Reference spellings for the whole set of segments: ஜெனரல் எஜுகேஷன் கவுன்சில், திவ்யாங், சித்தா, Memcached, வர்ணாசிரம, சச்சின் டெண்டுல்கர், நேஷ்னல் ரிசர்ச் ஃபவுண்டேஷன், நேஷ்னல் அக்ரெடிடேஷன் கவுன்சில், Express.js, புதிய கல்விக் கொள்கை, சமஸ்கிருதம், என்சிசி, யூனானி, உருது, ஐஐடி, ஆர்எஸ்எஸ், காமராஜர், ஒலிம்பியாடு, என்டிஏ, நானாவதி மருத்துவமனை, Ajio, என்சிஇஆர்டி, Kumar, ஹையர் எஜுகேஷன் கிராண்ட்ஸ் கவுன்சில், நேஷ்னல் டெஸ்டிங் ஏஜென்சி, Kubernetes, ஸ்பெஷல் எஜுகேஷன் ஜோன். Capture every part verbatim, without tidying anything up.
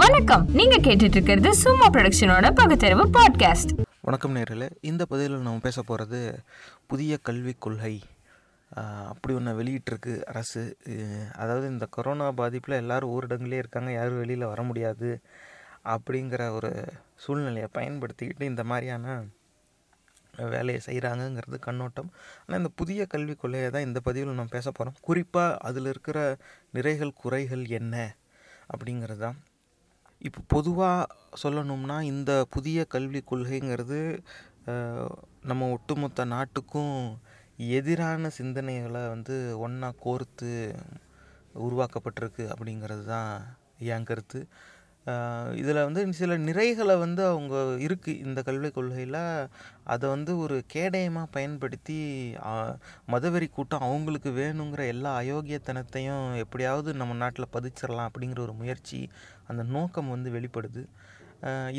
வணக்கம், நீங்க கேட்டுட்டு இருக்கிறது சும்மா ப்ரொடக்ஷனோட பகுத்தறிவு பாட்காஸ்ட். வணக்கம் நேயர்களே, இந்த பதிவில் நம்ம பேச போகிறது புதிய கல்விக் கொள்கை அப்படி ஒன்று வெளியிட்டிருக்கு அரசு. அதாவது இந்த கொரோனா பாதிப்பில் எல்லோரும் ஊரடங்குலேயே இருக்காங்க, யாரும் வெளியில் வர முடியாது அப்படிங்கிற ஒரு சூழ்நிலையை பயன்படுத்திக்கிட்டு இந்த மாதிரியான வேலையை செய்கிறாங்கங்கிறது கண்ணோட்டம். ஆனால் இந்த புதிய கல்விக் கொள்கையை தான் இந்த பதிவில் நம்ம பேச போகிறோம். குறிப்பாக அதில் இருக்கிற நிறைகள் குறைகள் என்ன அப்படிங்கிறது தான். இப்போ பொதுவாக சொல்லணும்னா, இந்த புதிய கல்விக் கொள்கைங்கிறது நம்ம ஒட்டுமொத்த நாட்டுக்கும் எதிரான சிந்தனைகளை வந்து ஒன்றா கோர்த்து உருவாக்கப்பட்டிருக்கு அப்படிங்கிறது தான் என் கருத்து. இதில் வந்து சில நிறைகளை வந்து அவங்க இருக்குது இந்த கல்விக் கொள்கையில், அதை வந்து ஒரு கேடயமாக பயன்படுத்தி மதவெறி கூட்டம் அவங்களுக்கு வேணுங்கிற எல்லா அயோக்கியத்தனத்தையும் எப்படியாவது நம்ம நாட்டில் பதிச்சிடலாம் அப்படிங்கிற ஒரு முயற்சி, அந்த நோக்கம் வந்து வெளிப்படுது.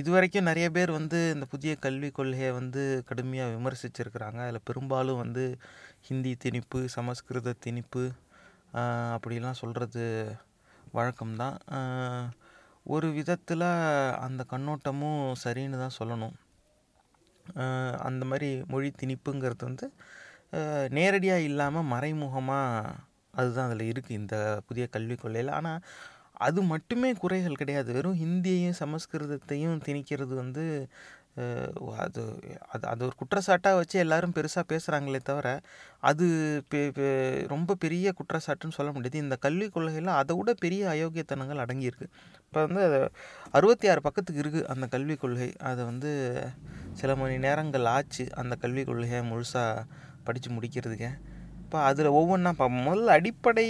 இதுவரைக்கும் நிறைய பேர் வந்து இந்த புதிய கல்விக் கொள்கையை வந்து கடுமையாக விமர்சிச்சிருக்கிறாங்க. அதில் பெரும்பாலும் வந்து ஹிந்தி திணிப்பு, சமஸ்கிருத திணிப்பு அப்படிலாம் சொல்கிறது வழக்கம்தான். ஒரு விதத்தில் அந்த கண்ணோட்டமும் சரின்னு தான் சொல்லணும். அந்த மாதிரி மொழி திணிப்புங்கிறது வந்து நேரடியாக இல்லாமல் மறைமுகமாக அதுதான் அதில் இருக்குது இந்த புதிய கல்விக் கொள்கையில். ஆனால் அது மட்டுமே குறைகள் கிடையாது. வெறும் ஹிந்தியையும் சமஸ்கிருதத்தையும் திணிக்கிறது வந்து அது அது அது ஒரு குற்றச்சாட்டாக வச்சு எல்லோரும் பெருசாக பேசுகிறாங்களே தவிர, அது பெ ரொம்ப பெரிய குற்றச்சாட்டுன்னு சொல்ல முடியாது. இந்த கல்விக் கொள்கையில் அதை விட பெரிய அயோக்கியத்தனங்கள் அடங்கியிருக்கு. இப்போ வந்து அது அறுபத்தி ஆறு பக்கத்துக்கு இருக்குது அந்த கல்விக் கொள்கை. அதை வந்து சில மணி நேரங்கள் ஆச்சு அந்த கல்விக் கொள்கையை முழுசாக படித்து முடிக்கிறதுக்கு. இப்போ அதில் ஒவ்வொன்றா பார்ப்போம். முதல்ல அடிப்படை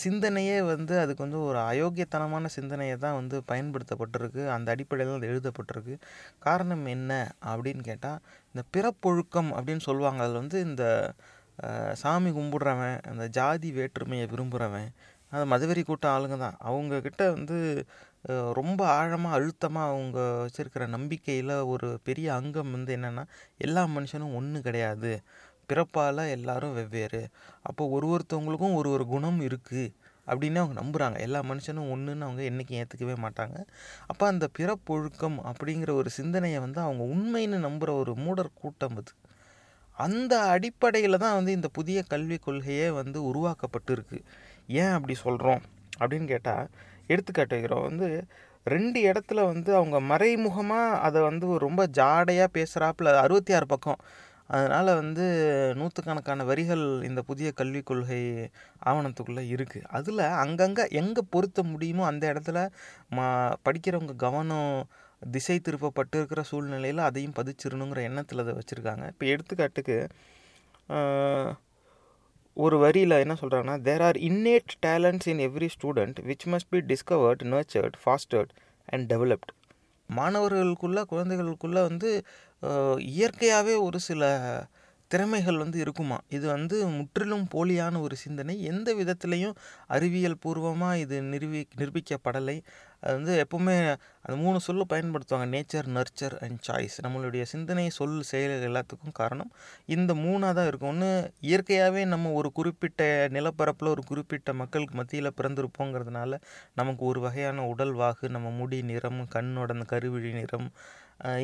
சிந்தனையே வந்து அதுக்கு வந்து ஒரு அயோக்கியத்தனமான சிந்தனையை தான் வந்து பயன்படுத்தப்பட்டிருக்கு. அந்த அடிப்படையில் அது எழுதப்பட்டிருக்கு. காரணம் என்ன அப்படின்னு கேட்டால், இந்த பிறப்பொழுக்கம் அப்படின்னு சொல்லுவாங்க. அதில் வந்து இந்த சாமி கும்பிடுறவன், அந்த ஜாதி வேற்றுமையை விரும்புகிறவன், அது மதவெறி கூட்டம் ஆளுங்க தான். அவங்கக்கிட்ட வந்து ரொம்ப ஆழமாக அழுத்தமாக அவங்க வச்சுருக்கிற நம்பிக்கையில் ஒரு பெரிய அங்கம் வந்து என்னென்னா, எல்லா மனுஷனும் ஒன்று கிடையாது, பிறப்பால் எல்லோரும் வெவ்வேறு, அப்போ ஒரு ஒருத்தவங்களுக்கும் ஒரு ஒரு குணம் இருக்குது அப்படின்னு அவங்க நம்புகிறாங்க. எல்லா மனுஷனும் ஒன்றுன்னு அவங்க என்றைக்கும் ஏற்றுக்கவே மாட்டாங்க. அப்போ அந்த பிறப்பொழுக்கம் அப்படிங்கிற ஒரு சிந்தனையை வந்து அவங்க உண்மைன்னு நம்புகிற ஒரு மூடர் கூட்டம் அது. அந்த அடிப்படையில் தான் வந்து இந்த புதிய கல்விக் கொள்கையே வந்து உருவாக்கப்பட்டிருக்கு. ஏன் அப்படி சொல்கிறோம் அப்படின்னு கேட்டால், எடுத்துக்காட்டு வைக்கிறோம் வந்து ரெண்டு இடத்துல வந்து அவங்க மறைமுகமாக அதை வந்து ரொம்ப ஜாடையாக பேசுகிறாப்புல அறுபத்தி ஆறு பக்கம். அதனால் வந்து நூற்றுக்கணக்கான வரிகள் இந்த புதிய கல்விக் கொள்கை ஆவணத்துக்குள்ளே இருக்குது. அதில் அங்கங்கே எங்கே பொருத்த முடியுமோ அந்த இடத்துல மா படிக்கிறவங்க கவனம் திசை திருப்பப்பட்டு இருக்கிற சூழ்நிலையில் அதையும் பதிச்சிடணுங்கிற எண்ணத்தில் அதை வச்சுருக்காங்க. இப்போ எடுத்துக்காட்டுக்கு ஒரு வரியில் என்ன சொல்கிறாங்கன்னா, there are innate talents in every student which must be discovered, nurtured, fostered and developed. மாணவர்களுக்குள்ள குழந்தைகளுக்குள்ளே வந்து இயற்கையாகவே ஒரு சில திறமைகள் வந்து இருக்குமா. இது வந்து முற்றிலும் போலியான ஒரு சிந்தனை. எந்த விதத்துலேயும் அறிவியல் பூர்வமாக இது நிரூபி நிரூபிக்கப்படலை. அது வந்து எப்போவுமே அந்த மூணு சொல்லு பயன்படுத்துவாங்க, நேச்சர், நர்ச்சர் அண்ட் சாய்ஸ். நம்மளுடைய சிந்தனை, சொல், செயல் எல்லாத்துக்கும் காரணம் இந்த மூணாக தான் இருக்கும். ஒன்று, இயற்கையாகவே நம்ம ஒரு குறிப்பிட்ட நிலப்பரப்பில் ஒரு குறிப்பிட்ட மக்களுக்கு மத்தியில் பிறந்திருப்போங்கிறதுனால நமக்கு ஒரு வகையான உடல் வாகு, நம்ம முடி நிறம், கண்ணோட அந்த கருவிழி நிறம்,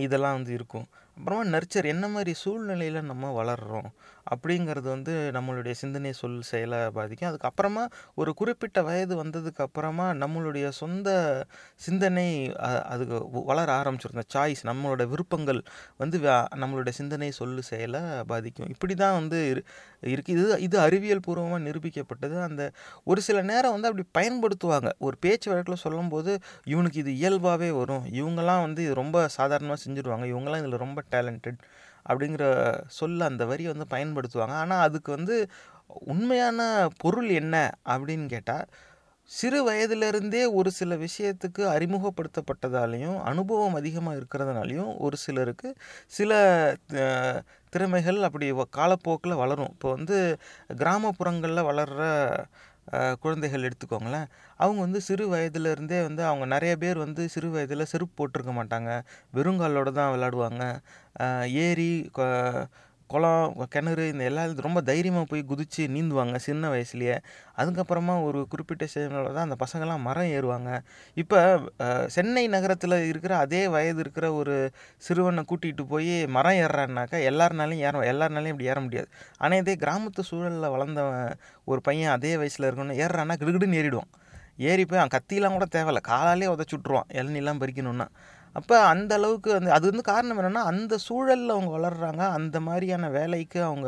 இதெல்லாம் வந்து இருக்கும். அப்புறமா நர்ச்சர், என்ன மாதிரி சூழ்நிலையில் நம்ம வளர்கிறோம் அப்படிங்கிறது வந்து நம்மளுடைய சிந்தனை, சொல், செயலை பாதிக்கும். அதுக்கப்புறமா ஒரு குறிப்பிட்ட வயது வந்ததுக்கப்புறமா நம்மளுடைய சொந்த சிந்தனை அதுக்கு வளர ஆரம்பிச்சிருந்தோம். சாய்ஸ், நம்மளோட விருப்பங்கள் வந்து நம்மளுடைய சிந்தனை, சொல், செயலை பாதிக்கும். இப்படி தான் வந்து இருக்குது. இது இது அறிவியல் பூர்வமாக நிரூபிக்கப்பட்டது. அந்த ஒரு சில நேரம் வந்து அப்படி பயன்படுத்துவாங்க. ஒரு பேச்சு வழக்கில் சொல்லும்போது இவனுக்கு இது இயல்பாகவே வரும், இவங்கெல்லாம் வந்து இது ரொம்ப சாதாரணமாக செஞ்சுடுவாங்க, இவங்கெல்லாம் இதில் ரொம்ப டேலண்டட் அப்படிங்கிற சொல்ல அந்த வரியை வந்து பயன்படுத்துவாங்க. ஆனால் அதுக்கு வந்து உண்மையான பொருள் என்ன அப்படின்னு கேட்டால், சிறு வயதிலிருந்தே ஒரு சில விஷயத்துக்கு அறிமுகப்படுத்தப்பட்டதாலேயும் அனுபவம் அதிகமாக இருக்கிறதுனாலையும் ஒரு சிலருக்கு சில திறமைகள் அப்படி காலப்போக்கில் வளரும். இப்போ வந்து கிராமப்புறங்களில் வளர்கிற குழந்தைகள் எடுத்துக்கோங்களேன், அவங்க வந்து சிறு வயதிலிருந்தே வந்து அவங்க நிறைய பேர் வந்து சிறு வயதில் செருப்பு போட்டிருக்க மாட்டாங்க, வெறுங்காலோடு தான் விளையாடுவாங்க, ஏரி குளம் கிணறு இந்த எல்லா ரொம்ப தைரியமாக போய் குதித்து நீந்துவாங்க சின்ன வயசுலேயே. அதுக்கப்புறமா ஒரு குறிப்பிட்ட சேனல தான் அந்த பசங்கள்லாம் மரம் ஏறுவாங்க. இப்போ சென்னை நகரத்தில் இருக்கிற அதே வயது இருக்கிற ஒரு சிறுவனை கூட்டிகிட்டு போய் மரம் ஏறுறான்னாக்கா எல்லாருனாலையும் ஏற எல்லாருனாலையும் இப்படி ஏற முடியாது. ஆனால் இதே கிராமத்து சூழலில் வளர்ந்தவன் ஒரு பையன் அதே வயசில் இருக்கணும்னு ஏறுறான்னா கிடுகிடுன்னு ஏறிடுவான். ஏறி போய் அவன் கத்திலாம் கூட தேவையில்லை, காலாலே உதச்சுட்ருவான் இளநீலாம் பறிக்கணுன்னா. அப்போ அந்த அளவுக்கு வந்து அது வந்து காரணம் என்னென்னா அந்த சூழலில் அவங்க வளர்கிறாங்க, அந்த மாதிரியான வேலைக்கு அவங்க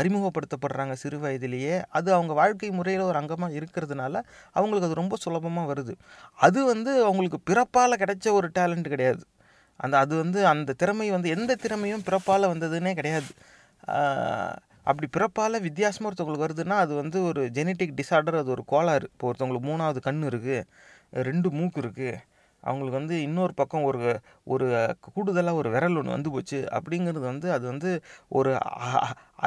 அறிமுகப்படுத்தப்படுறாங்க சிறு வயதிலேயே. அது அவங்க வாழ்க்கை முறையில் ஒரு அங்கமாக இருக்கிறதுனால அவங்களுக்கு அது ரொம்ப சுலபமாக வருது. அது வந்து அவங்களுக்கு பிறப்பால் கிடைச்ச ஒரு டேலண்ட் கிடையாது. அந்த அது வந்து அந்த திறமை வந்து எந்த திறமையும் பிறப்பால் வந்ததுன்னே கிடையாது. அப்படி பிறப்பால் வித்தியாசமாக ஒருத்தவங்களுக்கு வருதுன்னா அது வந்து ஒரு ஜெனட்டிக் டிஸார்டர், அது ஒரு கோளாறு. இப்போ ஒருத்தவங்களுக்கு மூணாவது கண் இருக்குது, ரெண்டு மூக்கு இருக்குது, அவங்களுக்கு வந்து இன்னொரு பக்கம் ஒரு ஒரு கூடுதலாக ஒரு விரல் ஒன்று வந்து போச்சு அப்படிங்கிறது வந்து அது வந்து ஒரு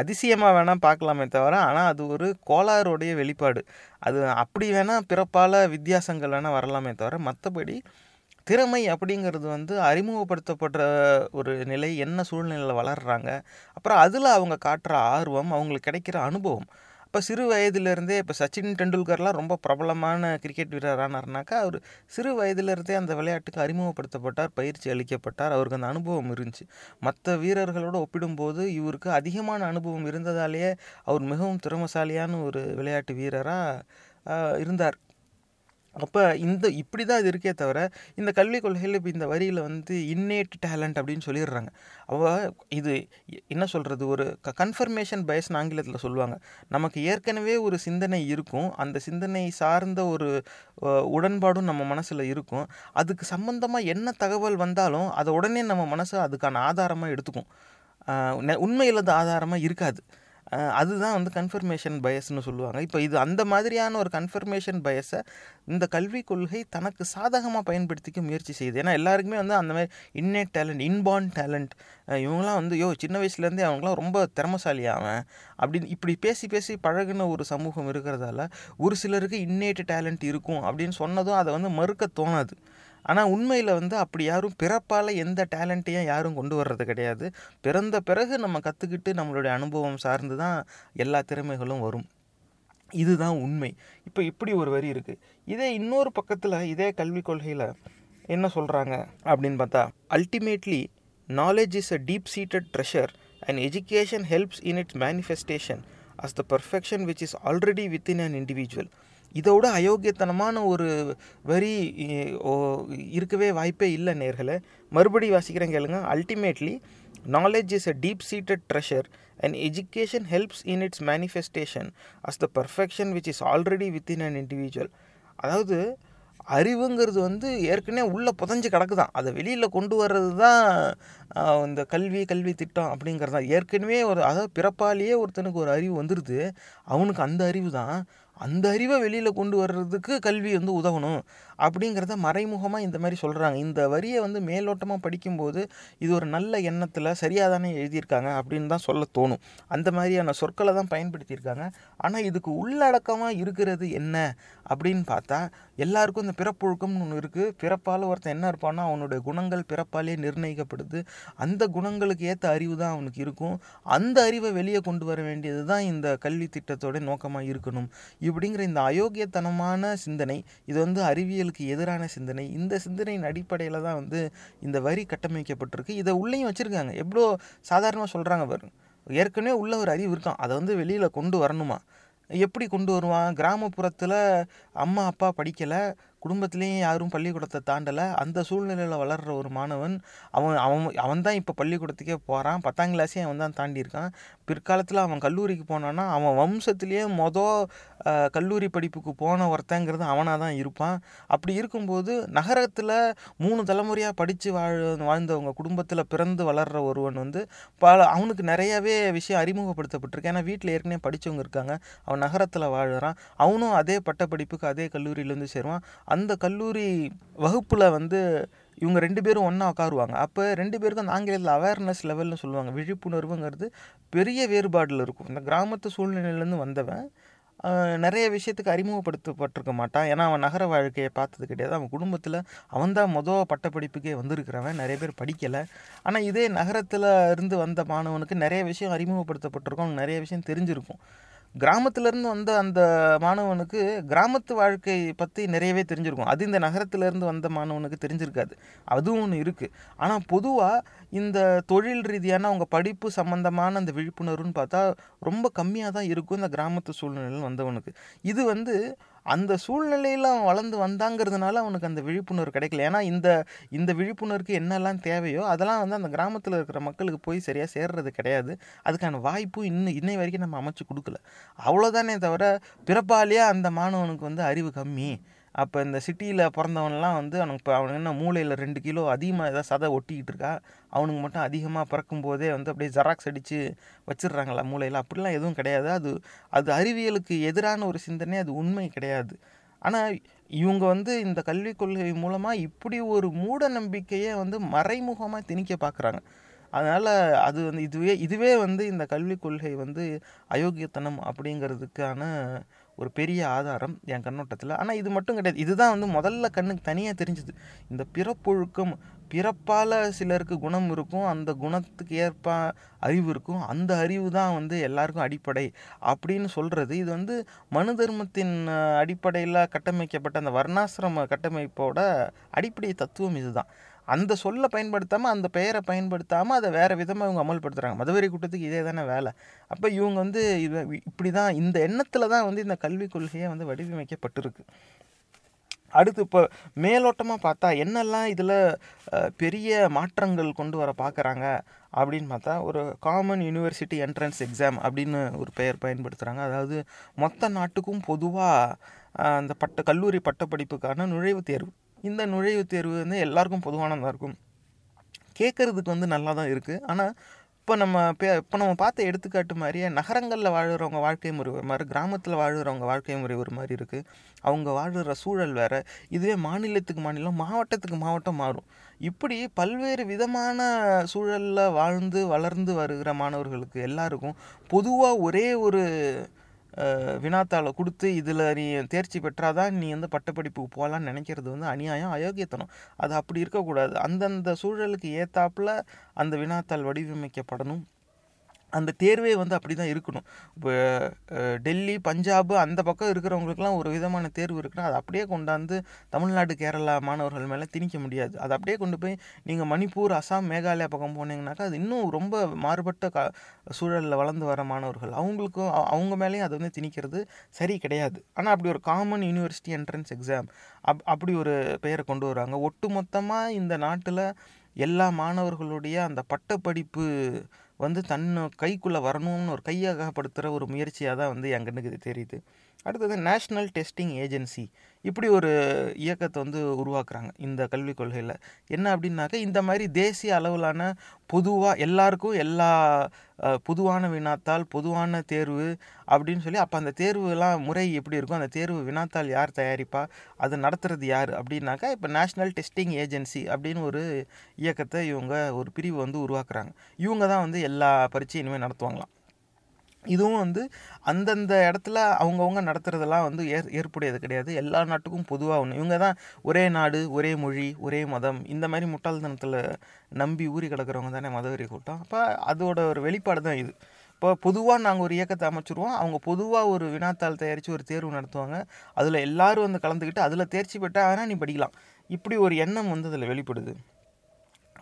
அதிசயமாக வேணால் பார்க்கலாமே தவிர, ஆனால் அது ஒரு கோளாறுடைய வெளிப்பாடு. அது அப்படி வேணால் பிறப்பால் வித்தியாசங்கள் வேணால் வரலாமே தவிர, மற்றபடி திறமை அப்படிங்கிறது வந்து அறிமுகப்படுத்தப்படுற ஒரு நிலை, என்ன சூழ்நிலையில் வளர்கிறாங்க, அப்புறம் அதில் அவங்க காட்டுற ஆர்வம், அவங்களுக்கு கிடைக்கிற அனுபவம். இப்போ சிறு வயதிலேருந்தே இப்போ சச்சின் டெண்டுல்கர்லாம் ரொம்ப பிரபலமான கிரிக்கெட் வீரரானார்னாக்கா அவர் சிறு வயதிலிருந்தே அந்த விளையாட்டுக்கு அறிமுகப்படுத்தப்பட்டார், பயிற்சி அளிக்கப்பட்டார், அவருக்கு அந்த அனுபவம் இருந்துச்சு. மற்ற வீரர்களோடு ஒப்பிடும்போது இவருக்கு அதிகமான அனுபவம் இருந்ததாலேயே அவர் மிகவும் திறமைசாலியான ஒரு விளையாட்டு வீரராக இருந்தார். அப்போ இந்த இப்படி தான் இது இருக்கே தவிர, இந்த கல்விக் கொள்கையில் இப்போ இந்த வரியில் வந்து இன்னேட் டேலண்ட் அப்படின்னு சொல்லிடுறாங்க. அவள் இது என்ன சொல்கிறது, ஒரு க கன்ஃபர்மேஷன் பயஸ்னு ஆங்கிலத்தில் சொல்லுவாங்க. நமக்கு ஏற்கனவே ஒரு சிந்தனை இருக்கும், அந்த சிந்தனை சார்ந்த ஒரு உடன்பாடும் நம்ம மனசில் இருக்கும். அதுக்கு சம்பந்தமாக என்ன தகவல் வந்தாலும் அதை உடனே நம்ம மனசை அதுக்கான ஆதாரமாக எடுத்துக்கும். உண்மையில் அது ஆதாரமாக இருக்காது. அதுதான் வந்து கன்ஃபர்மேஷன் பயஸ்ன்னு சொல்லுவாங்க. இப்போ இது அந்த மாதிரியான ஒரு கன்ஃபர்மேஷன் பயஸை இந்த கல்விக் கொள்கை தனக்கு சாதகமாக பயன்படுத்திக்க முயற்சி செய்யுது. ஏன்னா எல்லாருக்குமே வந்து அந்த மாதிரி இன்னேட் டேலண்ட், இன்பார்ன் டேலண்ட், இவங்களாம் வந்து யோ சின்ன வயசுலேருந்தே அவங்களாம் ரொம்ப திறமைசாலியாவன் அப்படின்னு இப்படி பேசி பேசி பழகின ஒரு சமூகம் இருக்கிறதால ஒரு சிலருக்கு இன்னேட் டேலண்ட் இருக்கும் அப்படின்னு சொன்னதும் அதை வந்து மறுக்க தோணாது. ஆனால் உண்மையில் வந்து அப்படி யாரும் பிறப்பால் எந்த டேலண்ட்டையும் யாரும் கொண்டு வர்றது கிடையாது. பிறந்த பிறகு நம்ம கற்றுக்கிட்டு நம்மளுடைய அனுபவம் சார்ந்து தான் எல்லா திறமைகளும் வரும். இதுதான் உண்மை. இப்போ இப்படி ஒரு வரி இருக்குது. இதே இன்னொரு பக்கத்தில் இதே கல்விக் கொள்கையில் என்ன சொல்கிறாங்க அப்படின்னு பார்த்தா, ultimately knowledge is a deep-seated treasure and education helps in its manifestation as the perfection which is already within an individual. இதோட அயோக்கியத்தனமான ஒரு வரி இருக்கவே வாய்ப்பே இல்லை நேயர்களே. மறுபடி வாசிக்கிறேன் கேளுங்க. Ultimately knowledge is a deep-seated treasure and education helps in its manifestation as the perfection which is already within an individual. அதாவது அறிவுங்கிறது வந்து ஏற்கனவே உள்ளே புதஞ்சு கிடக்குதான், அதை வெளியில் கொண்டு வர்றது தான் இந்த கல்வி கல்வி திட்டம் அப்படிங்கிறது தான். ஏற்கனவே ஒரு அதாவது பிறப்பாலேயே ஒருத்தனுக்கு ஒரு அறிவு வந்துடுது, அவனுக்கு அந்த அறிவு தான், அந்த அறிவை வெளியில் கொண்டு வர்றதுக்கு கல்வி வந்து உதவணும் அப்படிங்கிறத மறைமுகமாக இந்த மாதிரி சொல்கிறாங்க. இந்த வரியை வந்து மேலோட்டமாக படிக்கும்போது இது ஒரு நல்ல எண்ணத்தில் சரியாக தானே எழுதியிருக்காங்க அப்படின்னு தான் சொல்ல தோணும். அந்த மாதிரியான சொற்களை தான் பயன்படுத்தியிருக்காங்க. ஆனால் இதுக்கு உள்ளடக்கமாக இருக்கிறது என்ன அப்படின்னு பார்த்தா, எல்லாருக்கும் இந்த பிறப்பொழுக்கம்னு ஒன்று இருக்குது. பிறப்பால் ஒருத்தன் என்ன இருப்பான்னா அவனுடைய குணங்கள் பிறப்பாலே நிர்ணயிக்கப்படுது. அந்த குணங்களுக்கு ஏற்ற அறிவு தான் அவனுக்கு இருக்கும். அந்த அறிவை வெளியே கொண்டு வர வேண்டியது தான் இந்த கல்வி திட்டத்தோட நோக்கமாக இருக்கணும். இப்படிங்கிற இந்த அயோக்கியத்தனமான சிந்தனை, இது வந்து அறிவியலுக்கு எதிரான சிந்தனை. இந்த சிந்தனையின் அடிப்படையில் தான் வந்து இந்த வரி கட்டமைக்கப்பட்டிருக்கு. இதை உள்ளேயும் வச்சுருக்காங்க. எவ்வளோ சாதாரணமாக சொல்கிறாங்க பாருங்க. ஏற்கனவே உள்ள ஒரு அறிவு இருக்கான், அதை வந்து வெளியில் கொண்டு வரணுமா, எப்படி கொண்டு வருவான்? கிராமப்புறத்தில் அம்மா அப்பா படிக்கலை, குடும்பத்துலேயும் யாரும் பள்ளிக்கூடத்தை தாண்டலை, அந்த சூழ்நிலையில் வளர்கிற ஒரு மாணவன் அவன் அவன் அவன் தான் இப்போ பள்ளிக்கூடத்துக்கே போகிறான், பத்தாம் கிளாஸே அவன் தான் தாண்டியிருக்கான். பிற்காலத்தில் அவன் கல்லூரிக்கு போனான்னா அவன் வம்சத்துலேயே மொதல் கல்லூரி படிப்புக்கு போன ஒருத்தங்கிறது அவனாக தான் இருப்பான். அப்படி இருக்கும்போது நகரத்தில் மூணு தலைமுறையாக படித்து வாழ் வாழ்ந்தவங்க குடும்பத்தில் பிறந்து வளர்கிற ஒருவன் வந்து பல அவனுக்கு நிறையாவே விஷயம் அறிமுகப்படுத்தப்பட்டிருக்கு. ஏன்னா வீட்டில் ஏற்கனவே படித்தவங்க இருக்காங்க, அவன் நகரத்தில் வாழ்கிறான், அவனும் அதே பட்ட படிப்புக்கு அதே கல்லூரியிலேருந்து சேருவான். அந்த கல்லூரி வகுப்பில் வந்து இவங்க ரெண்டு பேரும் ஒன்றா உட்காருவாங்க. அப்போ ரெண்டு பேருக்கும் அந்த ஆங்கிலத்தில் அவேர்னஸ் லெவல்னு சொல்லுவாங்க, விழிப்புணர்வுங்கிறது பெரிய வேறுபாடில் இருக்கும். இந்த கிராமத்து சூழ்நிலையிலேருந்து வந்தவன் நிறைய விஷயத்துக்கு அறிமுகப்படுத்தப்பட்டிருக்க மாட்டான். ஏன்னா அவன் நகர வாழ்க்கையை பார்த்தது கிடையாது. அவன் குடும்பத்தில் அவன்தான் மொதல் பட்டப்படிப்புக்கே வந்திருக்கிறவன். நிறைய பேர் படிக்கலை. ஆனால் இதே நகரத்தில் இருந்து வந்த மாணவனுக்கு நிறைய விஷயம் அறிமுகப்படுத்தப்பட்டிருக்கும், அவனுக்கு நிறைய விஷயம் தெரிஞ்சிருக்கும். கிராமத்திலேருந்து வந்த அந்த மாணவனுக்கு கிராமத்து வாழ்க்கை பற்றி நிறையவே தெரிஞ்சிருக்கும். அது இந்த நகரத்திலேருந்து வந்த மாணவனுக்கு தெரிஞ்சிருக்காது. அதுவும் ஒன்று இருக்குது. ஆனால் பொதுவாக இந்த தொழில் ரீதியான அவங்க படிப்பு சம்மந்தமான அந்த விழிப்புணர்வுன்னு பார்த்தா ரொம்ப கம்மியாக தான் இருக்கும் இந்த கிராமத்து சூழ்நிலையில் வந்தவனுக்கு. இது வந்து அந்த சூழ்நிலையில் அவன் வளர்ந்து வந்தாங்கிறதுனால அவனுக்கு அந்த விழிப்புணர்வு கிடைக்கல. ஏன்னா இந்த இந்த விழிப்புணர்வுக்கு என்னெல்லாம் தேவையோ அதெல்லாம் வந்து அந்த கிராமத்தில் இருக்கிற மக்களுக்கு போய் சரியாக சேர்றது கிடையாது. அதுக்கான வாய்ப்பும் இன்னும் இன்னை வரைக்கும் நம்ம அமைச்சு கொடுக்கல. அவ்வளோதானே தவிர பிறப்பாலேயே அந்த மாணவனுக்கு வந்து அறிவு கம்மி. அப்போ இந்த சிட்டியில் பிறந்தவன்லாம் வந்து அவனுக்கு இப்போ அவனுக்கு என்ன மூளையில் ரெண்டு கிலோ அதிகமாக ஏதாவது சதை ஒட்டிக்கிட்டு இருக்கா, அவனுக்கு மட்டும் அதிகமாக பிறக்கும் போதே வந்து அப்படியே ஜெராக்ஸ் அடித்து வச்சிடுறாங்களா மூளையில், அப்படிலாம் எதுவும் கிடையாது. அது அது அறிவியலுக்கு எதிரான ஒரு சிந்தனை, அது உண்மை கிடையாது. ஆனால் இவங்க வந்து இந்த கல்விக் கொள்கை மூலமாக இப்படி ஒரு மூட நம்பிக்கையை வந்து மறைமுகமாக திணிக்க பார்க்குறாங்க. அதனால் அது வந்து இதுவே இதுவே வந்து இந்த கல்விக் கொள்கை வந்து அயோக்கியத்தனம் அப்படிங்கிறதுக்கான ஒரு பெரிய ஆதாரம் என் கண்ணோட்டத்தில். ஆனால் இது மட்டும் கிடையாது. இதுதான் வந்து முதல்ல கண்ணுக்கு தனியாக தெரிஞ்சுது. இந்த பிறப்பொழுக்கம், பிறப்பால் சிலருக்கு குணம் இருக்கும், அந்த குணத்துக்கு ஏற்ப அறிவு இருக்கும், அந்த அறிவு தான் வந்து எல்லாருக்கும் அடிப்படை அப்படின்னு சொல்கிறது இது வந்து மனு தர்மத்தின் அடிப்படையில் கட்டமைக்கப்பட்ட அந்த வர்ணாசிரம கட்டமைப்போட அடிப்படை தத்துவம் இது தான். அந்த சொல்லை பயன்படுத்தாமல், அந்த பெயரை பயன்படுத்தாமல் அதை வேறு விதமாக இவங்க அமல்படுத்துகிறாங்க. மதவெறி கூட்டத்துக்கு இதே தானே வேலை. அப்போ இவங்க வந்து இது இப்படி தான், இந்த எண்ணத்தில் தான் வந்து இந்த கல்விக் கொள்கையை வந்து வடிவமைக்கப்பட்டிருக்கு. அடுத்து இப்போ மேலோட்டமாக பார்த்தா என்னெல்லாம் இதில் பெரிய மாற்றங்கள் கொண்டு வர பார்க்குறாங்க அப்படின்னு பார்த்தா, ஒரு காமன் யூனிவர்சிட்டி என்ட்ரன்ஸ் எக்ஸாம் அப்படின்னு ஒரு பெயர் பயன்படுத்துகிறாங்க. அதாவது மொத்த நாட்டுக்கும் பொதுவாக அந்த பட்ட கல்லூரி பட்டப்படிப்புக்கான நுழைவுத் தேர்வு. இந்த நுழைவுத் தேர்வு வந்து எல்லாருக்கும் பொதுவானதாக இருக்கும். கேட்குறதுக்கு வந்து நல்லா தான் இருக்குது. ஆனால் இப்போ நம்ம இப்போ நம்ம பார்த்த எடுத்துக்காட்டு மாதிரியே நகரங்களில் வாழ்கிறவங்க வாழ்க்கை முறை ஒரு மாதிரி, கிராமத்தில் வாழ்கிறவங்க வாழ்க்கை முறை ஒரு மாதிரி இருக்குது. அவங்க வாழ்கிற சூழல் வேறு. இதுவே மாநிலத்துக்கு மாநிலம், மாவட்டத்துக்கு மாவட்டம் மாறும். இப்படி பல்வேறு விதமான சூழலில் வாழ்ந்து வளர்ந்து வருகிற மாணவர்களுக்கு எல்லாருக்கும் பொதுவாக ஒரே ஒரு வினாத்தாளை கொடுத்து இதில் நீ தேர்ச்சி பெற்றாதான் நீ வந்து பட்டப்படிப்புக்கு போகலான்னு நினைக்கிறது வந்து அநியாயம், அயோக்கியத்தனம். அது அப்படி இருக்கக்கூடாது. அந்தந்த சூழலுக்கு ஏற்றாப்புல அந்த வினாத்தாள் வடிவமைக்கப்படணும். அந்த தேர்வே வந்து அப்படி தான் இருக்கணும். இப்போ டெல்லி, பஞ்சாபு அந்த பக்கம் இருக்கிறவங்களுக்குலாம் ஒரு விதமான தேர்வு இருக்குன்னா அது அப்படியே கொண்டாந்து தமிழ்நாடு, கேரளா மாணவர்கள் மேலே திணிக்க முடியாது. அது அப்படியே கொண்டு போய் நீங்கள் மணிப்பூர், அசாம், மேகாலயா பக்கம் போனீங்கன்னாக்கா அது இன்னும் ரொம்ப மாறுபட்ட கா சூழலில் வளர்ந்து வர மாணவர்கள், அவங்களுக்கும் அவங்க மேலேயும் அது வந்து திணிக்கிறது சரி கிடையாது. ஆனால் அப்படி ஒரு காமன் யூனிவர்சிட்டி என்ட்ரன்ஸ் எக்ஸாம் அப் அப்படி ஒரு பெயரை கொண்டு வருவாங்க. ஒட்டு மொத்தமாக இந்த நாட்டில் எல்லா மாணவர்களுடைய அந்த பட்டப்படிப்பு வந்து தன்னை கைக்குள்ளே வரணும்னு ஒரு கையகப்படுத்துகிற ஒரு முயற்சியாக தான் வந்து என் கண்ணுக்கு இது தெரியுது. அடுத்தது நேஷ்னல் டெஸ்டிங் ஏஜென்சி. இப்படி ஒரு இயக்கத்தை வந்து உருவாக்குறாங்க இந்த கல்விக் கொள்கையில். என்ன அப்படின்னாக்கா, இந்த மாதிரி தேசிய அளவிலான பொதுவாக எல்லாருக்கும் எல்லா பொதுவான வினாத்தாள், பொதுவான தேர்வு அப்படின்னு சொல்லி, அப்போ அந்த தேர்வுலாம் முறை எப்படி இருக்கும், அந்த தேர்வு வினாத்தாள் யார் தயாரிப்பா, அது நடத்துகிறது யார் அப்படின்னாக்கா இப்போ நேஷ்னல் டெஸ்டிங் ஏஜென்சி அப்படின்னு ஒரு இயக்கத்தை இவங்க ஒரு பிரிவு வந்து உருவாக்குறாங்க. இவங்க தான் வந்து எல்லா பரீட்சையும் இனிமேல் நடத்துவாங்களாம். இதுவும் வந்து அந்தந்த இடத்துல அவங்கவுங்க நடத்துகிறதெல்லாம் வந்து ஏற் ஏற்புடையது கிடையாது. எல்லா நாட்டுக்கும் பொதுவாக ஒன்று. இவங்க தான் ஒரே நாடு, ஒரே மொழி, ஒரே மதம், இந்த மாதிரி முட்டாள்தனத்தில் நம்பி ஊறி கிடக்கிறவங்க தானே மதவெறி கூட்டம். அப்போ அதோட ஒரு வெளிப்பாடு தான் இது. இப்போ பொதுவாக நாங்கள் ஒரு இயக்கத்தை அமைச்சிருவோம், அவங்க பொதுவாக ஒரு வினாத்தாள் தயாரித்து ஒரு தேர்வு நடத்துவாங்க, அதில் எல்லோரும் வந்து கலந்துக்கிட்டு அதில் தேர்ச்சி பெற்றால் ஆனால் நீ படிக்கலாம். இப்படி ஒரு எண்ணம் வந்து அதில் வெளிப்படுது.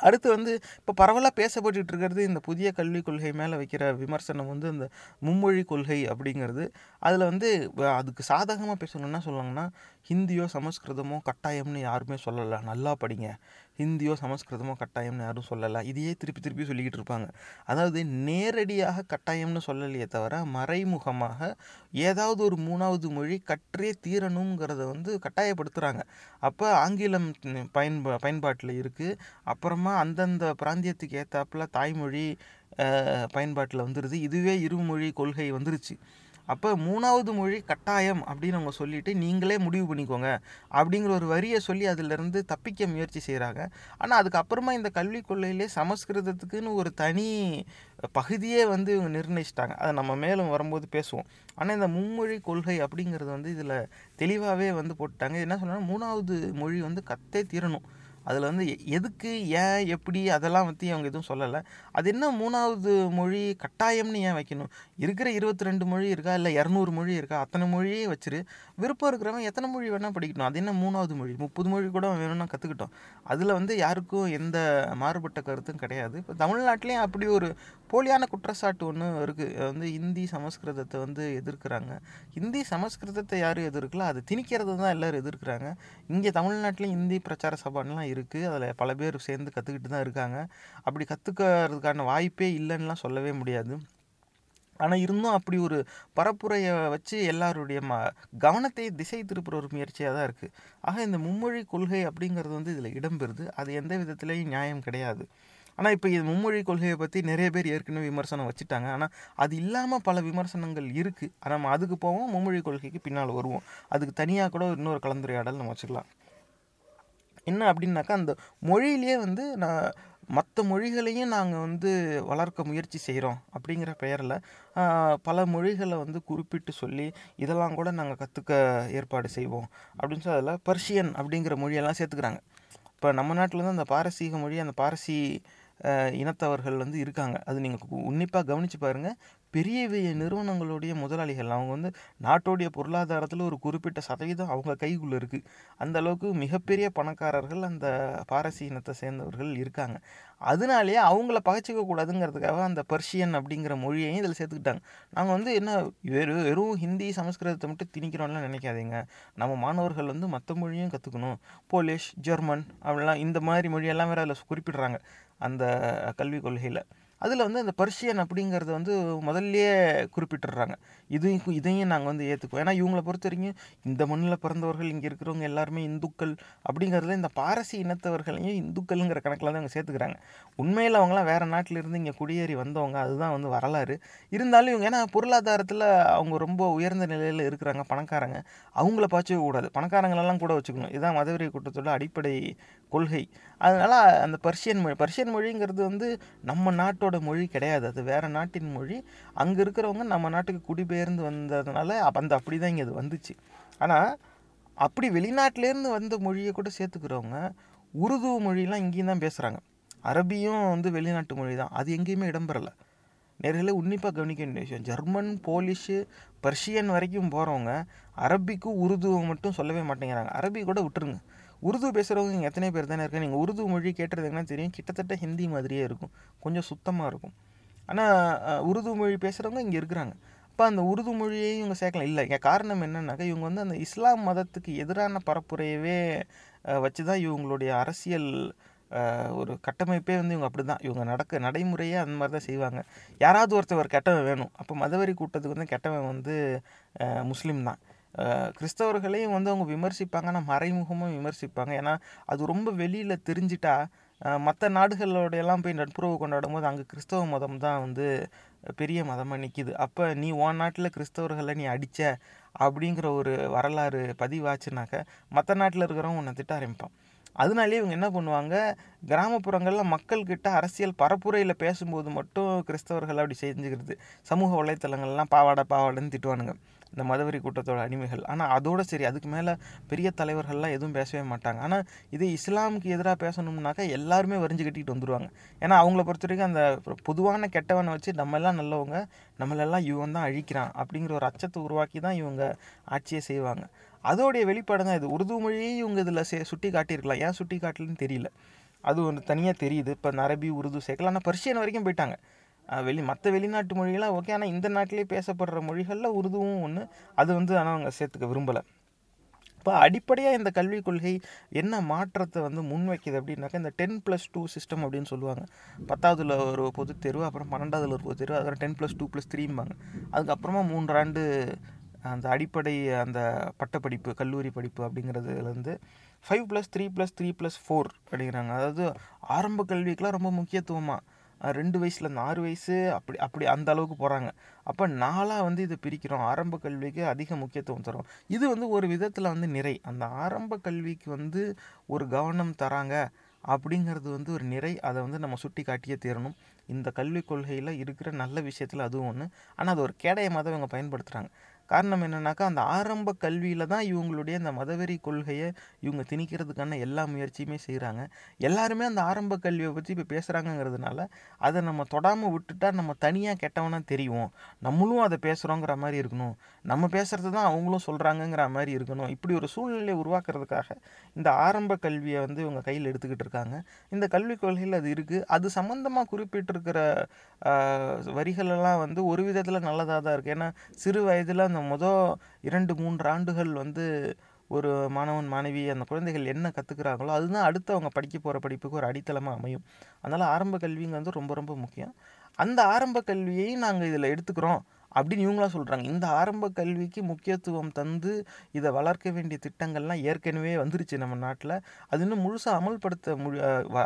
அடுத்து வந்து இப்போ பரவலாக பேசப்பட்டுட்டு இருக்கிறது இந்த புதிய கல்விக் கொள்கை மேலே வைக்கிற விமர்சனம் வந்து இந்த மும்மொழி கொள்கை அப்படிங்கிறது. அதில் வந்து அதுக்கு சாதகமாக பேசணுன்னா சொல்லுவாங்கன்னா, ஹிந்தியோ சமஸ்கிருதமோ கட்டாயம்னு யாருமே சொல்லலை, நல்லா படிங்க, ஹிந்தியோ சமஸ்கிருதமோ கட்டாயம்னு யாரும் சொல்லலை. இதையே திருப்பி திருப்பி சொல்லிக்கிட்டு இருப்பாங்க. அதாவது நேரடியாக கட்டாயம்னு சொல்லலையே தவிர மறைமுகமாக ஏதாவது ஒரு மூணாவது மொழி கற்றே தீரணுங்கிறத வந்து கட்டாயப்படுத்துகிறாங்க. அப்போ ஆங்கிலம் பயன்ப பயன்பாட்டில் இருக்குது. அப்புறமா அந்தந்த பிராந்தியத்துக்கு ஏற்றாப்புல தாய்மொழி பயன்பாட்டில் வந்துடுது. இதுவே இருமொழி கொள்கை வந்துருச்சு. அப்போ மூணாவது மொழி கட்டாயம் அப்படின்னு அவங்க சொல்லிவிட்டு நீங்களே முடிவு பண்ணிக்கோங்க அப்படிங்கிற ஒரு வரியை சொல்லி அதிலிருந்து தப்பிக்க முயற்சி செய்கிறாங்க. ஆனால் அதுக்கப்புறமா இந்த கல்விக் கொள்கையிலே சமஸ்கிருதத்துக்குன்னு ஒரு தனி பகுதியே வந்து இவங்க நிர்ணயிச்சிட்டாங்க. அதை நம்ம மேலும் வரும்போது பேசுவோம். ஆனால் இந்த மும்மொழி கொள்கை அப்படிங்கிறது வந்து இதில் தெளிவாகவே வந்து போட்டுட்டாங்க. என்ன சொன்னால் மூணாவது மொழி வந்து கற்றே தீரணும். அதில் வந்து எதுக்கு ஏன் எப்படி அதெல்லாம் வந்து அவங்க எதுவும் சொல்லலை. அது என்ன மூணாவது மொழி கட்டாயம்னு ஏன் வைக்கணும்? இருக்கிற இருபத்தி ரெண்டு மொழி இருக்கா, இல்லை இரநூறு மொழி இருக்கா, அத்தனை மொழியே வச்சிரு. விருப்பம் இருக்கிறவங்க எத்தனை மொழி வேணால் படிக்கணும். அது என்ன மூணாவது மொழி? முப்பது மொழி கூட வேணும்னா கற்றுக்கிட்டோம். அதில் வந்து யாருக்கும் எந்த மாறுபட்ட கருத்தும் கிடையாது. இப்போ தமிழ்நாட்டிலையும் அப்படி ஒரு போலியான குற்றச்சாட்டு ஒன்று இருக்குது. வந்து ஹிந்தி சமஸ்கிருதத்தை வந்து எதிர்க்கிறாங்க. ஹிந்தி சமஸ்கிருதத்தை யாரும் எதிர்க்கல, அது திணிக்கிறது தான் எல்லோரும் எதிர்க்கிறாங்க. இங்கே தமிழ்நாட்டிலையும் ஹிந்தி பிரச்சார சபான்லாம் இருக்குது. அதில் பல பேர் சேர்ந்து கற்றுக்கிட்டு தான் இருக்காங்க. அப்படி கற்றுக்கிறதுக்கான வாய்ப்பே இல்லைன்னுலாம் சொல்லவே முடியாது. ஆனால் இருந்தும் அப்படி ஒரு பரப்புரையை வச்சு எல்லாருடைய ம கவனத்தை திசை திருப்புற ஒரு முயற்சியாக தான் இருக்குது. ஆக இந்த மும்மொழி கொள்கை அப்படிங்கிறது வந்து இதில் இடம்பெறுது. அது எந்த விதத்துலேயும் நியாயம் கிடையாது. ஆனால் இப்போ இது மும்மொழி கொள்கையை பற்றி நிறைய பேர் ஏற்கனவே விமர்சனம் வச்சுட்டாங்க. ஆனால் அது இல்லாமல் பல விமர்சனங்கள் இருக்குது. நம்ம அதுக்கு போவோம், மும்மொழி கொள்கைக்கு பின்னால் வருவோம். அதுக்கு தனியாக கூட இன்னொரு கலந்துரையாடல் நம்ம வச்சுக்கலாம். என்ன அப்படின்னாக்கா, அந்த மொழியிலே வந்து நான் மற்ற மொழிகளையும் நாங்கள் வந்து வளர்க்க முயற்சி செய்கிறோம் அப்படிங்கிற பெயரில் பல மொழிகளை வந்து குறிப்பிட்டு சொல்லி இதெல்லாம் கூட நாங்கள் கற்றுக்க ஏற்பாடு செய்வோம் அப்படின்னு சொல்லி அதில் பர்ஷியன் அப்படிங்கிற மொழியெல்லாம் சேர்த்துக்கிறாங்க. இப்போ நம்ம நாட்டில் வந்து அந்த பாரசீக மொழி, அந்த பாரசி இனத்தவர்கள் வந்து இருக்காங்க. அது நீங்கள் உன்னிப்பாக கவனித்து பாருங்கள். பெரிய பெரிய நிறுவனங்களுடைய முதலாளிகள் அவங்க வந்து நாட்டோடைய பொருளாதாரத்தில் ஒரு குறிப்பிட்ட சதவீதம் அவங்க கைக்குள்ளே இருக்குது. அந்தளவுக்கு மிகப்பெரிய பணக்காரர்கள் அந்த பாரசி இனத்தை சேர்ந்தவர்கள் இருக்காங்க. அதனாலேயே அவங்கள பகச்சிக்கக்கூடாதுங்கிறதுக்காக அந்த பர்ஷியன் அப்படிங்கிற மொழியையும் இதில் சேர்த்துக்கிட்டாங்க. நாங்கள் வந்து என்ன வெறும் வெறும் ஹிந்தி சமஸ்கிருதத்தை மட்டும் திணிக்கிறோம்னா நினைக்காதீங்க. நம்ம மாணவர்கள் வந்து மற்ற மொழியும் கற்றுக்கணும். போலிஷ், ஜெர்மன் அப்படிலாம் இந்த மாதிரி மொழியெல்லாம் வேறு அதில் குறிப்பிட்றாங்க அந்த கல்விக் கொள்கையில். அதில் வந்து அந்த பர்ஷியன் அப்படிங்கிறது வந்து முதல்லையே குறிப்பிட்டுடுறாங்க. இதையும் இதையும் நாங்கள் வந்து ஏற்றுக்குவோம். ஏன்னா இவங்களை பொறுத்த வரைக்கும் இந்த மண்ணில் பிறந்தவர்கள், இங்கே இருக்கிறவங்க எல்லாருமே இந்துக்கள் அப்படிங்கிறதுல இந்த பாரசி இனத்தவர்களையும் இந்துக்கள்ங்கிற கணக்கில் தான் அவங்க சேர்த்துக்கிறாங்க. உண்மையில் அவங்களாம் வேறு நாட்டிலிருந்து இங்கே குடியேறி வந்தவங்க, அதுதான் வந்து வரலாறு. இருந்தாலும் இவங்க ஏன்னா பொருளாதாரத்தில் அவங்க ரொம்ப உயர்ந்த நிலையில் இருக்கிறாங்க, பணக்காரங்க. அவங்கள பார்த்துக்கூடாது, பணக்காரங்களெல்லாம் கூட வச்சுக்கணும். இதுதான் மதவெறி கூட்டத்தோட அடிப்படை கொள்கை. அதனால் அந்த பர்ஷியன் மொழி பர்ஷியன் மொழிங்கிறது வந்து நம்ம நாட்டோட மொழி கிடையாது. அது வேறு நாட்டின் மொழி. அங்கே இருக்கிறவங்க நம்ம நாட்டுக்கு குடிபெயர்ந்து வந்ததுனால அந்த அப்படி தான் இங்கே அது வந்துச்சு. ஆனால் அப்படி வெளிநாட்டிலேருந்து வந்த மொழியை கூட சேர்த்துக்கிறவங்க உருது மொழிலாம் இங்கேயும் தான் பேசுகிறாங்க. அரபியும் வந்து வெளிநாட்டு மொழி தான். அது எங்கேயுமே இடம்பெறலை. நிறைய உன்னிப்பாக கவனிக்க வேண்டிய விஷயம். ஜெர்மன், போலிஷு, பர்ஷியன் வரைக்கும் போகிறவங்க அரபிக்கு உருதுவை மட்டும் சொல்லவே மாட்டேங்கிறாங்க. அரபி கூட விட்டுருங்க. உருது பேசுகிறவங்க இங்கே எத்தனை பேர் தானே இருக்கேன். நீங்கள் உருது மொழி கேட்டுறதுங்கன்னா தெரியும், கிட்டத்தட்ட ஹிந்தி மாதிரியே இருக்கும், கொஞ்சம் சுத்தமாக இருக்கும். ஆனால் உருது மொழி பேசுகிறவங்க இங்கே இருக்கிறாங்க. அப்போ அந்த உருது மொழியையும் இவங்க சேர்க்கலாம். இல்லை, இங்கே காரணம் என்னன்னாக்கா, இவங்க வந்து அந்த இஸ்லாம் மதத்துக்கு எதிரான பரப்புரையவே வச்சு தான் இவங்களுடைய அரசியல் ஒரு கட்டமைப்பே வந்து இவங்க அப்படி தான் இவங்க நடக்க நடைமுறையே அந்த மாதிரி தான் செய்வாங்க. யாராவது ஒருத்தவர் கெட்டவன் வேணும். அப்போ மதவெறி கூட்டத்துக்கு வந்து கெட்டவன் வந்து முஸ்லீம் தான். கிறிஸ்தவர்களையும் வந்து அவங்க விமர்சிப்பாங்க, ஆனால் மறைமுகமாக விமர்சிப்பாங்க. ஏன்னா அது ரொம்ப வெளியில் தெரிஞ்சிட்டா மற்ற நாடுகளோடையெல்லாம் போய் நட்புறவு கொண்டாடும் போது அங்கே கிறிஸ்தவ மதம் தான் வந்து பெரிய மதமாக நிற்கிது. அப்போ நீ உன் நாட்டில் கிறிஸ்தவர்களை நீ அடித்த அப்படிங்கிற ஒரு வரலாறு பதிவாச்சுனாக்க மற்ற நாட்டில் இருக்கிறவங்க உன்னை திட்ட ஆரம்பிப்பான். அதனாலே இவங்க என்ன பண்ணுவாங்க, கிராமப்புறங்களில் மக்கள்கிட்ட அரசியல் பரப்புரையில் பேசும்போது மட்டும் கிறிஸ்தவர்கள் அப்படி செஞ்சுக்கிறது. சமூக வலைத்தளங்கள்லாம் பாவாடை பாவாடைன்னு திட்டுவானுங்க இந்த மதவெறி கூட்டத்தோட அடிமைகள். ஆனால் அதோடு சரி, அதுக்கு மேலே பெரிய தலைவர்கள்லாம் எதுவும் பேசவே மாட்டாங்க. ஆனால் இது இஸ்லாமுக்கு எதிராக பேசணும்னாக்கா எல்லாருமே வரிஞ்சு கட்டிக்கிட்டு வந்துடுவாங்க. ஏன்னா அவங்கள பொறுத்த வரைக்கும் அந்த பொதுவான கெட்டவனை வச்சு நம்மெல்லாம் நல்லவங்க, நம்மளெல்லாம் இவன் தான் அழிக்கிறான் அப்படிங்கிற ஒரு அச்சத்தை உருவாக்கி தான் இவங்க ஆட்சியை செய்வாங்க. அதோடைய வெளிப்பாடு தான் இது. உருது மொழியே இவங்க இதில் சே சுட்டி காட்டியிருக்கலாம். ஏன் சுட்டி காட்டலன்னு தெரியல. அது ஒன்று தனியாக தெரியுது. இப்போ அரபி, உருது சேர்க்கலாம். ஆனால் பர்ஷியன் வரைக்கும் போயிட்டாங்க. வெளி மற்ற வெளிநாட்டு மொழிகளாக ஓகே, ஆனால் இந்த நாட்டிலே பேசப்படுற மொழிகளில் உருதுவும் ஒன்று. அது வந்து ஆனால் அவங்க சேர்த்துக்க விரும்பலை. இப்போ அடிப்படையாக இந்த கல்விக் கொள்கை என்ன மாற்றத்தை வந்து முன்வைக்குது அப்படின்னாக்கா, இந்த டென் ப்ளஸ் டூ சிஸ்டம் அப்படின்னு சொல்லுவாங்க. பத்தாவதுல ஒரு பொது தேர்வு, அப்புறம் பன்னெண்டாவதுல ஒரு பொது தேர்வு, அதுக்கப்புறம் டென் ப்ளஸ் டூ ப்ளஸ் த்ரீம்பாங்க. அதுக்கப்புறமா மூன்றாண்டு அந்த அடிப்படை அந்த பட்டப்படிப்பு, கல்லூரி படிப்பு அப்படிங்கிறதுலேருந்து five plus three plus three plus four அப்படிங்கிறாங்க. அதாவது ஆரம்ப கல்விக்கெலாம் ரொம்ப முக்கியத்துவமாக ரெண்டு வயசில் அந்த ஆறு வயசு அப்படி அப்படி அந்த அளவுக்கு போகிறாங்க. அப்போ நாளாக வந்து இதை பிரிக்கிறோம், ஆரம்ப கல்விக்கு அதிக முக்கியத்துவம் தரும். இது வந்து ஒரு விதத்தில் வந்து நிறை, அந்த ஆரம்ப கல்விக்கு வந்து ஒரு கவனம் தராங்க அப்படிங்கிறது வந்து ஒரு நிறை. அதை வந்து நம்ம சுட்டி காட்டியே தீரணும். இந்த கல்விக் கொள்கையில் இருக்கிற நல்ல விஷயத்தில் அதுவும் ஒன்று. ஆனால் அது ஒரு கேடயமாக தான் இவங்க பயன்படுத்துகிறாங்க. காரணம் என்னன்னாக்கா, அந்த ஆரம்ப கல்வியில் தான் இவங்களுடைய அந்த மதவெறி கொள்கையை இவங்க திணிக்கிறதுக்கான எல்லா முயற்சியுமே செய்கிறாங்க. எல்லாருமே அந்த ஆரம்ப கல்வியை பற்றி இப்போ பேசுகிறாங்கங்கிறதுனால அதை நம்ம தொடாமல் விட்டுட்டா நம்ம தனியாக கெட்டவனா தெரியும், நம்மளும் அதை பேசுகிறோங்கிற மாதிரி இருக்கணும், நம்ம பேசுகிறது தான் அவங்களும் சொல்கிறாங்கங்கிற மாதிரி இருக்கணும். இப்படி ஒரு சூழ்நிலையை உருவாக்குறதுக்காக இந்த ஆரம்ப கல்வியை வந்து இவங்க கையில் எடுத்துக்கிட்டு இருக்காங்க. இந்த கல்விக் கொள்கையில் அது இருக்குது. அது சம்மந்தமாக குறிப்பிட்டிருக்கிற வரிகளெல்லாம் வந்து ஒரு விதத்தில் நல்லதாக தான் இருக்குது. ஏன்னா சிறு வயதில் அந்த மொதல் இரண்டு மூன்று ஆண்டுகள் வந்து ஒரு மாணவன் மாணவி அந்த குழந்தைகள் என்ன கற்றுக்குறாங்களோ அதுதான் அடுத்து அவங்க படிக்க போகிற படிப்புக்கு ஒரு அடித்தளமாக அமையும். அதனால் ஆரம்ப கல்விங்கிறது ரொம்ப ரொம்ப முக்கியம். அந்த ஆரம்ப கல்வியை நாங்கள் இதில் எடுத்துக்கிறோம் அப்படின்னு இவங்களாம் சொல்கிறாங்க. இந்த ஆரம்ப கல்விக்கு முக்கியத்துவம் தந்து இதை வளர்க்க வேண்டிய திட்டங்கள்லாம் ஏற்கனவே வந்துருச்சு நம்ம நாட்டில். அது இன்னும் முழுசாக அமல்படுத்த மு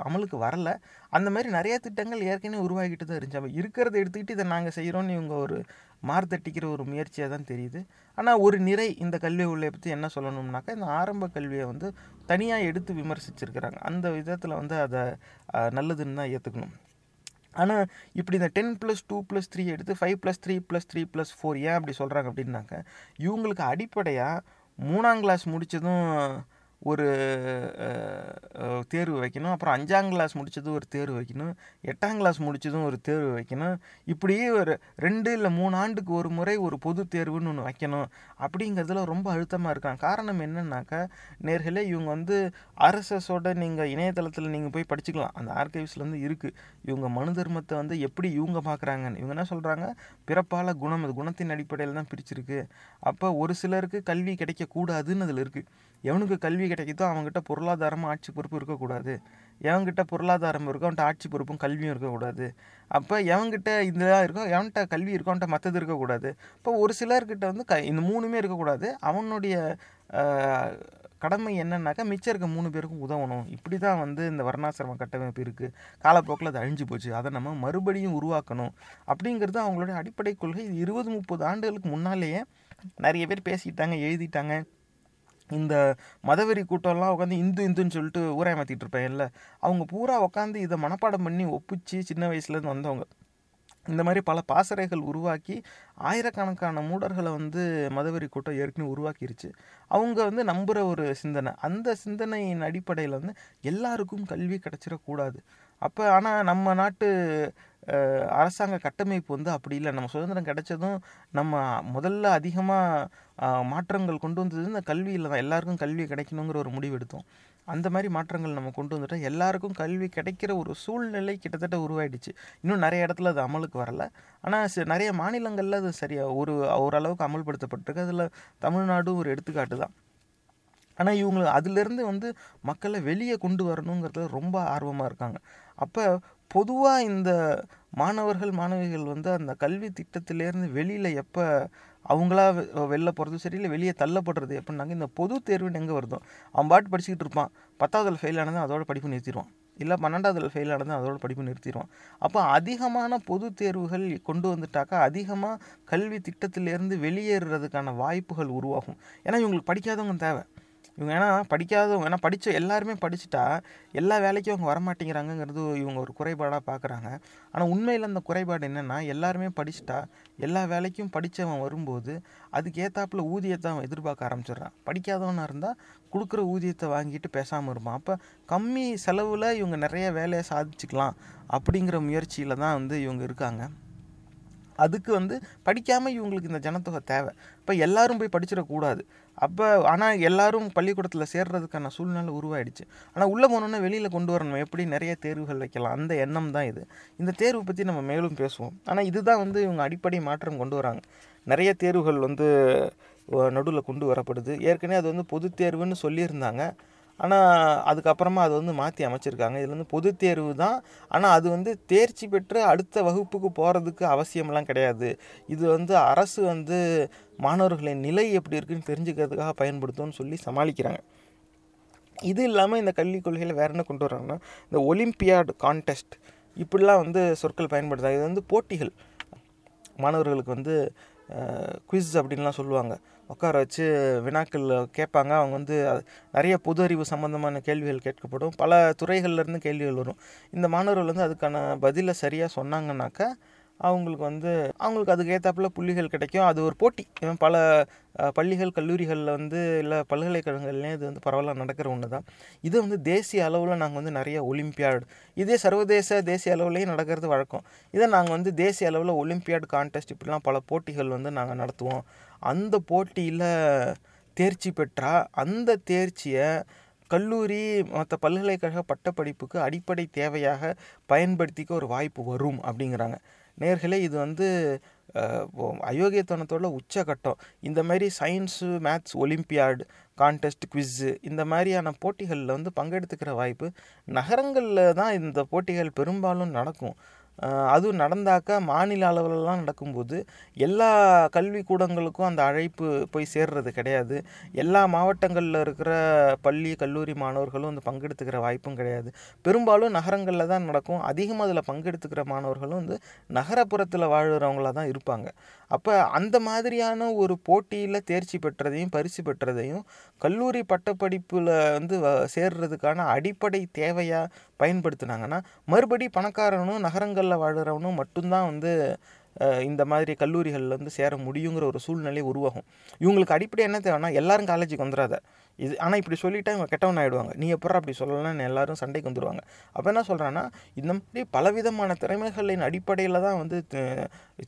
அமலுக்கு வரலை. அந்த மாதிரி நிறையா திட்டங்கள் ஏற்கனவே உருவாகிட்டு தான் இருந்துச்சு. அப்போ இருக்கிறத எடுத்துக்கிட்டு இதை நாங்கள் செய்கிறோன்னு இவங்க ஒரு மார்த்தட்டிக்கிற ஒரு முயற்சியாக தான் தெரியுது. ஆனால் ஒரு நிறை இந்த கல்வி கொள்கையை பற்றி என்ன சொல்லணும்னாக்கா, இந்த ஆரம்ப கல்வியை வந்து தனியாக எடுத்து விமர்சிச்சிருக்கிறாங்க. அந்த விதத்தில் வந்து அதை நல்லதுன்னு தான் ஏற்றுக்கணும். ஆனால் இப்படி இந்த ten plus two plus three எடுத்து five plus three plus three plus four ஏன் அப்படி சொல்கிறாங்க அப்படின்னாக்க, இவங்களுக்கு அடிப்படையாக மூணாம் கிளாஸ் முடித்ததும் ஒரு தேர்வு வைக்கணும், அப்புறம் அஞ்சாம் கிளாஸ் முடித்ததும் ஒரு தேர்வு வைக்கணும், எட்டாம் கிளாஸ் முடித்ததும் ஒரு தேர்வு வைக்கணும், இப்படியே ஒரு ரெண்டு இல்லை மூணு ஆண்டுக்கு ஒரு முறை ஒரு பொது தேர்வுன்னு ஒன்று வைக்கணும் அப்படிங்கிறதுல ரொம்ப அழுத்தமாக இருக்காங்க. காரணம் என்னன்னாக்கா, நேர்களே, இவங்க வந்து ஆர்எஸ்எஸோட நீங்கள் இணையதளத்தில் நீங்கள் போய் படிச்சுக்கலாம், அந்த ஆர்கைவ்ஸ்லேருந்து இருக்குது. இவங்க மனு தர்மத்தை வந்து எப்படி இவங்க பார்க்குறாங்கன்னு இவங்க என்ன சொல்கிறாங்க, பிறப்பால் குணம், அது குணத்தின் அடிப்படையில் தான் பிரிச்சிருக்கு. அப்போ ஒரு சிலருக்கு கல்வி கிடைக்கக்கூடாதுன்னு அதில் இருக்குது. எவனுக்கு கல்வி கிடைக்கிதோ அவங்ககிட்ட பொருளாதாரமும் ஆட்சி பொறுப்பு இருக்கக்கூடாது, எவன்கிட்ட பொருளாதாரம் இருக்கோ அவன்கிட்ட ஆட்சி பொறுப்பும் கல்வியும் இருக்கக்கூடாது, அப்போ எவன்கிட்ட இதெல்லாம் இருக்கோ எவன்கிட்ட கல்வி இருக்கோ அவன்கிட்ட மற்றது இருக்கக்கூடாது. இப்போ ஒரு சிலர்கிட்ட வந்து க இந்த மூணுமே இருக்கக்கூடாது, அவனுடைய கடமை என்னன்னாக்கா மிச்சம் இருக்க மூணு பேருக்கும் உதவணும். இப்படி தான் வந்து இந்த வர்ணாசிரம கட்டமைப்பு இருக்குது. காலப்போக்கில் அது அழிஞ்சு போச்சு, அதை நம்ம மறுபடியும் உருவாக்கணும் அப்படிங்கிறது அவங்களுடைய அடிப்படை கொள்கை. இது இருபது முப்பது ஆண்டுகளுக்கு முன்னாலேயே நிறைய பேர் பேசிட்டாங்க, எழுதிட்டாங்க. இந்த மதவெறி கூட்டம்லாம் உட்காந்து இந்து இந்துன்னு சொல்லிட்டு ஊரை மாற்றிட்டு இருப்பேன் இல்லை, அவங்க பூரா உட்காந்து இதை மனப்பாடம் பண்ணி ஒப்பிச்சு சின்ன வயசுலேருந்து வந்தவங்க. இந்த மாதிரி பல பாசறைகள் உருவாக்கி ஆயிரக்கணக்கான மூடர்களை வந்து மதவெறி கூட்டம் ஏற்கனவே உருவாக்கிருச்சு. அவங்க வந்து நம்புகிற ஒரு சிந்தனை, அந்த சிந்தனையின் அடிப்படையில் வந்து எல்லாருக்கும் கல்வி கிடச்சிடக்கூடாது. அப்போ ஆனால் நம்ம நாட்டு அரசாங்க கட்டமைப்பு வந்து அப்படி இல்லை. நம்ம சுதந்திரம் கிடைச்சதும் நம்ம முதல்ல அதிகமாக மாற்றங்கள் கொண்டு வந்தது இந்த கல்வியில் தான். எல்லாருக்கும் கல்வி கிடைக்கணுங்கிற ஒரு முடிவு எடுத்தோம். அந்த மாதிரி மாற்றங்கள் நம்ம கொண்டு வந்துட்டால் எல்லாருக்கும் கல்வி கிடைக்கிற ஒரு சூழ்நிலை கிட்டத்தட்ட உருவாயிடுச்சு. இன்னும் நிறைய இடத்துல அது அமலுக்கு வரலை. ஆனால் நிறைய மாநிலங்களில் அது சரியாக ஒரு ஓரளவுக்கு அமல்படுத்தப்பட்டிருக்கு. அதில் தமிழ்நாடும் ஒரு எடுத்துக்காட்டு தான். ஆனால் இவங்க அதிலிருந்து வந்து மக்களை வெளியே கொண்டு வரணுங்கிறதுல ரொம்ப ஆர்வமாக இருக்காங்க. அப்போ பொதுவாக இந்த மாணவர்கள் மாணவிகள் வந்து அந்த கல்வி திட்டத்திலேருந்து வெளியில் எப்போ அவங்களா வெளில போகிறதும் சரி இல்லை வெளியே தள்ளப்படுறது எப்படின்னாங்க, இந்த பொது தேர்வுன்னு எங்கே வருதோ அவன் பாட்டு படிச்சுக்கிட்டு இருப்பான். பத்தாவதில் ஃபெயில் ஆனதும் அதோட படிப்பு நிறுத்திடுவான், இல்லை பன்னெண்டாவதில் ஃபெயில் ஆனதும் அதோட படிப்பு நிறுத்திடுவான். அப்போ அதிகமான பொது தேர்வுகள் கொண்டு வந்துட்டாக்கா அதிகமாக கல்வி திட்டத்திலேருந்து வெளியேறதுக்கான வாய்ப்புகள் உருவாகும். ஏன்னா இவங்களுக்கு படிக்காதவங்க தேவை. இவங்க ஏன்னா படிக்காதவங்க, ஏன்னா படித்த எல்லாருமே படிச்சுட்டா எல்லா வேலைக்கும் அவங்க வரமாட்டேங்கிறாங்கங்கிறது இவங்க ஒரு குறைபாடாக பார்க்குறாங்க. ஆனால் உண்மையில் அந்த குறைபாடு என்னென்னா, எல்லாருமே படிச்சுட்டா எல்லா வேலைக்கும் படித்தவன் வரும்போது அதுக்கேற்றாப்புல ஊதியத்தை அவன் எதிர்பார்க்க ஆரம்பிச்சிடுறான். படிக்காதவனாக இருந்தால் கொடுக்குற ஊதியத்தை வாங்கிட்டு பேசாமல் இருப்பான். அப்போ கம்மி செலவில் இவங்க நிறைய வேலையை சாதிச்சுக்கலாம் அப்படிங்கிற முயற்சியில் தான் வந்து இவங்க இருக்காங்க. அதுக்கு வந்து படிக்காமல் இவங்களுக்கு இந்த ஜனத்தொகை தேவை. இப்போ எல்லோரும் போய் படிச்சிடக்கூடாது. அப்போ ஆனால் எல்லோரும் பள்ளிக்கூடத்தில் சேர்றதுக்கான சூழ்நிலை உருவாயிடுச்சு. ஆனால் உள்ளே போனோன்னா வெளியில் கொண்டு வரணும், எப்படி நிறைய தேர்வுகள் வைக்கலாம், அந்த எண்ணம் தான் இது. இந்த தேர்வு பற்றி நம்ம மேலும் பேசுவோம். ஆனால் இதுதான் வந்து இவங்க அடிப்படை மாற்றம் கொண்டு வராங்க. நிறைய தேர்வுகள் வந்து நடுவில் கொண்டு வரப்படுது. ஏற்கனவே அது வந்து பொது தேர்வுன்னு சொல்லியிருந்தாங்க. ஆனால் அதுக்கப்புறமா அது வந்து மாற்றி அமைச்சிருக்காங்க. இதில் வந்து பொது தேர்வு தான், ஆனால் அது வந்து தேர்ச்சி பெற்று அடுத்த வகுப்புக்கு போகிறதுக்கு அவசியம்லாம் கிடையாது. இது வந்து அரசு வந்து மாணவர்களின் நிலை எப்படி இருக்குன்னு தெரிஞ்சுக்கிறதுக்காக பயன்படுத்தும்னு சொல்லி சமாளிக்கிறாங்க. இது இல்லாமல் இந்த கல்விக் கொள்கையில் வேறு என்ன கொண்டு வர்றாங்கன்னா, இந்த ஒலிம்பியாட் கான்டெஸ்ட், இப்படிலாம் வந்து சொற்கள் பயன்படுத்துகிறாங்க. இது வந்து போட்டிகள், மாணவர்களுக்கு வந்து குவிஸ் அப்படின்லாம் சொல்லுவாங்க, உட்கார வச்சு வினாக்கள் கேட்பாங்க. அவங்க வந்து நிறைய பொது அறிவு சம்மந்தமான கேள்விகள் கேட்கப்படும், பல துறைகள்லேருந்து கேள்விகள் வரும். இந்த மாணவர்கள் வந்து அதுக்கான பதிலை சரியாக சொன்னாங்கன்னாக்கா அவங்களுக்கு வந்து அவங்களுக்கு அதுக்கேற்றாப்புல புள்ளிகள் கிடைக்கும். அது ஒரு போட்டி. பல பள்ளிகள் கல்லூரிகளில் வந்து இல்லை பல்கலைக்கழகங்கள்லேயும் இது வந்து பரவலாக நடக்கிற ஒன்று தான். இது வந்து தேசிய அளவில் நாங்கள் வந்து நிறைய ஒலிம்பியாட், இதே சர்வதேச தேசிய அளவுலேயும் நடக்கிறது வழக்கம். இதை நாங்கள் வந்து தேசிய அளவில் ஒலிம்பியாட் கான்டெஸ்ட் இப்படிலாம் பல போட்டிகள் வந்து நாங்கள் நடத்துவோம். அந்த போட்டியில் தேர்ச்சி பெற்றால் அந்த தேர்ச்சியை கல்லூரி மற்ற பல்கலைக்கழக பட்டப்படிப்புக்கு அடிப்படை தேவையாக பயன்படுத்திக்க ஒரு வாய்ப்பு வரும் அப்படிங்கிறாங்க. நேர்களே, இது வந்து அயோக்கியத்தனத்தோட உச்சகட்டம். இந்த மாதிரி science, maths ஒலிம்பியாடு, contest, quiz இந்த மாதிரியான போட்டிகளில் வந்து பங்கெடுத்துக்கிற வாய்ப்பு நகரங்களில் தான் இந்த போட்டிகள் பெரும்பாலும் நடக்கும். அதுவும் நடந்தாக்கா மாநில அளவிலலாம் நடக்கும்போது எல்லா கல்விக்கூடங்களுக்கும் அந்த அழைப்பு போய் சேர்றது கிடையாது. எல்லா மாவட்டங்களில் இருக்கிற பள்ளி கல்லூரி மாணவர்களும் வந்து பங்கெடுத்துக்கிற வாய்ப்பும் கிடையாது. பெரும்பாலும் நகரங்களில் தான் நடக்கும். அதிகமாக அதில் பங்கெடுத்துக்கிற மாணவர்களும் வந்து நகரப்புறத்தில் வாழ்கிறவங்களாக தான் இருப்பாங்க. அப்போ அந்த மாதிரியான ஒரு போட்டியில் தேர்ச்சி பெற்றதையும் பரிசு பெற்றதையும் கல்லூரி பட்டப்படிப்பில் வந்து சேர்றதுக்கான அடிப்படை தேவையாக பயன்படுத்தினாங்கன்னா மறுபடி பணக்காரனும் நகரங்கள் வாழ்கிறவனும் மட்டும்தான் வந்து இந்த மாதிரி கல்லூரிகளில் வந்து சேர முடியுங்கிற ஒரு சூழ்நிலை உருவாகும். இவங்களுக்கு அடிப்படை என்ன தேவைன்னா, எல்லாரும் காலேஜுக்கு வந்துடாத இது. ஆனால் இப்படி சொல்லிவிட்டா இவங்க கெட்டவன் ஆகிடுவாங்க. நீ எப்போ அப்படி சொல்லலாம்னு எல்லாரும் சண்டைக்கு வந்துடுவாங்க. அப்போ என்ன சொல்கிறான்னா, இந்த மாதிரி பலவிதமான திறமைகளின் அடிப்படையில் தான் வந்து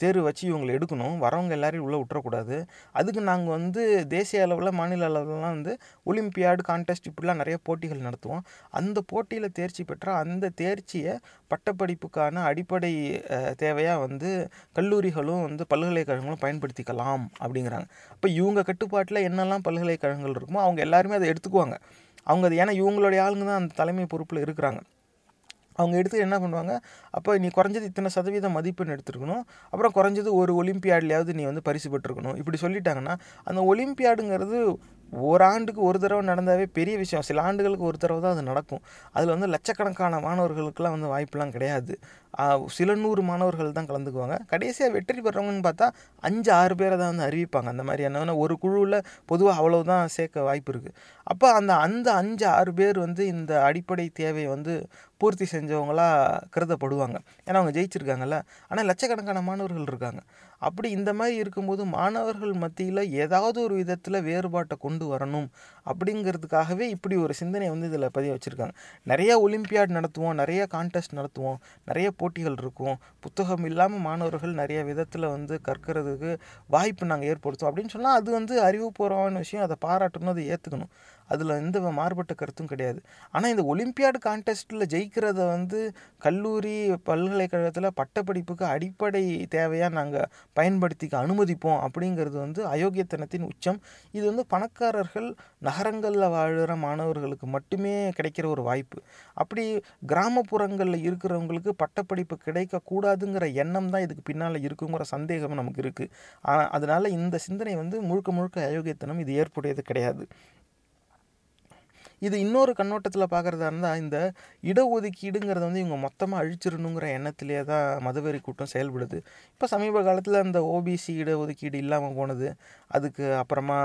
தேர்வு வச்சு இவங்களை எடுக்கணும். வரவங்க எல்லாரையும் உள்ளே விட்டுறக்கூடாது. அதுக்கு நாங்கள் வந்து தேசிய அளவில் மாநில அளவிலலாம் வந்து ஒலிம்பியாடு கான்டெஸ்ட் இப்படிலாம் நிறைய போட்டிகள் நடத்துவோம். அந்த போட்டியில் தேர்ச்சி பெற்றால் அந்த தேர்ச்சியை பட்டப்படிப்புக்கான அடிப்படை தேவையாக வந்து கல்லூரிகளும் வந்து பல்கலைக்கழகங்களும் பயன்படுத்திக்கலாம் அப்படிங்கிறாங்க. அப்போ இவங்க கட்டுப்பாட்டில் என்னெல்லாம் பல்கலைக்கழகங்கள் இருக்குமோ அவங்க எல்லாருமே அதை எடுத்துக்குவாங்க. அவங்க அது ஏன்னா இவங்களுடைய ஆளுங்க தான் அந்த தலைமை பொறுப்பில் இருக்கிறாங்க. அவங்க எடுத்து என்ன பண்ணுவாங்க, அப்போ நீ குறைஞ்சது இத்தனை சதவீத மதிப்பெண் எடுத்துருக்கணும், அப்புறம் குறைஞ்சது ஒரு ஒலிம்பியாட்லையாவது நீ வந்து பரிசு பெற்றுருக்கணும் இப்படி சொல்லிட்டாங்கன்னா, அந்த ஒலிம்பியாடுங்கிறது ஒரு ஆண்டுக்கு ஒரு தடவை நடந்தாவே பெரிய விஷயம். சில ஆண்டுகளுக்கு ஒரு தடவை தான் அது நடக்கும். அதில் வந்து லட்சக்கணக்கான மாணவர்களுக்கெல்லாம் வந்து வாய்ப்புலாம் கிடையாது. சில நூறு மாணவர்கள் தான் கலந்துக்குவாங்க. கடைசியாக வெற்றி பெறவங்கன்னு பார்த்தா அஞ்சு ஆறு பேரை தான் வந்து அறிவிப்பாங்க. அந்த மாதிரி என்ன ஒரு குழுவில் பொதுவாக அவ்வளவுதான் சேர்க்க வாய்ப்பு இருக்குது. அப்போ அந்த அந்த அஞ்சு ஆறு பேர் வந்து இந்த அடிப்படை தேவையை வந்து பூர்த்தி செஞ்சவங்களாக கருதப்படுவாங்க. ஏன்னா அவங்க ஜெயிச்சிருக்காங்கல்ல. ஆனால் லட்சக்கணக்கான மாணவர்கள் இருக்காங்க. அப்படி இந்த மாதிரி இருக்கும்போது மாணவர்கள் மத்தியில் ஏதாவது ஒரு விதத்தில் வேறுபாட்டை கொண்டு வரணும் அப்படிங்கிறதுக்காகவே இப்படி ஒரு சிந்தனை வந்து இதில் பதிய வச்சுருக்காங்க. நிறையா ஒலிம்பியாட் நடத்துவோம், நிறையா கான்டெஸ்ட் நடத்துவோம், நிறைய போட்டிகள் இருக்கும், புத்தகம் இல்லாமல் மாணவர்கள் நிறைய விதத்தில் வந்து கற்கிறதுக்கு வாய்ப்பு நாங்கள் ஏற்படுத்துவோம் அப்படின்னு சொன்னால் அது வந்து அறிவுபூர்வமான விஷயம். அதை பாராட்டணும், அதை ஏற்றுக்கணும். அதில் எந்த மாறுபட்ட கருத்தும் கிடையாது. ஆனால் இந்த ஒலிம்பியாடு கான்டெஸ்ட்டில் ஜெயிக்கிறத வந்து கல்லூரி பல்கலைக்கழகத்தில் பட்டப்படிப்புக்கு அடிப்படை தேவையாக நாங்கள் பயன்படுத்திக்க அனுமதிப்போம் அப்படிங்கிறது வந்து அயோக்கியத்தனத்தின் உச்சம். இது வந்து பணக்காரர்கள் நகரங்களில் வாழ்கிற மாணவர்களுக்கு மட்டுமே கிடைக்கிற ஒரு வாய்ப்பு. அப்படி கிராமப்புறங்களில் இருக்கிறவங்களுக்கு பட்டப்படிப்பு கிடைக்கக்கூடாதுங்கிற எண்ணம் தான் இதுக்கு பின்னால் இருக்குங்கிற சந்தேகம் நமக்கு இருக்குது. ஆனால் அதனால் இந்த சிந்தனை வந்து முழுக்க முழுக்க அயோக்கியத்தனம். இது ஏற்புடையது கிடையாது. இது இன்னொரு கண்ணோட்டத்தில் பார்க்குறதா இருந்தால் இந்த இடஒதுக்கீடுங்கிறத வந்து இவங்க மொத்தமாக அழிச்சிடணுங்கிற எண்ணத்திலே தான் மதவெறி கூட்டம் செயல்படுது. இப்போ சமீப காலத்தில் அந்த ஓபிசி இடஒதுக்கீடு இல்லாமல் போனது, அதுக்கு அப்புறமா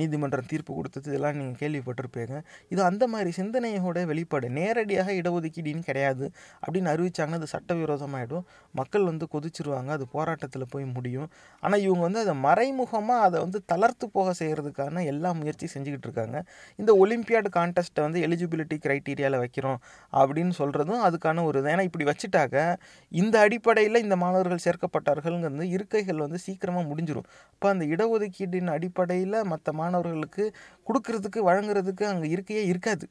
நீதிமன்றம் தீர்ப்பு கொடுத்தது, இதெல்லாம் நீங்கள் கேள்விப்பட்டிருப்பீங்க. இது அந்த மாதிரி சிந்தனையோட வெளிப்பாடு. நேரடியாக இடஒதுக்கீடுன்னு கிடையாது அப்படின்னு அறிவிச்சாங்கன்னா அது சட்டவிரோதமாகிடும். மக்கள் வந்து கொதிச்சிருவாங்க, அது போராட்டத்தில் போய் முடியும். ஆனால் இவங்க வந்து அதை மறைமுகமாக அதை வந்து தளர்த்து போக செய்கிறதுக்கான எல்லா முயற்சியும் செஞ்சுக்கிட்டு இருக்காங்க. இந்த ஒலிம்பியாடு கான்டெஸ்ட்டை வந்து எலிஜிபிலிட்டி க்ரைட்டீரியாவில் வைக்கிறோம் அப்படின்னு சொல்கிறதும் அதுக்கான ஒரு ஏன்னா இப்படி வச்சுட்டாக்க இந்த அடிப்படையில் இந்த மாணவர்கள் சேர்க்கப்பட்டார்கள்ங்கிறது இருக்கைகள் வந்து சீக்கிரமாக முடிஞ்சிடும். இப்போ அந்த இடஒதுக்கீட்டின் அடிப்படையில் மற்ற மாணவர்களுக்கு கொடுக்கறதுக்கு வழங்குறதுக்கு அங்கே இருக்கையே இருக்காது.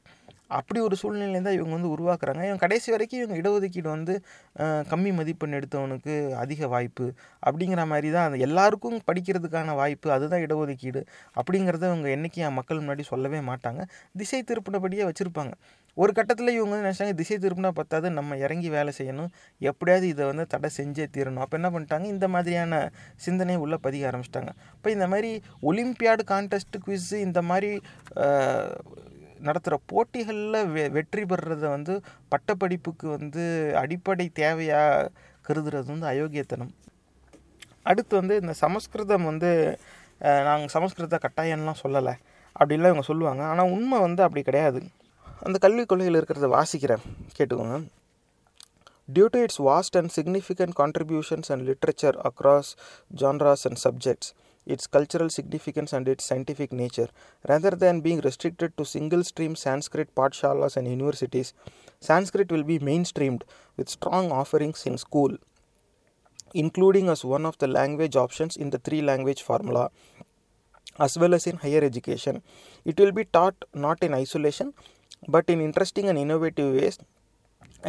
அப்படி ஒரு சூழ்நிலையை தான் இவங்க வந்து உருவாக்குறாங்க. இவங்க கடைசி வரைக்கும் இவங்க இடஒதுக்கீடு வந்து கம்மி மதிப்பெண் எடுத்தவனுக்கு அதிக வாய்ப்பு அப்படிங்கிற மாதிரி தான் அது எல்லாருக்கும் படிக்கிறதுக்கான வாய்ப்பு, அதுதான் இடஒதுக்கீடு அப்படிங்கிறத இவங்க என்றைக்கும் என் மக்கள் முன்னாடி சொல்லவே மாட்டாங்க. திசை திருப்பினபடியே வச்சுருப்பாங்க. ஒரு கட்டத்தில் இவங்க வந்து நினச்சாங்க திசை திருப்பினா பத்தாது, நம்ம இறங்கி வேலை செய்யணும், எப்படியாவது இதை வந்து தடை செஞ்சே தீரணும். அப்போ என்ன பண்ணிட்டாங்க, இந்த மாதிரியான சிந்தனை உள்ளே பதிக ஆரம்பிச்சிட்டாங்க. இப்போ இந்த மாதிரி ஒலிம்பியாடு கான்டெஸ்ட்டு, குவிஸு இந்த மாதிரி நடத்துகிற போட்டிகளில் வெ வெற்றி பெறுறத வந்து பட்டப்படிப்புக்கு வந்து அடிப்படை தேவையாக கருதுறது வந்து அயோக்கியத்தனம். அடுத்து வந்து இந்த சமஸ்கிருதம் வந்து நாங்கள் சமஸ்கிருத கட்டாயம்லாம் சொல்லலை அப்படின்லாம் இவங்க சொல்லுவாங்க. ஆனால் உண்மை வந்து அப்படி கிடையாது. அந்த கல்விக் கொள்கையில் இருக்கிறத வாசிக்கிறேன், கேட்டுக்கோங்க. Due to its vast and significant contributions and literature across genres and subjects, its cultural significance and its scientific nature, rather than being restricted to single-stream Sanskrit pathshalas and universities, Sanskrit will be mainstreamed with strong offerings in school, including as one of the language options in the three-language formula, as well as in higher education. It will be taught not in isolation, but in interesting and innovative ways,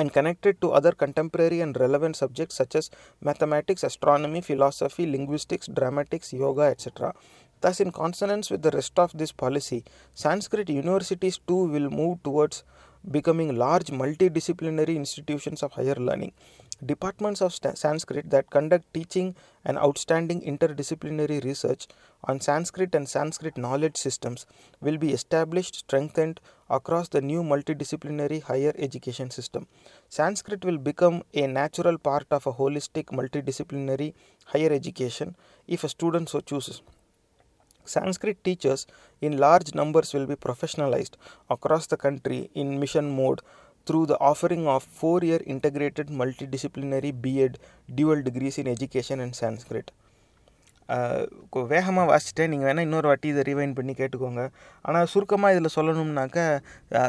and connected to other contemporary and relevant subjects such as mathematics, astronomy, philosophy, linguistics, dramatics, yoga, et cetera. Thus, in consonance with the rest of this policy, Sanskrit universities too will move towards becoming large multidisciplinary institutions of higher learning. Departments of st- Sanskrit that conduct teaching and outstanding interdisciplinary research on Sanskrit and Sanskrit knowledge systems will be established, strengthened across the new multidisciplinary higher education system. Sanskrit will become a natural part of a holistic multidisciplinary higher education if a student so chooses. Sanskrit teachers in large numbers will be professionalized across the country in mission mode through the offering of four-year integrated multidisciplinary B.Ed dual degrees in education and Sanskrit. வேகமாக வாசிட்டேன், நீங்கள் வேணால் இன்னொரு வாட்டி இதை rewind பண்ணி கேட்டுக்கோங்க. ஆனால் சுருக்கமாக இதில் சொல்லணும்னாக்கா,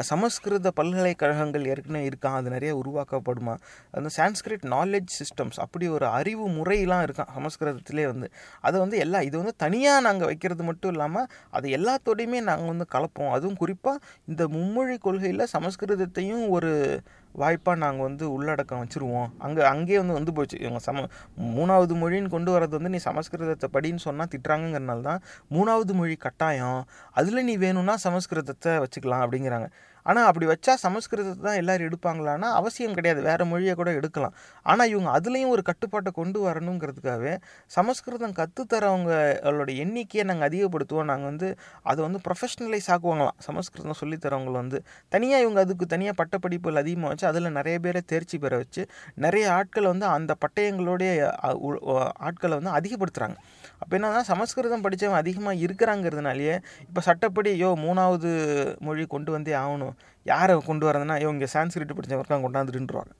சமஸ்கிருத பல்கலைக்கழகங்கள் ஏற்கனவே இருக்கான், அது நிறைய உருவாக்கப்படுமா, அந்த சான்ஸ்கிரிட் நாலேஜ் சிஸ்டம்ஸ் அப்படி ஒரு அறிவு முறையெலாம் இருக்கான் சமஸ்கிருதத்திலே வந்து. அதை வந்து எல்லா இது வந்து தனியாக நாங்கள் வைக்கிறது மட்டும் இல்லாமல் அது எல்லாத்தோடையுமே நாங்கள் வந்து கலப்போம். அதுவும் குறிப்பாக இந்த மும்மொழி கொள்கையில் சமஸ்கிருதத்தையும் ஒரு வாய்ப்பாக நாங்கள் வந்து உள்ளடக்கம் வச்சுருவோம். அங்கே அங்கேயே வந்து வந்து போச்சு இவங்க சம மூணாவது மொழின்னு கொண்டு வரது வந்து, நீ சமஸ்கிருதத்தை படின்னு சொன்னால் திட்டுறாங்கிறனால தான் மூணாவது மொழி கட்டாயம், அதில் நீ வேணும்னா சமஸ்கிருதத்தை வச்சுக்கலாம் அப்படிங்கிறாங்க. ஆனால் அப்படி வச்சா சமஸ்கிருதத்தை தான் எல்லோரும் எடுப்பாங்களான்னா அவசியம் கிடையாது, வேறு மொழியை கூட எடுக்கலாம். ஆனால் இவங்க அதுலேயும் ஒரு கட்டுப்பாட்டை கொண்டு வரணுங்கிறதுக்காகவே சமஸ்கிருதம் கற்றுத்தரவங்களோட எண்ணிக்கையை நாங்கள் அதிகப்படுத்துவோம், நாங்கள் வந்து அதை வந்து ப்ரொஃபஷ்னலைஸ் ஆக்குவாங்களாம் சமஸ்கிருதம் சொல்லித்தரவங்களை வந்து. தனியாக இவங்க அதுக்கு தனியாக பட்டப்படிப்புகள் அதிகமாக வச்சு அதில் நிறைய பேரை தேர்ச்சி பெற வச்சு நிறைய ஆட்களை வந்து அந்த பட்டயங்களுடைய ஆட்களை வந்து அதிகப்படுத்துகிறாங்க. அப்போ என்னன்னா, சமஸ்கிருதம் படித்தவங்க அதிகமாக இருக்கிறாங்கிறதுனாலேயே இப்போ சட்டப்படி யோ மூணாவது மொழி கொண்டு வந்தே ஆகணும், யாரை கொண்டு வரதுன்னா இவங்க சான்ஸ்கிரிட் படித்தவருக்காங்க கொண்டாந்துட்டுருவாங்க.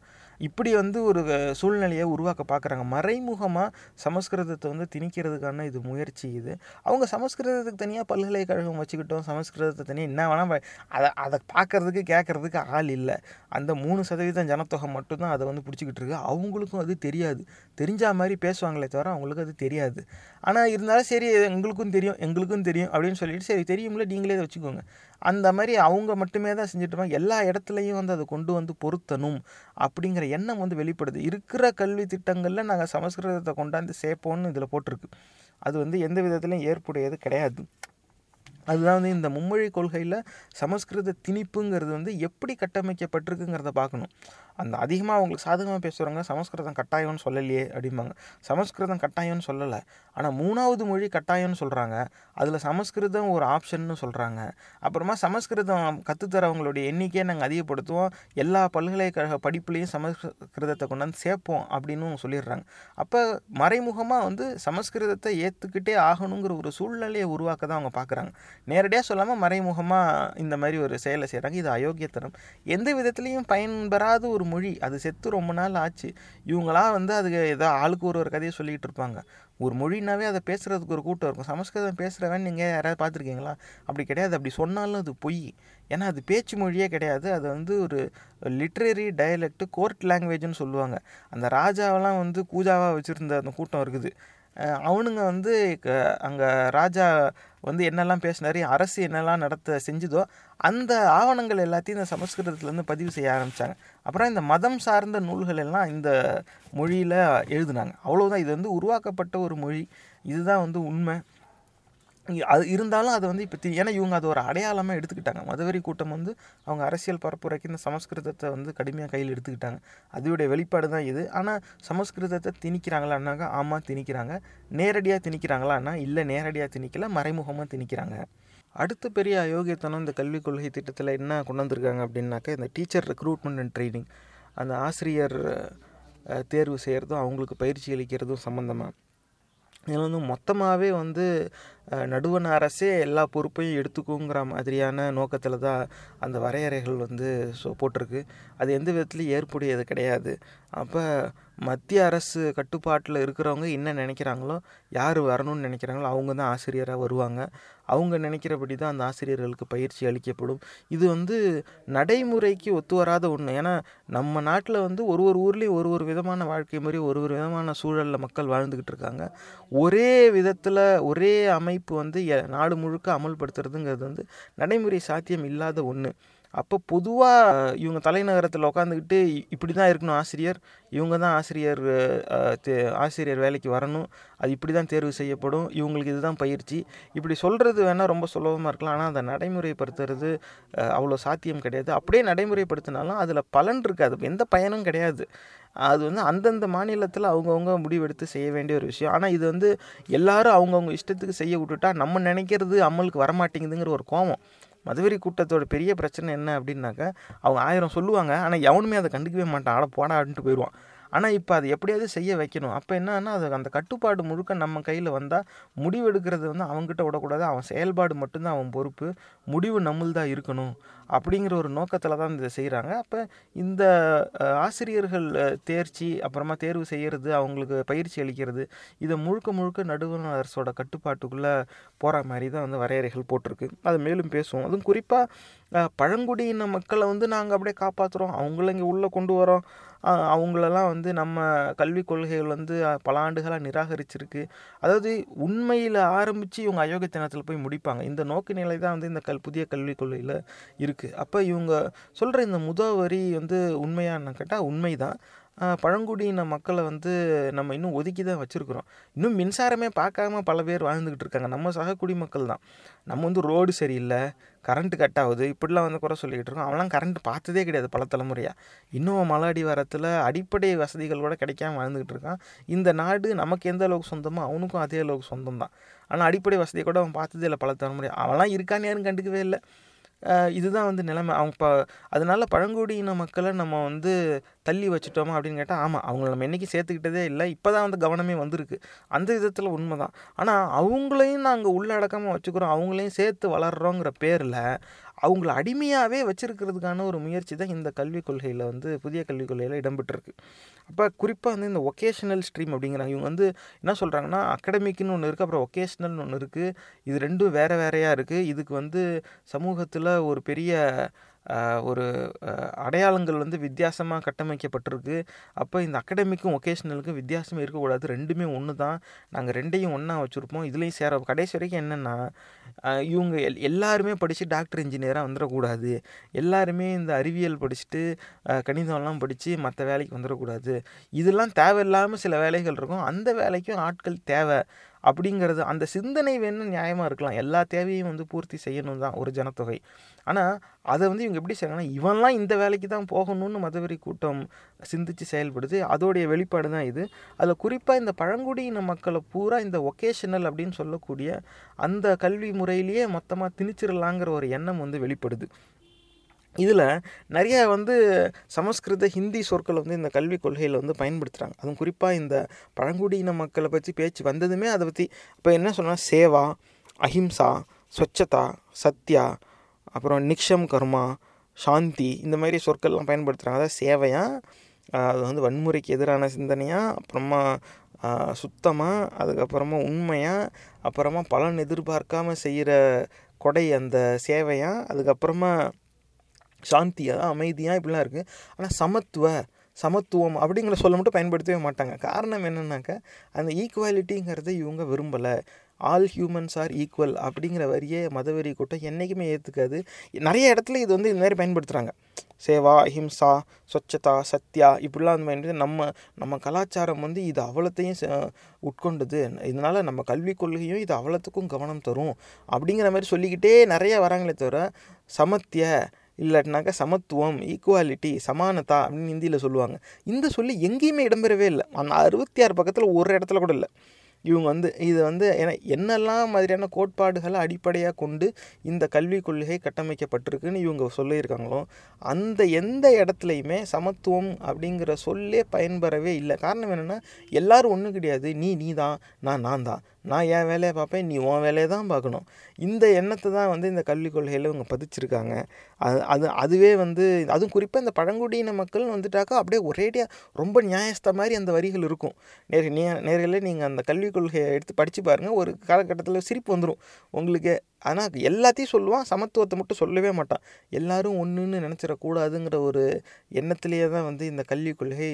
இப்படி வந்து ஒரு சூழ்நிலையை உருவாக்க பார்க்குறாங்க. மறைமுகமாக சமஸ்கிருதத்தை வந்து திணிக்கிறதுக்கான இது முயற்சி இது. அவங்க சமஸ்கிருதத்துக்கு தனியாக பல்கலைக்கழகம் வச்சுக்கிட்டோம், சமஸ்கிருதத்தை தனியாக என்ன வேணால் அதை அதை பார்க்குறதுக்கு கேட்குறதுக்கு ஆள் இல்லை. அந்த மூணு சதவீதம் ஜனத்தொகை மட்டும்தான் அதை வந்து பிடிச்சிக்கிட்டு இருக்கு. அவங்களுக்கும் அது தெரியாது, தெரிஞ்ச மாதிரி பேசுவாங்களே தவிர அவங்களுக்கு அது தெரியாது. ஆனால் இருந்தாலும் சரி எங்களுக்கும் தெரியும் எங்களுக்கும் தெரியும் அப்படின்னு சொல்லிட்டு சரி தெரியும்ல நீங்களே இதை வச்சுக்கோங்க அந்த மாதிரி அவங்க மட்டுமே தான் செஞ்சுட்டுருப்பாங்க. எல்லா இடத்துலையும் வந்து அதை கொண்டு வந்து பொருத்தணும் அப்படிங்கிற எண்ணம் வந்து வெளிப்படுது. இருக்கிற கல்வி திட்டங்களில் நாங்கள் சமஸ்கிருதத்தை கொண்டாந்து சேர்ப்போம்னு இதில் போட்டிருக்கு, அது வந்து எந்த விதத்துலையும் ஏற்புடையது கிடையாது. அதுதான் வந்து இந்த மும்மொழி கொள்கையில் சமஸ்கிருத திணிப்புங்கிறது வந்து எப்படி கட்டமைக்கப்பட்டிருக்குங்கிறத பார்க்கணும். அந்த அதிகமாக அவங்களுக்கு சாதகமாக பேசுகிறவங்க சமஸ்கிருதம் கட்டாயம்னு சொல்லலையே அப்படிம்பாங்க. சமஸ்கிருதம் கட்டாயம்னு சொல்லலை, ஆனால் மூணாவது மொழி கட்டாயம்னு சொல்கிறாங்க, அதில் சமஸ்கிருதம் ஒரு ஆப்ஷன்னு சொல்கிறாங்க. அப்புறமா சமஸ்கிருதம் கற்றுத்தரவங்களுடைய எண்ணிக்கையை நாங்கள் அதிகப்படுத்துவோம், எல்லா பல்கலைக்கழக படிப்புலேயும் சமஸ்கிருதத்தை கொண்டாந்து சேர்ப்போம் அப்படின்னு சொல்லிடுறாங்க. அப்போ மறைமுகமாக வந்து சமஸ்கிருதத்தை ஏற்றுக்கிட்டே ஆகணுங்கிற ஒரு சூழ்நிலையை உருவாக்க தான் அவங்க பார்க்குறாங்க. நேரடியாக சொல்லாமல் மறைமுகமாக இந்த மாதிரி ஒரு செயலை செய்கிறாங்க. இது அயோக்கியத்தனம். எந்த விதத்துலேயும் பயன்பெறாத ஒரு மொழி, அது செத்து ரொம்ப நாள் ஆச்சு. இவங்களாம் வந்து அதுக்கு ஏதோ ஆளுக்கு ஒரு ஒரு கதையை சொல்லிக்கிட்டு இருப்பாங்க. ஒரு மொழினாவே அதை பேசுகிறதுக்கு ஒரு கூட்டம் இருக்கும். சமஸ்கிருதம் பேசுகிறவன் நீங்கள் யாராவது பார்த்துருக்கீங்களா? அப்படி கிடையாது. அப்படி சொன்னாலும் அது பொய், ஏன்னா அது பேச்சு மொழியே கிடையாது. அது வந்து ஒரு லிட்ரரி டயலெக்ட், கோர்ட் லாங்குவேஜ்னு சொல்லுவாங்க. அந்த ராஜாவெல்லாம் வந்து கூஜாவாக வச்சுருந்த அந்த கூட்டம் இருக்குது, அவனுங்க வந்து அங்கே ராஜா வந்து என்னெல்லாம் பேசினார், அரசு என்னெல்லாம் நடத்த செஞ்சுதோ அந்த ஆவணங்கள் எல்லாத்தையும் இந்த சமஸ்கிருதத்துலேருந்து பதிவு செய்ய ஆரம்பித்தாங்க. அப்புறம் இந்த மதம் சார்ந்த நூல்கள் எல்லாம் இந்த மொழியில் எழுதுனாங்க. அவ்வளோதான், இது வந்து உருவாக்கப்பட்ட ஒரு மொழி, இதுதான் வந்து உண்மை. அது இருந்தாலும் அது வந்து இப்போ ஏன்னா இவங்க அது ஒரு அடையாளமாக எடுத்துக்கிட்டாங்க. மதவெறி கூட்டம் வந்து அவங்க அரசியல் பரப்புரைக்கு இந்த சமஸ்கிருதத்தை வந்து கடுமையாக கையில் எடுத்துக்கிட்டாங்க, அதோடைய வெளிப்பாடு தான் இது. ஆனால் சமஸ்கிருதத்தை திணிக்கிறாங்களான்னாக்கா ஆமாம் திணிக்கிறாங்க. நேரடியாக திணிக்கிறாங்களான்னா இல்லை, நேரடியாக திணிக்கல, மறைமுகமாக திணிக்கிறாங்க. அடுத்த பெரிய அயோக்கியத்தனம் இந்த கல்விக் கொள்கை திட்டத்தில் என்ன கொண்டு வந்திருக்காங்க அப்படின்னாக்கா, இந்த டீச்சர் ரெக்ரூட்மெண்ட் அண்ட் ட்ரைனிங், அந்த ஆசிரியர் தேர்வு செய்கிறதும் அவங்களுக்கு பயிற்சி அளிக்கிறதும் சம்மந்தமாக இதில் வந்து மொத்தமாகவே வந்து நடுவண் அரசே எல்லா பொறுப்பையும் எடுத்துக்குங்கிற மாதிரியான நோக்கத்தில் தான் அந்த வரையறைகள் வந்து ஸோ போட்டிருக்கு. அது எந்த விதத்துலையும் ஏற்புடையது கிடையாது. அப்போ மத்திய அரசு கட்டுப்பாட்டில் இருக்கிறவங்க என்ன நினைக்கிறாங்களோ, யார் வரணும்னு நினைக்கிறாங்களோ அவங்க தான் ஆசிரியராக வருவாங்க. அவங்க நினைக்கிறபடி தான் அந்த ஆசிரியர்களுக்கு பயிற்சி அளிக்கப்படும். இது வந்து நடைமுறைக்கு ஒத்து வராத ஒன்று. ஏன்னா நம்ம நாட்டில் வந்து ஒரு ஒரு ஊர்லேயும் ஒரு ஒரு விதமான வாழ்க்கை முறை, ஒரு ஒரு விதமான சூழலில் மக்கள் வாழ்ந்துக்கிட்டு இருக்காங்க. ஒரே விதத்தில் ஒரே அமைப்பு வந்து நாடு முழுக்க அமல்படுத்துறதுங்கிறது வந்து நடைமுறை சாத்தியம் இல்லாத ஒன்று. அப்போ பொதுவாக இவங்க தலைநகரத்தில் உட்காந்துக்கிட்டு இப்படி தான் இருக்கணும் ஆசிரியர், இவங்க தான் ஆசிரியர் ஆசிரியர் வேலைக்கு வரணும், அது இப்படி தான் தேர்வு செய்யப்படும், இவங்களுக்கு இதுதான் பயிற்சி, இப்படி சொல்கிறது வேணால் ரொம்ப சுலபமாக இருக்கலாம். ஆனால் அதை நடைமுறைப்படுத்துறது அவ்வளோ சாத்தியம் கிடையாது. அப்படியே நடைமுறைப்படுத்தினாலும் அதில் பலன் இருக்காது, எந்த பயனும் கிடையாது. அது வந்து அந்தந்த மாநிலத்தில் அவங்கவுங்க முடிவெடுத்து செய்ய வேண்டிய ஒரு விஷயம். ஆனால் இது வந்து எல்லாரும் அவங்கவுங்க இஷ்டத்துக்கு செய்ய விட்டுட்டா நம்ம நினைக்கிறது அம்மளுக்கு வரமாட்டேங்குதுங்கிற ஒரு கோபம். மதுவரி கூட்டத்தோட பெரிய பிரச்சனை என்ன அப்படின்னாக்கா, அவங்க ஆயிரம் சொல்லுவாங்க, ஆனால் எவனுமே அதை கண்டுக்கவே மாட்டான், ஆட போடா அப்படின்ட்டு போயிடுவான். ஆனால் இப்போ அது எப்படியாவது செய்ய வைக்கணும். அப்போ என்னன்னா, அது அந்த கட்டுப்பாடு முழுக்க நம்ம கையில் வந்தால் முடிவெடுக்கிறது வந்து அவங்ககிட்ட விடக்கூடாது, அவன் செயல்பாடு மட்டும்தான் அவன் பொறுப்பு, முடிவு நம்மள்தான் இருக்கணும் அப்படிங்கிற ஒரு நோக்கத்தில் தான் இதை செய்கிறாங்க. அப்போ இந்த ஆசிரியர்கள் தேர்ச்சி, அப்புறமா தேர்வு செய்கிறது, அவங்களுக்கு பயிற்சி அளிக்கிறது, இதை முழுக்க முழுக்க நடுவண் அரசோட கட்டுப்பாட்டுக்குள்ளே போகிற மாதிரி தான் வந்து வரையறைகள் போட்டிருக்கு. அது மேலும் பேசுவோம். அதுவும் குறிப்பாக பழங்குடியின மக்களை வந்து நாங்கள் அப்படியே காப்பாற்றுறோம், அவங்கள இங்கே உள்ளே கொண்டு வரோம், அவங்களெல்லாம் வந்து நம்ம கல்விக் கொள்கைகள் வந்து பல ஆண்டுகளாக நிராகரிச்சிருக்கு. அதாவது உண்மையில் ஆரம்பித்து இவங்க அயோக்கியத்தனத்தில் போய் முடிப்பாங்க. இந்த நோக்கு நிலை தான் வந்து இந்த கல் புதிய கல்விக் கொள்கையில் இருக்குது. அப்போ இவங்க சொல்கிற இந்த முதவரி வந்து உண்மையான்னு கேட்டால் உண்மை தான். பழங்குடியின மக்களை வந்து நம்ம இன்னும் ஒதுக்கி தான் வச்சுருக்குறோம். இன்னும் மின்சாரமே பார்க்காம பல பேர் வாழ்ந்துக்கிட்டு இருக்காங்க. நம்ம சக குடிமக்கள் தான். நம்ம வந்து ரோடு சரியில்லை, கரண்ட்டு கட் ஆகுது, இப்படிலாம் வந்து குறை சொல்லிக்கிட்டு இருக்கோம். அவெல்லாம் கரண்ட் பார்த்ததே கிடையாது பல தலைமுறையாக. இன்னும் மலை அடிவாரத்தில் அடிப்படை வசதிகள் கூட கிடைக்காம வாழ்ந்துக்கிட்டு இருக்கான். இந்த நாடு நமக்கு எந்த அளவுக்கு சொந்தமோ அவனுக்கும் அதே அளவுக்கு சொந்தம் தான். ஆனால் அடிப்படை வசதியை கூட அவன் பார்த்ததே இல்லை பல தலைமுறையாக. அவெல்லாம் இருக்கான்னு யாரும் கண்டுக்கவே இல்லை. இதுதான் வந்து நிலைமை. அவங்க ப அதனால் பழங்குடியின மக்களை நம்ம வந்து தள்ளி வச்சுட்டோமா அப்படின்னு கேட்டால் ஆமாம், அவங்கள நம்ம என்றைக்கும் சேர்த்துக்கிட்டதே இல்லை. இப்போ தான் வந்து கவனமே வந்திருக்கு. அந்த விதத்தில் உண்மை தான். ஆனால் அவங்களையும் நாங்கள் உள்ளடக்கமாக வச்சுக்கிறோம், அவங்களையும் சேர்த்து வளர்கிறோங்கிற பேரில் அவங்கள அடிமையாகவே வச்சுருக்கிறதுக்கான ஒரு முயற்சி தான் இந்த கல்விக் கொள்கையில் வந்து புதிய கல்விக் கொள்கையில் இடம்பெற்றிருக்கு. அப்போ குறிப்பாக வந்து இந்த ஒகேஷ்னல் ஸ்ட்ரீம் அப்படிங்கிறாங்க. இவங்க வந்து என்ன சொல்கிறாங்கன்னா, அகடமிக்குன்னு ஒன்று இருக்குது, அப்புறம் ஒகேஷ்னல்னு ஒன்று இருக்குது, இது ரெண்டும் வேறு வேறையாக இருக்குது. இதுக்கு வந்து சமூகத்தில் ஒரு பெரிய ஒரு அடையாளங்கள் வந்து வித்தியாசமாக கட்டமைக்கப்பட்டிருக்கு. அப்போ இந்த அகடமிக்கும் ஒகேஷ்னலுக்கும் வித்தியாசமே இருக்கக்கூடாது, ரெண்டுமே ஒன்று தான், நாங்கள் ரெண்டையும் ஒன்றா வச்சுருப்போம், இதுலேயும் சேர. கடைசி வரைக்கும் என்னென்னா, இவங்க எல் எல்லாருமே படித்து டாக்டர் இன்ஜினியராக வந்துடக்கூடாது, எல்லாருமே இந்த அறிவியல் படிச்சுட்டு கணிதம்லாம் படித்து மற்ற வேலைக்கு வந்துடக்கூடாது, இதெல்லாம் தேவையில்லாமல் சில வேலைகள் இருக்கும், அந்த வேலைக்கும் ஆட்கள் தேவை அப்படிங்கிறது. அந்த சிந்தனை வேணும், நியாயமாக இருக்கலாம், எல்லா தேவையும் வந்து பூர்த்தி செய்யணும் தான் ஒரு ஜனத்தொகை. ஆனால் அதை வந்து இவங்க எப்படி செய்யறாங்கன்னா, இவன்லாம் இந்த வேலைக்கு தான் போகணும்னு மதவெறி கூட்டம் சிந்தித்து செயல்படுது. அதோடைய வெளிப்பாடு தான் இது. அதில் குறிப்பாக இந்த பழங்குடியின மக்களை பூரா இந்த ஒகேஷனல் அப்படின்னு சொல்லக்கூடிய அந்த கல்வி முறையிலேயே மொத்தமாக திணிச்சிடலாங்கிற ஒரு எண்ணம் வந்து வெளிப்படுது. இதில் நிறைய வந்து சமஸ்கிருத ஹிந்தி சொற்கள் வந்து இந்த கல்விக் கொள்கையில் வந்து பயன்படுத்துகிறாங்க. அதுவும் குறிப்பாக இந்த பழங்குடியின மக்களை பற்றி பேச்சு வந்ததுமே அதை பற்றி இப்போ என்ன சொன்னால், சேவா, அஹிம்சா, ஸ்வச்சதா, சத்யா, அப்புறம் நிக்ஷம் கர்மா, சாந்தி, இந்த மாதிரி சொற்கள்லாம் பயன்படுத்துகிறாங்க. அதாவது சேவையாக, அது வந்து வன்முறைக்கு எதிரான சிந்தனையாக, அப்புறமா சுத்தமாக, அதுக்கப்புறமா உண்மையாக, அப்புறமா பலன் எதிர்பார்க்காமல் செய்கிற கொடை அந்த சேவையாக, அதுக்கப்புறமா சாந்தியாக, அமைதியாக, இப்படிலாம் இருக்குது. ஆனால் சமத்துவ சமத்துவம் அப்படிங்கிற சொல்ல மட்டும் பயன்படுத்தவே மாட்டாங்க. காரணம் என்னன்னாக்கா, அந்த ஈக்குவாலிட்டிங்கிறத இவங்க விரும்பலை. ஆல் ஹியூமன்ஸ் ஆர் ஈக்குவல் அப்படிங்கிற வரியே மதவெறி கூட்டம் என்றைக்குமே ஏற்றுக்காது. நிறைய இடத்துல இது வந்து இந்த மாதிரி பயன்படுத்துகிறாங்க. சேவா, அஹிம்சா, ஸ்வச்சதா, சத்யா, இப்படிலாம் அந்த மாதிரி நம்ம நம்ம கலாச்சாரம் வந்து இது அவ்வளோத்தையும் உட்கொண்டது, இதனால் நம்ம கல்விக் கொள்கையும் இது அவ்வளோத்துக்கும் கவனம் தரும் அப்படிங்கிற மாதிரி சொல்லிக்கிட்டே நிறைய வராங்களே தவிர, சமத்திய இல்லாட்டினாக்கா சமத்துவம், ஈக்குவாலிட்டி, சமானதா அப்படின்னு ஹிந்தியில் சொல்லுவாங்க. இந்த சொல்லி எங்கேயுமே இடம்பெறவே இல்லை. அந்த அறுபத்தி ஆறு பக்கத்தில் ஒரு இடத்துல கூட இல்லை. இவங்க வந்து இது வந்து ஏன்னா என்னெல்லாம் மாதிரியான கோட்பாடுகளை அடிப்படையாக கொண்டு இந்த கல்விக் கொள்கை கட்டமைக்கப்பட்டிருக்குன்னு இவங்க சொல்லியிருக்காங்களோ அந்த எந்த இடத்துலையுமே சமத்துவம் அப்படிங்கிற சொல்லே பயன்பெறவே இல்லை. காரணம் என்னென்னா எல்லோரும் ஒன்றும் கிடையாது, நீ நீ தான், நான் நான் தான், நான் என் வேலையை பார்ப்பேன், நீ உன் வேலையை தான் பார்க்கணும். இந்த எண்ணத்தை தான் வந்து இந்த கல்விக் கொள்கையில் இவங்க பதிச்சிருக்காங்க. அது அது அதுவே வந்து அதுவும் குறிப்பாக இந்த பழங்குடியின மக்கள் வந்துட்டாக்கா அப்படியே ஒரேடியாக ரொம்ப நியாயஸ்த மாதிரி அந்த வரிகள் இருக்கும். நேர் நே நேர்களே நீங்கள் அந்த கல்விக் கொள்கையை எடுத்து படித்து பாருங்கள், ஒரு காலகட்டத்தில் சிரிப்பு வந்துடும் உங்களுக்கு. ஆனால் எல்லாத்தையும் சொல்லுவான், சமத்துவத்தை மட்டும் சொல்லவே மாட்டான். எல்லோரும் ஒன்றுன்னு நினச்சிடக்கூடாதுங்கிற ஒரு எண்ணத்துலேயே தான் வந்து இந்த கல்விக் கொள்கை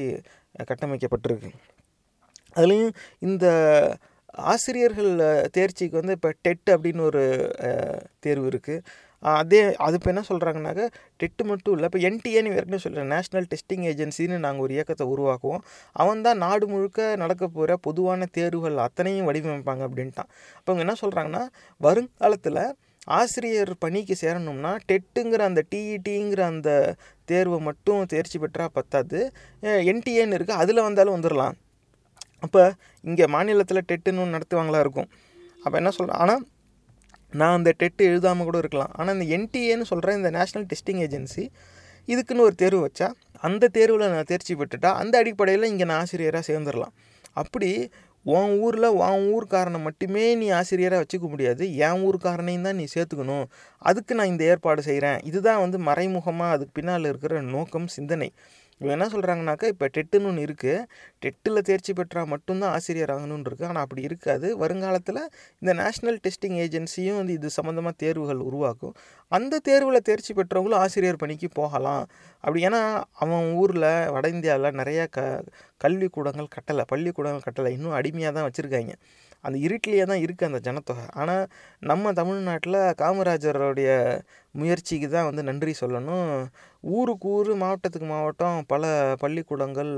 கட்டமைக்கப்பட்டிருக்கு. அதுலேயும் இந்த ஆசிரியர்கள் தேர்ச்சிக்கு வந்து இப்போ டெட் அப்படின்னு ஒரு தேர்வு இருக்குது. அதே அது இப்போ என்ன சொல்கிறாங்கனாக்கா டெட்டு மட்டும் இல்லை, இப்போ என்டிஏன்னு ஏற்கனவே சொல்கிறேன், நேஷ்னல் டெஸ்டிங் ஏஜென்சின்னு நாங்கள் ஒரு இயக்கத்தை உருவாக்குவோம். அவன் தான் நாடு முழுக்க நடக்க போகிற பொதுவான தேர்வுகள் அத்தனையும் வடிவமைப்பாங்க அப்படின்ட்டான். அப்போ அவங்க என்ன சொல்கிறாங்கன்னா வருங்காலத்தில் ஆசிரியர் பணிக்கு சேரணும்னா டெட்டுங்கிற அந்த டிஇடிங்கிற அந்த தேர்வை மட்டும் தேர்ச்சி பெற்றா பத்தாது, என்டிஏன்னு இருக்குது அதில் வந்தாலும் வந்துடலாம். அப்போ இங்கே மாநிலத்தில் டெட்டுன்னு ஒன்று நடத்துவாங்களா இருக்கும். அப்போ என்ன சொல்கிறேன், ஆனால் நான் அந்த டெட்டு எழுதாமல் கூட இருக்கலாம், ஆனால் இந்த என்டிஏன்னு சொல்கிற இந்த நேஷ்னல் டெஸ்டிங் ஏஜென்சி இதுக்குன்னு ஒரு தேர்வு வச்சா அந்த தேர்வில் நான் தேர்ச்சி பெற்றுட்டா அந்த அடிப்படையில் இங்கே நான் ஆசிரியராக சேர்ந்துடலாம். அப்படி உன் ஊரில் உன் ஊர்காரனை மட்டுமே நீ ஆசிரியராக வச்சுக்க முடியாது, என் ஊர்காரனையும் தான் நீ சேர்த்துக்கணும், அதுக்கு நான் இந்த ஏற்பாடு செய்கிறேன். இதுதான் வந்து மறைமுகமாக அதுக்கு பின்னால் இருக்கிற நோக்கம், சிந்தனை. இவங்க என்ன சொல்கிறாங்கனாக்கா இப்போ டெட்டுன்னு ஒன்று இருக்குது, டெட்டில் தேர்ச்சி பெற்றால் மட்டும்தான் ஆசிரியர் ஆகணும்னு இருக்குது. ஆனால் அப்படி இருக்காது, வருங்காலத்தில் இந்த நேஷ்னல் டெஸ்டிங் ஏஜென்சியும் வந்து இது சம்மந்தமாக தேர்வுகள் உருவாக்கும். அந்த தேர்வில் தேர்ச்சி பெற்றவங்களும் ஆசிரியர் பணிக்கு போகலாம். அப்படி ஏன்னா அவன் ஊரில் வட இந்தியாவில் நிறையா க கல்விக்கூடங்கள் கட்டலை, பள்ளிக்கூடங்கள் கட்டலை, இன்னும் அடிமையாக தான் வச்சுருக்காங்க, அந்த இருட்டிலேயே தான் இருக்குது அந்த ஜனத்தொகை. ஆனால் நம்ம தமிழ்நாட்டில் காமராஜருடைய முயற்சிக்கு தான் வந்து நன்றி சொல்லணும். ஊருக்கு ஊர், மாவட்டத்துக்கு மாவட்டம் பல பள்ளிக்கூடங்கள்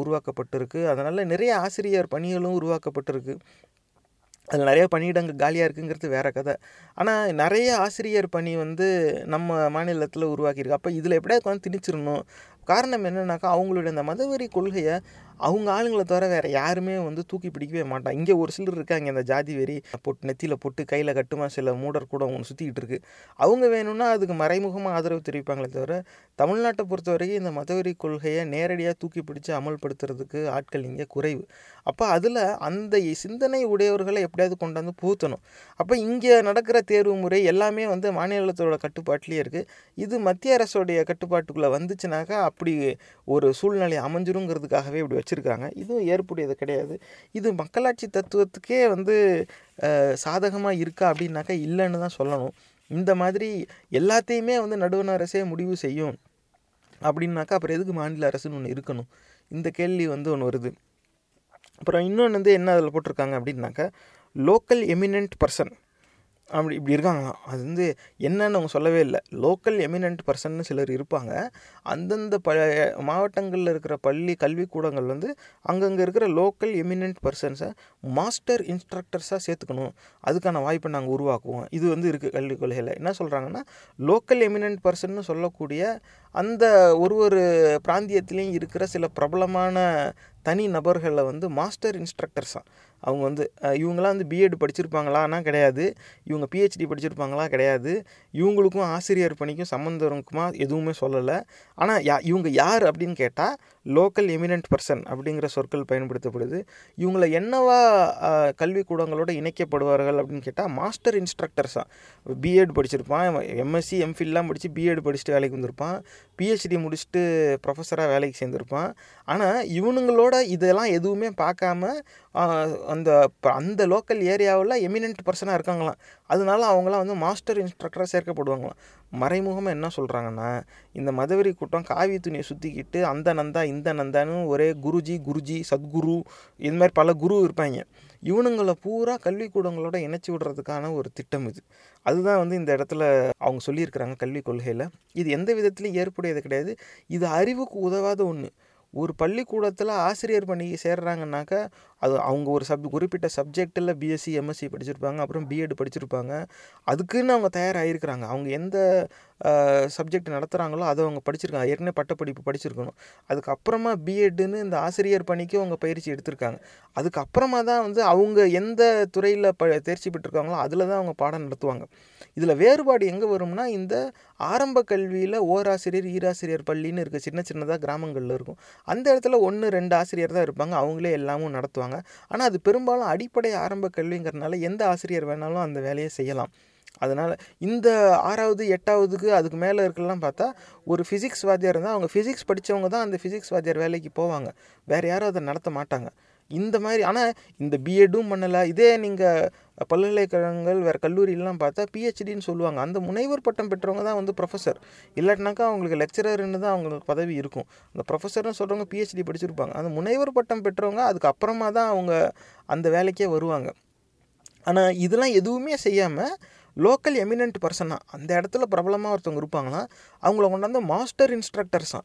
உருவாக்கப்பட்டிருக்கு. அதனால் நிறைய ஆசிரியர் பணிகளும் உருவாக்கப்பட்டிருக்கு. அதில் நிறைய பணியிடங்கள் காலியாக இருக்குங்கிறது வேறு கதை. ஆனால் நிறைய ஆசிரியர் பணி வந்து நம்ம மாநிலத்தில் உருவாக்கியிருக்கு. அப்போ இதில் எப்படியா உட்காந்து திணிச்சிடணும். காரணம் என்னென்னாக்கா அவங்களுடைய அந்த மதவெறி கொள்கையை அவங்க ஆளுங்களை தவிர வேறு யாருமே வந்து தூக்கி பிடிக்கவே மாட்டான். இங்கே ஒரு சிலர் இருக்காங்க அந்த ஜாதி வெறி போட்டு நெத்தியில் போட்டு கையில் கட்டுமா சில மூடர் கூட அவங்க சுற்றிக்கிட்டு இருக்குது. அவங்க வேணும்னா அதுக்கு மறைமுகமாக ஆதரவு தெரிவிப்பாங்களே தவிர தமிழ்நாட்டை பொறுத்த வரைக்கும் இந்த மதவெறி கொள்கையை நேரடியாக தூக்கி பிடிச்சி அமல்படுத்துறதுக்கு ஆட்கள் இங்கே குறைவு. அப்போ அதில் அந்த சிந்தனை உடையவர்களை எப்படியாவது கொண்டாந்து பூத்தணும். அப்போ இங்கே நடக்கிற தேர்வு முறை எல்லாமே வந்து மாநிலத்தோட கட்டுப்பாட்டிலே இருக்குது. இது மத்திய அரசோடைய கட்டுப்பாட்டுக்குள்ளே வந்துச்சுனாக்கா அப்படி ஒரு சூழ்நிலை அமைஞ்சிருங்கிறதுக்காகவே இப்படி வச்சுருக்காங்க. இதுவும் ஏற்புடையது கிடையாது. இது மக்களாட்சி தத்துவத்துக்கே வந்து சாதகமாக இருக்கா அப்படின்னாக்கா இல்லைன்னு தான் சொல்லணும். இந்த மாதிரி எல்லாத்தையுமே வந்து நடுவண் அரசே முடிவு செய்யும் அப்படின்னாக்கா அப்புறம் எதுக்கு மாநில அரசுன்னு ஒன்று இருக்கணும்? இந்த கேள்வி வந்து ஒன்று வருது. அப்புறம் இன்னொன்று வந்து என்ன அதில் போட்டிருக்காங்க அப்படின்னாக்கா லோக்கல் எமினென்ட் பர்சன் அப்படி இப்படி இருக்காங்களாம். அது வந்து என்னன்னு அவங்க சொல்லவே இல்லை. லோக்கல் எமினென்ட் பர்சன்னு சிலர் இருப்பாங்க. அந்தந்த ப மாவட்டங்களில் இருக்கிற பள்ளி கல்விக்கூடங்கள் வந்து அங்கங்கே இருக்கிற லோக்கல் எமினென்ட் பர்சன்ஸை மாஸ்டர் இன்ஸ்ட்ரக்டர்ஸாக சேர்த்துக்கணும், அதுக்கான வாய்ப்பை நாங்கள் உருவாக்குவோம். இது வந்து இருக்குது கல்விக் கொள்கையில். என்ன சொல்கிறாங்கன்னா லோக்கல் எமினென்ட் பர்சன்னு சொல்லக்கூடிய அந்த ஒரு ஒரு பிராந்தியத்துலேயும் இருக்கிற சில பிரபலமான தனி நபர்களை வந்து மாஸ்டர் இன்ஸ்ட்ரக்டர்ஸாக அவங்க வந்து இவங்களாம் வந்து பிஎட் படிச்சிருப்பாங்களான்னா கிடையாது, இவங்க பிஹெச்டி படிச்சிருப்பாங்களா கிடையாது, இவங்களுக்கும் ஆசிரியர் பணிக்கும் சம்மந்தமா எதுவுமே சொல்லலை. ஆனால் யா இவங்க யார் அப்படின்னு கேட்டால் லோக்கல் எமினென்ட் பர்சன் அப்படிங்கிற சொற்கள் பயன்படுத்தப்படுது. இவங்களை என்னவா கல்விக்கூடங்களோடு இணைக்கப்படுவார்கள் அப்படின்னு கேட்டால் மாஸ்டர் இன்ஸ்ட்ரக்டர்ஸாக பிஎட் படிச்சிருப்பான், எம்எஸ்சி எம்ஃபில்லாம் படித்து பிஎட் படிச்சுட்டு வேலைக்கு வந்திருப்பான், பிஹெச்டி முடிச்சுட்டு ப்ரொஃபஸராக வேலைக்கு சேர்ந்துருப்பான். ஆனால் இவனுங்களோட இதெல்லாம் எதுவுமே பார்க்காம அந்த அந்த லோக்கல் ஏரியாவில் எமினென்ட் பர்சனாக இருக்காங்களாம். அதனால அவங்களாம் வந்து மாஸ்டர் இன்ஸ்ட்ரக்டராக சேர்க்கப்படுவாங்களாம். மறைமுகமாக என்ன சொல்கிறாங்கன்னா இந்த மதவெறி கூட்டம் காவி துணியை சுற்றிக்கிட்டு அந்த நந்தா இந்த நந்தான்னு ஒரே குருஜி குருஜி சத்குரு இது மாதிரி பல குரு இருப்பாங்க. இவனுங்களை பூரா கல்விக்கூடங்களோட இணைச்சி விடுறதுக்கான ஒரு திட்டம் இது. அதுதான் வந்து இந்த இடத்துல அவங்க சொல்லியிருக்கிறாங்க கல்விக் கொள்கையில். இது எந்த விதத்துலையும் ஏற்புடையது கிடையாது. இது அறிவுக்கு உதவாத ஒன்று. ஒரு பள்ளிக்கூடத்தில் ஆசிரியர் பணிக்கு சேர்றாங்கனாக்கா அது அவங்க ஒரு சப் குறிப்பிட்ட சப்ஜெக்டில் பிஎஸ்சி எம்எஸ்சி படிச்சிருப்பாங்க, அப்புறம் பிஎட் படிச்சிருப்பாங்க. அதுக்குன்னு அவங்க தயாராகிருக்கிறாங்க. அவங்க எந்த சப்ஜெக்ட் நடத்துகிறாங்களோ அதை அவங்க படிச்சிருக்காங்க, ஏற்கனவே பட்டப்படிப்பு படிச்சிருக்கணும். அதுக்கப்புறமா பிஎட்டுன்னு இந்த ஆசிரியர் பணிக்கு அவங்க பயிற்சி எடுத்திருக்காங்க. அதுக்கப்புறமா தான் வந்து அவங்க எந்த துறையில் ப தேர்ச்சி பெற்றிருக்காங்களோ அதில் தான் அவங்க பாடம் நடத்துவாங்க. இதில் வேறுபாடு எங்கே வரும்னா, இந்த ஆரம்ப கல்வியில் ஓராசிரியர் ஈராசிரியர் பள்ளின்னு இருக்குது, சின்ன சின்னதாக கிராமங்களில் இருக்கும். அந்த இடத்துல ஒன்று ரெண்டு ஆசிரியர் தான் இருப்பாங்க, அவங்களே எல்லாமும் நடத்துவாங்க. ஆனால் அது பெரும்பாலும் அடிப்படை ஆரம்ப கல்விங்கிறதுனால எந்த ஆசிரியர் வேணாலும் அந்த வேலையை செய்யலாம். அதனால் இந்த ஆறாவது எட்டாவதுக்கு அதுக்கு மேலே இருக்கலாம் பார்த்தா, ஒரு ஃபிசிக்ஸ் வாத்தியார் இருந்தால் அவங்க ஃபிசிக்ஸ் படித்தவங்க தான் அந்த ஃபிசிக்ஸ் வாத்தியார் வேலைக்கு போவாங்க, வேறு யாரும் அதை நடத்த மாட்டாங்க. இந்த மாதிரி. ஆனால் இந்த பிஎட்டும் பண்ணலை. இதே நீங்கள் பல்கலைக்கழகங்கள் வேறு கல்லூரிலாம் பார்த்தா பிஹெச்டின்னு சொல்லுவாங்க. அந்த முனைவர் பட்டம் பெற்றவங்க தான் வந்து ப்ரொஃபஸர், இல்லாட்டினாக்கா அவங்களுக்கு லெக்சரர்னு தான் அவங்களுக்கு பதவி இருக்கும். அந்த ப்ரொஃபஸர்னு சொல்கிறவங்க பிஹெச்டி படிச்சிருப்பாங்க. அந்த முனைவர் பட்டம் பெற்றவங்க அதுக்கப்புறமா தான் அவங்க அந்த வேலைக்கே வருவாங்க. ஆனால் இதெல்லாம் எதுவுமே செய்யாமல் லோக்கல் எமினென்ட் பர்சனாக அந்த இடத்துல பிரபலமாக ஒருத்தவங்க இருப்பாங்கன்னா அவங்கள கொண்டாந்து மாஸ்டர் இன்ஸ்ட்ரக்டர்ஸாக,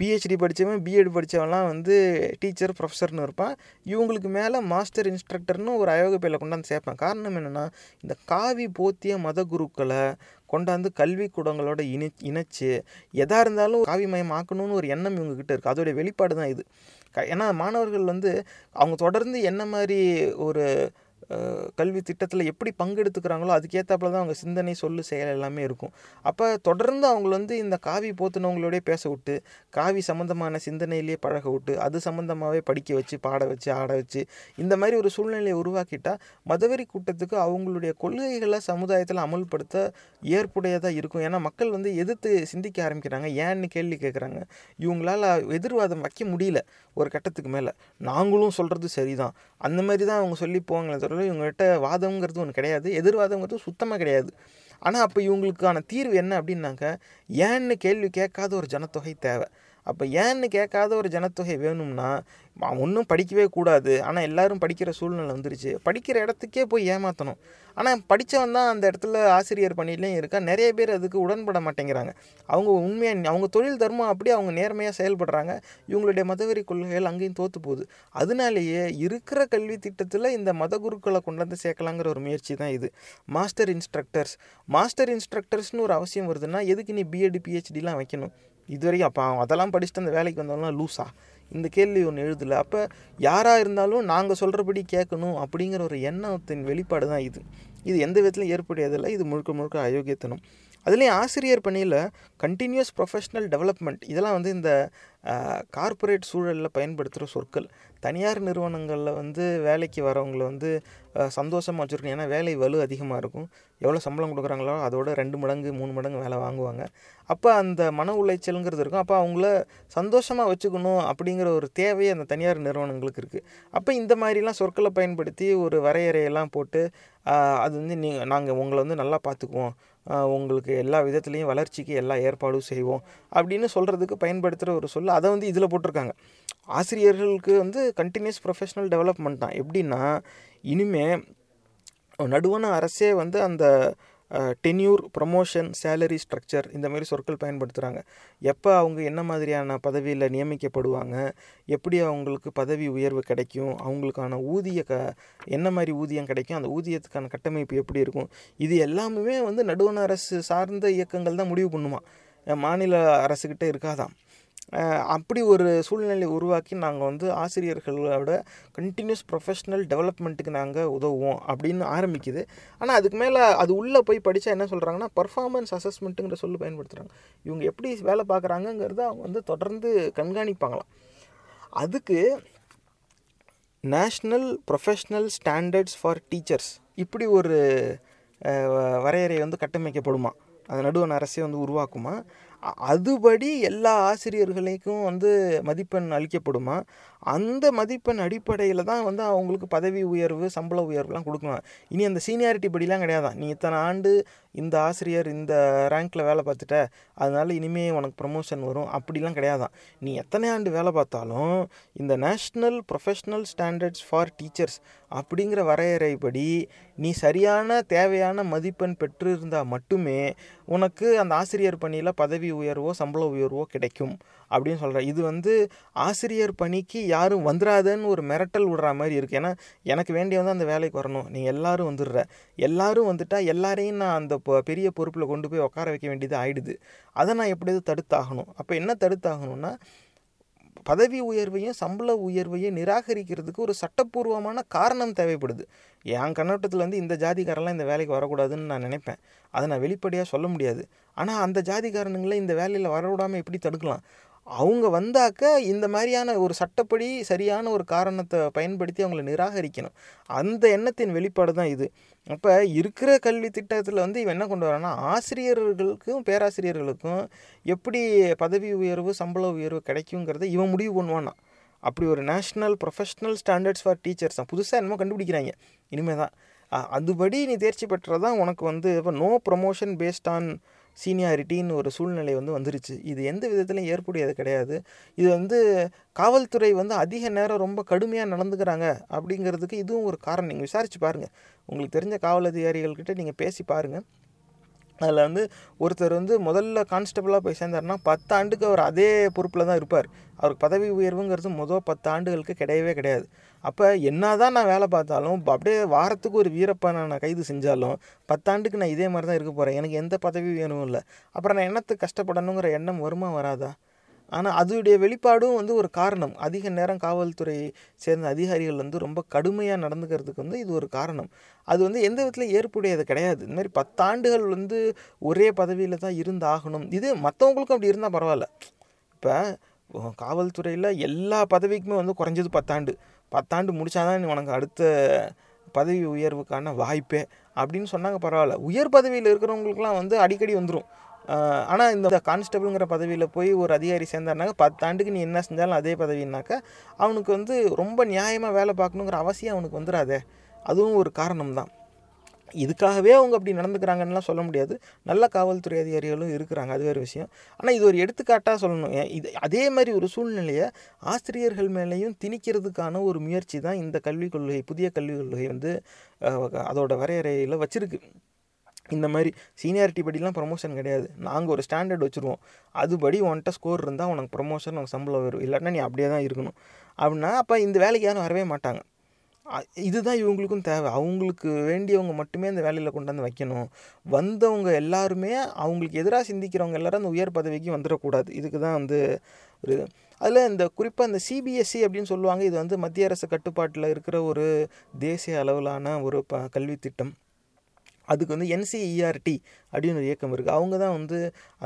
பிஹெச்டி படித்தவன் பிஎட் படித்தவன்லாம் வந்து டீச்சர் ப்ரொஃபஸர்னு இருப்பான், இவங்களுக்கு மேலே மாஸ்டர் இன்ஸ்ட்ரக்டர்னு ஒரு அயோக பேரில் கொண்டாந்து சேர்ப்பேன். காரணம் என்னென்னா, இந்த காவி போத்திய மத குருக்களை கொண்டாந்து கல்விக்கூடங்களோட இணை இணைச்சி எதாக இருந்தாலும் காவிமயம் ஆக்கணும்னு ஒரு எண்ணம் இவங்ககிட்ட இருக்குது. அதோடைய வெளிப்பாடு தான் இது. ஏன்னா மாணவர்கள் வந்து அவங்க தொடர்ந்து என்ன மாதிரி ஒரு கல்வி திட்டத்தில் எப்படி பங்கெடுத்துக்கிறாங்களோ அதுக்கேற்றாப்புல தான் அவங்க சிந்தனை சொல்லு செயல் எல்லாமே இருக்கும். அப்போ தொடர்ந்து அவங்க வந்து இந்த காவி போத்துனவங்களோடய பேச விட்டு, காவி சம்மந்தமான சிந்தனையிலேயே பழக விட்டு, அது சம்மந்தமாகவே படிக்க வச்சு பாட வச்சு ஆட வச்சு இந்த மாதிரி ஒரு சூழ்நிலையை உருவாக்கிட்டால் மதவெறி கூட்டத்துக்கு அவங்களுடைய கொள்கைகளை சமுதாயத்தில் அமல்படுத்த ஏற்புடையதாக இருக்கும். ஏன்னா மக்கள் வந்து எதிர்த்து சிந்திக்க ஆரம்பிக்கிறாங்க, ஏன்னு கேள்வி கேட்குறாங்க. இவங்களால் எதிர்வாதம் வைக்க முடியல. ஒரு கட்டத்துக்கு மேலே நாங்களும் சொல்கிறது சரிதான் அந்த மாதிரி தான் அவங்க சொல்லி போவாங்களே தவிர இவங்ககிட்ட வாதம்ங்கிறது ஒன்று கிடையாது, எதிர்வாதங்கிறது சுத்தமாக கிடையாது. ஆனால் அப்போ இவங்களுக்கான தீர்வு என்ன அப்படின்னாக்க, ஏன்னு கேள்வி கேட்காத ஒரு ஜனத்தொகை தேவை. அப்போ ஏன்னு கேட்காத ஒரு ஜனத்தொகை வேணும்னா ஒன்றும் படிக்கவே கூடாது. ஆனால் எல்லோரும் படிக்கிற சூழ்நிலை வந்துருச்சு, படிக்கிற இடத்துக்கே போய் ஏமாற்றணும். ஆனால் படித்தவன் தான் அந்த இடத்துல ஆசிரியர் பணியிலையும் இருக்கா, நிறைய பேர் அதுக்கு உடன்பட மாட்டேங்கிறாங்க. அவங்க உண்மையாக அவங்க தொழில் தர்மம் அப்படி அவங்க நேர்மையாக செயல்படுறாங்க, இவங்களுடைய மதவெறி கொள்கைகள் அங்கேயும் தோற்று போகுது. அதனாலேயே இருக்கிற கல்வி திட்டத்தில் இந்த மத குருக்களை கொண்டாந்து சேர்க்கலாங்கிற ஒரு முயற்சி தான் இது. மாஸ்டர் இன்ஸ்ட்ரக்டர்ஸ் மாஸ்டர் இன்ஸ்ட்ரக்டர்ஸ்னு ஒரு அவசியம் வருதுன்னா எதுக்கு நீ பிஎட் பிஹெச்டிலாம் வைக்கணும்? இதுவரைக்கும் அப்போ அதெல்லாம் படிச்சுட்டு அந்த வேலைக்கு வந்தவங்களாம் லூஸா? இந்த கேள்வி ஒன்று எழுதலை. அப்போ யாராக இருந்தாலும் நாங்கள் சொல்கிறபடி கேட்கணும் அப்படிங்கிற ஒரு எண்ணத்தின் வெளிப்பாடு தான் இது. இது எந்த விதத்துலையும் ஏற்படையதில்லை. இது முழுக்க முழுக்க அயோக்கியத்தனம். அதுலேயும் ஆசிரியர் பணியில் கண்டினியூஸ் ப்ரொஃபஷ்னல் டெவலப்மெண்ட் இதெல்லாம் வந்து இந்த கார்ப்பரேட் சூழலில் பயன்படுத்துகிற சொற்கள். தனியார் நிறுவனங்களில் வந்து வேலைக்கு வரவங்களை வந்து சந்தோஷமாக வச்சுருக்கணும். ஏன்னா வேலை வலு அதிகமாக இருக்கும், எவ்வளோ சம்பளம் கொடுக்குறாங்களோ அதோட ரெண்டு மடங்கு மூணு மடங்கு வேலை வாங்குவாங்க. அப்போ அந்த மன உளைச்சலுங்கிறது இருக்கும். அப்போ அவங்கள சந்தோஷமாக வச்சுக்கணும் அப்படிங்கிற ஒரு தேவையை அந்த தனியார் நிறுவனங்களுக்கு இருக்குது. அப்போ இந்த மாதிரிலாம் சொற்களை பயன்படுத்தி ஒரு வரையறையெல்லாம் போட்டு அது வந்து நீங்கள் நாங்கள் உங்களை வந்து நல்லா பார்த்துக்குவோம், உங்களுக்கு எல்லா விதத்துலேயும் வளர்ச்சிக்கு எல்லா ஏற்பாடும் செய்வோம் அப்படின்னு சொல்கிறதுக்கு பயன்படுத்துகிற ஒரு சொல். அதை வந்து இதில் போட்டிருக்காங்க. ஆசிரியர்களுக்கு வந்து கண்டினியூஸ் ப்ரொஃபஷ்னல் டெவலப்மெண்ட் தான். எப்படின்னா, இனிமேல் நடுவண அரசே வந்து அந்த டென்யூர், ப்ரமோஷன், சேலரி ஸ்ட்ரக்சர் இந்த மாதிரி சொற்கள் பயன்படுத்துகிறாங்க. எப்போ அவங்க என்ன மாதிரியான பதவியில் நியமிக்கப்படுவாங்க, எப்படி அவங்களுக்கு பதவி உயர்வு கிடைக்கும், அவங்களுக்கான ஊதிய க என்ன மாதிரி ஊதியம் கிடைக்கும், அந்த ஊதியத்துக்கான கட்டமைப்பு எப்படி இருக்கும், இது எல்லாமே வந்து நடுவண அரசு சார்ந்த இயக்கங்கள் தான் முடிவு பண்ணுமா, மாநில அரசுக்கிட்ட இருக்காதான். அப்படி ஒரு சூழ்நிலையை உருவாக்கி நாங்கள் வந்து ஆசிரியர்களோட கண்டினியூஸ் ப்ரொஃபஷ்னல் டெவலப்மெண்ட்டுக்கு நாங்கள் உதவுவோம் அப்படின்னு ஆரம்பிக்குது. ஆனால் அதுக்கு மேலே அது உள்ளே போய் படித்தா என்ன சொல்கிறாங்கன்னா, பர்ஃபார்மன்ஸ் அசஸ்மெண்ட்டுங்கிற சொல்லி பயன்படுத்துகிறாங்க. இவங்க எப்படி வேலை பார்க்குறாங்கங்கிறத அவங்க வந்து தொடர்ந்து கண்காணிப்பாங்களாம். அதுக்கு national professional standards for teachers இப்படி ஒரு வரையறை வந்து கட்டமைக்கப்படுமா, அது நடுவண அரசே வந்து உருவாக்குமா, அதுபடி எல்லா ஆசிரியர்களுக்கும் வந்து மதிப்பெண் அளிக்கப்படுமா, அந்த மதிப்பெண் அடிப்படையில் தான் வந்து அவங்களுக்கு பதவி உயர்வு சம்பள உயர்வுலாம் கொடுக்கலாம். இனி அந்த சீனியாரிட்டி படிலாம் கிடையாது. நீ இத்தனை ஆண்டு இந்த ஆசிரியர் இந்த ரேங்க்கில் வேலை பார்த்துட்ட, அதனால் இனிமேல் உனக்கு ப்ரமோஷன் வரும் அப்படிலாம் கிடையாதான். நீ எத்தனை ஆண்டு வேலை பார்த்தாலும் இந்த national professional standards for teachers அப்படிங்கிற வரையறைப்படி நீ சரியான தேவையான மதிப்பெண் பெற்றிருந்தால் மட்டுமே உனக்கு அந்த ஆசிரியர் பணியில் பதவி உயர்வோ சம்பள உயர்வோ கிடைக்கும் அப்படின்னு சொல்கிறேன். இது வந்து ஆசிரியர் பணிக்கு யாரும் வந்துடாதன்னு ஒரு மிரட்டல் விடுற மாதிரி இருக்குது. ஏன்னா எனக்கு வேண்டிய வந்து அந்த வேலைக்கு வரணும், நீங்கள் எல்லோரும் வந்துடுற, எல்லோரும் வந்துட்டால் எல்லாரையும் நான் அந்த பெரிய பொறுப்பில் கொண்டு போய் உட்கார வைக்க வேண்டியது ஆகிடுது. அதை நான் எப்படியாவது தடுத்தாகணும். அப்போ என்ன தடுத்தாகணும்னா, பதவி உயர்வையும் சம்பள உயர்வையும் நிராகரிக்கிறதுக்கு ஒரு சட்டப்பூர்வமான காரணம் தேவைப்படுது. என் கண்ணோட்டத்தில் வந்து இந்த ஜாதிக்காரெல்லாம் இந்த வேலைக்கு வரக்கூடாதுன்னு நான் நினைப்பேன். அதை நான் வெளிப்படையாக சொல்ல முடியாது. ஆனால் அந்த ஜாதிக்காரனுங்களே இந்த வேலையில் வரவிடாமல் எப்படி தடுக்கலாம்? அவங்க வந்தாக்க இந்த மாதிரியான ஒரு சட்டப்படி சரியான ஒரு காரணத்தை பயன்படுத்தி அவங்கள நிராகரிக்கணும். அந்த எண்ணத்தின் வெளிப்பாடு தான் இது. அப்போ இருக்கிற கல்வி திட்டத்தில் வந்து இவன் என்ன கொண்டு வரான்னா, ஆசிரியர்களுக்கும் பேராசிரியர்களுக்கும் எப்படி பதவி உயர்வு சம்பள உயர்வு கிடைக்குங்கிறத இவன் முடிவு பண்ணுவான்னா. அப்படி ஒரு national professional standards for teachers தான் புதுசாக என்னமோ கண்டுபிடிக்கிறாங்க இனிமேல் தான். அதுபடி நீ தேர்ச்சி பெற்றதான் உனக்கு வந்து இப்போ நோ ப்ரொமோஷன் பேஸ்ட் ஆன் சீனியாரிட்டின்னு ஒரு சூழ்நிலை வந்து வந்துருச்சு. இது எந்த விதத்துலையும் ஏற்புடையது கிடையாது. இது வந்து காவல்துறை வந்து அதிக நேரம் ரொம்ப கடுமையாக நடந்துக்கிறாங்க அப்படிங்கிறதுக்கு இதுவும் ஒரு காரணம். நீங்கள் விசாரித்து பாருங்கள், உங்களுக்கு தெரிஞ்ச காவல் அதிகாரிகள்கிட்ட நீங்கள் பேசி பாருங்கள். அதில் வந்து ஒருத்தர் வந்து முதல்ல கான்ஸ்டபிளாக போய் சேர்ந்தார்னா பத்து ஆண்டுக்கு அவர் அதே பொறுப்பில் தான் இருப்பார். அவருக்கு பதவி உயர்வுங்கிறது முதல் பத்து ஆண்டுகளுக்கு கிடையவே கிடையாது. அப்போ என்ன தான் நான் வேலை பார்த்தாலும் அப்படியே வாரத்துக்கு ஒரு வீரப்பா நான் கைது செஞ்சாலும் பத்தாண்டுக்கு நான் இதே மாதிரி தான் இருக்க போகிறேன், எனக்கு எந்த பதவி உயர்வும் இல்லை. அப்புறம் நான் என்னத்துக்கு கஷ்டப்படணுங்கிற எண்ணம் வருமா, வராதா? ஆனால் அதோடைய வெளிப்பாடும் வந்து ஒரு காரணம். அதிக நேரம் காவல்துறை சேர்ந்த அதிகாரிகள் வந்து ரொம்ப கடுமையாக நடந்துக்கிறதுக்கு வந்து இது ஒரு காரணம். அது வந்து எந்த விதத்தில் ஏற்புடையது கிடையாது. இதுமாதிரி பத்தாண்டுகள் வந்து ஒரே பதவியில் தான் இருந்தாகணும், இது மற்றவங்களுக்கும் அப்படி இருந்தால் பரவாயில்ல. இப்போ காவல்துறையில் எல்லா பதவிக்குமே வந்து குறைஞ்சது பத்தாண்டு, பத்தாண்டு முடித்தாதான் உனக்கு அடுத்த பதவி உயர்வுக்கான வாய்ப்பே அப்படின்னு சொன்னாங்க பரவாயில்ல. உயர் பதவியில் இருக்கிறவங்களுக்குலாம் வந்து அடிக்கடி வந்துடும். ஆனால் இந்த கான்ஸ்டபிள்ங்கிற பதவியில் போய் ஒரு அதிகாரி சேர்ந்தாருனாக்க பத்தாண்டுக்கு நீ என்ன செஞ்சாலும் அதே பதவினாக்கா அவனுக்கு வந்து ரொம்ப நியாயமாக வேலை பார்க்கணுங்கிற அவசியம் அவனுக்கு வந்துடாதே, அதுவும் ஒரு காரணம் தான். இதுக்காகவே அவங்க அப்படி நடந்துக்கிறாங்கன்னுலாம் சொல்ல முடியாது. நல்ல காவல்துறை அதிகாரிகளும் இருக்கிறாங்க, அது வேறு விஷயம். ஆனால் இது ஒரு எடுத்துக்காட்டாக சொல்லணும். இது அதே மாதிரி ஒரு சூழ்நிலையை ஆசிரியர்கள் மேலேயும் திணிக்கிறதுக்கான ஒரு முயற்சி தான் இந்த கல்விக் கொள்கை, புதிய கல்விக் கொள்கை வந்து அதோடய வரையறையில் வச்சுருக்கு. இந்த மாதிரி சீனியாரிட்டி படிலாம் ப்ரொமோஷன் கிடையாது, நாங்கள் ஒரு ஸ்டாண்டர்ட் வச்சுருவோம், அதுபடி உன்கிட்ட ஸ்கோர் இருந்தால் உனக்கு ப்ரொமோஷன், உனக்கு சம்பளம் வரும், இல்லாட்டினா நீ அப்படியே தான் இருக்கணும் அப்படின்னா அப்போ இந்த வேலைக்கு யாரும் வரவே மாட்டாங்க. இதுதான் இவங்களுக்கும் தேவை. அவங்களுக்கு வேண்டியவங்க மட்டுமே அந்த வேலையில் கொண்டாந்து வைக்கணும். வந்தவங்க எல்லாருமே அவங்களுக்கு எதிராக சிந்திக்கிறவங்க எல்லோரும் அந்த உயர் பதவிக்கு வந்துடக்கூடாது. இதுக்கு தான் வந்து ஒரு அதில் இந்த குறிப்பாக இந்த சிபிஎஸ்சி அப்படின்னு சொல்லுவாங்க. இது வந்து மத்திய அரசு கட்டுப்பாட்டில் இருக்கிற ஒரு தேசிய அளவிலான ஒரு ப கல்வித்திட்டம். அதுக்கு வந்து என்சிஇஆர்டி அப்படின்னு ஒரு இயக்கம் இருக்குது. அவங்க தான் வந்து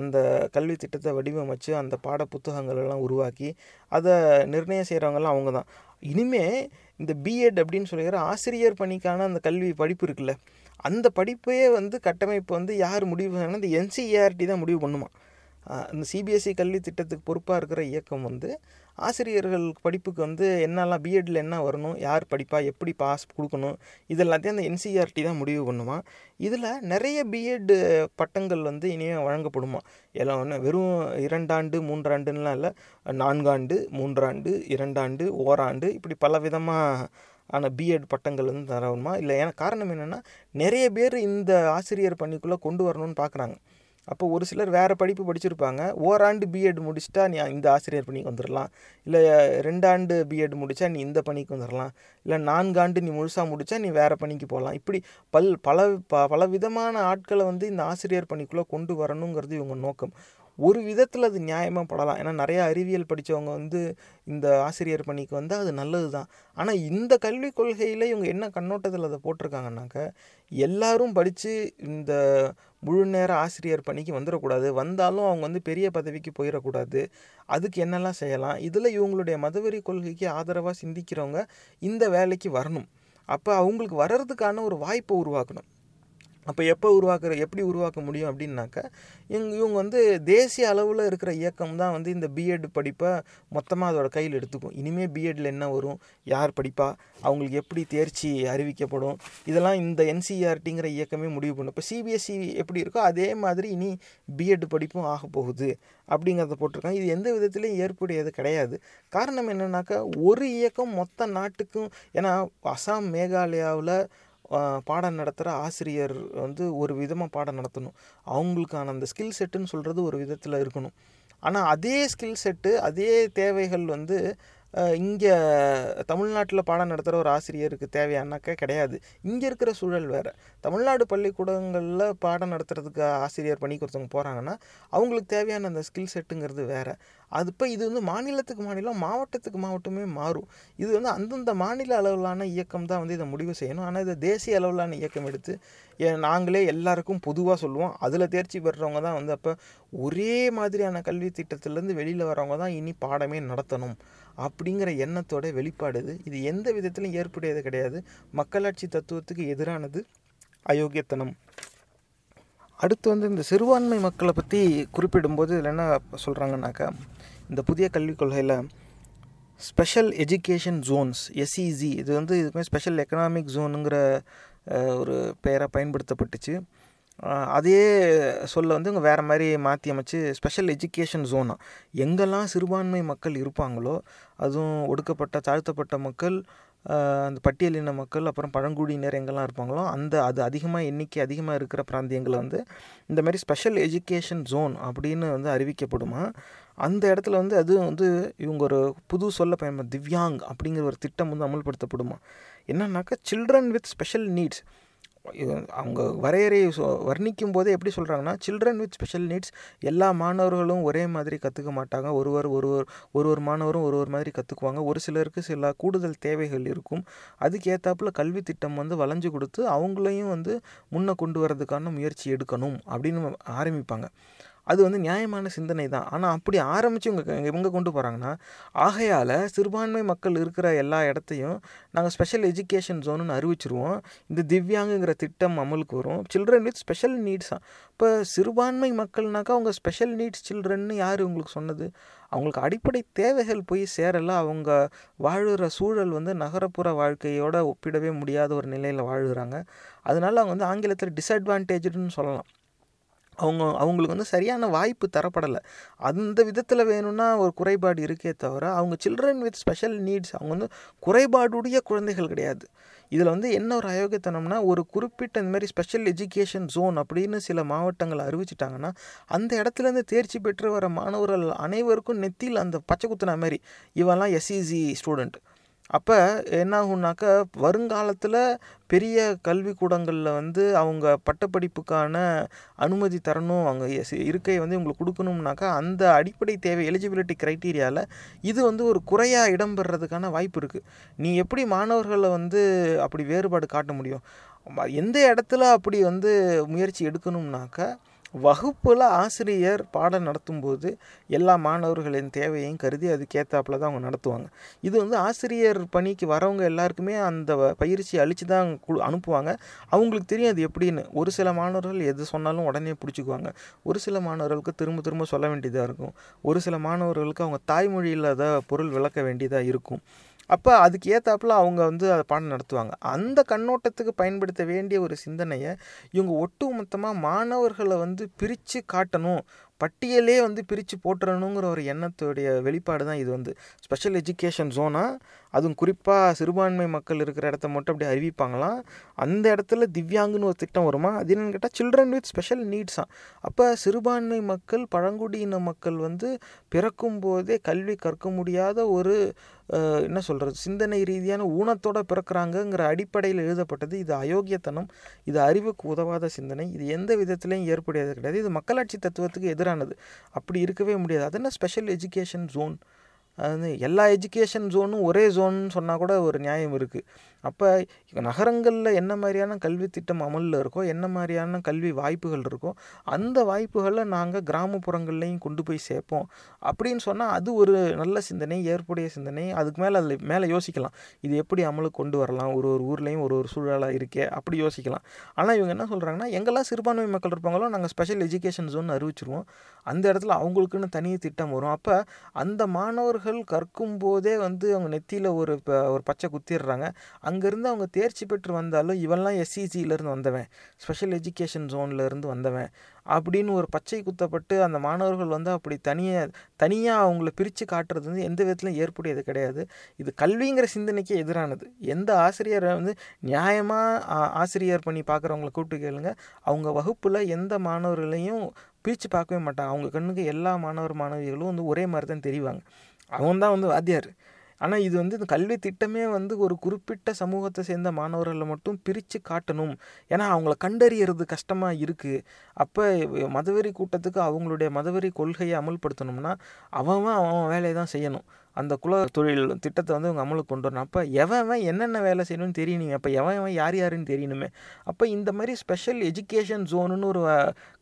அந்த கல்வி திட்டத்தை வடிவமைச்சு அந்த பாட புத்தகங்களெல்லாம் உருவாக்கி அதை நிர்ணயம் செய்கிறவங்கலாம் அவங்க தான். இனிமேல் இந்த பிஎட் அப்படின்னு சொல்லுகிற ஆசிரியர் பணிக்கான அந்த கல்வி படிப்பு இருக்குல்ல, அந்த படிப்பையே வந்து கட்டமைப்பு வந்து யார் முடிவு பண்ணாங்கன்னா இந்த என்சிஇஆர்டி தான் முடிவு பண்ணுமா. இந்த சிபிஎஸ்சி கல்வி திட்டத்துக்கு பொறுப்பாக இருக்கிற இயக்கம் வந்து ஆசிரியர்கள் படிப்புக்கு வந்து என்னெல்லாம் பிஎட்டில் என்ன வரணும், யார் படிப்பா, எப்படி பாஸ் கொடுக்கணும், இதெல்லாத்தையும் அந்த என்சிஇஆர்டி தான் முடிவு பண்ணுமா. இதில் நிறைய பிஎட் பட்டங்கள் வந்து இனியும் வழங்கப்படுமா. எல்லாம் ஒன்று வெறும் இரண்டாண்டு மூன்றாண்டுலாம் இல்லை, நான்காண்டு மூன்றாண்டு இரண்டாண்டு ஓராண்டு இப்படி பல விதமாக ஆனால் பிஎட் பட்டங்கள் வந்து தரணுமா இல்லை. ஏன்னா காரணம் என்னென்னா நிறைய பேர் இந்த ஆசிரியர் பணிக்குள்ளே கொண்டு வரணும்னு பார்க்குறாங்க. அப்போ ஒரு சிலர் வேறு படிப்பு படிச்சுருப்பாங்க, ஓராண்டு பிஎட் முடிச்சுட்டா நீ இந்த ஆசிரியர் பணிக்கு வந்துடலாம், இல்லை ரெண்டாண்டு பிஎட் முடித்தா நீ இந்த பணிக்கு வந்துடலாம், இல்லை நான்காண்டு நீ முழுசாக முடித்தா நீ வேறு பணிக்கு போகலாம். இப்படி பல் பல ப பல விதமான ஆட்களை வந்து இந்த ஆசிரியர் பணிக்குள்ளே கொண்டு வரணுங்கிறது இவங்க நோக்கம். ஒரு விதத்தில் அது நியாயமாக படலாம். ஏன்னா நிறையா அறிவியல் படித்தவங்க வந்து இந்த ஆசிரியர் பணிக்கு வந்து அது நல்லது தான். ஆனால் இந்த கல்விக் கொள்கையில் இவங்க என்ன கண்ணோட்டத்தில் அதை போட்டிருக்காங்கன்னாக்க எல்லாரும் படித்து இந்த முழு நேர ஆசிரியர் பணிக்கு வந்துடக்கூடாது, வந்தாலும் அவங்க வந்து பெரிய பதவிக்கு போயிடக்கூடாது, அதுக்கு என்னெல்லாம் செய்யலாம், இதில் இவங்களுடைய மதவெறி கொள்கைக்கு ஆதரவாக சிந்திக்கிறவங்க இந்த வேலைக்கு வரணும். அப்போ அவங்களுக்கு வர்றதுக்கான ஒரு வாய்ப்பை உருவாக்கணும். அப்போ எப்போ உருவாக்குற எப்படி உருவாக்க முடியும் அப்படின்னாக்கா இவங்க இவங்க வந்து தேசிய அளவில் இருக்கிற இயக்கம் தான் வந்து இந்த பிஎட் படிப்பை மொத்தமாக அதோட கையில் எடுத்துக்கும். இனிமேல் பிஎட்டில் என்ன வரும், யார் படிப்பா, அவங்களுக்கு எப்படி தேர்ச்சி அறிவிக்கப்படும், இதெல்லாம் இந்த என்சிஇஆர்டிங்கிற இயக்கமே முடிவு பண்ணும். இப்போ சிபிஎஸ்சி எப்படி இருக்கோ அதே மாதிரி இனி பிஎட் படிப்பும் ஆக போகுது அப்படிங்கிறத போட்டிருக்காங்க. இது எந்த விதத்துலையும் ஏற்புடையது கிடையாது. காரணம் என்னென்னாக்கா ஒரு இயக்கம் மொத்த நாட்டுக்கும், ஏன்னா அசாம் மேகாலயாவில் பாடம் நடத்துகிற ஆசிரியர் வந்து ஒரு விதமாக பாடம் நடத்தணும், அவங்களுக்கான அந்த ஸ்கில் செட்டுன்னு சொல்கிறது ஒரு விதத்தில் இருக்கணும். ஆனால் அதே ஸ்கில் செட்டு அதே தேவைகள் வந்து இங்கே தமிழ்நாட்டில் பாடம் நடத்துகிற ஒரு ஆசிரியருக்கு தேவையானாக்கா கிடையாது. இங்கே இருக்கிற சூழல் வேறு. தமிழ்நாடு பள்ளிக்கூடங்களில் பாடம் நடத்துகிறதுக்கு ஆசிரியர் பணிக்கு ஒருத்தவங்க போகிறாங்கன்னா அவங்களுக்கு தேவையான அந்த ஸ்கில் செட்டுங்கிறது வேறு. அது இப்போ இது வந்து மாநிலத்துக்கு மாநிலம், மாவட்டத்துக்கு மாவட்டமே மாறும். இது வந்து அந்தந்த மாநில அளவிலான இயக்கம் தான் வந்து இதை முடிவு செய்யணும். ஆனால் இதை தேசிய அளவிலான இயக்கம் எடுத்து நாங்களே எல்லாருக்கும் பொதுவாக சொல்லுவோம். அதில் தேர்ச்சி பெறுறவங்க தான் வந்து அப்போ ஒரே மாதிரியான கல்வி திட்டத்திலேருந்து வெளியில் வரவங்க தான் இனி பாடமே நடத்தணும் அப்படிங்கிற எண்ணத்தோட வெளிப்பாடுது. இது எந்த விதத்திலும் ஏற்புடையது கிடையாது. மக்களாட்சி தத்துவத்துக்கு எதிரானது, அயோக்கியத்தனம். அடுத்து வந்து இந்த சிறுபான்மை மக்களை பற்றி குறிப்பிடும்போது இதில் என்ன சொல்கிறாங்கன்னாக்கா, இந்த புதிய கல்விக் கொள்கையில் ஸ்பெஷல் எஜுகேஷன் ஜோன்ஸ் எஸ்இஜி, இது வந்து இதுக்குமே ஸ்பெஷல் எக்கனாமிக் ஜோனுங்கிற ஒரு பெயரை பயன்படுத்தப்பட்டுச்சு. அதே சொல்ல வந்து இங்கே வேறு மாதிரி மாற்றி அமைச்சு ஸ்பெஷல் எஜுகேஷன் ஜோனாக எங்கெல்லாம் சிறுபான்மை மக்கள் இருப்பாங்களோ, அதுவும் ஒடுக்கப்பட்ட தாழ்த்தப்பட்ட மக்கள், அந்த பட்டியலின மக்கள், அப்புறம் பழங்குடியினர் எங்கெல்லாம் இருப்பாங்களோ அந்த அது அதிகமாக எண்ணிக்கை அதிகமாக இருக்கிற பிராந்தியங்களை வந்து இந்த மாதிரி ஸ்பெஷல் எஜுகேஷன் ஜோன் அப்படின்னு வந்து அறிவிக்கப்படுமா. அந்த இடத்துல வந்து அது வந்து இவங்க ஒரு புது சொல்ல பயன்படுத்த திவ்யாங் அப்படிங்கிற ஒரு திட்டம் வந்து அமல்படுத்தப்படுமா. என்னன்னாக்கா சில்ட்ரன் வித் ஸ்பெஷல் நீட்ஸ், அவங்க வரையறையை வர்ணிக்கும் போதே எப்படி சொல்கிறாங்கன்னா, சில்ட்ரன் வித் ஸ்பெஷல் நீட்ஸ் எல்லா மாணவர்களும் ஒரே மாதிரி கற்றுக்க மாட்டாங்க. ஒருவர் ஒருவர் ஒரு ஒரு மாணவரும் ஒரு ஒரு மாதிரி கற்றுக்குவாங்க. ஒரு சிலருக்கு சில கூடுதல் தேவைகள் இருக்கும். அதுக்கேற்றாப்புல கல்வி திட்டம் வந்து வளைஞ்சு கொடுத்து அவங்களையும் வந்து முன்னே கொண்டு வரதுக்கான முயற்சி எடுக்கணும் அப்படின்னு ஆரம்பிப்பாங்க. அது வந்து நியாயமான சிந்தனை தான். ஆனால் அப்படி ஆரம்பித்து இவங்க இவங்க கொண்டு போகிறாங்கன்னா, ஆகையால் சிறுபான்மை மக்கள் இருக்கிற எல்லா இடத்தையும் நாங்கள் ஸ்பெஷல் எஜுகேஷன் ஜோனுன்னு அறிவிச்சிருவோம், இந்த திவ்யாங்குங்கிற திட்டம் அமலுக்கு வரும், சில்ட்ரன் வித் ஸ்பெஷல் நீட்ஸாக. இப்போ சிறுபான்மை மக்கள்னாக்கா அவங்க ஸ்பெஷல் நீட்ஸ் சில்ட்ரன்னு யார் உங்களுக்கு சொன்னது? அவங்களுக்கு அடிப்படை தேவைகள் போய் சேரலை. அவங்க வாழுகிற சூழல் வந்து நகரப்புற வாழ்க்கையோடு ஒப்பிடவே முடியாத ஒரு நிலையில் வாழுகிறாங்க. அதனால் அவங்க வந்து ஆங்கிலத்தில் டிஸ்அட்வான்டேஜ்டுன்னு சொல்லலாம். அவங்க அவங்களுக்கு வந்து சரியான வாய்ப்பு தரப்படலை. அந்த விதத்தில் வேணும்னா ஒரு குறைபாடு இருக்கே தவிர அவங்க சில்ட்ரன் வித் ஸ்பெஷல் நீட்ஸ், அவங்க வந்து குறைபாடுடைய குழந்தைகள் கிடையாது. இதில் வந்து என்ன ஒரு அயோக்கியத்தனம்னா, ஒரு குறிப்பிட்ட இந்த மாதிரி ஸ்பெஷல் எஜுகேஷன் ஜோன் அப்படின்னு சில மாவட்டங்களை அறிவிச்சிட்டாங்கன்னா அந்த இடத்துலேருந்து தேர்ச்சி பெற்று வர மாணவர்கள் அனைவருக்கும் நெத்தியில் அந்த பச்சை குத்துன மாதிரி இவெல்லாம் எஸ்இசி ஸ்டூடெண்ட். அப்போ என்ன ஆகும்னாக்கா, வருங்காலத்தில் பெரிய கல்விக்கூடங்களில் வந்து அவங்க பட்டப்படிப்புக்கான அனுமதி தரணும், அவங்க இருக்கை வந்து இவங்களுக்கு கொடுக்கணும்னாக்கா அந்த அடிப்படை தேவை எலிஜிபிலிட்டி க்ரைட்டீரியாவில் இது வந்து ஒரு குறையாக இடம்பெறதுக்கான வாய்ப்பு இருக்குது. நீ எப்படி மாணவர்களை வந்து அப்படி வேறுபாடு காட்ட முடியும்? எந்த இடத்துல அப்படி வந்து முயற்சி எடுக்கணும்னாக்கா, வகுப்பில் ஆசிரியர் பாடம் நடத்தும்போது எல்லா மாணவர்களின் தேவையையும் கருதி அதுக்கேற்றாப்புல தான் அவங்க நடத்துவாங்க. இது வந்து ஆசிரியர் பணிக்கு வரவங்க எல்லாருக்குமே அந்த பயிற்சி அழித்து தான் அனுப்புவாங்க. அவங்களுக்கு தெரியும் அது எப்படின்னு. ஒரு சில மாணவர்கள் எது சொன்னாலும் உடனே பிடிச்சிக்குவாங்க. ஒரு சில மாணவர்களுக்கு திரும்ப திரும்ப சொல்ல வேண்டியதாக இருக்கும். ஒரு சில மாணவர்களுக்கு அவங்க தாய்மொழியில் அதை பொருள் விளக்க வேண்டியதாக இருக்கும். அப்போ அதுக்கு ஏற்றாப்புல அவங்க வந்து அதை பாடம் நடத்துவாங்க. அந்த கண்ணோட்டத்துக்கு பயன்படுத்த வேண்டிய ஒரு சிந்தனையை இவங்க ஒட்டு மொத்தமாக மாணவர்களை வந்து பிரித்து காட்டணும், பட்டியலே வந்து பிரித்து போட்டுறணுங்கிற ஒரு எண்ணத்துடைய வெளிப்பாடு தான் இது வந்து ஸ்பெஷல் எஜுகேஷன் ஜோனாக. அதுவும் குறிப்பாக சிறுபான்மை மக்கள் இருக்கிற இடத்த மட்டும் அப்படி அறிவிப்பாங்களாம். அந்த இடத்துல திவ்யாங்குன்னு ஒரு திட்டம் வருமா. அது என்னென்னு கேட்டால் சில்ட்ரன் வித் ஸ்பெஷல் நீட்ஸாக. அப்போ சிறுபான்மை மக்கள், பழங்குடியின மக்கள் வந்து பிறக்கும் போதே கல்வி கற்க முடியாத ஒரு என்ன சொல்கிறது சிந்தனை ரீதியான ஊனத்தோடு பிறக்கிறாங்கங்கிற அடிப்படையில் எழுதப்பட்டது. இது அயோக்கியத்தனம். இது அறிவுக்கு உதவாத சிந்தனை. இது எந்த விதத்துலேயும் ஏற்புடையது கிடையாது. இது மக்களாட்சி தத்துவத்துக்கு எதிரானது. அப்படி இருக்கவே முடியாது. அது என்ன ஸ்பெஷல் எஜுகேஷன் ஜோன்? அது எல்லா எஜுகேஷன் ஜோனும் ஒரே ஜோன்னு சொன்னால் கூட ஒரு நியாயம் இருக்குது. அப்போ நகரங்களில் என்ன மாதிரியான கல்வி திட்டம் அமலில் இருக்கோ, என்ன மாதிரியான கல்வி வாய்ப்புகள் இருக்கோ அந்த வாய்ப்புகளை நாங்கள் கிராமப்புறங்கள்லையும் கொண்டு போய் சேர்ப்போம் அப்படின்னு சொன்னால் அது ஒரு நல்ல சிந்தனை, ஏற்புடைய சிந்தனை. அதுக்கு மேலே அதில் மேலே யோசிக்கலாம், இது எப்படி அமலுக்கு கொண்டு வரலாம், ஒரு ஒரு ஊர்லேயும் ஒரு ஒரு சூழலாக இருக்கே அப்படி யோசிக்கலாம். ஆனால் இவங்க என்ன சொல்கிறாங்கன்னா, எங்கெல்லாம் சிறுபான்மை மக்கள் இருப்பாங்களோ நாங்கள் ஸ்பெஷல் எஜுகேஷன் ஜோன் அறிவிச்சிருவோம், அந்த இடத்துல அவங்களுக்குன்னு தனி திட்டம் வரும். அப்போ அந்த மாணவர்கள் கற்கும் போதே வந்து அவங்க நெத்தியில் ஒரு ஒரு பச்சை குத்திடுறாங்க. அங்கேருந்து அவங்க தேர்ச்சி பெற்று வந்தாலும் இவெல்லாம் எஸ்சிசியிலேருந்து வந்தவன், ஸ்பெஷல் எஜுகேஷன் ஜோன்லேருந்து வந்தவன் அப்படின்னு ஒரு பச்சை குத்தப்பட்டு அந்த மாணவர்கள் வந்து அப்படி தனியாக தனியாக அவங்கள பிரித்து காட்டுறது வந்து எந்த விதத்திலும் ஏற்புடையது கிடையாது. இது கல்விங்கிற சிந்தனைக்கே எதிரானது. எந்த ஆசிரியரை வந்து நியாயமாக ஆசிரியர் பண்ணி பார்க்குறவங்களை கூப்பிட்டு கேளுங்க, அவங்க வகுப்பில் எந்த மாணவர்களையும் பிரித்து பார்க்கவே மாட்டாங்க. அவங்க கண்ணுக்கு எல்லா மாணவர் மாணவிகளும் வந்து ஒரே மாதிரி தான் தெரிவாங்க. அவங்க தான் வந்து வாத்தியார். ஆனால் இது வந்து இந்த கல்வி திட்டமே வந்து ஒரு குறிப்பிட்ட சமூகத்தை சேர்ந்த மாணவர்களை மட்டும் பிரித்து காட்டணும். ஏன்னா அவங்கள கண்டறியறது கஷ்டமாக இருக்குது. அப்போ மதவெறி கூட்டத்துக்கு அவங்களுடைய மதவெறி கொள்கையை அமல்படுத்தணும்னா அவன் அவன் வேலையை தான் செய்யணும். அந்த குல தொழில் திட்டத்தை வந்து அவங்க அமலுக்கு கொண்டு வரணும். அப்போ எவன் என்னென்ன வேலை செய்யணும்னு தெரியணுமே. அப்போ எவன் எவன் யார் யாருன்னு தெரியணுமே. அப்போ இந்த மாதிரி ஸ்பெஷல் எஜுகேஷன் ஜோனுன்னு ஒரு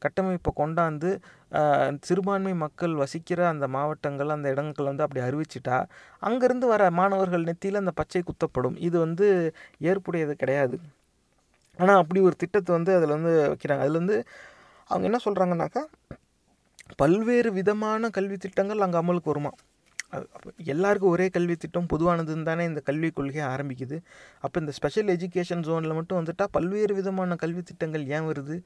கட்டமைப்பை கொண்டாந்து சிறுபான்மை மக்கள் வசிக்கிற அந்த மாவட்டங்கள் அந்த இடங்கள் வந்து அப்படி அறிவிச்சிட்டா அங்கேருந்து வர மாணவர்கள் நெத்தியில் அந்த பச்சை குத்தப்படும். இது வந்து ஏற்புடையது கிடையாது. ஆனால் அப்படி ஒரு திட்டத்தை வந்து அதில் வந்து வைக்கிறாங்க. அதில் வந்து அவங்க என்ன சொல்கிறாங்கன்னாக்கா, பல்வேறு விதமான கல்வி திட்டங்கள் அங்கே அமலுக்கு வருமா. எல்லாருக்கும் ஒரே கல்வி திட்டம் பொதுவானதுன்னு தானே இந்த கல்விக் கொள்கை ஆரம்பிக்குது. அப்போ இந்த ஸ்பெஷல் எஜுகேஷன் ஜோனில் மட்டும் வந்துட்டால் பல்வேறு விதமான கல்வி திட்டங்கள் ஏன் வருது?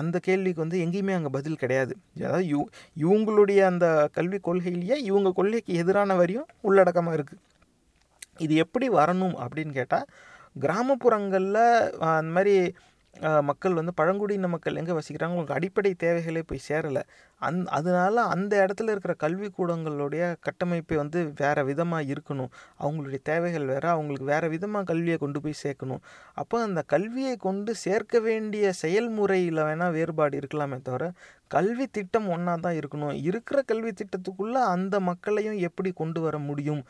அந்த கேள்விக்கு வந்து எங்கேயுமே அங்கே பதில் கிடையாது. அதாவது யூ இவங்களுடைய அந்த கல்விக் கொள்கையிலேயே இவங்க கொள்கைக்கு எதிரான வரையும் உள்ளடக்கமாக இருக்குது. இது எப்படி வரணும் அப்படின்னு கேட்டால், கிராமப்புறங்களில் அந்த மாதிரி மக்கள் வந்து பழங்குடியின மக்கள் எங்கே வசிக்கிறாங்க, உங்களுக்கு அடிப்படை தேவைகளே போய் சேரலை. அந் அதனால அந்த இடத்துல இருக்கிற கல்விக்கூடங்களுடைய கட்டமைப்பை வந்து வேறு விதமாக இருக்கணும். அவங்களுடைய தேவைகள் வேறு, அவங்களுக்கு வேறு விதமாக கல்வியை கொண்டு போய் சேர்க்கணும். அப்போ அந்த கல்வியை கொண்டு சேர்க்க வேண்டிய செயல்முறையில் வேணால் வேறுபாடு இருக்கலாமே தவிர கல்வி திட்டம் ஒன்றா தான் இருக்கணும். இருக்கிற கல்வி திட்டத்துக்குள்ளே அந்த மக்களையும் எப்படி கொண்டு வர முடியும்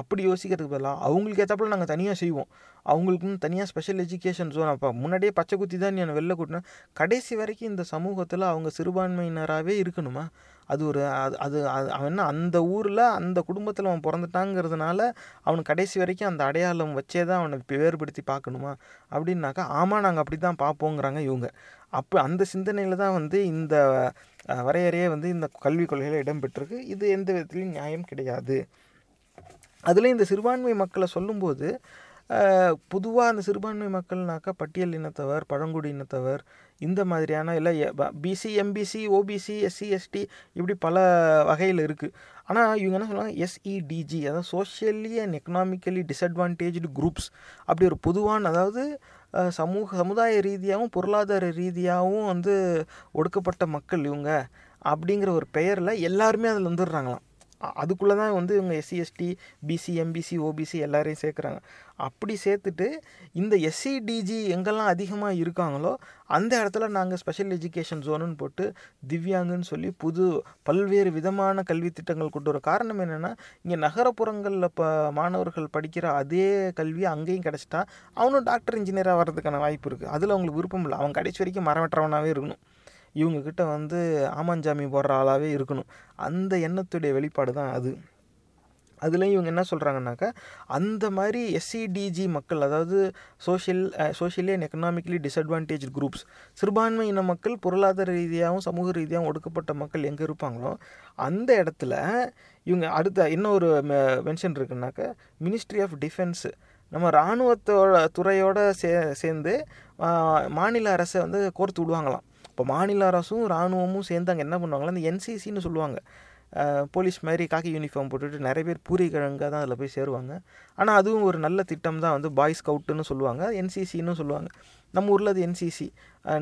அப்படி யோசிக்கிறதுக்கு பதிலாக அவங்களுக்கு ஏற்றப்பல நாங்கள் தனியாக செய்வோம், அவங்களுக்குன்னு தனியாக ஸ்பெஷல் எஜுகேஷன் ஜோன். அப்போ முன்னாடியே பச்சை குத்தி தான் நான் வெளில கூட்டினேன். கடைசி வரைக்கும் இந்த சமூகத்தில் அவங்க சிறுபான்மையினராகவே இருக்கணுமா? அது ஒரு அது அது அவன் அந்த ஊரில் அந்த குடும்பத்தில் அவன் பிறந்துட்டாங்கிறதுனால அவனுக்கு கடைசி வரைக்கும் அந்த அடையாளம் வச்சே தான் அவனை வேறுபடுத்தி பார்க்கணுமா அப்படின்னாக்கா, ஆமாம் நாங்கள் அப்படி தான் பார்ப்போங்கிறாங்க இவங்க. அப்போ அந்த சிந்தனையில் தான் வந்து இந்த வரையறையே வந்து இந்த கல்விக் கொள்கையில் இடம்பெற்றிருக்கு. இது எந்த விதத்துலையும் நியாயம் கிடையாது. அதில் இந்த சிறுபான்மை மக்களை சொல்லும்போது பொதுவாக அந்த சிறுபான்மை மக்கள்னாக்கா பட்டியல் இனத்தவர், பழங்குடி இனத்தவர், இந்த மாதிரியான இல்லை BC, MBC, OBC, SC, ST, இப்படி பல வகையில் இருக்குது. ஆனால் இவங்க என்ன சொல்லுவாங்க, எஸ்இடிஜி, அதாவது socially and economically disadvantaged groups, அப்படி ஒரு பொதுவான, அதாவது சமூக சமுதாய ரீதியாகவும் பொருளாதார ரீதியாகவும் வந்து ஒடுக்கப்பட்ட மக்கள் இவங்க அப்படிங்கிற ஒரு பெயரில் எல்லாருமே அதில் வந்துடுறாங்களாம். அதுக்குள்ளே தான் வந்து இவங்க SC, ST, BC, MBC, OBC எல்லாரையும் சேர்க்குறாங்க. அப்படி சேர்த்துட்டு இந்த எஸ்சிடிஜி எங்கெல்லாம் அதிகமாக இருக்காங்களோ அந்த இடத்துல நாங்கள் ஸ்பெஷல் எஜுகேஷன் ஜோனுன்னு போட்டு திவ்யாங்குன்னு சொல்லி புது பல்வேறு விதமான கல்வி திட்டங்கள் கொண்டு வர காரணம் என்னென்னா, இங்கே நகரப்புறங்களில் இப்போ மாணவர்கள் படிக்கிற அதே கல்வி அங்கேயும் கிடச்சிட்டா அவனும் டாக்டர் இன்ஜினியராக வர்றதுக்கான வாய்ப்பு இருக்குது. அதில் அவங்களுக்கு விருப்பம் இல்லை. அவன் கடைசி வரைக்கும் மரம் வெட்டுறவனாகவே இருக்கணும். இவங்கக்கிட்ட வந்து ஆமாஞ்சாமி போடுற ஆளாகவே இருக்கணும். அந்த எண்ணத்துடைய வெளிப்பாடு தான் அது. அதுலேயும் இவங்க என்ன சொல்கிறாங்கன்னாக்கா, அந்த மாதிரி எஸ்சிடிஜி மக்கள், அதாவது social socially and economically disadvantage groups, சிறுபான்மை இன மக்கள், பொருளாதார ரீதியாகவும் சமூக ரீதியாகவும் ஒடுக்கப்பட்ட மக்கள் எங்கே இருப்பாங்களோ அந்த இடத்துல இவங்க அடுத்த என்ன ஒரு மென்ஷன் இருக்குன்னாக்கா, மினிஸ்ட்ரி ஆஃப் டிஃபென்ஸு நம்ம இராணுவத்தோட துறையோடு சே சேர்ந்து மாநில அரசை வந்து கோர்த்து விடுவாங்களாம். இப்போ மாநில அரசும் இராணுவமும் சேர்ந்து அங்கே என்ன பண்ணுவாங்களா, அந்த என்சிசின்னு சொல்லுவாங்க, போலீஸ் மாதிரி காக்கி யூனிஃபார்ம் போட்டுட்டு நிறைய பேர் பூரி கிழங்காக தான் அதில் போய் சேருவாங்க. ஆனால் அதுவும் ஒரு நல்ல திட்டம் தான். வந்து பாய் ஸ்கவுட்டுன்னு சொல்லுவாங்க, என்சிசின்னு சொல்லுவாங்க. நம்ம ஊரில் அது என்சிசி.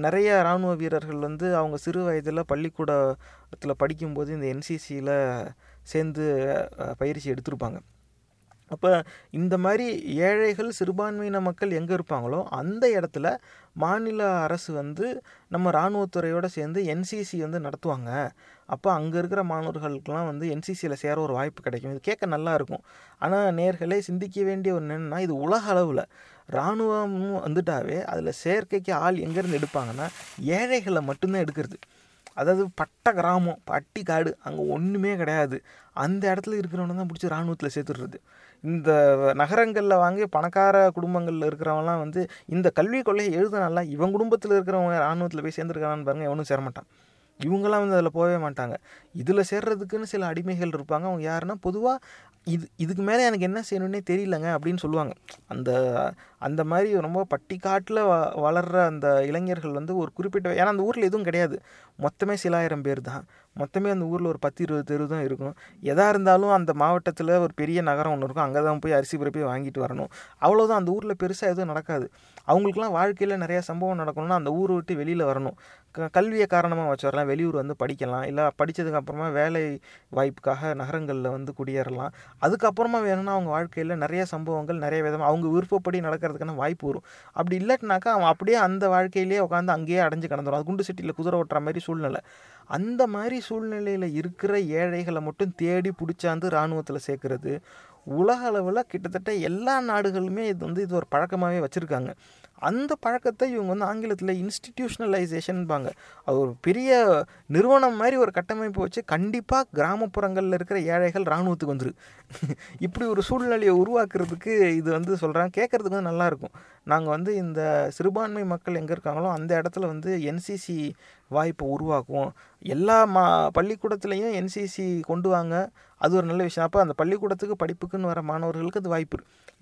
நிறைய இராணுவ வீரர்கள் வந்து அவங்க சிறு வயதில் பள்ளிக்கூடத்தில் படிக்கும்போது இந்த என்சிசியில் சேர்ந்து பயிற்சி எடுத்திருப்பாங்க. அப்போ இந்த மாதிரி ஏழைகள், சிறுபான்மையின மக்கள் எங்கே இருப்பாங்களோ அந்த இடத்துல மாநில அரசு வந்து நம்ம இராணுவத்துறையோடு சேர்ந்து என்சிசி வந்து நடத்துவாங்க. அப்போ அங்கே இருக்கிற மாணவர்களுக்கெல்லாம் வந்து என்சிசியில் சேர ஒரு வாய்ப்பு கிடைக்கும். இது கேட்க நல்லாயிருக்கும். ஆனால் நேர்களே சிந்திக்க வேண்டிய ஒன்று என்னென்னா, இது உலக அளவில் இராணுவமும் வந்துட்டாவே அதில் சேர்க்கைக்கு ஆள் எங்கேருந்து எடுப்பாங்கன்னா ஏழைகளை மட்டும்தான் எடுக்கிறது. அதாவது பட்ட கிராமம், பட்டி காடு, அங்கே ஒன்றுமே கிடையாது, அந்த இடத்துல இருக்கிறவனை தான் பிடிச்சி இராணுவத்தில் சேர்த்துடுறது. இந்த நகரங்களில் வாங்கி பணக்கார குடும்பங்களில் இருக்கிறவங்களாம் வந்து இந்த கல்விக் கொள்கையை எழுதுனால இவன் குடும்பத்தில் இருக்கிறவங்க இராணுவத்தில் போய் சேர்ந்துருக்கானான்னு பாருங்கள், எவனும் சேரமாட்டான். இவங்களாம் வந்து அதில் போகவே மாட்டாங்க. இதில் சேர்றதுக்குன்னு சில அடிமைகள் இருப்பாங்க. அவங்க யாருன்னா, பொதுவாக இது இதுக்கு மேலே எனக்கு என்ன செய்யணுன்னே தெரியலங்க அப்படின்னு சொல்லுவாங்க. அந்த அந்த மாதிரி ரொம்ப பட்டிக்காட்டில் வ வளர்கிற அந்த இளைஞர்கள் வந்து ஒரு குறிப்பிட்ட, ஏன்னா அந்த ஊரில் எதுவும் கிடையாது, மொத்தமே சிலாயிரம் பேர் தான், மொத்தமே அந்த ஊரில் ஒரு பத்து இருபது தெரு தான் இருக்கும். எதாக இருந்தாலும் அந்த மாவட்டத்தில் ஒரு பெரிய நகரம் ஒன்று இருக்கும், அங்கே தான் போய் அரிசி பருப்பி வாங்கிட்டு வரணும், அவ்வளோதான். அந்த ஊரில் பெருசாக எதுவும் நடக்காது. அவங்களுக்குலாம் வாழ்க்கையில் நிறையா சம்பவம் நடக்கணும்னா அந்த ஊரை விட்டு வெளியில் வரணும். க கல்வியை காரணமாக வச்சு வரலாம், வெளியூர் வந்து படிக்கலாம், இல்லை படித்ததுக்கப்புறமா வேலை வாய்ப்புக்காக நகரங்களில் வந்து குடியேறலாம். அதுக்கப்புறமா வேணும்னா அவங்க வாழ்க்கையில் நிறைய சம்பவங்கள் நிறைய விதமாக அவங்க விருப்பப்படி நடக்கிறதுக்கான வாய்ப்பு வரும். அப்படி இல்லட்டினாக்கா அவன் அப்படியே அந்த வாழ்க்கையிலேயே உட்காந்து அங்கேயே அடைஞ்சு கிடந்துடும். அது குண்டு சிட்டியில் குதிரை ஓட்டுற மாதிரி சூழ்நிலை. அந்த மாதிரி சூழ்நிலையில் இருக்கிற ஏழைகளை மட்டும் தேடி பிடிச்சாந்து இராணுவத்தில் சேர்க்குறது உலக அளவில் கிட்டத்தட்ட எல்லா நாடுகளுமே இது வந்து இது ஒரு பழக்கமாகவே வச்சுருக்காங்க. அந்த பழக்கத்தை இவங்க வந்து ஆங்கிலத்தில் இன்ஸ்டிடியூஷனலைசேஷன்பாங்க. அது ஒரு பெரிய நிறுவனம் மாதிரி ஒரு கட்டமைப்பு வச்சு கண்டிப்பாக கிராமப்புறங்களில் இருக்கிற ஏழைகள் இராணுவத்துக்கு வந்துரு, இப்படி ஒரு சூழ்நிலையை உருவாக்குறதுக்கு இது வந்து சொல்கிறாங்க. கேட்குறதுக்கு வந்து நல்லாயிருக்கும். நாங்கள் வந்து இந்த சிறுபான்மை மக்கள் எங்கே இருக்காங்களோ அந்த இடத்துல வந்து என்சிசி வாய்ப்பை உருவாக்குவோம், எல்லா மா பள்ளிக்கூடத்துலேயும் என்சிசி கொண்டு வாங்க, அது ஒரு நல்ல விஷயம். அப்போ அந்த பள்ளிக்கூடத்துக்கு படிப்புக்குன்னு வர மாணவர்களுக்கு அது வாய்ப்பு,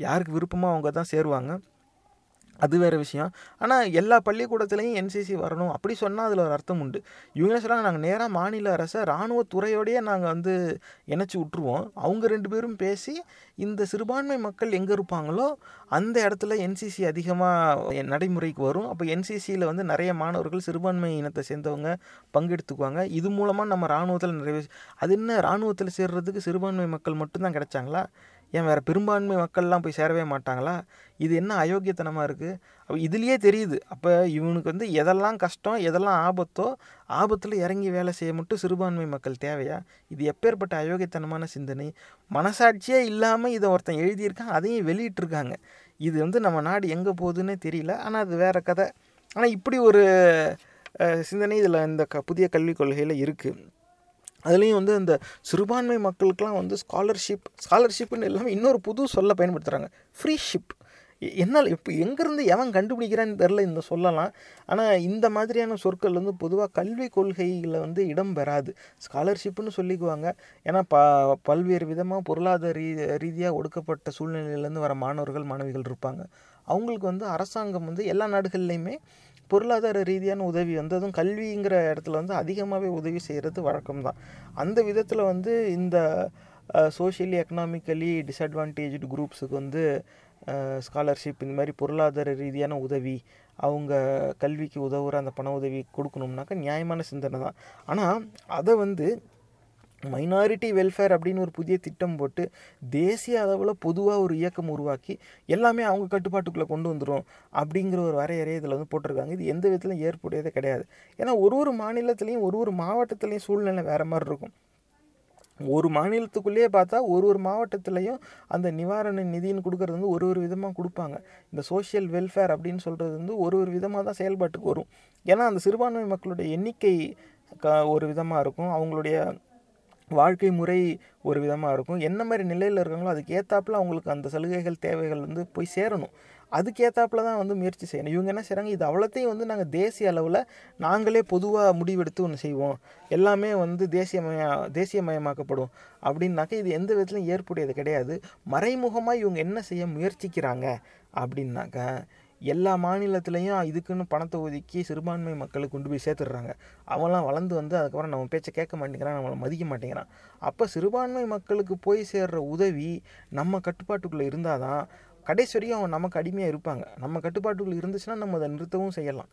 யாருக்கு விருப்பமாக அவங்க தான் சேருவாங்க, அது வேறு விஷயம். ஆனால் எல்லா பள்ளிக்கூடத்துலேயும் என்சிசி வரணும் அப்படி சொன்னால் அதில் ஒரு அர்த்தம் உண்டு. இவங்க சொன்னால் நாங்கள் நேராக மாநில அரசை இராணுவத்துறையோடையே நாங்கள் வந்து இணைச்சி விட்டுருவோம், அவங்க ரெண்டு பேரும் பேசி இந்த சிறுபான்மை மக்கள் எங்கே இருப்பாங்களோ அந்த இடத்துல என்சிசி அதிகமாக நடைமுறைக்கு வரும். அப்போ என்சிசியில் வந்து நிறைய மாணவர்கள் சிறுபான்மை இனத்தை சேர்ந்தவங்க பங்கெடுத்துக்குவாங்க. இது மூலமாக நம்ம இராணுவத்தில் நிறைய, அது என்ன இராணுவத்தில் சேர்கிறதுக்கு சிறுபான்மை மக்கள் மட்டும்தான் கிடைச்சாங்களா? ஏன் வேறு பெரும்பான்மை மக்கள்லாம் போய் சேரவே மாட்டாங்களா? இது என்ன அயோக்கியத்தனமாக இருக்குது? அப்போ இதுலேயே தெரியுது அப்போ இவனுக்கு வந்து எதெல்லாம் கஷ்டம் எதெல்லாம் ஆபத்தோ ஆபத்தில் இறங்கி வேலை செய்ய மட்டும் சிறுபான்மை மக்கள் தேவையா? இது எப்பேற்பட்ட அயோக்கியத்தனமான சிந்தனை! மனசாட்சியே இல்லாமல் இதை ஒருத்தன் எழுதியிருக்கான், அதையும் வெளியிட்டிருக்காங்க. இது வந்து நம்ம நாடு எங்கே போகுதுன்னே தெரியல. ஆனால் அது வேறு கதை. ஆனால் இப்படி ஒரு சிந்தனை இதில் இந்த க புதிய கல்விக் கொள்கையில் இருக்குது. அதுலேயும் வந்து அந்த சிறுபான்மை மக்களுக்கெலாம் வந்து ஸ்காலர்ஷிப் ஸ்காலர்ஷிப்புன்னு எல்லாமே இன்னொரு புது சொல்ல பயன்படுத்துகிறாங்க, ஃப்ரீஷிப். என்னால் இப்போ எங்கேருந்து எவன் கண்டுபிடிக்கிறான்னு தெரில இந்த சொல்லலாம். ஆனால் இந்த மாதிரியான சொற்கள் வந்து பொதுவாக கல்விக் கொள்கையில் வந்து இடம் பெறாது. ஸ்காலர்ஷிப்புன்னு சொல்லிக்குவாங்க, ஏன்னா ப பல்வேறு விதமாக பொருளாதார ரீ ரீதியாக ஒடுக்கப்பட்ட சூழ்நிலையிலேருந்து வர மாணவர்கள் மாணவிகள் இருப்பாங்க. அவங்களுக்கு வந்து அரசாங்கம் வந்து எல்லா நாடுகள்லேயுமே பொருளாதார ரீதியான உதவி வந்து அதுவும் கல்விங்கிற இடத்துல வந்து அதிகமாகவே உதவி செய்கிறது வழக்கம்தான். அந்த விதத்தில் வந்து இந்த சோஷியலி எக்கனாமிக்கலி டிஸ்அட்வான்டேஜ்டு குரூப்ஸுக்கு வந்து ஸ்காலர்ஷிப் இந்த மாதிரி பொருளாதார ரீதியான உதவி அவங்க கல்விக்கு உதவுகிற அந்த பண உதவி கொடுக்கணும்னாக்கா நியாயமான சிந்தனை தான். ஆனால் அதை வந்து மைனாரிட்டி வெல்ஃபேர் அப்படின்னு ஒரு புதிய திட்டம் போட்டு தேசிய அளவில் பொதுவாக ஒரு இயக்கம் உருவாக்கி எல்லாமே அவங்க கட்டுப்பாட்டுக்குள்ளே கொண்டு வந்துடும் அப்படிங்கிற ஒரு வரையறையை இதில் வந்து போட்டிருக்காங்க. இது எந்த விதத்துலையும் ஏற்புடையதே கிடையாது. ஏன்னா ஒரு ஒரு மாநிலத்துலேயும் ஒரு ஒரு மாவட்டத்துலேயும் சூழ்நிலை வேறு மாதிரி இருக்கும். ஒரு மாநிலத்துக்குள்ளேயே பார்த்தா ஒரு ஒரு மாவட்டத்துலேயும் அந்த நிவாரண நிதின்னு கொடுக்குறது வந்து ஒரு ஒரு விதமாக கொடுப்பாங்க. இந்த சோஷியல் வெல்ஃபேர் அப்படின்னு சொல்கிறது வந்து ஒரு ஒரு விதமாக தான் செயல்பாட்டுக்கு வரும். ஏன்னா அந்த சிறுபான்மை மக்களுடைய எண்ணிக்கை க ஒரு விதமாக இருக்கும், அவங்களுடைய வாழ்க்கை முறை ஒரு விதமாக இருக்கும், என்ன மாதிரி நிலையில் இருக்காங்களோ அதுக்கு ஏற்றாப்புல அவங்களுக்கு அந்த சலுகைகள் தேவைகள் வந்து போய் சேரணும். அதுக்கேற்றாப்புல தான் வந்து முயற்சி செய்யணும். இவங்க என்ன செய்கிறாங்க, இது அவ்வளோத்தையும் வந்து நாங்கள் தேசிய அளவில் நாங்களே பொதுவாக முடிவெடுத்து ஒன்று செய்வோம், எல்லாமே வந்து தேசியமய தேசியமயமாக்கப்படும் அப்படின்னாக்கா இது எந்த விதத்துலையும் ஏற்புடையது கிடையாது. மறைமுகமாக இவங்க என்ன செய்ய முயற்சிக்கிறாங்க அப்படின்னாக்கா எல்லா மாநிலத்துலேயும் இதுக்குன்னு பணத்தை ஒதுக்கி சிறுபான்மை மக்களுக்கு கொண்டு போய் சேர்த்துடுறாங்க. அவெல்லாம் வளர்ந்து வந்து அதுக்கப்புறம் நம்ம பேச்சை கேட்க மாட்டேங்கிறான், நம்மளை மதிக்க மாட்டேங்கிறான். அப்போ சிறுபான்மை மக்களுக்கு போய் சேர்கிற உதவி நம்ம கட்டுப்பாட்டுக்குள்ளே இருந்தால் தான் கடைசி வரைக்கும் அவங்க நமக்கு அடிமையாக இருப்பாங்க. நம்ம கட்டுப்பாட்டுக்குள்ளே இருந்துச்சுன்னா நம்ம அதை நிறுத்தவும் செய்யலாம்.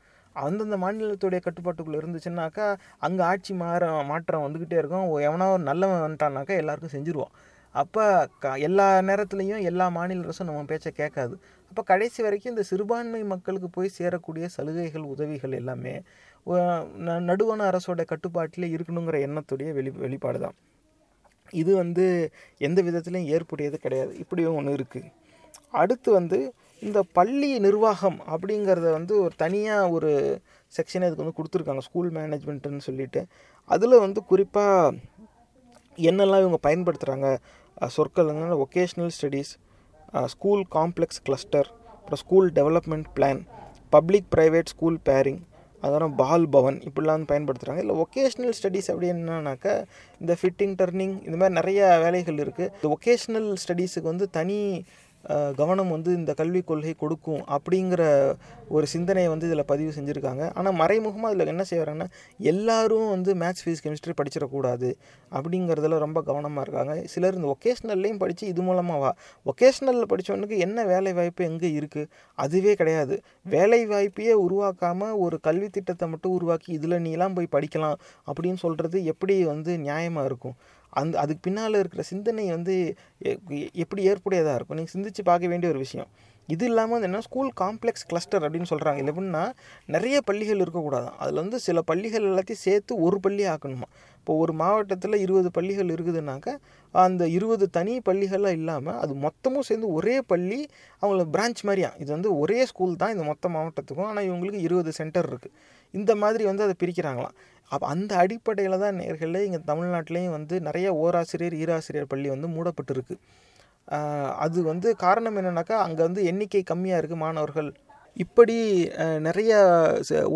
அந்தந்த மாநிலத்துடைய கட்டுப்பாட்டுக்குள்ளே இருந்துச்சுன்னாக்கா அங்கே ஆட்சி மாற மாற்றம் வந்துக்கிட்டே இருக்கும். எவனா ஒரு நல்லவன் வந்துட்டான்னாக்கா எல்லாருக்கும் செஞ்சுருவான். அப்போ க எல்லா நேரத்துலையும் எல்லா மாநில அரசும் நம்ம பேச்சை கேட்காது. அப்போ கடைசி வரைக்கும் இந்த சிறுபான்மை மக்களுக்கு போய் சேரக்கூடிய சலுகைகள் உதவிகள் எல்லாமே நடுவான அரசோட கட்டுப்பாட்டில் இருக்கணுங்கிற எண்ணத்துடைய வெளி வெளிப்பாடு தான். இது வந்து எந்த விதத்துலையும் ஏற்புடையது கிடையாது. இப்படியும் ஒன்று இருக்குது. அடுத்து வந்து இந்த பள்ளி நிர்வாகம் அப்படிங்கிறத வந்து ஒரு தனியாக ஒரு செக்ஷனே இதுக்கு வந்து கொடுத்துருக்காங்க, ஸ்கூல் மேனேஜ்மெண்ட்டுன்னு சொல்லிட்டு. அதில் வந்து குறிப்பாக என்னெல்லாம் இவங்க பயன்படுத்துகிறாங்க சொற்கள் என்னென்னா vocational studies, school complex cluster, அப்புறம் school development plan, public private school pairing, அதுக்கப்புறம் பால் பவன், இப்படிலாம் வந்து பயன்படுத்துகிறாங்க. இல்லை ஒகேஷ்னல் ஸ்டடீஸ் அப்படி என்னன்னாக்கா இந்த ஃபிட்டிங் டர்னிங் இந்த மாதிரி நிறைய வேலைகள் இருக்குது. இந்த ஒகேஷ்னல் ஸ்டடீஸுக்கு வந்து தனி கவனம் வந்து இந்த கல்விக் கொள்கை கொடுக்கும் அப்படிங்கிற ஒரு சிந்தனையை வந்து இதில் பதிவு செஞ்சுருக்காங்க. ஆனால் மறைமுகமாக இதில் என்ன செய்கிறாங்கன்னா எல்லோரும் வந்து மேத்ஸ் ஃபிசிக்ஸ் கெமிஸ்ட்ரி படிச்சிடக்கூடாது அப்படிங்கிறதுல ரொம்ப கவனமாக இருக்காங்க. சிலர் இந்த ஒகேஷ்னல்லையும் படித்து இது மூலமாக வா ஒகேஷ்னலில் படித்தவனுக்கு என்ன வேலை வாய்ப்பு எங்கே இருக்குது, அதுவே கிடையாது. வேலை வாய்ப்பையே உருவாக்காமல் ஒரு கல்வி திட்டத்தை மட்டும் உருவாக்கி இதில் நீலாம் போய் படிக்கலாம் அப்படின்னு சொல்கிறது எப்படி வந்து நியாயமாக இருக்கும்? அந்த அதுக்கு பின்னால் இருக்கிற சிந்தனை வந்து எப்படி ஏற்புடையதாக இருக்கும், நீங்கள் சிந்திச்சு பார்க்க வேண்டிய ஒரு விஷயம். இது இல்லாமல் வந்து என்ன ஸ்கூல் காம்ப்ளெக்ஸ் கிளஸ்டர் அப்படின்னு சொல்கிறாங்க. இல்லை எப்படின்னா நிறைய பள்ளிகள் இருக்கக்கூடாதான், அதில் வந்து சில பள்ளிகள் எல்லாத்தையும் சேர்த்து ஒரு பள்ளியை ஆக்கணுமா. இப்போ ஒரு மாவட்டத்தில் இருபது பள்ளிகள் இருக்குதுன்னாக்கா அந்த இருபது தனி பள்ளிகளாக இல்லாமல் அது மொத்தமும் சேர்ந்து ஒரே பள்ளி, அவங்கள பிரான்ச் மாதிரியா. இது வந்து ஒரே ஸ்கூல் தான் இந்த மொத்த மாவட்டத்துக்கும், ஆனால் இவங்களுக்கு இருபது சென்டர் இருக்குது. இந்த மாதிரி வந்து அதை பிரிக்கிறாங்களாம். அப்போ அந்த அடிப்படையில் தான் நேர்களே இங்கே தமிழ்நாட்டிலையும் வந்து நிறைய ஓராசிரியர் ஈராசிரியர் பள்ளி வந்து மூடப்பட்டிருக்கு. அது வந்து காரணம் என்னன்னாக்கா அங்கே வந்து எண்ணிக்கை கம்மியாக இருக்குது மாணவர்கள். இப்படி நிறைய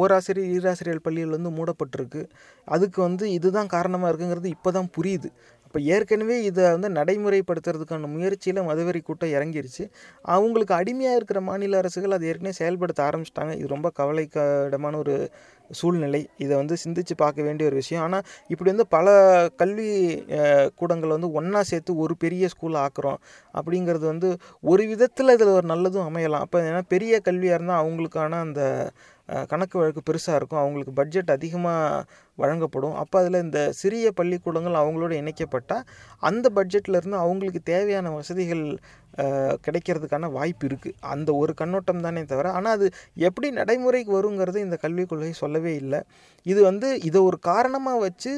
ஓராசிரியர் ஈராசிரியர் பள்ளிகள் வந்து மூடப்பட்டிருக்கு. அதுக்கு வந்து இதுதான் காரணமாக இருக்குங்கிறது இப்போ தான் புரியுது. இப்போ ஏற்கனவே இதை வந்து நடைமுறைப்படுத்துறதுக்கான முயற்சியில் மதுவரி கூட்டம் இறங்கிருச்சு. அவங்களுக்கு அடிமையாக இருக்கிற மாநில அரசுகள் அது ஏற்கனவே செயல்படுத்த ஆரம்பிச்சிட்டாங்க. இது ரொம்ப கவலைக்கிடமான ஒரு சூழ்நிலை. இதை வந்து சிந்தித்து பார்க்க வேண்டிய ஒரு விஷயம். ஆனால் இப்படி வந்து பல கல்வி கூடங்களை வந்து ஒன்றா சேர்த்து ஒரு பெரிய ஸ்கூலில் ஆக்குறோம் அப்படிங்கிறது வந்து ஒரு விதத்தில் இதில் ஒரு நல்லதும் அமையலாம். அப்போ ஏன்னா பெரிய கல்வியாக இருந்தால் அவங்களுக்கான அந்த கணக்கு வழக்கு பெருசாக இருக்கும், அவங்களுக்கு பட்ஜெட் அதிகமாக வழங்கப்படும். அப்போ அதில் இந்த சிறிய பள்ளிக்கூடங்கள் அவங்களோட இணைக்கப்பட்டால் அந்த பட்ஜெட்லேருந்து அவங்களுக்கு தேவையான வசதிகள் கிடைக்கிறதுக்கான வாய்ப்பு இருக்குது. அந்த ஒரு கண்ணோட்டம் தானே தவிர, ஆனால் அது எப்படி நடைமுறைக்கு வருங்கிறது இந்த கல்விக் கொள்கை சொல்லவே இல்லை. இது வந்து இதை ஒரு காரணமாக வச்சு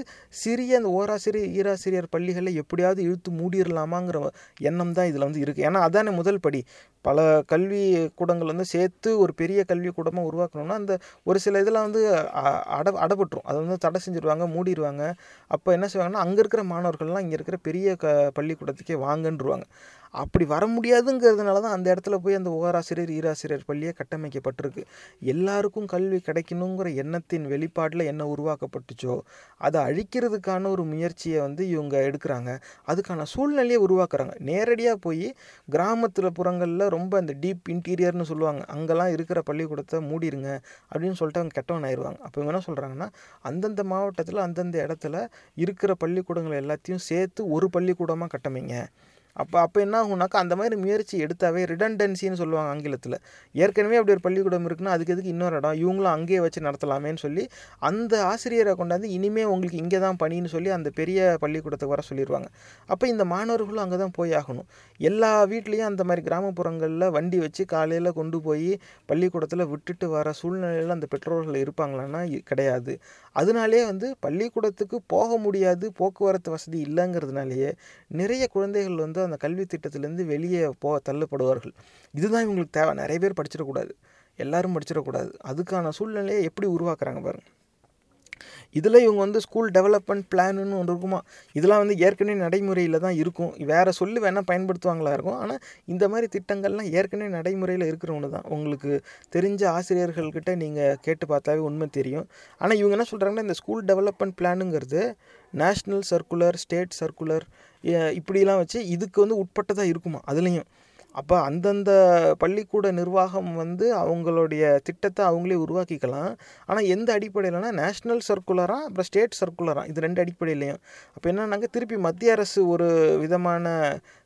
சிறிய அந்த ஓராசிரியர் ஈராசிரியர் பள்ளிகளை எப்படியாவது இழுத்து மூடிடலாமாங்கிற எண்ணம் தான் இதில் வந்து இருக்குது. ஏன்னா அதானே முதல் படி. பல கல்வி கூடங்கள் வந்து சேர்த்து ஒரு பெரிய கல்வி கூடமாக உருவாக்கணும்னா அந்த ஒரு சில இதெல்லாம் வந்து அட அடப்பட்டுரும் அதை வந்து தடை செஞ்சுடுவாங்க, மூடிடுவாங்க. அப்போ என்ன செய்வாங்கன்னா அங்கே இருக்கிற மாணவர்கள்லாம் இங்கே இருக்கிற பெரிய க பள்ளிக்கூடத்துக்கே வாங்கன்றுவாங்க. அப்படி வர முடியாதுங்கிறதுனால தான் அந்த இடத்துல போய் அந்த ஓராசிரியர் ஈராசிரியர் பள்ளியே கட்டமைக்கப்பட்டிருக்கு. எல்லாருக்கும் கல்வி கிடைக்கணுங்கிற எண்ணத்தின் வெளிப்பாட்டில் என்ன உருவாக்கப்பட்டுச்சோ அதை அழிக்கிறதுக்கான ஒரு முயற்சியை வந்து இவங்க எடுக்கிறாங்க, அதுக்கான சூழ்நிலையை உருவாக்குறாங்க. நேரடியாக போய் கிராமத்தில் புறங்களில் ரொம்ப அந்த டீப் இன்டீரியர்னு சொல்லுவாங்க, அங்கெல்லாம் இருக்கிற பள்ளிக்கூடத்தை மூடிடுங்க அப்படின்னு சொல்லிட்டு அவங்க கெட்டவன் ஆயிடுவாங்க. அப்போ இவங்க என்ன சொல்கிறாங்கன்னா அந்தந்த மாவட்டத்தில் அந்தந்த இடத்துல இருக்கிற பள்ளிக்கூடங்கள் எல்லாத்தையும் சேர்த்து ஒரு பள்ளிக்கூடமாக கட்டமைங்க. அப்போ அப்போ என்ன ஆகும்னாக்கா அந்த மாதிரி முயற்சி எடுத்தாவே ரிடன்டன்சின்னு சொல்லுவாங்க ஆங்கிலத்தில். ஏற்கனவே அப்படி ஒரு பள்ளிக்கூடம் இருக்குன்னா அதுக்கு எதுக்கு இன்னொரு இடம், இவங்களும் அங்கேயே வச்சு நடத்தலாமேன்னு சொல்லி அந்த ஆசிரியரை கொண்டாந்து இனிமேல் உங்களுக்கு இங்கே தான் பணின்னு சொல்லி அந்த பெரிய பள்ளிக்கூடத்துக்கு வர சொல்லிடுவாங்க. அப்போ இந்த மாணவர்களும் அங்கே தான் போய் ஆகணும். எல்லா வீட்லேயும் அந்த மாதிரி கிராமப்புறங்களில் வண்டி வச்சு காலையில் கொண்டு போய் பள்ளிக்கூடத்தில் விட்டுட்டு வர சூழ்நிலையில் அந்த பெற்றோர்கள் இருப்பாங்களான்னா கிடையாது. அதனாலே வந்து பள்ளிக்கூடத்துக்கு போக முடியாது, போக்குவரத்து வசதி இல்லைங்கிறதுனாலேயே நிறைய குழந்தைகள் வந்து அந்த கல்வி திட்டத்திலேருந்து வெளியே போ தள்ளப்படுவார்கள். இதுதான் இவங்களுக்கு தேவை. நிறைய பேர் படிச்சிடக்கூடாது, எல்லாரும் படிச்சிடக்கூடாது, அதுக்கான சூழ்நிலையை எப்படி உருவாக்குறாங்க பாருங்கள். இதில் இவங்க வந்து ஸ்கூல் டெவலப்மெண்ட் பிளானுன்னு ஒன்று இருக்குமா, இதெல்லாம் வந்து ஏற்கனவே நடைமுறையில் தான் இருக்கும், வேறு சொல்லி வேணால் பயன்படுத்துவாங்களா இருக்கும். ஆனால் இந்த மாதிரி திட்டங்கள்லாம் ஏற்கனவே நடைமுறையில் இருக்கிறவங்க தான். உங்களுக்கு தெரிஞ்ச ஆசிரியர்கள்கிட்ட நீங்கள் கேட்டு பார்த்தாவே உண்மை தெரியும். ஆனால் இவங்க என்ன சொல்கிறாங்கன்னா இந்த ஸ்கூல் டெவலப்மெண்ட் பிளானுங்கிறது நேஷ்னல் சர்க்குலர் ஸ்டேட் சர்க்குலர் இப்படிலாம் வச்சு இதுக்கு வந்து உட்பட்டதாக இருக்குமா அதுலேயும். அப்போ அந்தந்த பள்ளிக்கூட நிர்வாகம் வந்து அவங்களுடைய திட்டத்தை அவங்களே உருவாக்கிக்கலாம். ஆனால் எந்த அடிப்படையில்னா நேஷ்னல் சர்க்குலராக அப்புறம் ஸ்டேட் சர்க்குலராக இது ரெண்டு அடிப்படையிலையும். அப்போ என்னன்னாக்க திருப்பி மத்திய அரசு ஒரு விதமான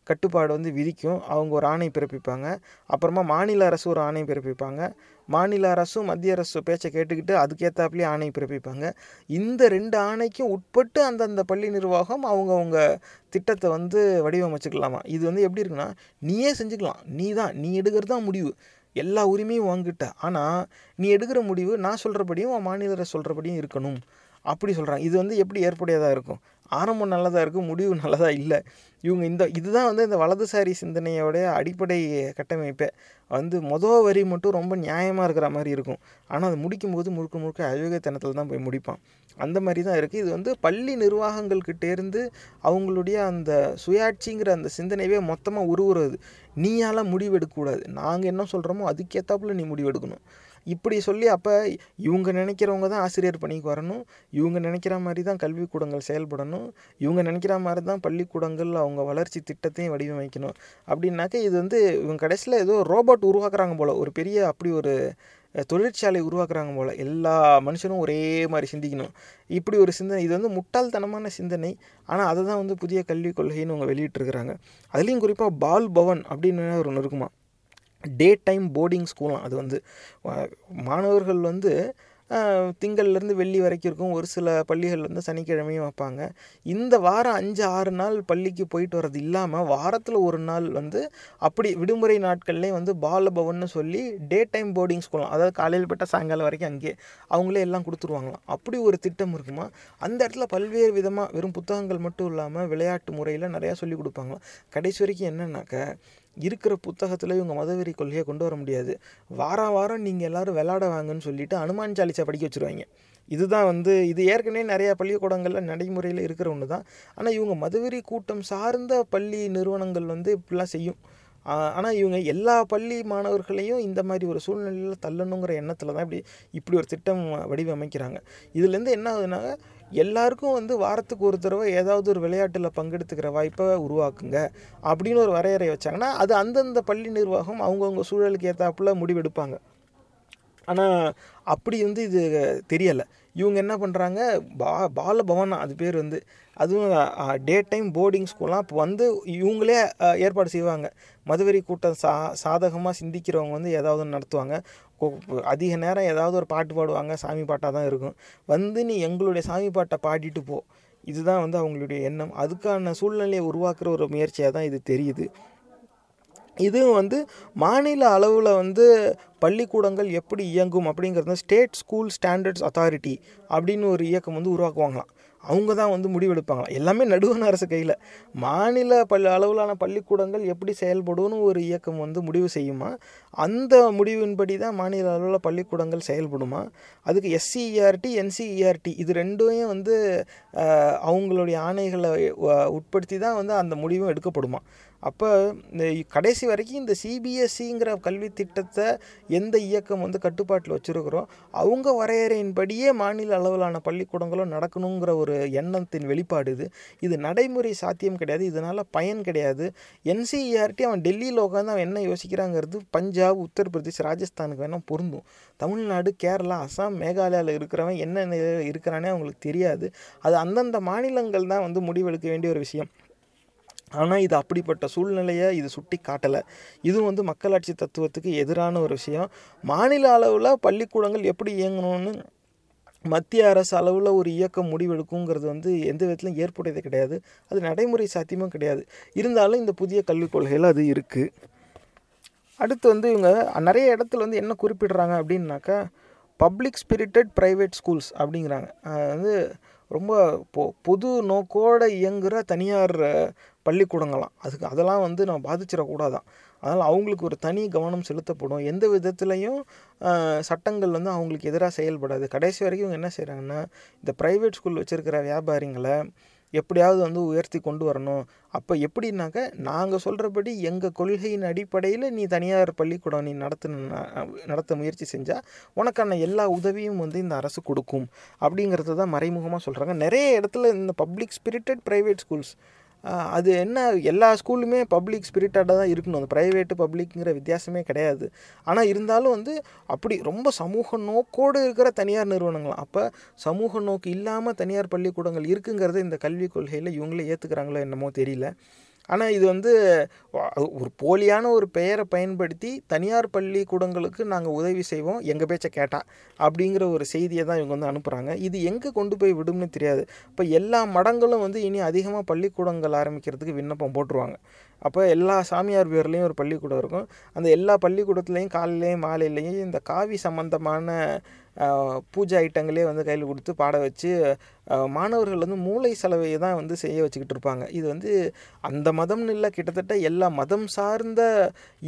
கட்டுப்பாடு வந்து விதிக்கும், அவங்க ஒரு ஆணை பிறப்பிப்பாங்க, அப்புறமா மாநில அரசு ஒரு ஆணை பிறப்பிப்பாங்க, மாநில அரசும் மத்திய அரசு பேச்சை கேட்டுக்கிட்டு அதுக்கேற்றாப்புலேயே ஆணை பிறப்பிப்பாங்க. இந்த ரெண்டு ஆணைக்கும் உட்பட்டு அந்தந்த பள்ளி நிர்வாகம் அவங்கவுங்க திட்டத்தை வந்து வடிவமைச்சுக்கலாமா. இது வந்து எப்படி இருக்குன்னா நீயே செஞ்சுக்கலாம், நீ தான் நீ எடுக்கிறது தான் முடிவு, எல்லா உரிமையும் வாங்கிட்ட. ஆனால் நீ எடுக்கிற முடிவு நான் சொல்கிறபடியும் உன் மாநில அரசு சொல்கிறபடியும் இருக்கணும் அப்படி சொல்கிறாங்க. இது வந்து எப்படி ஏற்புடையதாக இருக்கும்? ஆரம்பம் நல்லதாக இருக்கும், முடிவு நல்லதாக இல்லை. இவங்க இந்த இதுதான் வந்து இந்த வலதுசாரி சிந்தனையோடைய அடிப்படை கட்டமைப்பை வந்து மொதல் வரி மட்டும் ரொம்ப நியாயமாக இருக்கிற மாதிரி இருக்கும், ஆனால் அது முடிக்கும்போது முழுக்க முழுக்க அயோக்கியத்தனத்தில் தான் போய் முடிப்பான். அந்த மாதிரி தான் இருக்குது. இது வந்து பள்ளி நிர்வாகங்கள்கிட்டேருந்து அவங்களுடைய அந்த சுயாட்சிங்கிற அந்த சிந்தனையே மொத்தமாக உருவுறது. நீயால் முடிவெடுக்கக்கூடாது, நாங்கள் என்ன சொல்கிறோமோ அதுக்கேற்றாப்புல நீ முடிவெடுக்கணும். இப்படி சொல்லி அப்போ இவங்க நினைக்கிறவங்க தான் ஆசிரியர் பணிக்கு வரணும், இவங்க நினைக்கிற மாதிரி தான் கல்விக்கூடங்கள் செயல்படணும், இவங்க நினைக்கிற மாதிரி தான் பள்ளிக்கூடங்கள் அவங்க வளர்ச்சி திட்டத்தையும் வடிவமைக்கணும் அப்படின்னாக்க இது வந்து இவங்க கடைசியில் ஏதோ ரோபோட் உருவாக்குறாங்க போல், ஒரு பெரிய அப்படி ஒரு தொழிற்சாலை உருவாக்குறாங்க போல், எல்லா மனுஷனும் ஒரே மாதிரி சிந்திக்கணும். இப்படி ஒரு சிந்தனை, இது வந்து முட்டாள்தனமான சிந்தனை. ஆனால் அதை தான் வந்து புதிய கல்விக் கொள்கைன்னு அவங்க வெளியிட்டிருக்கிறாங்க. அதுலேயும் குறிப்பாக பால் பவன் அப்படின்னு ஒரு ஒன்று இருக்குமா, டே டைம் போர்டிங் ஸ்கூலாம். அது வந்து மாணவர்கள் வந்து திங்கள்லேருந்து வெள்ளி வரைக்கும் இருக்கும், ஒரு சில பள்ளிகள் வந்து சனிக்கிழமையும் வைப்பாங்க. இந்த வாரம் அஞ்சு ஆறு நாள் பள்ளிக்கு போயிட்டு வர்றது இல்லாமல் வாரத்தில் ஒரு நாள் வந்து அப்படி விடுமுறை நாட்கள்லேயும் வந்து பாலபவன்னு சொல்லி டே டைம் போர்டிங் ஸ்கூல், அதாவது காலையில் போட்டால் சாயங்காலம் வரைக்கும் அங்கேயே அவங்களே எல்லாம் கொடுத்துருவாங்களாம். அப்படி ஒரு திட்டம் இருக்குமா. அந்த இடத்துல பல்வேறு விதமாக வெறும் புத்தகங்கள் மட்டும் இல்லாமல் விளையாட்டு முறையில் நிறையா சொல்லிக் கொடுப்பாங்களாம். கடைசி வரைக்கும் என்னன்னாக்க இருக்கிற புத்தகத்தில் இவங்க மதவெறி கொள்கையை கொண்டு வர முடியாது. வாரம் வாரம் நீங்கள் எல்லோரும் விளாட வாங்கன்னு சொல்லிவிட்டு அனுமான் சாலிசா படிக்க வச்சுருவாங்க. இதுதான் வந்து இது ஏற்கனவே நிறையா பள்ளிக்கூடங்களில் நடைமுறையில் இருக்கிற ஒன்று தான். ஆனால் இவங்க மதவெறி கூட்டம் சார்ந்த பள்ளி நிறுவனங்கள் வந்து இப்படிலாம் செய்யும். ஆனால் இவங்க எல்லா பள்ளி மாணவர்களையும் இந்த மாதிரி ஒரு சூழ்நிலையில் தள்ளணுங்கிற எண்ணத்தில் தான் இப்படி இப்படி ஒரு திட்டம் வடிவமைக்கிறாங்க. இதுலேருந்து என்ன ஆகுதுன்னா, எல்லாருக்கும் வந்து வாரத்துக்கு ஒரு தடவை ஏதாவது ஒரு விளையாட்டில் பங்கெடுத்துக்கிற வாய்ப்பை உருவாக்குங்க அப்படின்னு ஒரு வரையறை வச்சாங்கன்னா அது அந்தந்த பள்ளி நிர்வாகம் அவங்கவுங்க சூழலுக்கு ஏற்றாப்புல முடிவெடுப்பாங்க. ஆனால் அப்படி வந்து இது தெரியலை. இவங்க என்ன பண்ணுறாங்க, பா பாலபவனா அது பேர் வந்து, அதுவும் டே டைம் போர்டிங் ஸ்கூல்லாம் இப்போ வந்து இவங்களே ஏற்பாடு செய்வாங்க. மதுவெறி கூட்டம் சா சாதகமாக சிந்திக்கிறவங்க வந்து ஏதாவது ஒன்று நடத்துவாங்க. அதிக நேரம் ஏதாவது ஒரு பாட்டு பாடுவாங்க, சாமி பாட்டாக தான் இருக்கும். வந்து நீ எங்களுடைய சாமி பாட்டை பாடிட்டு போ, இதுதான் வந்து அவங்களுடைய எண்ணம். அதுக்கான சூழ்நிலையை உருவாக்குற ஒரு முயற்சியாக தான் இது தெரியுது. இதுவும் வந்து மாநில அளவில் வந்து பள்ளிக்கூடங்கள் எப்படி இயங்கும் அப்படிங்கிறது ஸ்டேட் ஸ்கூல் ஸ்டாண்டர்ட்ஸ் அத்தாரிட்டி அப்படின்னு ஒரு இயக்கம் வந்து உருவாக்குவாங்களாம். அவங்க தான் வந்து முடிவெடுப்பாங்களாம். எல்லாமே நடுவண் அரசு கையில். மாநில பல் அளவிலான பள்ளிக்கூடங்கள் எப்படி செயல்படும்னு ஒரு இயக்கம் வந்து முடிவு செய்யுமா, அந்த முடிவின்படி தான் மாநில அளவில் பள்ளிக்கூடங்கள் செயல்படுமா. அதுக்கு எஸ்சிஇஆர்டி என்சிஇஆர்டி இது ரெண்டையும் வந்து அவங்களுடைய ஆணைகளை உட்படுத்தி தான் வந்து அந்த முடிவும் எடுக்கப்படுமா. அப்போ கடைசி வரைக்கும் இந்த சிபிஎஸ்சிங்கிற கல்வி திட்டத்தை எந்த இயக்கம் வந்து கட்டுப்பாட்டில் வச்சுருக்கிறோம், அவங்க வரையறையின்படியே மாநில அளவிலான பள்ளிக்கூடங்களும் நடக்கணுங்கிற ஒரு எண்ணத்தின் வெளிப்பாடு இது. இது நடைமுறை சாத்தியம் கிடையாது, இதனால் பயன் கிடையாது. என்சிஇஆர்டி அவன் டெல்லியில் உட்காந்து அவன் என்ன யோசிக்கிறாங்கிறது பஞ்சாப், உத்தரப்பிரதேஷ், ராஜஸ்தானுக்கு வேணால் பொருந்தும். தமிழ்நாடு, கேரளா, அசாம், மேகாலயாவில் இருக்கிறவன் என்ன இருக்கிறானே அவங்களுக்கு தெரியாது. அது அந்தந்த மாநிலங்கள் தான் வந்து முடிவெடுக்க வேண்டிய ஒரு விஷயம். ஆனால் இது அப்படிப்பட்ட சூழ்நிலையை இது சுட்டி காட்டலை. இதுவும் வந்து மக்களாட்சி தத்துவத்துக்கு எதிரான ஒரு விஷயம். மாநில அளவில் பள்ளிக்கூடங்கள் எப்படி இயங்கணும்னு மத்திய அரசு அளவில் ஒரு இயக்கம் முடிவெடுக்குங்கிறது வந்து எந்த விதத்துலையும் ஏற்புடையது கிடையாது. அது நடைமுறை சாத்தியமும் கிடையாது. இருந்தாலும் இந்த புதிய கல்விக் கொள்கையில் அது இருக்குது. அடுத்து வந்து இவங்க நிறைய இடத்துல வந்து என்ன குறிப்பிடுறாங்க அப்படின்னாக்கா, பப்ளிக் ஸ்பிரிட்டட் ப்ரைவேட் ஸ்கூல்ஸ் அப்படிங்கிறாங்க. அது வந்து ரொம்ப பொ பொது நோக்கோடு இயங்குகிற தனியார் பள்ளிக்கூடங்களாம். அதுக்கு அதெல்லாம் வந்து நம்ம பாதிச்சிடக்கூடாதான். அதனால் அவங்களுக்கு ஒரு தனி கவனம் செலுத்தப்படும். எந்த விதத்துலையும் சட்டங்கள் வந்து அவங்களுக்கு எதிராக செயல்படாது. கடைசி வரைக்கும் இவங்க என்ன செய்கிறாங்கன்னா, இந்த ப்ரைவேட் ஸ்கூல் வச்சுருக்கிற வியாபாரிங்களை எப்படியாவது வந்து உயர்த்தி கொண்டு வரணும். அப்போ எப்படின்னாக்க, நாங்கள் சொல்கிறபடி எங்கள் கொள்கையின் அடிப்படையில் நீ தனியார் பள்ளிக்கூடம் நீ நடத்து நடத்த முயற்சி செஞ்சால் உனக்கான எல்லா உதவியும் வந்து இந்த அரசு கொடுக்கும் அப்படிங்கிறது தான் மறைமுகமாக சொல்கிறாங்க. நிறைய இடத்துல இந்த பப்ளிக் ஸ்பிரிட்டட் ப்ரைவேட் ஸ்கூல்ஸ் அது என்ன, எல்லா ஸ்கூலுமே பப்ளிக் ஸ்பிரிட்டடாக தான் இருக்கணும். அந்த ப்ரைவேட்டு பப்ளிக்குங்கிற வித்தியாசமே கிடையாது. ஆனால் இருந்தாலும் வந்து அப்படி ரொம்ப சமூக நோக்கோடு இருக்கிற தனியார் நிறுவனங்கள், அப்போ சமூக நோக்கு இல்லாமல் தனியார் பள்ளிக்கூடங்கள் இருக்குங்கிறது இந்த கல்விக் கொள்கையில் இவங்களே ஏற்றுக்கிறாங்களோ என்னமோ தெரியல. ஆனால் இது வந்து ஒரு போலியான ஒரு பெயரை பயன்படுத்தி தனியார் பள்ளிக்கூடங்களுக்கு நாங்கள் உதவி செய்வோம், எங்கள் பேச்சை கேட்டால் அப்படிங்கிற ஒரு செய்தியை தான் இவங்க வந்து அனுப்புகிறாங்க. இது எங்கே கொண்டு போய் விடும்னு தெரியாது. இப்போ எல்லா மடங்களும் வந்து இனி அதிகமாக பள்ளிக்கூடங்கள் ஆரம்பிக்கிறதுக்கு விண்ணப்பம் போட்டுருவாங்க. அப்போ எல்லா சாமியார் பேர்லேயும் ஒரு பள்ளிக்கூடம் இருக்கும். அந்த எல்லா பள்ளிக்கூடத்துலேயும் காலையிலையும் மாலையிலையும் இந்த காவி சம்பந்தமான பூஜை ஐட்டங்களே வந்து கையில் கொடுத்து பாட வச்சு மாணவர்கள் வந்து மூளை செலவையை தான் வந்து செய்ய வச்சுக்கிட்டு இருப்பாங்க. இது வந்து அந்த மதம்னு இல்லை, கிட்டத்தட்ட எல்லா மதம் சார்ந்த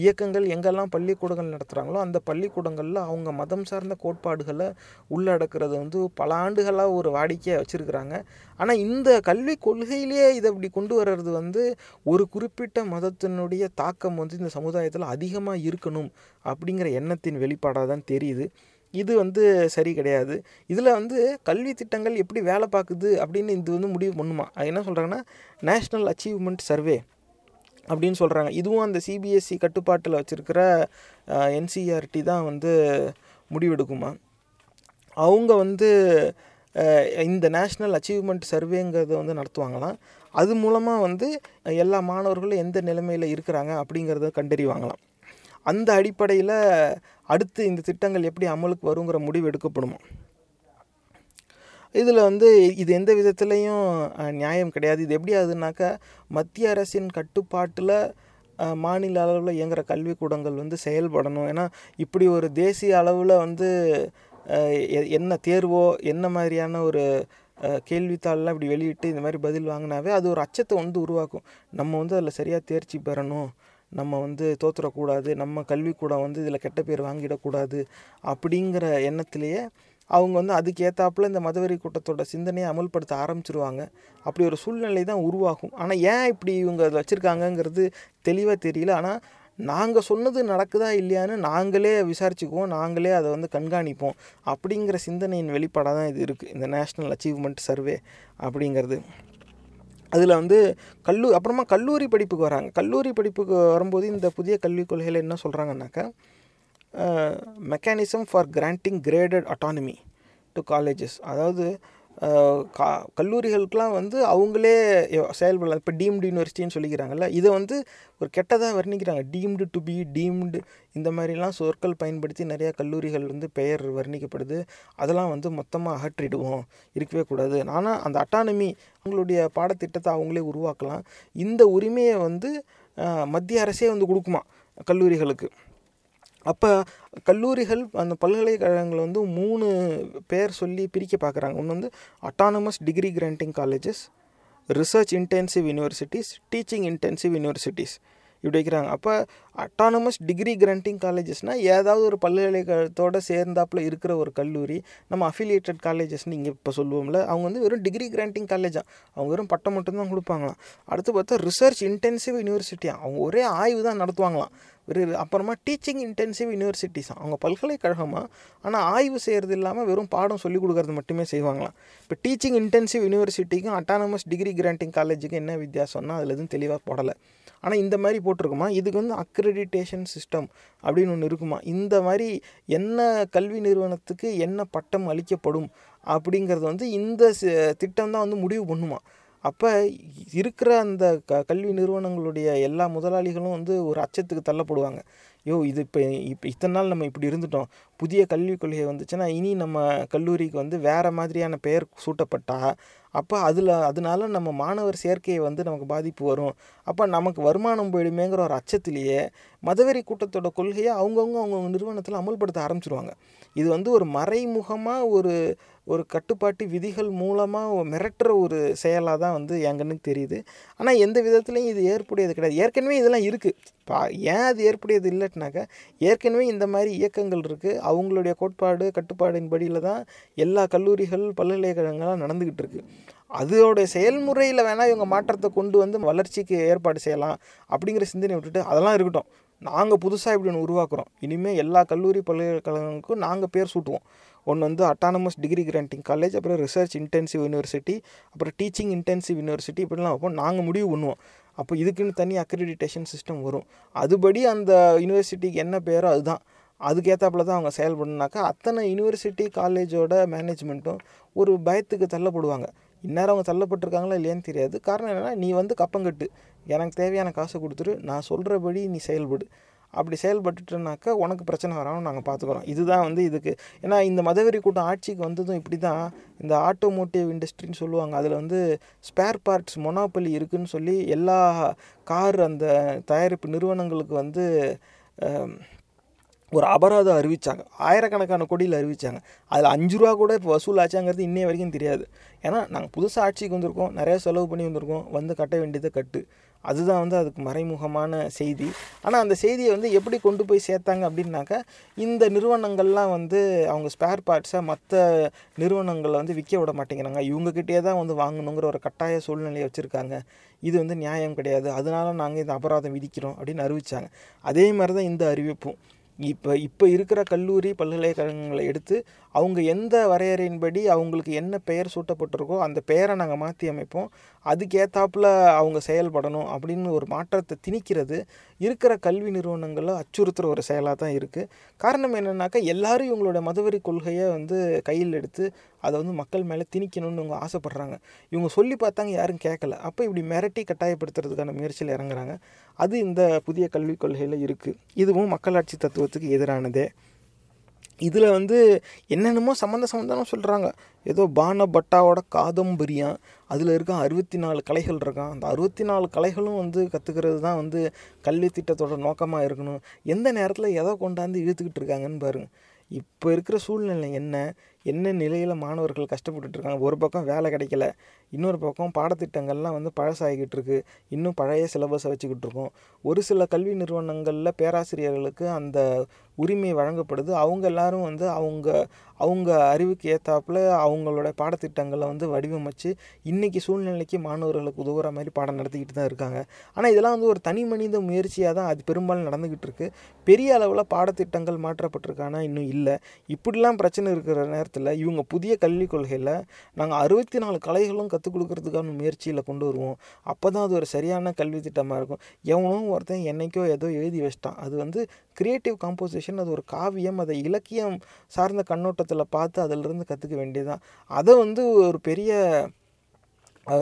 இயக்கங்கள் எங்கெல்லாம் பள்ளிக்கூடங்கள் நடத்துகிறாங்களோ அந்த பள்ளிக்கூடங்களில் அவங்க மதம் சார்ந்த கோட்பாடுகளை உள்ளடக்கிறது வந்து பல ஆண்டுகளாக ஒரு வாடிக்கையாக வச்சுருக்கிறாங்க. ஆனால் இந்த கல்விக் கொள்கையிலேயே இதை இப்படி கொண்டு வர்றது வந்து ஒரு குறிப்பிட்ட மதத்தினுடைய தாக்கம் வந்து இந்த சமுதாயத்தில் அதிகமாக இருக்கணும் அப்படிங்கிற எண்ணத்தின் வெளிப்பாடாக தான் தெரியுது. இது வந்து சரி கிடையாது. இதில் வந்து கல்வி திட்டங்கள் எப்படி வேலை பார்க்குது அப்படின்னு இது வந்து முடிவு பண்ணுமா? அது என்ன சொல்கிறாங்கன்னா நேஷ்னல் அச்சீவ்மெண்ட் சர்வே அப்படின்னு சொல்கிறாங்க. இதுவும் அந்த சிபிஎஸ்சி கட்டுப்பாட்டில் வச்சுருக்கிற என்சிஇஆர்டி தான் வந்து முடிவெடுக்குமா? அவங்க வந்து இந்த நேஷ்னல் அச்சீவ்மெண்ட் சர்வேங்கிறத வந்து நடத்துவாங்களாம். அது மூலமாக வந்து எல்லா மாணவர்களும் எந்த நிலைமையில் இருக்கிறாங்க அப்படிங்கிறத கண்டறிவாங்களாம். அந்த அடிப்படையில் அடுத்து இந்த திட்டங்கள் எப்படி அமலுக்கு வருங்கிற முடிவு எடுக்கப்படுமா? இதில் வந்து இது எந்த விதத்துலேயும் நியாயம் கிடையாது. இது எப்படி ஆகுதுனாக்கா, மத்திய அரசின் கட்டுப்பாட்டில் மாநில அளவில் இயங்குகிற கல்விக்கூடங்கள் வந்து செயல்படணும். ஏன்னா இப்படி ஒரு தேசிய அளவில் வந்து என்ன தேர்வோ என்ன மாதிரியான ஒரு கேள்வித்தாள்லாம் இப்படி வெளியிட்டு இந்த மாதிரி பதில் வாங்கினாவே அது ஒரு அச்சத்தை வந்து உருவாக்கும். நம்ம வந்து அதில் சரியாக தேர்ச்சி பெறணும், நம்ம வந்து தோற்றக்கூடாது, நம்ம கல்விக்கூடம் வந்து இதில் கெட்ட பேர் வாங்கிடக்கூடாது அப்படிங்கிற எண்ணத்துலேயே அவங்க வந்து அதுக்கேற்றாப்புல இந்த மதவெறி கூட்டத்தோட சிந்தனையை அமல்படுத்த ஆரம்பிச்சிருவாங்க. அப்படி ஒரு சூழ்நிலை தான் உருவாகும். ஆனால் ஏன் இப்படி இவங்க அதை வச்சுருக்காங்கங்கிறது தெளிவாக தெரியல. ஆனால் நாங்கள் சொன்னது நடக்குதா இல்லையான்னு நாங்களே விசாரிச்சுக்குவோம், நாங்களே அதை வந்து கண்காணிப்போம் அப்படிங்கிற சிந்தனையின் வெளிப்பாடாக தான் இது இருக்குது, இந்த நேஷ்னல் அச்சீவ்மெண்ட் சர்வே அப்படிங்கிறது. அதில் வந்து கல்லூ அப்புறமா கல்லூரி படிப்புக்கு வராங்க. கல்லூரி படிப்புக்கு வரும்போது இந்த புதிய கல்விக் கொள்கையில் என்ன சொல்கிறாங்கன்னாக்கா, mechanism for granting graded autonomy to colleges. அதாவது கா கல்லூரிகளுக்கெலாம் வந்து அவங்களே செயல்படலாம். இப்போ டீம்டு யூனிவர்சிட்டின்னு சொல்லிக்கிறாங்கல்ல, இதை வந்து ஒரு கெட்டதாக வர்ணிக்கிறாங்க. டீம்டு டு பி டீம்டு இந்த மாதிரிலாம் சொற்கள் பயன்படுத்தி நிறையா கல்லூரிகள் வந்து பெயர் வர்ணிக்கப்படுது. அதெல்லாம் வந்து மொத்தமாக அகற்றிடுவோம், இருக்கவே கூடாது. ஆனால் அந்த அட்டானமி அவங்களுடைய பாடத்திட்டத்தை அவங்களே உருவாக்கலாம். இந்த உரிமையை வந்து மத்திய அரசே வந்து கொடுக்குமா கல்லூரிகளுக்கு. அப்போ கல்லூரிகள் அந்த பல்கலைக்கழகங்களை வந்து மூணு பேர் சொல்லி பிரிக்க பார்க்குறாங்க. ஒன்று வந்து autonomous degree granting colleges, research intensive universities, teaching intensive universities இப்படி வைக்கிறாங்க. அப்போ அட்டானமஸ் டிகிரி கிராண்டிங் காலேஜஸ்னால் ஏதாவது ஒரு பல்கலைக்கழகத்தோடு சேர்ந்தாப்பில் இருக்கிற ஒரு கல்லூரி, நம்ம அஃபிலியேட்டட் காலேஜஸ்னு இங்கே இப்போ சொல்லுவோம்ல, அவங்க வந்து வெறும் டிகிரி கிராண்டிங் காலேஜாக, அவங்க வெறும் பட்டம் மட்டும்தான் கொடுப்பாங்களாம். அடுத்து பார்த்தா ரிசர்ச் இன்டென்சிவ் யூனிவர்சிட்டியாக, அவங்க ஒரே ஆய்வு தான் நடத்துவாங்களாம். வெறும் அப்புறமா டீச்சிங் இன்டென்சிவ் யூனிவர்சிட்டிஸ், அவங்க பல்கலைக்கழகமாக ஆனால் ஆய்வு செய்கிறது இல்லாமல் வெறும் பாடம் சொல்லிக் கொடுக்கறது மட்டுமே செய்வாங்களாம். இப்போ டீச்சிங் இன்டென்சிவ் யூனிவர்சிட்டிக்கும் அட்டானமஸ் டிகிரி கிராண்டிங் காலேஜுக்கும் என்ன வித்தியாசம்னா அதில் எதுவும் தெளிவாக போடலை. ஆனால் இந்த மாதிரி போட்டிருக்குமா. இதுக்கு வந்து அக்ரெடிடேஷன் சிஸ்டம் அப்படின்னு ஒன்று இருக்குமா. இந்த மாதிரி என்ன கல்வி நிறுவனத்துக்கு என்ன பட்டம் அளிக்கப்படும் அப்படிங்கிறது வந்து இந்த திட்டம் தான் வந்து முடிவு பண்ணுமா. அப்போ இருக்கிற அந்த க கல்வி நிறுவனங்களுடைய எல்லா முதலாளிகளும் வந்து ஒரு அச்சத்துக்கு தள்ளப்படுவாங்க. யோ இது இப்போ இப்போ இத்தனை நாள் நம்ம இப்படி இருந்துட்டோம், புதிய கல்விக் கொள்கை வந்துச்சுன்னா இனி நம்ம கல்லூரிக்கு வந்து வேறு மாதிரியான பெயர் சூட்டப்பட்டா அப்போ அதில் அதனால நம்ம மாணவர் சேர்க்கையை வந்து நமக்கு பாதிப்பு வரும், அப்போ நமக்கு வருமானம் போயிடுமேங்கிற ஒரு அச்சத்திலேயே மதவெறி கூட்டத்தோட கொள்கையை அவங்கவுங்க அவங்கவுங்க நிறுவனத்தில் அமல்படுத்த ஆரம்பிச்சிருவாங்க. இது வந்து ஒரு மறைமுகமாக ஒரு ஒரு கட்டுப்பாட்டு விதிகள் மூலமாக மிரட்டுற ஒரு செயலாக தான் வந்து எங்கன்னு தெரியுது. ஆனால் எந்த விதத்துலையும் இது ஏற்புடையது கிடையாது. ஏற்கனவே இதெல்லாம் இருக்குது. இப்போ ஏன் அது ஏற்புடையது இல்லைனாக்கா, ஏற்கனவே இந்த மாதிரி இயக்கங்கள் இருக்குது, அவங்களுடைய கோட்பாடு கட்டுப்பாடின் படியில் தான் எல்லா கல்லூரிகள் பல்கலைக்கழகங்களாக நடந்துக்கிட்டு இருக்குது. அதோடைய செயல்முறையில் வேணால் இவங்க மாற்றத்தை கொண்டு வந்து வளர்ச்சிக்கு ஏற்பாடு செய்யலாம் அப்படிங்கிற சிந்தனை விட்டுட்டு அதெல்லாம் இருக்கட்டும், நாங்கள் புதுசாக இப்படி ஒன்று உருவாக்குறோம், இனிமேல் எல்லா கல்லூரி பல்கலைக்கழகங்களுக்கும் நாங்கள் பேர் சூட்டுவோம். ஒன்று வந்து அட்டானமஸ் டிகிரி கிராண்டிங் காலேஜ், அப்புறம் ரிசர்ச் இன்டென்சிவ் யூனிவர்சிட்டி, அப்புறம் டீச்சிங் இன்டென்சிவ் யூனிவர்சிட்டி இப்படிலாம் வைப்போம், நாங்கள் முடிவு பண்ணுவோம். அப்போ இதுக்குன்னு தனி அக்ரெடிடேஷன் சிஸ்டம் வரும். அதுபடி அந்த யூனிவர்சிட்டிக்கு என்ன பேரோ அதுதான், அதுக்கேற்றாப்புல தான் அவங்க செயல்படணுனாக்கா அத்தனை யூனிவர்சிட்டி காலேஜோட மேனேஜ்மெண்ட்டும் ஒரு பயத்துக்கு தள்ளப்படுவாங்க. இந்நேரம் அவங்க தள்ளப்பட்டிருக்காங்களா இல்லையான்னு தெரியாது. காரணம் என்னென்னா, நீ வந்து கப்பங்கட்டு, எனக்கு தேவையான காசை கொடுத்துரு, நான் சொல்கிறபடி நீ செயல்படு, அப்படி செயல்பட்டுட்டுனாக்கா உனக்கு பிரச்சனை வராமல் நாங்கள் பார்த்துக்குறோம். இதுதான் வந்து இதுக்கு. ஏன்னா இந்த மதவெறி கூட்டம் ஆட்சிக்கு வந்ததும் இப்படி தான். இந்த ஆட்டோமோட்டிவ் இண்டஸ்ட்ரின்னு சொல்லுவாங்க, அதில் வந்து ஸ்பேர் பார்ட்ஸ் மொனாப்பலி இருக்குதுன்னு சொல்லி எல்லா கார் அந்த தயாரிப்பு நிறுவனங்களுக்கு வந்து ஒரு அபராதம் அறிவித்தாங்க, ஆயிரக்கணக்கான கோடியில் அறிவித்தாங்க. அதில் அஞ்சு ரூபா கூட இப்போ வசூல் ஆச்சாங்கிறது இன்னைய வரைக்கும் தெரியாது. ஏன்னா நாங்கள் புதுசாக ஆட்சிக்கு வந்திருக்கோம், நிறையா செலவு பண்ணி வந்திருக்கோம், வந்து கட்ட வேண்டியதை கட்டு அதுதான் வந்து அதுக்கு மறைமுகமான செய்தி. ஆனால் அந்த செய்தியை வந்து எப்படி கொண்டு போய் சேர்த்தாங்க அப்படின்னாக்கா, இந்த நிறுவனங்கள்லாம் வந்து அவங்க ஸ்பேர் பார்ட்ஸை மற்ற நிறுவனங்களை வந்து விற்க விட மாட்டேங்கிறாங்க, இவங்ககிட்டே தான் வந்து வாங்கணுங்கிற ஒரு கட்டாய சூழ்நிலையை வச்சுருக்காங்க, இது வந்து நியாயம் கிடையாது, அதனால நாங்கள் இந்த அபராதம் விதிக்கிறோம் அப்படின்னு அறிவித்தாங்க. அதே மாதிரி தான் இந்த அறிவிப்பும். இப்போ இப்போ இருக்கிற கல்லூரி பல்கலைக்கழகங்களை எடுத்து அவங்க எந்த வரையறையின்படி அவங்களுக்கு என்ன பெயர் சூட்டப்பட்டிருக்கோ அந்த பெயரை நாங்கள் மாற்றி அமைப்போம், அதுக்கேற்றாப்புல அவங்க செயல்படணும் அப்படின்னு ஒரு மாற்றத்தை திணிக்கிறது இருக்கிற கல்வி நிறுவனங்களை அச்சுறுத்துகிற ஒரு செயலாக தான் இருக்குது. காரணம் என்னென்னாக்கா, எல்லோரும் இவங்களோட மதவெறி கொள்கையை வந்து கையில் எடுத்து அதை வந்து மக்கள் மேலே திணிக்கணும்னு இவங்க ஆசைப்படுறாங்க. இவங்க சொல்லி பார்த்தாங்க, யாரும் கேட்கல, அப்போ இப்படி மிரட்டி கட்டாயப்படுத்துறதுக்கான முயற்சியில் இறங்குறாங்க. அது இந்த புதிய கல்விக் கொள்கையில் இருக்குது. இதுவும் மக்களாட்சி தத்துவத்துக்கு எதிரானதே. இதில் வந்து என்னென்னமோ சம்மந்த சம்மந்தமாக சொல்கிறாங்க. ஏதோ பான பட்டாவோட காதம்பரியம், அதில் இருக்க அறுபத்தி நாலு கலைகள் இருக்கான், அந்த அறுபத்தி நாலு கலைகளும் வந்து கற்றுக்கிறது தான் வந்து கல்வி திட்டத்தோட நோக்கமாக இருக்கணும், எந்த நேரத்தில் எதை கொண்டாந்து இழுத்துக்கிட்டு இருக்காங்கன்னு பாருங்கள். இப்போ இருக்கிற சூழ்நிலை என்ன என்ன நிலையில் மாணவர்கள் கஷ்டப்பட்டுருக்காங்க. ஒரு பக்கம் வேலை கிடைக்கல, இன்னொரு பக்கம் பாடத்திட்டங்கள்லாம் வந்து பழசாகிக்கிட்டு இருக்குது, இன்னும் பழைய சிலபஸை வச்சுக்கிட்டு இருக்கோம். ஒரு சில கல்வி நிறுவனங்களில் பேராசிரியர்களுக்கு அந்த உரிமை வழங்கப்படுது, அவங்க எல்லோரும் வந்து அவங்க அவங்க அறிவுக்கு ஏற்றாப்புல அவங்களோட பாடத்திட்டங்களை வந்து வடிவமைச்சு இன்றைக்கி சூழ்நிலைக்கு மாணவர்களுக்கு உதவுற மாதிரி பாடம் நடத்திக்கிட்டு தான் இருக்காங்க. ஆனால் இதெல்லாம் வந்து ஒரு தனி மனித முயற்சியாக தான் அது பெரும்பாலும் நடந்துக்கிட்டு இருக்குது. பெரிய அளவில் பாடத்திட்டங்கள் மாற்றப்பட்டிருக்கானா இன்னும் இல்லை. இப்படிலாம் பிரச்சனை இருக்கிற நேரத்தில் இவங்க புதிய கல்விக் கொள்கையில் நாங்கள் அறுபத்தி நாலு கலைகளும் கற்றுக் கொடுக்கறதுக்கான முயற்சியில் கொண்டு வருவோம், அப்போ தான் அது ஒரு சரியான கல்வி திட்டமாக இருக்கும். எவனும் ஒருத்தன் என்னைக்கோ ஏதோ எழுதி வச்சிட்டான், அது வந்து கிரியேட்டிவ் காம்போசிஷன், அது ஒரு காவியம், அதை இலக்கியம் சார்ந்த கண்ணோட்டத்தில் பார்த்து அதிலிருந்து கற்றுக்க வேண்டியதுதான். அதை வந்து ஒரு பெரிய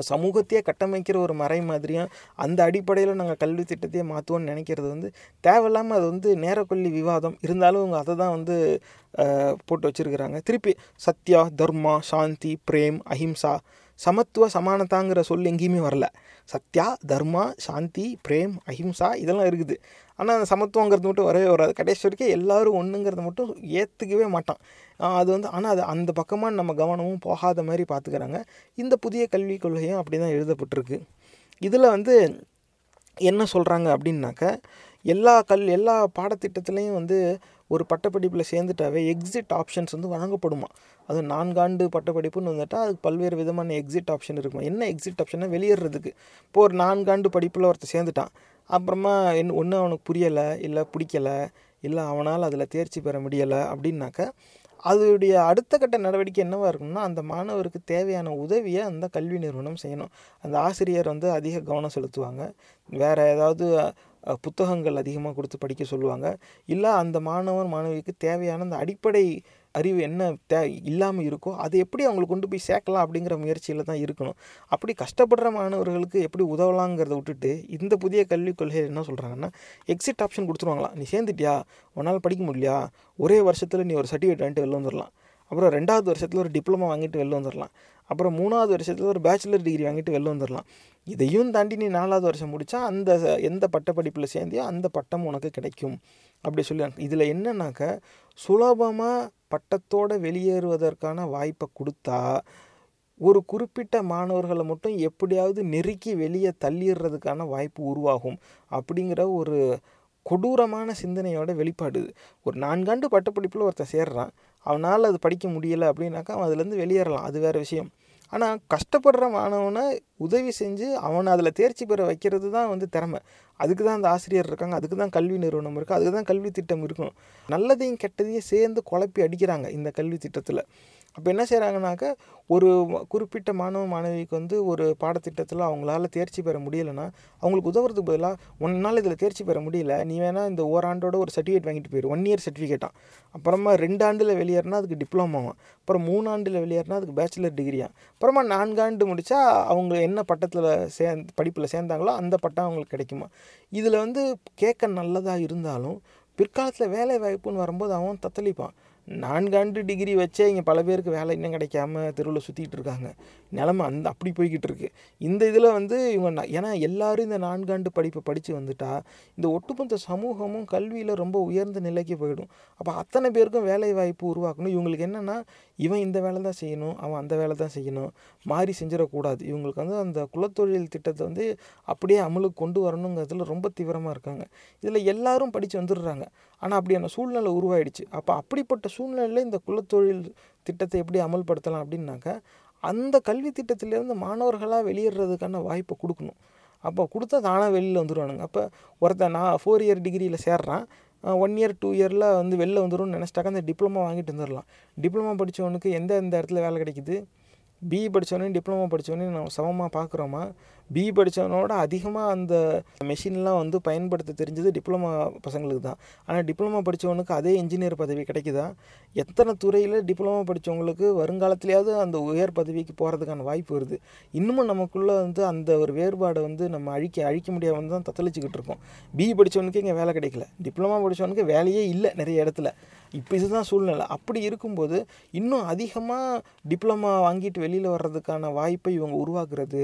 சமூகத்தையே கட்டமைக்கிற ஒரு மறை மாதிரியும் அந்த அடிப்படையில் நாங்கள் கல்வி திட்டத்தையே மாற்றுவோன்னு நினைக்கிறது வந்து தேவையில்லாமல் அது வந்து நேரக்கொள்ளி விவாதம். இருந்தாலும் அவங்க அதை தான் வந்து போட்டு வச்சுருக்கிறாங்க. திருப்பி சத்யா, தர்மா, சாந்தி, பிரேம், அஹிம்சா, சமத்துவ, சமானதாங்கிற சொல் எங்கேயுமே வரல. சத்யா, தர்மா, சாந்தி, பிரேம், அஹிம்சா இதெல்லாம் இருக்குது, ஆனால் அந்த சமத்துவங்கிறது மட்டும் வரவே வராது. கடைசி வரைக்கும் எல்லோரும் ஒன்றுங்கிறத மட்டும் ஏற்றுக்கவே மாட்டான். அது வந்து ஆனால் அது அந்த பக்கமாக நம்ம கவனமும் போகாத மாதிரி பார்த்துக்கிறாங்க. இந்த புதிய கல்விக் கொள்கையும் அப்படி தான் எழுதப்பட்டிருக்கு. இதில் வந்து என்ன சொல்கிறாங்க அப்படின்னாக்க, எல்லா கல் எல்லா பாடத்திட்டத்துலேயும் வந்து ஒரு பட்டப்படிப்பில் சேர்ந்துட்டாவே எக்ஸிட் ஆப்ஷன்ஸ் வந்து வழங்கப்படுமா. அது நான்காண்டு பட்டப்படிப்புன்னு வந்துட்டால் அதுக்கு பல்வேறு விதமான எக்ஸிட் ஆப்ஷன் இருக்குமா. என்ன எக்ஸிட் ஆப்ஷன்னா, வெளியேறதுக்கு. இப்போ ஒரு நான்காண்டு படிப்பில் ஒருத்தர் சேர்ந்துட்டான், அப்புறமா என் ஒன்று அவனுக்கு புரியலை, இல்லை பிடிக்கலை, இல்லை அவனால் அதில் தேர்ச்சி பெற முடியலை அப்படின்னாக்கா அதோடைய அடுத்த கட்ட நடவடிக்கை என்னவாக இருக்குன்னா, அந்த மாணவருக்கு தேவையான உதவியை அந்த கல்வி நிறுவனம் செய்யணும். அந்த ஆசிரியர் வந்து அதிக கவனம் செலுத்துவாங்க, வேறு ஏதாவது புத்தகங்கள் அதிகமாக கொடுத்து படிக்க சொல்லுவாங்க, இல்லை அந்த மாணவன் மாணவிக்கு தேவையான அந்த அடிப்படை அறிவு என்ன தே இல்லாமல் இருக்கோ அதை எப்படி அவங்களுக்கு கொண்டு போய் சேர்க்கலாம் அப்படிங்கிற முயற்சியில் தான் இருக்கணும். அப்படி கஷ்டப்படுற மாணவர்களுக்கு எப்படி உதவலாங்கிறத விட்டுட்டு இந்த புதிய கல்விக் கொள்கையில் என்ன சொல்கிறாங்கன்னா, எக்ஸிட் ஆப்ஷன் கொடுத்துருவாங்களாம். நீ சேர்ந்துட்டியா, உன்னால் படிக்க முடியலையா, ஒரே வருஷத்தில் நீ ஒரு சர்டிஃபிகேட் வாங்கிட்டு வெளில வந்துடலாம், அப்புறம் ரெண்டாவது வருஷத்தில் ஒரு டிப்ளமா வாங்கிட்டு வெளில வந்துடலாம், அப்புறம் மூணாவது வருஷத்தில் ஒரு பேச்சுலர் டிகிரி வாங்கிட்டு வெளில வந்துடலாம். இதையும் தாண்டி நீ நாலாவது வருஷம் முடித்தா அந்த எந்த பட்டப்படிப்பில் சேர்ந்தியோ அந்த பட்டம் உனக்கு கிடைக்கும் அப்படி சொல்லுவாங்க. இதில் என்னன்னாக்க, சுலபமாக பட்டத்தோடு வெளியேறுவதற்கான வாய்ப்பை கொடுத்தா ஒரு குறிப்பிட்ட மாணவர்களை மட்டும் எப்படியாவது நெருக்கி வெளியே தள்ளிடுறதுக்கான வாய்ப்பு உருவாகும் அப்படிங்கிற ஒரு கொடூரமான சிந்தனையோட வெளிப்பாடு. ஒரு நான்காண்டு பட்டப்படிப்பில் ஒருத்தன் சேர்றான், அவனால் அது படிக்க முடியலை அப்படின்னாக்கா அவன் அதுலேருந்து வெளியேறலாம், அது வேறு விஷயம். ஆனால் கஷ்டப்படுற மாணவனை உதவி செஞ்சு அவனை அதில் தேர்ச்சி பெற வைக்கிறது தான் வந்து திறமை. அதுக்கு தான் அந்த ஆசிரியர் இருக்காங்க, அதுக்கு தான் கல்வி நிறுவனம் இருக்குது, அதுக்கு தான் கல்வி திட்டம் இருக்கணும். நல்லதையும் கெட்டதையும் சேர்ந்து குழப்பி அடிக்கிறாங்க இந்த கல்வி திட்டத்தில். அப்போ என்ன செய்கிறாங்கனாக்கா, ஒரு குறிப்பிட்ட மாணவ மாணவிக்கு வந்து ஒரு பாடத்திட்டத்தில் அவங்களால தேர்ச்சி பெற முடியலைன்னா அவங்களுக்கு உதவுறதுக்கு பதிலாக, ஒன்னால் இதில் தேர்ச்சி பெற முடியல, நீ வேணால் இந்த ஓராண்டோட ஒரு சர்டிஃபிகேட் வாங்கிட்டு போயிரு, ஒன் இயர் சர்டிஃபிகேட்டான், அப்புறமா ரெண்டு ஆண்டில் வெளியேறினா அதுக்கு டிப்ளமாவும், அப்புறம் மூணு ஆண்டில் வெளியேறினா அதுக்கு பேச்சுலர் டிகிரியா, அப்புறமா நான்காண்டு முடித்தா அவங்க என்ன பட்டத்தில் சேர்ந்து படிப்பில் சேர்ந்தாங்களோ அந்த பட்டம் அவங்களுக்கு கிடைக்குமா. இதில் வந்து கேட்க நல்லதாக இருந்தாலும் பிற்காலத்தில் வேலை வாய்ப்புன்னு வரும்போது அவன் தத்தளிப்பான், நான்காண்டு டிகிரி வச்சே இங்கே பல பேருக்கு வேலை இன்னும் கிடைக்காம தெருவில் சுற்றிக்கிட்டு இருக்காங்க. நிலமை அந்த அப்படி போய்கிட்டு இருக்குது. இந்த இதில் வந்து இவங்க ஏன்னா எல்லோரும் இந்த நான்காண்டு படிப்பை படித்து வந்துட்டா இந்த ஒட்டுமொத்த சமூகமும் கல்வியில் ரொம்ப உயர்ந்த நிலைக்கு போயிடும். அப்போ அத்தனை பேருக்கும் வேலை வாய்ப்பு உருவாக்கணும். இவங்களுக்கு என்னென்னா இவன் இந்த வேலை தான் செய்யணும், அவன் அந்த வேலை தான் செய்யணும், மாறி செஞ்சிடக்கூடாது. இவங்களுக்கு வந்து அந்த குலத்தொழில் திட்டத்தை வந்து அப்படியே அமலுக்கு கொண்டு வரணுங்கிறதுல ரொம்ப தீவிரமாக இருக்காங்க. இதில் எல்லோரும் படித்து வந்துடுறாங்க. ஆனால் அப்படியான சூழ்நிலை உருவாயிடுச்சு. அப்போ அப்படிப்பட்ட சூழ்நிலையில் இந்த குலத்தொழில் திட்டத்தை எப்படி அமல்படுத்தலாம் அப்படின்னாக்கா அந்த கல்வி திட்டத்திலேருந்து மாணவர்களாக வெளியேறதுக்கான வாய்ப்பை கொடுக்கணும். அப்போ கொடுத்தா தானாக வெளியில் வந்துடுவானுங்க. அப்போ ஒருத்தன் நான் ஃபோர் இயர் டிகிரியில் சேர்றான், ஒன் இயர் டூ இயரில் வந்து வெளில வந்துடும்னு நினச்சிட்டாக்கா அந்த டிப்ளமா வாங்கிட்டு வந்துடலாம். டிப்ளமா படித்தவனுக்கு எந்த எந்த இடத்துல வேலை கிடைக்குது? பிஇ படித்தவனே டிப்ளமா படித்தவனே நம்ம சமமாக பார்க்குறோமா? பிஇ படித்தவனோட அதிகமாக அந்த மெஷின்லாம் வந்து பயன்படுத்த தெரிஞ்சது டிப்ளமா பசங்களுக்கு தான். ஆனால் டிப்ளமா படித்தவனுக்கு அதே இன்ஜினியர் பதவி கிடைக்குதா? எத்தனை துறையில் டிப்ளமா படித்தவங்களுக்கு வருங்காலத்திலேயாவது அந்த உயர் பதவிக்கு போகிறதுக்கான வாய்ப்பு வருது? இன்னமும் நமக்குள்ளே வந்து அந்த ஒரு வேறுபாடை வந்து நம்ம அழிக்க அழிக்க முடியாமல் தான் தத்தளிச்சிக்கிட்டு இருக்கோம். பிஇ படித்தவனுக்கு இங்கே வேலை கிடைக்கல, டிப்ளமா படித்தவனுக்கு வேலையே இல்லை நிறைய இடத்துல. இப்போ இதுதான் சூழ்நிலை. அப்படி இருக்கும்போது இன்னும் அதிகமாக டிப்ளமா வாங்கிட்டு வெளியில் வர்றதுக்கான வாய்ப்பை இவங்க உருவாக்குறது,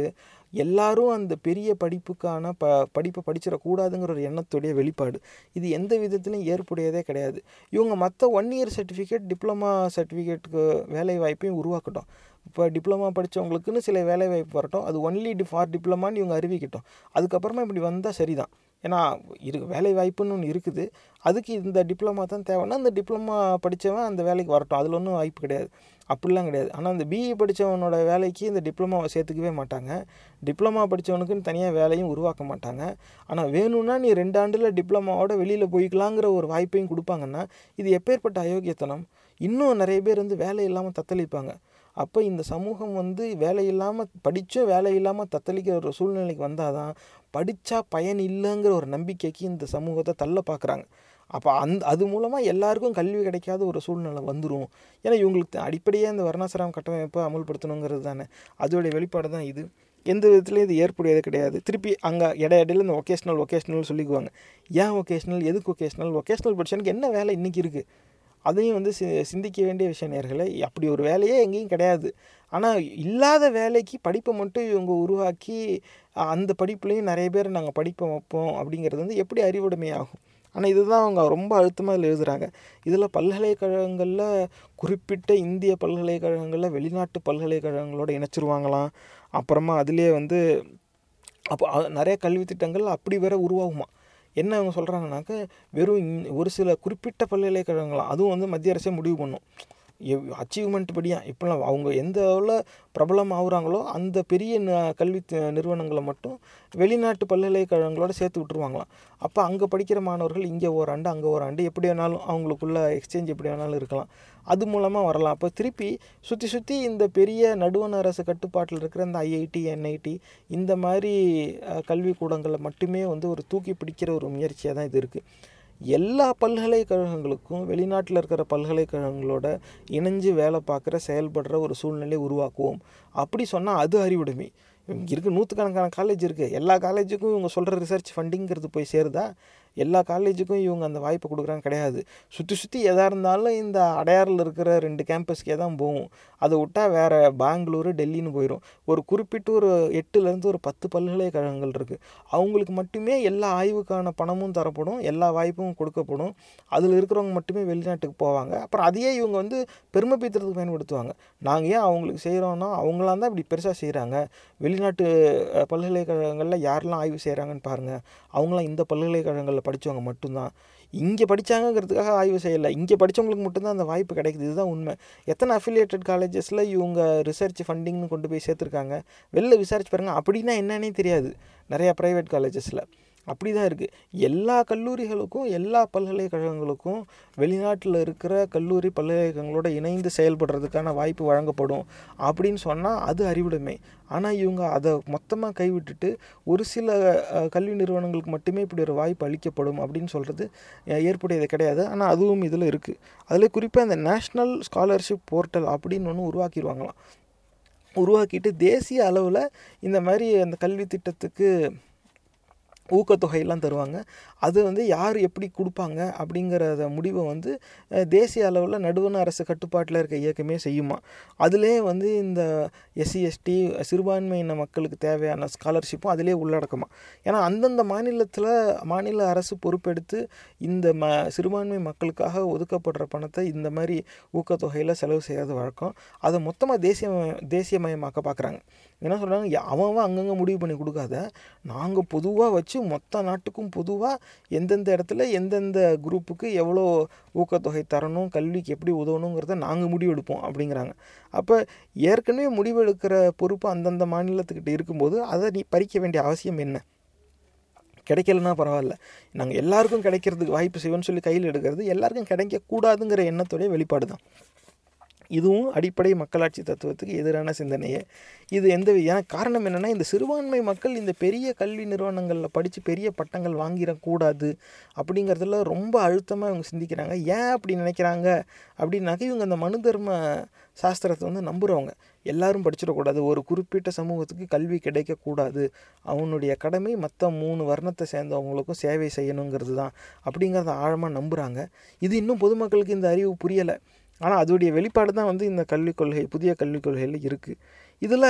எல்லாரும் அந்த பெரிய படிப்புக்கான ப படிப்பை படிச்சிடக்கூடாதுங்கிற ஒரு எண்ணத்துடைய வெளிப்பாடு. இது எந்த விதத்துலையும் ஏற்புடையதே கிடையாது. இவங்க மற்ற ஒன் இயர் சர்டிஃபிகேட் டிப்ளமா சர்டிஃபிகேட்டுக்கு வேலை வாய்ப்பையும் உருவாக்கட்டும். இப்போ டிப்ளமா படித்தவங்களுக்குன்னு சில வேலை வாய்ப்பு வரட்டும், அது ஒன்லி டி ஃபார் டிப்ளமான்னு இவங்க அறிவிக்கட்டும். அதுக்கப்புறமா இப்படி வந்தால் சரிதான். ஏன்னா இரு வேலை வாய்ப்புன்னு ஒன்று இருக்குது, அதுக்கு இந்த டிப்ளமா தான் தேவைன்னா அந்த டிப்ளமா படித்தவன் அந்த வேலைக்கு வரட்டும், அதில் ஒன்றும் வாய்ப்பு கிடையாது, அப்படிலாம் கிடையாது. ஆனால் அந்த பிஇ படித்தவனோட வேலைக்கு இந்த டிப்ளமாவை சேர்த்துக்கவே மாட்டாங்க, டிப்ளமா படித்தவனுக்குன்னு தனியாக வேலையும் உருவாக்க மாட்டாங்க. ஆனால் வேணும்னா நீ ரெண்டு ஆண்டில் டிப்ளமாவோட வெளியில் போய்க்கலாங்கிற ஒரு வாய்ப்பையும் கொடுப்பாங்கன்னா இது எப்பேற்பட்ட அயோக்கியத்தனம்! இன்னும் நிறைய பேர் வந்து வேலை இல்லாமல் தத்தளிப்பாங்க. அப்போ இந்த சமூகம் வந்து வேலை இல்லாமல் படித்தும் வேலை இல்லாமல் தத்தளிக்கிற ஒரு சூழ்நிலைக்கு வந்தால் தான் படித்தா பயன் இல்லைங்கிற ஒரு நம்பிக்கைக்கு இந்த சமூகத்தை தள்ள பார்க்குறாங்க. அப்போ அந்த அது மூலமாக எல்லாருக்கும் கல்வி கிடைக்காத ஒரு சூழ்நிலை வந்துடும். ஏன்னா இவங்களுக்கு அடிப்படையே அந்த வர்ணாசிரம கட்டமைப்பை அமல்படுத்தணுங்கிறது தானே, அதோடைய வெளிப்பாடு தான் இது. எந்த விதத்துலையும் இது ஏற்புடையது கிடையாது. திருப்பி அங்கே இட இடையில இந்த ஒகேஷ்னல் ஒகேஷ்னல் சொல்லிக்குவாங்க. ஏன் ஒகேஷ்னல், எதுக்கு ஒகேஷ்னல்? ஒகேஷ்னல் படிச்சனுக்கு என்ன வேலை இன்றைக்கி இருக்குது? அதையும் வந்து சி சிந்திக்க வேண்டிய விஷயம் நேர்களே. அப்படி ஒரு வேலையே எங்கேயும் கிடையாது. ஆனால் இல்லாத வேலைக்கு படிப்பை மட்டும் இவங்க உருவாக்கி அந்த படிப்புலேயும் நிறைய பேர் நாங்கள் படிப்பை வைப்போம் அப்படிங்கிறது வந்து எப்படி அறிவுடைமையாகும்? ஆனால் இதுதான் அவங்க ரொம்ப அழுத்தமாக இதில் எழுதுகிறாங்க. இதில் பல்கலைக்கழகங்களில் குறிப்பிட்ட இந்திய பல்கலைக்கழகங்களில் வெளிநாட்டு பல்கலைக்கழகங்களோடு இணைச்சிருவாங்களாம். அப்புறமா அதிலே வந்து அப்போ நிறைய கல்வித்திட்டங்கள் அப்படி வேற உருவாகுமா? என்ன அவங்க சொல்கிறாங்கனாக்க வெறும் ஒரு சில குறிப்பிட்ட பல்கலைக்கழகங்களாம், அதுவும் வந்து மத்திய அரசே முடிவு பண்ணும் அச்சீவ்மெண்ட் படியாக. இப்போலாம் அவங்க எந்த அளவில் பிரபலம் ஆகுறாங்களோ அந்த பெரிய ந கல்வி நிறுவனங்களை மட்டும் வெளிநாட்டு பல்கலைக்கழகங்களோடு சேர்த்து விட்டுருவாங்களாம். அப்போ அங்கே படிக்கிற மாணவர்கள் இங்கே ஓராண்டு அங்கே ஓராண்டு எப்படி வேணாலும் அவங்களுக்குள்ள எக்ஸ்சேஞ்ச் எப்படி வேணாலும் இருக்கலாம், அது மூலமாக வரலாம். அப்போ திருப்பி சுற்றி சுற்றி இந்த பெரிய நடுவண் அரசு கட்டுப்பாட்டில் இருக்கிற இந்த ஐஐடி என்ஐடி இந்த மாதிரி கல்விக்கூடங்களை மட்டுமே வந்து ஒரு தூக்கி பிடிக்கிற ஒரு முயற்சியாக தான் இது இருக்குது. எல்லா பல்கலைக்கழகங்களுக்கும் வெளிநாட்டில் இருக்கிற பல்கலைக்கழகங்களோட இணைஞ்சு வேலை பார்க்குற செயல்படுற ஒரு சூழ்நிலையை உருவாக்குவோம் அப்படி சொன்னால் அது அறிவுடைமை. இங்கே இருக்குது நூற்றுக்கணக்கான காலேஜ் இருக்குது, எல்லா காலேஜுக்கும் இவங்க சொல்கிற ரிசர்ச் ஃபண்டிங்கிறது போய் சேருதா? எல்லா காலேஜுக்கும் இவங்க அந்த வாய்ப்பை கொடுக்குறாங்க கிடையாது. சுற்றி சுற்றி எதாக இருந்தாலும் இந்த அடையாறில் இருக்கிற ரெண்டு கேம்பஸ்க்கே தான் போகும். அதை விட்டால் வேறு பெங்களூர் டெல்லின்னு போயிடும். ஒரு குறிப்பிட்ட ஒரு எட்டுலேருந்து ஒரு பத்து பல்கலைக்கழகங்கள் இருக்குது, அவங்களுக்கு மட்டுமே எல்லா ஆய்வுக்கான பணமும் தரப்படும், எல்லா வாய்ப்பும் கொடுக்கப்படும். அதில் இருக்கிறவங்க மட்டுமே வெளிநாட்டுக்கு போவாங்க. அப்புறம் அதையே இவங்க வந்து பெருமை பீத்துறதுக்கு பயன்படுத்துவாங்க. நாங்கள் ஏன் அவங்களுக்கு செய்கிறோன்னா அவங்களாம் தான் இப்படி பெருசாக செய்கிறாங்க, வெளிநாட்டு பல்கலைக்கழகங்களில் யாரெல்லாம் ஆய்வு செய்கிறாங்கன்னு பாருங்கள், அவங்களாம் இந்த பல்கலைக்கழகங்களில் படித்தவங்க மட்டும்தான், இங்கே படித்தாங்கிறதுக்காக ஆய்வு செய்யலை, இங்கே படித்தவங்களுக்கு மட்டும்தான் அந்த வாய்ப்பு கிடைக்குது. இதுதான் உண்மை. எத்தனை அஃபிலியேட்டட் காலேஜஸில் இவங்க ரிசர்ச் ஃபண்டிங்னு கொண்டு போய் சேர்த்துருக்காங்க? வெளில விசாரிச்சு பாருங்கள், அப்படின்னா என்னன்னே தெரியாது நிறையா ப்ரைவேட் காலேஜஸில். அப்படி தான் இருக்குது. எல்லா கல்லூரிகளுக்கும் எல்லா பல்கலைக்கழகங்களுக்கும் வெளிநாட்டில் இருக்கிற கல்லூரி பல்கலைக்கழகங்களோட இணைந்து செயல்படுறதுக்கான வாய்ப்பு வழங்கப்படும் அப்படின்னு சொன்னால் அது அறிவுடைமை. ஆனால் இவங்க அதை மொத்தமாக கைவிட்டுட்டு ஒரு சில கல்வி நிறுவனங்களுக்கு மட்டுமே இப்படி ஒரு வாய்ப்பு அளிக்கப்படும் அப்படின்னு சொல்கிறது ஏற்புடையது கிடையாது. ஆனால் அதுவும் இதில் இருக்குது. அதில் குறிப்பாக இந்த நேஷ்னல் ஸ்காலர்ஷிப் போர்ட்டல் அப்படின்னு ஒன்று உருவாக்கிடுவாங்களாம். உருவாக்கிட்டு தேசிய அளவில் இந்த மாதிரி அந்த கல்வி திட்டத்துக்கு ஊக்கத்தொகையெல்லாம் தருவாங்க. அது வந்து யார் எப்படி கொடுப்பாங்க அப்படிங்கிறத முடிவை வந்து தேசிய அளவில் நடுவண் அரசு கட்டுப்பாட்டில் இருக்க இயக்கமே செய்யுமா. அதிலே வந்து இந்த எஸ்சி எஸ்டி சிறுபான்மையின மக்களுக்கு தேவையான ஸ்காலர்ஷிப்பும் அதிலே உள்ளடக்குமா. ஏன்னா அந்தந்த மாநிலத்தில் மாநில அரசு பொறுப்பெடுத்து இந்த ம சிறுபான்மை மக்களுக்காக ஒதுக்கப்படுற பணத்தை இந்த மாதிரி ஊக்கத்தொகையில் செலவு செய்கிறது வழக்கம். அதை மொத்தமாக தேசிய தேசியமயமாக்க பார்க்குறாங்க. என்ன சொல்கிறாங்க, அவன் அங்கங்கே முடிவு பண்ணி கொடுக்காத, நாங்கள் பொதுவாக வச்சு மொத்த நாட்டுக்கும் பொதுவாக எந்தெந்த இடத்துல எந்தெந்த குரூப்புக்கு எவ்வளோ ஊக்கத்தொகை தரணும், கல்விக்கு எப்படி உதவணுங்கிறத நாங்கள் முடிவெடுப்போம் அப்படிங்கிறாங்க. அப்போ ஏற்கனவே முடிவெடுக்கிற பொறுப்பு அந்தந்த மாநிலத்துக்கிட்ட இருக்கும்போது அதை நீ பறிக்க வேண்டிய அவசியம் என்ன? கிடைக்கலன்னா பரவாயில்ல, நாங்கள் எல்லாருக்கும் கிடைக்கிறதுக்கு வாய்ப்பு செய்வோன்னு சொல்லி கையில் எடுக்கிறது எல்லாருக்கும் கிடைக்கக்கூடாதுங்கிற எண்ணத்தோடைய வெளிப்பாடு தான். இதுவும் அடிப்படை மக்களாட்சி தத்துவத்துக்கு எதிரான சிந்தனையே இது. எந்த ஏன்னா காரணம் என்னென்னா, இந்த சிறுபான்மை மக்கள் இந்த பெரிய கல்வி நிறுவனங்களில் படித்து பெரிய பட்டங்கள் வாங்கிடக்கூடாது அப்படிங்கிறதுல ரொம்ப அழுத்தமாக இவங்க சிந்திக்கிறாங்க. ஏன் அப்படி நினைக்கிறாங்க அப்படின்னாக்க, இவங்க அந்த மனு தர்ம சாஸ்திரத்தை வந்து நம்புகிறவங்க. எல்லாரும் படிச்சிடக்கூடாது, ஒரு குறிப்பிட்ட சமூகத்துக்கு கல்வி கிடைக்கக்கூடாது, அவனுடைய கடமை மற்ற மூணு வர்ணத்தை சேர்ந்தவங்களுக்கும் சேவை செய்யணுங்கிறது தான் அப்படிங்கிறத ஆழமாக நம்புகிறாங்க. இது இன்னும் பொதுமக்களுக்கு இந்த அறிவு புரியலை. ஆனால் அதோடைய வெளிப்பாடு தான் வந்து இந்த கல்விக் கொள்கை, புதிய கல்விக் கொள்கையில் இருக்குது. இதில்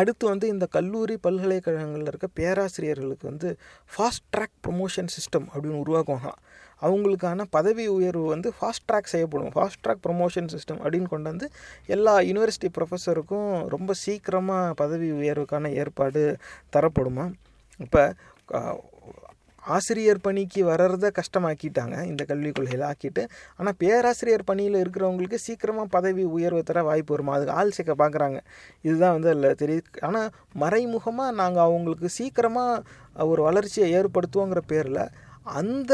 அடுத்து வந்து இந்த கல்லூரி பல்கலைக்கழகங்களில் இருக்க பேராசிரியர்களுக்கு வந்து ஃபாஸ்ட் ட்ராக் ப்ரொமோஷன் சிஸ்டம் அப்படின்னு உருவாக்குவாங்க. அவங்களுக்கான பதவி உயர்வு வந்து ஃபாஸ்ட் ட்ராக் செய்யப்படும், ஃபாஸ்ட் ட்ராக் ப்ரொமோஷன் சிஸ்டம் அப்படின்னு கொண்டாந்து எல்லா யூனிவர்சிட்டி ப்ரொஃபஸருக்கும் ரொம்ப சீக்கிரமாக பதவி உயர்வுக்கான ஏற்பாடு தரப்படுமா. இப்போ ஆசிரியர் பணிக்கு வர்றதை கஷ்டமாக்கிட்டாங்க இந்த கல்விக் கொள்கையில் ஆக்கிட்டு. ஆனால் பேராசிரியர் பணியில் இருக்கிறவங்களுக்கு சீக்கிரமாக பதவி உயர்வு தர வாய்ப்பு வருமா, அதுக்கு ஆள் சேர்க்க பார்க்குறாங்க. இதுதான் வந்து அதில் தெரியுது. ஆனால் மறைமுகமாக நாங்கள் அவங்களுக்கு சீக்கிரமாக ஒரு வளர்ச்சியை ஏற்படுத்துவோங்கிற பேரில் அந்த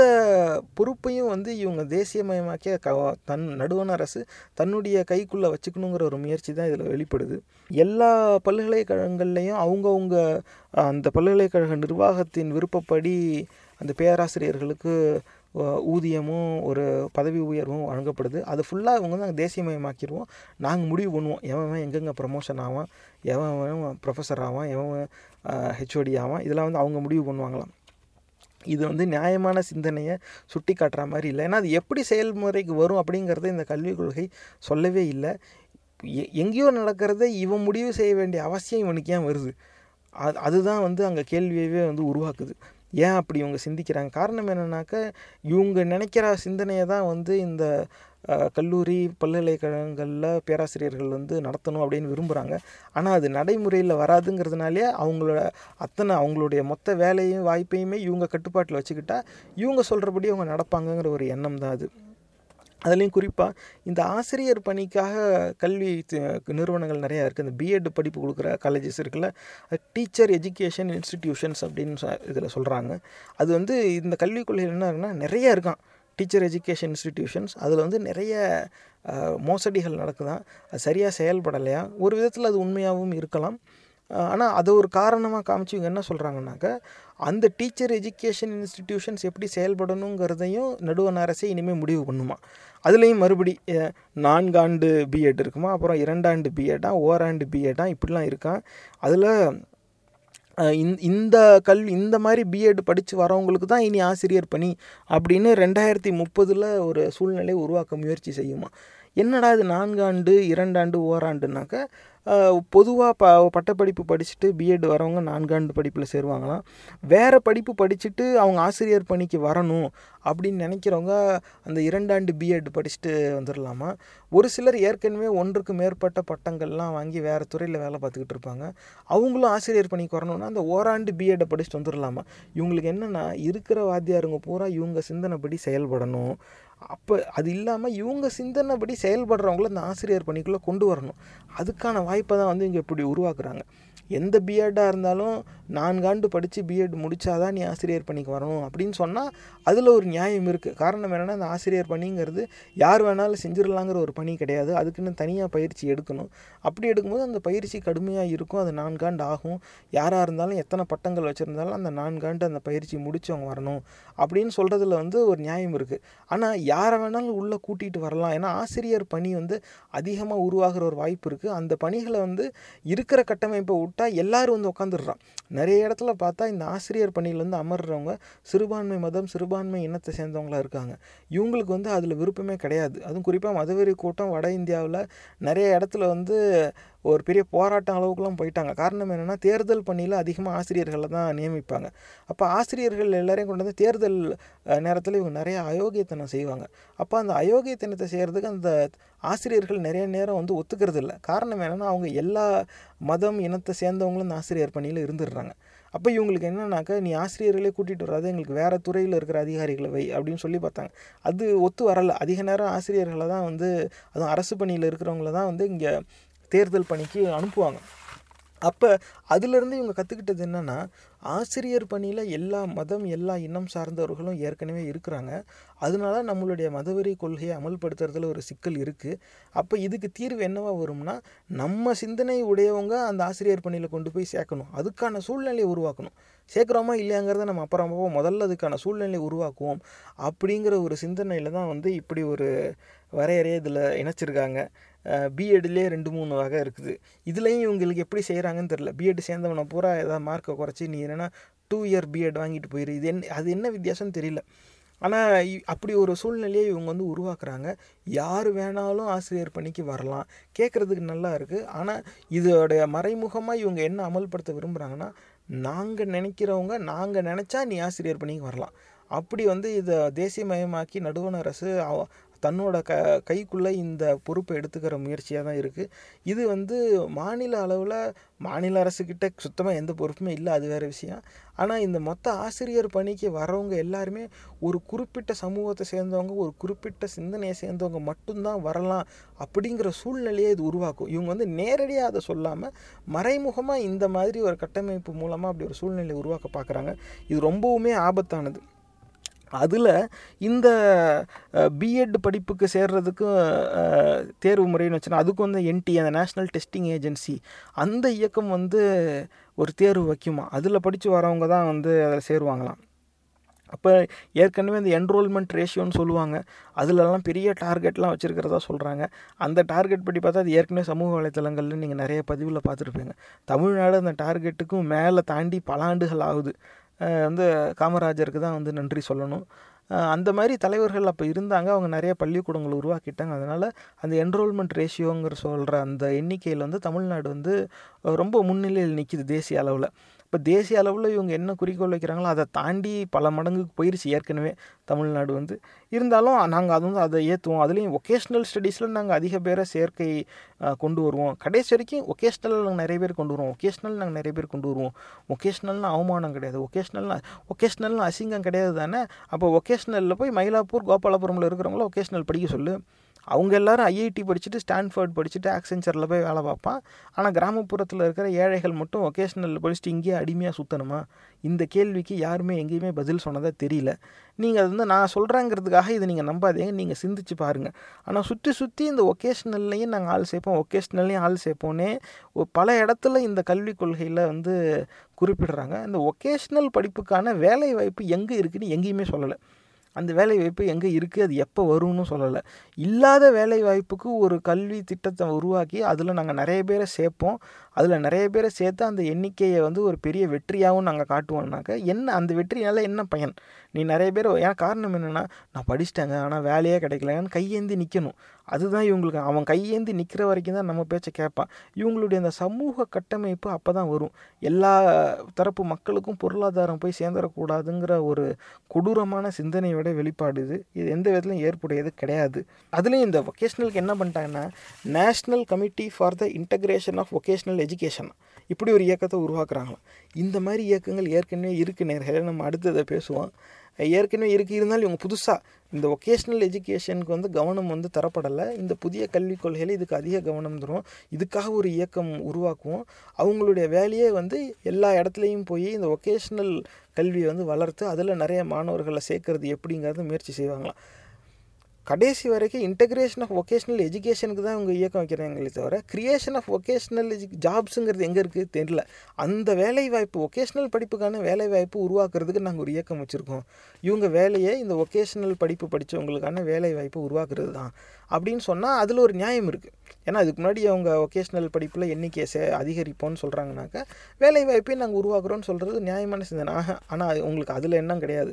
பொறுப்பையும் வந்து இவங்க தேசியமயமாக்கிய க தன் நடுவண் அரசு தன்னுடைய கைக்குள்ளே வச்சுக்கணுங்கிற ஒரு முயற்சி தான் இதில் வெளிப்படுது. எல்லா பல்கலைக்கழகங்கள்லேயும் அவங்கவுங்க அந்த பல்கலைக்கழக நிர்வாகத்தின் விருப்பப்படி அந்த பேராசிரியர்களுக்கு ஊதியமும் ஒரு பதவி உயர்வும் வழங்கப்படுது. அது ஃபுல்லாக இவங்க நாங்கள் தேசியமயமாக்கிடுவோம், நாங்கள் முடிவு பண்ணுவோம் எவன் எங்கெங்கே ப்ரமோஷன் ஆவான், எவன் ப்ரொஃபஸர் ஆவான், எவன் ஹெச்ஓடி ஆவான், இதெல்லாம் வந்து அவங்க முடிவு பண்ணுவாங்களாம். இது வந்து நியாயமான சிந்தனையை சுட்டி காட்டுற மாதிரி இல்லை. ஏன்னா அது எப்படி செயல்முறைக்கு வரும் அப்படிங்கிறத இந்த கல்விக் கொள்கை சொல்லவே இல்லை. எங்கேயோ நடக்கிறத இவன் முடிவு செய்ய வேண்டிய அவசியம் இவனுக்கு ஏன் வருது? அது அதுதான் வந்து அங்கே கேள்வியவே வந்து உருவாக்குது. ஏன் அப்படி இவங்க சிந்திக்கிறாங்க? காரணம் என்னன்னாக்க, இவங்க நினைக்கிற சிந்தனையை தான் வந்து இந்த கல்லூரி பல்கலைக்கழகங்களில் பேராசிரியர்கள் வந்து நடத்தணும் அப்படின்னு விரும்புகிறாங்க. ஆனால் அது நடைமுறையில் வராதுங்கிறதுனாலே அவங்களோட அத்தனை அவங்களுடைய மொத்த வேலையும் வாய்ப்பையுமே இவங்க கட்டுப்பாட்டில் வச்சுக்கிட்டா இவங்க சொல்கிறபடி அவங்க நடப்பாங்கங்கிற ஒரு எண்ணம் தான் அது. அதுலேயும் குறிப்பாக இந்த ஆசிரியர் பணிக்காக கல்வி நிறுவனங்கள் நிறையா இருக்குது. இந்த பிஎட் படிப்பு கொடுக்குற காலேஜஸ் இருக்குல்ல, டீச்சர் எஜுகேஷன் இன்ஸ்டிடியூஷன்ஸ் அப்படின்னு இதில் சொல்கிறாங்க. அது வந்து இந்த கல்விக் கொள்கையில் என்ன இருக்குன்னா, நிறையா இருக்கான் டீச்சர் எஜுகேஷன் இன்ஸ்டிடியூஷன்ஸ். அதில் வந்து நிறைய மோசடிகள் நடக்குதான், அது சரியாக செயல்படலையா, ஒரு விதத்தில் அது உண்மையாகவும் இருக்கலாம். ஆனால் அதை ஒரு காரணமாக காமிச்சு இவங்க என்ன சொல்கிறாங்கன்னாக்கா, அந்த டீச்சர் எஜுகேஷன் இன்ஸ்டிடியூஷன்ஸ் எப்படி செயல்படணுங்கிறதையும் நடுவண் அரசே இனிமேல் முடிவு பண்ணுமா. அதுலேயும் மறுபடி நான்காண்டு பிஎட் இருக்குமா, அப்புறம் இரண்டாண்டு பிஎட்டா, ஓராண்டு பிஎட்டா, இப்படிலாம் இருக்கான். அதில் இந்த கல்வி இந்த மாதிரி பிஎட் படித்து வரவங்களுக்கு தான் இனி ஆசிரியர் பணி அப்படின்னு ரெண்டாயிரத்தி முப்பதில் ஒரு சூழ்நிலையை உருவாக்க முயற்சி செய்யுமா. என்னடா இது நான்காண்டு இரண்டாண்டு ஓராண்டுனாக்கா, பொதுவாக ப பட்டப்படிப்பு படிச்சுட்டு பிஎட் வரவங்க நான்காண்டு படிப்பில் சேருவாங்களாம். வேறு படிப்பு படிச்சுட்டு அவங்க ஆசிரியர் பணிக்கு வரணும் அப்படின்னு நினைக்கிறவங்க அந்த இரண்டாண்டு பிஎட் படிச்சுட்டு வந்துடலாமா. ஒரு சிலர் ஏற்கனவே ஒன்றுக்கு மேற்பட்ட பட்டங்கள்லாம் வாங்கி வேறு துறையில் வேலை பார்த்துக்கிட்டு இருப்பாங்க, அவங்களும் ஆசிரியர் பணிக்கு வரணுன்னா அந்த ஓராண்டு பிஎட்டை படிச்சுட்டு வந்துடலாமா. இவங்களுக்கு என்னென்னா, இருக்கிற வாத்தியாருங்க பூரா இவங்க சிந்தனைப்படி செயல்படணும். அப்போ அது இல்லாமல் இவங்க சிந்தனைப்படி செயல்படுறவங்கள இந்த ஆசிரியர் பணிக்குள்ளே கொண்டு வரணும். அதுக்கான வாய்ப்பை தான் வந்து இங்கே இப்படி உருவாக்குறாங்க. எந்த பிஎட்டாக இருந்தாலும் நான்காண்டு படித்து பிஎட் முடித்தாதான் நீ ஆசிரியர் பணிக்கு வரணும் அப்படின்னு சொன்னால் அதில் ஒரு நியாயம் இருக்குது. காரணம் என்னென்னா, அந்த ஆசிரியர் பணிங்கிறது யார் வேணாலும் செஞ்சிடலாங்கிற ஒரு பணி கிடையாது. அதுக்குன்னு தனியாக பயிற்சி எடுக்கணும். அப்படி எடுக்கும்போது அந்த பயிற்சி கடுமையாக இருக்கும், அது நான்காண்டு ஆகும். யாராக இருந்தாலும் எத்தனை பட்டங்கள் வச்சுருந்தாலும் அந்த நான்காண்டு அந்த பயிற்சி முடித்து அவங்க வரணும் அப்படின்னு சொல்கிறதுல வந்து ஒரு நியாயம் இருக்குது. ஆனால் யாரை வேணாலும் உள்ளே கூட்டிகிட்டு வரலாம். ஏன்னா ஆசிரியர் பணி வந்து அதிகமாக உருவாகிற ஒரு வாய்ப்பு இருக்குது. அந்த பணிகளை வந்து இருக்கிற கட்டமைப்பை விட்டால் எல்லோரும் வந்து உட்காந்துடுறான். நிறைய இடத்துல பார்த்தா இந்த ஆசிரியர் பணியில் வந்து அமர்றவங்க சிறுபான்மை மதம் சிறுபான்மை இனத்தை சேர்ந்தவங்களாக இருக்காங்க. இவங்களுக்கு வந்து அதில் விருப்பமே கிடையாது. அதுவும் குறிப்பாக மதுவெறி கூட்டம் வட இந்தியாவில் நிறைய இடத்துல வந்து ஒரு பெரிய போராட்டம் அளவுக்குலாம் போயிட்டாங்க. காரணம் என்னென்னா தேர்தல் பணியில் அதிகமாக ஆசிரியர்களை தான் நியமிப்பாங்க. அப்போ ஆசிரியர்கள் எல்லோரையும் கொண்டு வந்து தேர்தல் நேரத்தில் இவங்க நிறைய அயோக்கியத்தனம் செய்வாங்க. அப்போ அந்த அயோக்கியத்தனத்தை செய்கிறதுக்கு அந்த ஆசிரியர்கள் நிறைய நேரம் வந்து ஒத்துக்கிறது இல்லை. காரணம் என்னென்னா அவங்க எல்லா மதம் இனத்தை சேர்ந்தவங்களும் இந்த ஆசிரியர் பணியில் இருந்துடுறாங்க. அப்போ இவங்களுக்கு என்னன்னாக்கா நீ ஆசிரியர்களே கூட்டிகிட்டு வராது, எங்களுக்கு வேறு துறையில் இருக்கிற அதிகாரிகளை வை அப்படின்னு சொல்லி பார்த்தாங்க. அது ஒத்து வரலை. அதிக நேரம் ஆசிரியர்களை தான் வந்து அதுவும் அரசு பணியில் இருக்கிறவங்கள தான் வந்து இங்கே தேர்தல் பணிக்கு அனுப்புவாங்க. அப்போ அதிலிருந்து இவங்க கற்றுக்கிட்டது என்னென்னா ஆசிரியர் பணியில் எல்லா மதம் எல்லா இனம் சார்ந்தவர்களும் ஏற்கனவே இருக்கிறாங்க. அதனால நம்மளுடைய மதவெறி கொள்கையை அமல்படுத்துறதுல ஒரு சிக்கல் இருக்குது. அப்போ இதுக்கு தீர்வு என்னவா வரும்னா நம்ம சிந்தனை உடையவங்க அந்த ஆசிரியர் பணியில் கொண்டு போய் சேர்க்கணும், அதுக்கான சூழ்நிலையை உருவாக்கணும். சேர்க்குறோமா இல்லையாங்கிறத நம்ம அப்புறம் முதல்ல அதுக்கான சூழ்நிலையை உருவாக்குவோம் அப்படிங்கிற ஒரு சிந்தனையில் தான் வந்து இப்படி ஒரு வரையறையை இதில் இணைச்சிருக்காங்க. பிஎட்லேயே ரெண்டு மூணு வகை இருக்குது. இதுலேயும் இவங்களுக்கு எப்படி செய்கிறாங்கன்னு தெரில. பிஎட் சேர்ந்தவனை பூரா ஏதாவது மார்க்கை குறைச்சி நீ என்னென்னா டூ இயர் பிஎட் வாங்கிட்டு போயிரு, இது என் அது என்ன வித்தியாசம்னு தெரியல. ஆனால் அப்படி ஒரு சூழ்நிலையை இவங்க வந்து உருவாக்குறாங்க. யார் வேணாலும் ஆசிரியர் பணிக்கு வரலாம், கேட்குறதுக்கு நல்லா இருக்குது. ஆனால் இதோடைய மறைமுகமாக இவங்க என்ன அமல்படுத்த விரும்புகிறாங்கன்னா நாங்கள் நினைக்கிறவங்க நாங்கள் நினச்சா நீ ஆசிரியர் பணிக்கு வரலாம். அப்படி வந்து இதை தேசியமயமாக்கி நடுவண் அரசு தன்னோட க கைக்குள்ளே இந்த பொறுப்பை எடுத்துக்கிற முயற்சியாக தான் இருக்குது. இது வந்து மாநில அளவில் மாநில அரசுக்கிட்ட சுத்தமாக எந்த பொறுப்புமே இல்லை, அது வேறு விஷயம். ஆனால் இந்த மொத்த ஆசிரியர் பணிக்கு வரவங்க எல்லாருமே ஒரு குறிப்பிட்ட சமூகத்தை சேர்ந்தவங்க ஒரு குறிப்பிட்ட சிந்தனையை சேர்ந்தவங்க மட்டும்தான் வரலாம் அப்படிங்கிற சூழ்நிலையை இது உருவாக்கும். இவங்க வந்து நேரடியாக அதை சொல்லாமல் மறைமுகமாக இந்த மாதிரி ஒரு கட்டமைப்பு மூலமாக அப்படி ஒரு சூழ்நிலையை உருவாக்க பார்க்குறாங்க. இது ரொம்பவுமே ஆபத்தானது. அதில் இந்த பிஎட் படிப்புக்கு சேர்கிறதுக்கும் தேர்வு முறைன்னு வச்சுன்னா அதுக்கும் வந்து என்டிஏ அந்த நேஷ்னல் டெஸ்டிங் ஏஜென்சி அந்த இயக்கம் வந்து ஒரு தேர்வு வைக்குமா, அதில் படித்து வரவங்க தான் வந்து அதில் சேருவாங்களாம். அப்போ ஏற்கனவே இந்த என்ரோல்மெண்ட் ரேஷியோன்னு சொல்லுவாங்க, அதிலெல்லாம் பெரிய டார்கெட்லாம் வச்சுருக்கிறதா சொல்கிறாங்க. அந்த டார்கெட் படி பார்த்தா அது ஏற்கனவே சமூக வலைத்தளங்களில் நீங்கள் நிறைய பதிவில் பார்த்துருப்பீங்க. தமிழ்நாடு அந்த டார்கெட்டுக்கும் மேலே தாண்டி பல ஆண்டுகள் ஆகுது. வந்து காமராஜருக்கு தான் வந்து நன்றி சொல்லணும். அந்த மாதிரி தலைவர்கள் அப்போ இருந்தாங்க, அவங்க நிறைய பள்ளிக்கூடங்கள் உருவாக்கிட்டாங்க. அதனால் அந்த என்ரோல்மெண்ட் ரேஷியோங்கிற சொல்கிற அந்த எண்ணிக்கையில் வந்து தமிழ்நாடு வந்து ரொம்ப முன்னிலையில் நிற்கிது தேசிய அளவில். இப்போ தேசிய அளவில் இவங்க என்ன குறிக்கோள் வைக்கிறாங்களோ அதை தாண்டி பல மடங்குக்கு போயிடுச்சு ஏற்கனவே தமிழ்நாடு வந்து. இருந்தாலும் நாங்கள் அது வந்து அதை ஏற்றுவோம். அதுலேயும் ஒகேஷ்னல் ஸ்டடீஸில் நாங்கள் அதிக பேரை சேர்க்கை கொண்டு வருவோம். கடைசி வரைக்கும் ஒகேஷ்னல் நாங்கள் நிறைய பேர் கொண்டு வருவோம், ஒகேஷ்னல் நாங்கள் நிறைய பேர் கொண்டு வருவோம். ஒகேஷ்னல்னால் அவமானம் கிடையாது, ஒகேஷ்னல்னால் ஒகேஷ்னல்னால் அசிங்கம் கிடையாது தானே. அப்போ ஒகேஷ்னலில் போய் மயிலாப்பூர் கோபாலபுரமில் இருக்கிறவங்கள ஒகேஷ்னல் படிக்க சொல்லு. அவங்க எல்லோரும் ஐஐடி படிச்சுட்டு ஸ்டான்ஃபோர்ட் படிச்சுட்டு ஆக்சென்ச்சரில் போய் வேலை பார்ப்பான். ஆனால் கிராமப்புறத்தில் இருக்கிற ஏழைகள் மட்டும் ஒகேஷ்னலில் படிச்சுட்டு இங்கேயே அடிமையாக சுற்றணுமா? இந்த கேள்விக்கு யாருமே எங்கேயுமே பதில் சொன்னதாக தெரியல. நீங்கள் அது வந்து நான் சொல்கிறேங்கிறதுக்காக இதை நீங்கள் நம்பாதீங்க, நீங்கள் சிந்திச்சு பாருங்கள். ஆனால் சுற்றி சுற்றி இந்த ஒகேஷ்னல்லையும் நாங்கள் ஆள் சேர்ப்போம் ஒகேஷ்னல்லையும் ஆள் சேர்ப்போன்னே பல இடத்துல இந்த கல்விக் கொள்கையில் வந்து குறிப்பிடுறாங்க. இந்த ஒகேஷ்னல் படிப்புக்கான வேலை வாய்ப்பு எங்கே இருக்குதுன்னு எங்கேயுமே சொல்லலை. அந்த வேலைவாய்ப்பு எங்கே இருக்குது, அது எப்போ வரும்னு சொல்லலை. இல்லாத வேலைவாய்ப்புக்கு ஒரு கல்வி திட்டத்தை உருவாக்கி அதில் நாங்கள் நிறைய பேரை சேர்ப்போம், அதில் நிறைய பேரை சேர்த்து அந்த எண்ணிக்கையை வந்து ஒரு பெரிய வெற்றியாகவும் நாங்கள் காட்டுவோம்னாக்க என்ன அந்த வெற்றினால என்ன பயன்? நீ நிறைய பேர் ஏன்னா காரணம் என்னென்னா நான் படிச்சிட்டேங்க ஆனால் வேலையே கிடைக்கலன்னு கையேந்தி நிற்கணும். அதுதான் இவங்களுக்கு. அவன் கையேந்தி நிற்கிற வரைக்கும் தான் நம்ம பேச்சை கேட்பான். இவங்களுடைய அந்த சமூக கட்டமைப்பு அப்போ தான் வரும். எல்லா தரப்பு மக்களுக்கும் பொருளாதாரம் போய் சேர்ந்துடக்கூடாதுங்கிற ஒரு கொடூரமான சிந்தனையோட வெளிப்பாடு இது. இது எந்த விதத்துலையும் ஏற்புடையது கிடையாது. அதுலேயும் இந்த வொக்கேஷ்னலுக்கு என்ன பண்ணிட்டாங்கன்னா national committee for the integration of vocational education இப்படி ஒரு இயக்கத்தை உருவாக்குறாங்களாம். இந்த மாதிரி இயக்கங்கள் ஏற்கனவே இருக்குது. நேர்களை நம்ம அடுத்ததை பேசுவோம். ஏற்கனவே இருக்குது. இருந்தாலும் இவங்க புதுசாக இந்த ஒகேஷ்னல் எஜுகேஷனுக்கு வந்து கவனம் வந்து தரப்படலை. இந்த புதிய கல்விக் கொள்கையில் இதுக்கு அதிக கவனம் தரும். இதுக்காக ஒரு இயக்கம் உருவாக்குவோம். அவங்களுடைய வேலையே வந்து எல்லா இடத்துலையும் போய் இந்த ஒகேஷ்னல் கல்வியை வந்து வளர்த்து அதில் நிறைய மாணவர்களை சேர்க்கறது எப்படிங்கிறது முயற்சி செய்வாங்களாம். கடைசி வரைக்கும் இன்டெகிரேஷன் ஆஃப் வொகேஷ்னல் எஜுகேஷனுக்கு தான் இவங்க இயக்கம் வைக்கிறாங்களே தவிர கிரியேஷன் ஆஃப் வொகேஷ்னல் எஜு ஜாப்ஸுங்கிறது எங்கே இருக்குது தெரியல. அந்த வேலை வாய்ப்பு வொகேஷ்னல் படிப்புக்கான வேலை வாய்ப்பு உருவாக்குறதுக்கு நாங்கள் ஒரு இயக்கம் வச்சுருக்கோம். இவங்க வேலையே இந்த வொகேஷ்னல் படிப்பு படித்தவங்களுக்கான வேலை வாய்ப்பு உருவாக்குறது தான் அப்படின்னு சொன்னால் அதில் ஒரு நியாயம் இருக்குது. ஏன்னா அதுக்கு முன்னாடி அவங்க வொகேஷ்னல் படிப்பில் எண்ணிக்கையை சே அதிகரிப்போன்னு சொல்கிறாங்கனாக்கா வேலை வாய்ப்பையும் நாங்கள் உருவாக்குறோன்னு சொல்கிறது நியாயமான சிந்தனை. ஆனால் உங்களுக்கு அதில் என்ன கிடையாது,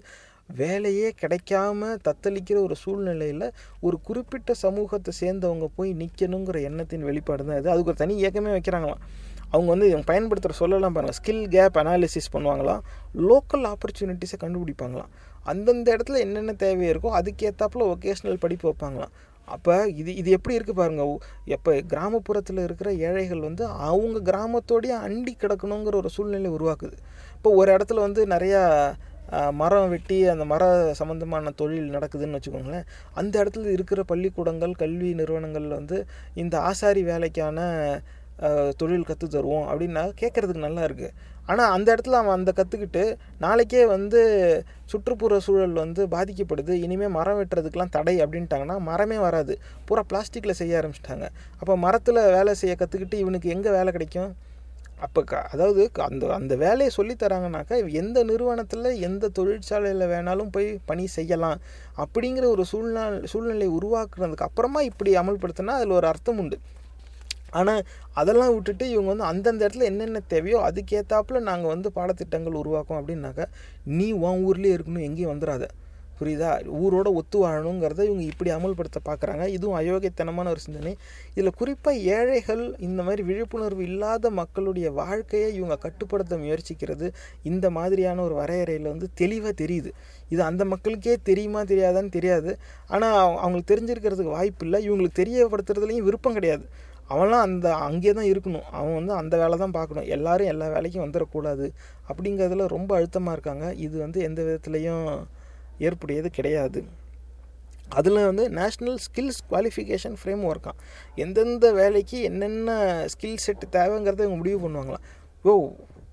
வேலையே கிடைக்காம தத்தளிக்கிற ஒரு சூழ்நிலையில் ஒரு குறிப்பிட்ட சமூகத்தை சேர்ந்தவங்க போய் நிற்கணுங்கிற எண்ணத்தின் வெளிப்பாடு தான் இது. அதுக்கு ஒரு தனி இயக்கமே வைக்கிறாங்களாம். அவங்க வந்து இவங்க பயன்படுத்துகிற சொல்லலாம் பாருங்கள், ஸ்கில் கேப் அனாலிசிஸ் பண்ணுவாங்களாம், லோக்கல் ஆப்பர்ச்சுனிட்டிஸை கண்டுபிடிப்பாங்களாம், அந்தந்த இடத்துல என்னென்ன தேவை இருக்கோ அதுக்கேற்றாப்புல வொகேஷ்னல் படிப்பு வைப்பாங்களாம். அப்போ இது இது எப்படி இருக்குது பாருங்கள். எப்போ கிராமப்புறத்தில் இருக்கிற ஏழைகள் வந்து அவங்க கிராமத்தோடையே அண்டி கிடக்கணுங்கிற ஒரு சூழ்நிலை உருவாக்குது. இப்போ ஒரு இடத்துல வந்து நிறையா மரம் வெட்டி அந்த மர சம்மந்தமான தொழில் நடக்குதுன்னு வச்சுக்கோங்களேன். அந்த இடத்துல இருக்கிற பள்ளிக்கூடங்கள் கல்வி நிறுவனங்கள் வந்து இந்த ஆசாரி வேலைக்கான தொழில் கற்று தருவோம் அப்படின்னா கேட்குறதுக்கு நல்லா இருக்குது. ஆனால் அந்த இடத்துல அவன் அந்த கற்றுக்கிட்டு நாளைக்கே வந்து சுற்றுப்புற சூழல் வந்து பாதிக்கப்படுது, இனிமேல் மரம் வெட்டுறதுக்கெலாம் தடை அப்படின்ட்டாங்கன்னா மரமே வராது, பூரா பிளாஸ்டிக்கில் செய்ய ஆரம்பிச்சிட்டாங்க. அப்போ மரத்தில் வேலை செய்ய கற்றுக்கிட்டு இவனுக்கு எங்கே வேலை கிடைக்கும்? அப்போ க அதாவது அந்த அந்த வேலையை சொல்லித்தராங்கனாக்கா எந்த நிறுவனத்தில் எந்த தொழிற்சாலையில் வேணாலும் போய் பணி செய்யலாம் அப்படிங்கிற ஒரு சூழ்நிலை சூழ்நிலை உருவாக்குறதுக்கு அப்புறமா இப்படி அமல்படுத்தினா அதில் ஒரு அர்த்தம் உண்டு. ஆனால் அதெல்லாம் விட்டுட்டு இவங்க வந்து அந்தந்த இடத்துல என்னென்ன தேவையோ அதுக்கேற்றாப்புல நாங்கள் வந்து பாடத்திட்டங்கள் உருவாக்கும் அப்படின்னாக்கா நீ உன் ஊர்லேயே இருக்கணும், எங்கேயும் வந்துடாத, புரியுதா, ஊரோட ஒத்து வாழணுங்கிறத இவங்க இப்படி அமல்படுத்த பார்க்குறாங்க. இதுவும் அயோக்கியத்தனமான ஒரு சிந்தனை. இதில் குறிப்பாக ஏழைகள் இந்த மாதிரி விழிப்புணர்வு இல்லாத மக்களுடைய வாழ்க்கையை இவங்க கட்டுப்படுத்த முயற்சிக்கிறது இந்த மாதிரியான ஒரு வரையறையில் வந்து தெளிவாக தெரியுது. இது அந்த மக்களுக்கே தெரியுமா தெரியாதான்னு தெரியாது, ஆனால் அவங்களுக்கு தெரிஞ்சிருக்கிறதுக்கு வாய்ப்பு இல்லை, இவங்களுக்கு தெரியப்படுத்துறதுலையும் விருப்பம் கிடையாது. அவன்லாம் அந்த அங்கே தான் இருக்கணும், அவன் வந்து அந்த வேலை தான் பார்க்கணும், எல்லோரும் எல்லா வேலைக்கும் வந்துடக்கூடாது அப்படிங்கிறதுல ரொம்ப அழுத்தமாக இருக்காங்க. இது வந்து எந்த விதத்துலேயும் ஏற்புடையது கிடையாது. அதில் வந்து நேஷ்னல் ஸ்கில்ஸ் குவாலிஃபிகேஷன் ஃப்ரேம் ஒர்க்கான் எந்தெந்த வேலைக்கு என்னென்ன ஸ்கில் செட் தேவைங்கிறத இவங்க முடிவு பண்ணுவாங்களாம். ஓ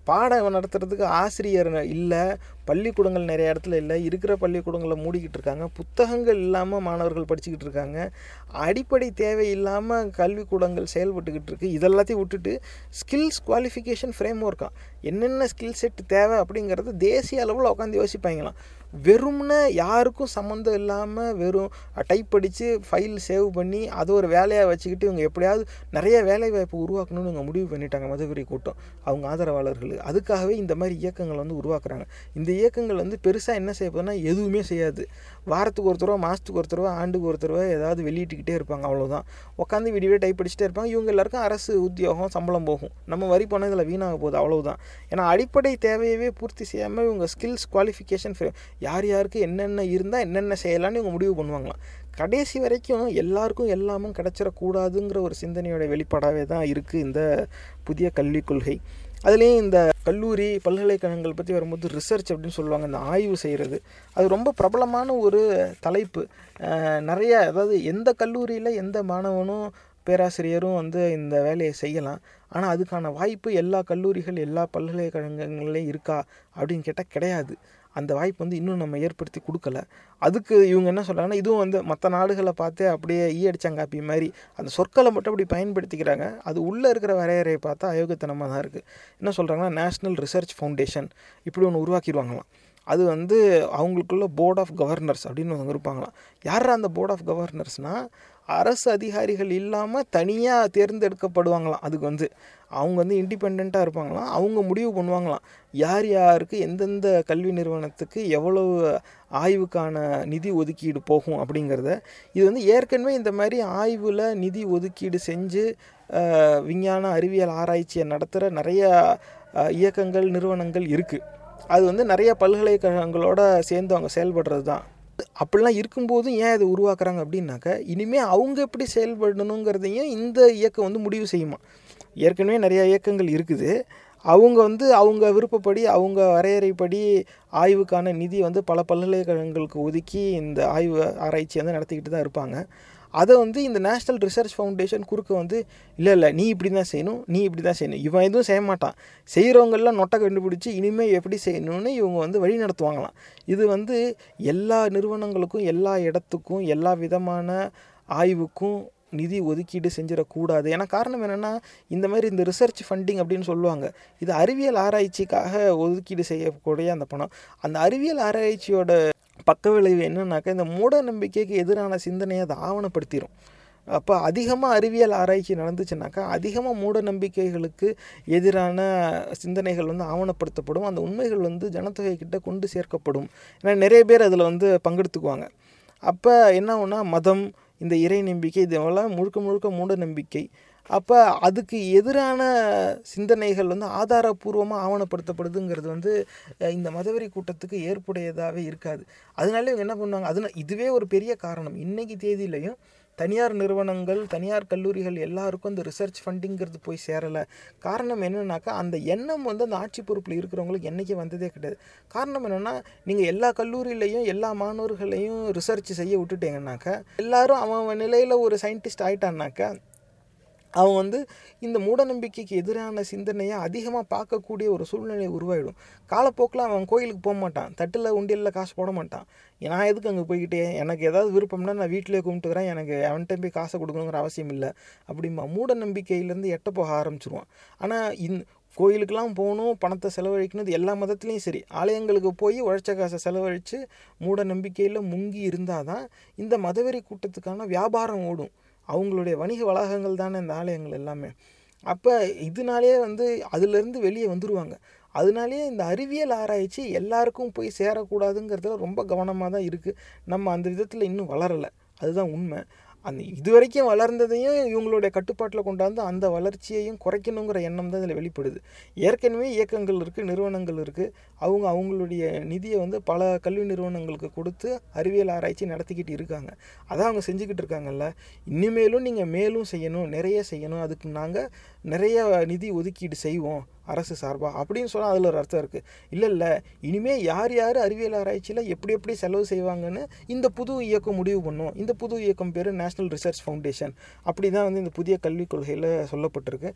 பாடம் நடத்துறதுக்கு ஆசிரியர் இல்லை, பள்ளிக்கூடங்கள் நிறைய இடத்துல இல்லை, இருக்கிற பள்ளிக்கூடங்களை மூடிக்கிட்டு இருக்காங்க, புத்தகங்கள் இல்லாமல் மாணவர்கள் படிச்சுக்கிட்டு இருக்காங்க, அடிப்படை தேவை இல்லாமல் கல்விக்கூடங்கள் செயல்பட்டுக்கிட்டு இருக்குது. இதெல்லாத்தையும் விட்டுட்டு ஸ்கில்ஸ் குவாலிஃபிகேஷன் ஃப்ரேம் ஒர்க்கான் என்னென்ன ஸ்கில் செட் தேவை அப்படிங்கிறது தேசிய அளவில் உட்காந்து யோசிப்பாங்களாம். வெறும்னு யாருக்கும் சம்மந்தம் இல்லாமல் வெறும் டைப் அடித்து ஃபைல் சேவ் பண்ணி அதை ஒரு வேலையாக வச்சுக்கிட்டு இவங்க எப்படியாவது நிறைய வேலை வாய்ப்பு உருவாக்கணும்னு இவங்க முடிவு பண்ணிட்டாங்க மதுபுரி கூட்டம் அவங்க ஆதரவாளர்கள். அதுக்காகவே இந்த மாதிரி இயக்கங்கள் வந்து உருவாக்குறாங்க. இந்த இயக்கங்கள் வந்து பெருசாக என்ன செய்ய போதுன்னா எதுவுமே செய்யாது. வாரத்துக்கு ஒரு தடவை, மாதத்துக்கு ஒரு தடவை, ஆண்டுக்கு ஒரு தடவை ஏதாவது வெளியிட்டுக்கிட்டே இருப்பாங்க, அவ்வளோதான். உட்காந்து வீடியோ டைப் அடிச்சுட்டே இருப்பாங்க. இவங்க எல்லாருக்கும் அரசு உத்தியோகம் சம்பளம் போகும், நம்ம வரி பணம் இதில் வீணாக போகுது, அவ்வளோதான். ஏன்னா அடிப்படை தேவையவே பூர்த்தி செய்யாமல் இவங்க ஸ்கில்ஸ் குவாலிஃபிகேஷன் யார் யாருக்கு என்னென்ன இருந்தால் என்னென்ன செய்யலான்னு இவங்க முடிவு பண்ணுவாங்களாம். கடைசி வரைக்கும் எல்லாருக்கும் எல்லாமும் கிடச்சிடக்கூடாதுங்கிற ஒரு சிந்தனையோட வெளிப்பாடாகவே தான் இருக்குது இந்த புதிய கல்விக் கொள்கை. அதுலேயும் இந்த கல்லூரி பல்கலைக்கழகங்கள் பற்றி வரும்போது ரிசர்ச் அப்படின்னு சொல்லுவாங்க, இந்த ஆய்வு செய்கிறது, அது ரொம்ப பிரபலமான ஒரு தலைப்பு. நிறைய அதாவது எந்த கல்லூரியில் எந்த மாணவனும் பேராசிரியரும் வந்து இந்த வேலையை செய்யலாம். ஆனால் அதுக்கான வாய்ப்பு எல்லா கல்லூரிகள் எல்லா பல்கலைக்கழகங்கள்லேயும் இருக்கா அப்படின்னு கேட்டால் கிடையாது. அந்த வாய்ப்பு வந்து இன்னும் நம்ம ஏற்படுத்தி கொடுக்கல. அதுக்கு இவங்க என்ன சொல்கிறாங்கன்னா, இதுவும் வந்து மற்ற நாடுகளை பார்த்து அப்படியே ஈ அடித்தாங்க அப்படி மாதிரி அந்த சொற்களை மட்டும் அப்படி பயன்படுத்திக்கிறாங்க. அது உள்ளே இருக்கிற வரையறையை பார்த்தா அயோக்கியத்தனமாக தான் இருக்குது. என்ன சொல்கிறாங்கன்னா, நேஷ்னல் ரிசர்ச் ஃபவுண்டேஷன் இப்படி ஒன்று உருவாக்கிடுவாங்களாம். அது வந்து அவங்களுக்குள்ள போர்ட் ஆஃப் கவர்னர்ஸ் அப்படின்னு அவங்க இருப்பாங்களாம். யாரா அந்த போர்ட் ஆஃப் கவர்னர்ஸ்னால் அரசு அதிகாரிகள் இல்லாமல் தனியாக தேர்ந்தெடுக்கப்படுவாங்களாம். அதுக்கு வந்து அவங்க வந்து இண்டிபெண்ட்டாக இருப்பாங்களாம். அவங்க முடிவு பண்ணுவாங்களாம் யார் யாருக்கு எந்தெந்த கல்வி நிறுவனத்துக்கு எவ்வளவு ஆய்வுக்கான நிதி ஒதுக்கீடு போகும் அப்படிங்கிறத. இது வந்து ஏற்கனவே இந்த மாதிரி ஆய்வில் நிதி ஒதுக்கீடு செஞ்சு விஞ்ஞான அறிவியல் ஆராய்ச்சியை நடத்துகிற நிறைய இயக்கங்கள் நிறுவனங்கள் இருக்குது. அது வந்து நிறைய பல்கலைக்கழகங்களோட சேர்ந்து அவங்க செயல்படுறது தான். அப்படிலாம் இருக்கும்போதும் ஏன் இதை உருவாக்குறாங்க அப்படின்னாக்கா, இனிமேல் அவங்க எப்படி செயல்படணுங்கிறதையும் இந்த இயக்கம் வந்து முடிவு செய்யுமா. ஏற்கனவே நிறையா இயக்கங்கள் இருக்குது, அவங்க வந்து அவங்க விருப்பப்படி அவங்க வரையறைப்படி ஆய்வுக்கான நிதி வந்து பல பல்கலைக்கழகங்களுக்கு ஒதுக்கி இந்த ஆய்வு ஆராய்ச்சி வந்து நடத்திக்கிட்டு தான் இருப்பாங்க. அதை வந்து இந்த நேஷ்னல் ரிசர்ச் ஃபவுண்டேஷன் குறுக்க வந்து இல்லை இல்லை நீ இப்படி தான் செய்யணும் நீ இப்படி தான் செய்யணும் இவன் எதுவும் செய்ய மாட்டான், செய்கிறவங்கெல்லாம் நொட்டை கண்டுபிடிச்சி இனிமேல் எப்படி செய்யணும்னு இவங்க வந்து வழி நடத்துவாங்களாம். இது வந்து எல்லா நிறுவனங்களுக்கும் எல்லா இடத்துக்கும் எல்லா விதமான ஆய்வுக்கும் நிதி ஒதுக்கீடு செஞ்சிடக்கூடாது. ஏன்னா காரணம் என்னென்னா இந்த மாதிரி இந்த ரிசர்ச் ஃபண்டிங் அப்படின்னு சொல்லுவாங்க, இது அறிவியல் ஆராய்ச்சிக்காக ஒதுக்கீடு செய்யக்கூடிய அந்த பணம். அந்த அறிவியல் ஆராய்ச்சியோட பக்க விளைவு என்னன்னாக்கா இந்த மூட நம்பிக்கைக்கு எதிரான சிந்தனையை அதை ஆவணப்படுத்திடும். அப்போ அதிகமாக அறிவியல் ஆராய்ச்சி நடந்துச்சுனாக்கா அதிகமாக மூட நம்பிக்கைகளுக்கு எதிரான சிந்தனைகள் வந்து ஆவணப்படுத்தப்படும், அந்த உண்மைகள் வந்து ஜனத்தொகைக்கிட்ட கொண்டு சேர்க்கப்படும். ஏன்னா நிறைய பேர் அதில் வந்து பங்கெடுத்துக்குவாங்க. அப்போ என்ன ஆகும்னா மதம், இந்த இறை நம்பிக்கை, இதெல்லாம் முழுக்க முழுக்க மூட நம்பிக்கை. அப்போ அதுக்கு எதிரான சிந்தனைகள் வந்து ஆதாரபூர்வமாக ஆவணப்படுத்தப்படுதுங்கிறது வந்து இந்த மதவெறி கூட்டத்துக்கு ஏற்புடையதாகவே இருக்காது. அதனால இவங்க என்ன பண்ணுவாங்க, அதுனா இதுவே ஒரு பெரிய காரணம். இன்றைக்கி தேதியிலையும் தனியார் நிறுவனங்கள் தனியார் கல்லூரிகள் எல்லாருக்கும் அந்த ரிசர்ச் ஃபண்டிங்கிறது போய் சேரலை. காரணம் என்னன்னாக்கா அந்த எண்ணம் வந்து அந்த ஆட்சி பொறுப்பில் இருக்கிறவங்களுக்கு என்றைக்கே வந்ததே கிடையாது. காரணம் என்னென்னா நீங்கள் எல்லா கல்லூரியிலையும் எல்லா மாணவர்களையும் ரிசர்ச் செய்ய விட்டுட்டீங்கன்னாக்கா எல்லோரும் அவன் நிலையில் ஒரு சயின்டிஸ்ட் ஆகிட்டான்னாக்கா அவங்க வந்து இந்த மூடநம்பிக்கைக்கு எதிரான சிந்தனையை அதிகமாக பார்க்கக்கூடிய ஒரு சூழ்நிலை உருவாகிடும். காலப்போக்கில் அவன் கோயிலுக்கு போக மாட்டான், தட்டில் உண்டியலில் காசு போட மாட்டான். நான் எதுக்கு அங்கே போய்கிட்டே, எனக்கு ஏதாவது விருப்பம்னா நான் வீட்டிலே கும்பிட்டுக்கிறேன், எனக்கு அவன்கிட்ட போய் காசை கொடுக்கணுங்கிற அவசியம் இல்லை அப்படிமா மூட நம்பிக்கையிலேருந்து எட்ட போக ஆரம்பிச்சிருவான். ஆனால் இந் கோயிலுக்கெலாம் போகணும், பணத்தை செலவழிக்கணும், எல்லா மதத்துலேயும் சரி, ஆலயங்களுக்கு போய் உழைச்ச காசை செலவழித்து மூட நம்பிக்கையில் முங்கி இருந்தால் தான் இந்த மதவெறி கூட்டத்துக்கான வியாபாரம் ஓடும். அவங்களுடைய வணிக வளாகங்கள் தானே இந்த ஆலயங்கள் எல்லாமே. அப்போ இதனாலே வந்து அதிலேருந்து வெளியே வந்துடுவாங்க. அதனாலேயே இந்த அறிவியல் ஆராய்ச்சி எல்லாருக்கும் போய் சேரக்கூடாதுங்கிறதுல ரொம்ப கவனமாக தான் இருக்குது. நம்ம அந்த விதத்தில் இன்னும் வளரலை, அதுதான் உண்மை. அந்த இது வரைக்கும் வளர்ந்ததையும் இவங்களுடைய கட்டுப்பாட்டில் கொண்டாந்து அந்த வளர்ச்சியையும் குறைக்கணுங்கிற எண்ணம் தான் இதில் வெளிப்படுது. ஏற்கனவே இயக்கங்கள் இருக்குது, நிறுவனங்கள் இருக்குது, அவங்க அவங்களுடைய நிதியை வந்து பல கல்வி நிறுவனங்களுக்கு கொடுத்து அறிவியல் ஆராய்ச்சி நடத்திக்கிட்டு இருக்காங்க. அதான் அவங்க செஞ்சுக்கிட்டு இருக்காங்கல்ல. இனிமேலும் நீங்கள் மேலும் செய்யணும், நிறைய செய்யணும், அதுக்கு நாங்கள் நிறைய நிதி ஒதுக்கீடு செய்வோம் அரசு சார்பாக அப்படின்னு சொன்னால் அதில் ஒரு அர்த்தம் இருக்குது. இல்லை இல்லை இனிமேல் யார் யார் அறிவியல் ஆராய்ச்சியில் எப்படி எப்படி செலவு செய்வாங்கன்னு இந்த புது இயக்கம் முடிவு பண்ணும். இந்த புது இயக்கம் பேர் நேஷ்னல் ரிசர்ச் ஃபவுண்டேஷன். அப்படி தான் வந்து இந்த புதிய கல்விக் கொள்கையில் சொல்லப்பட்டிருக்கு.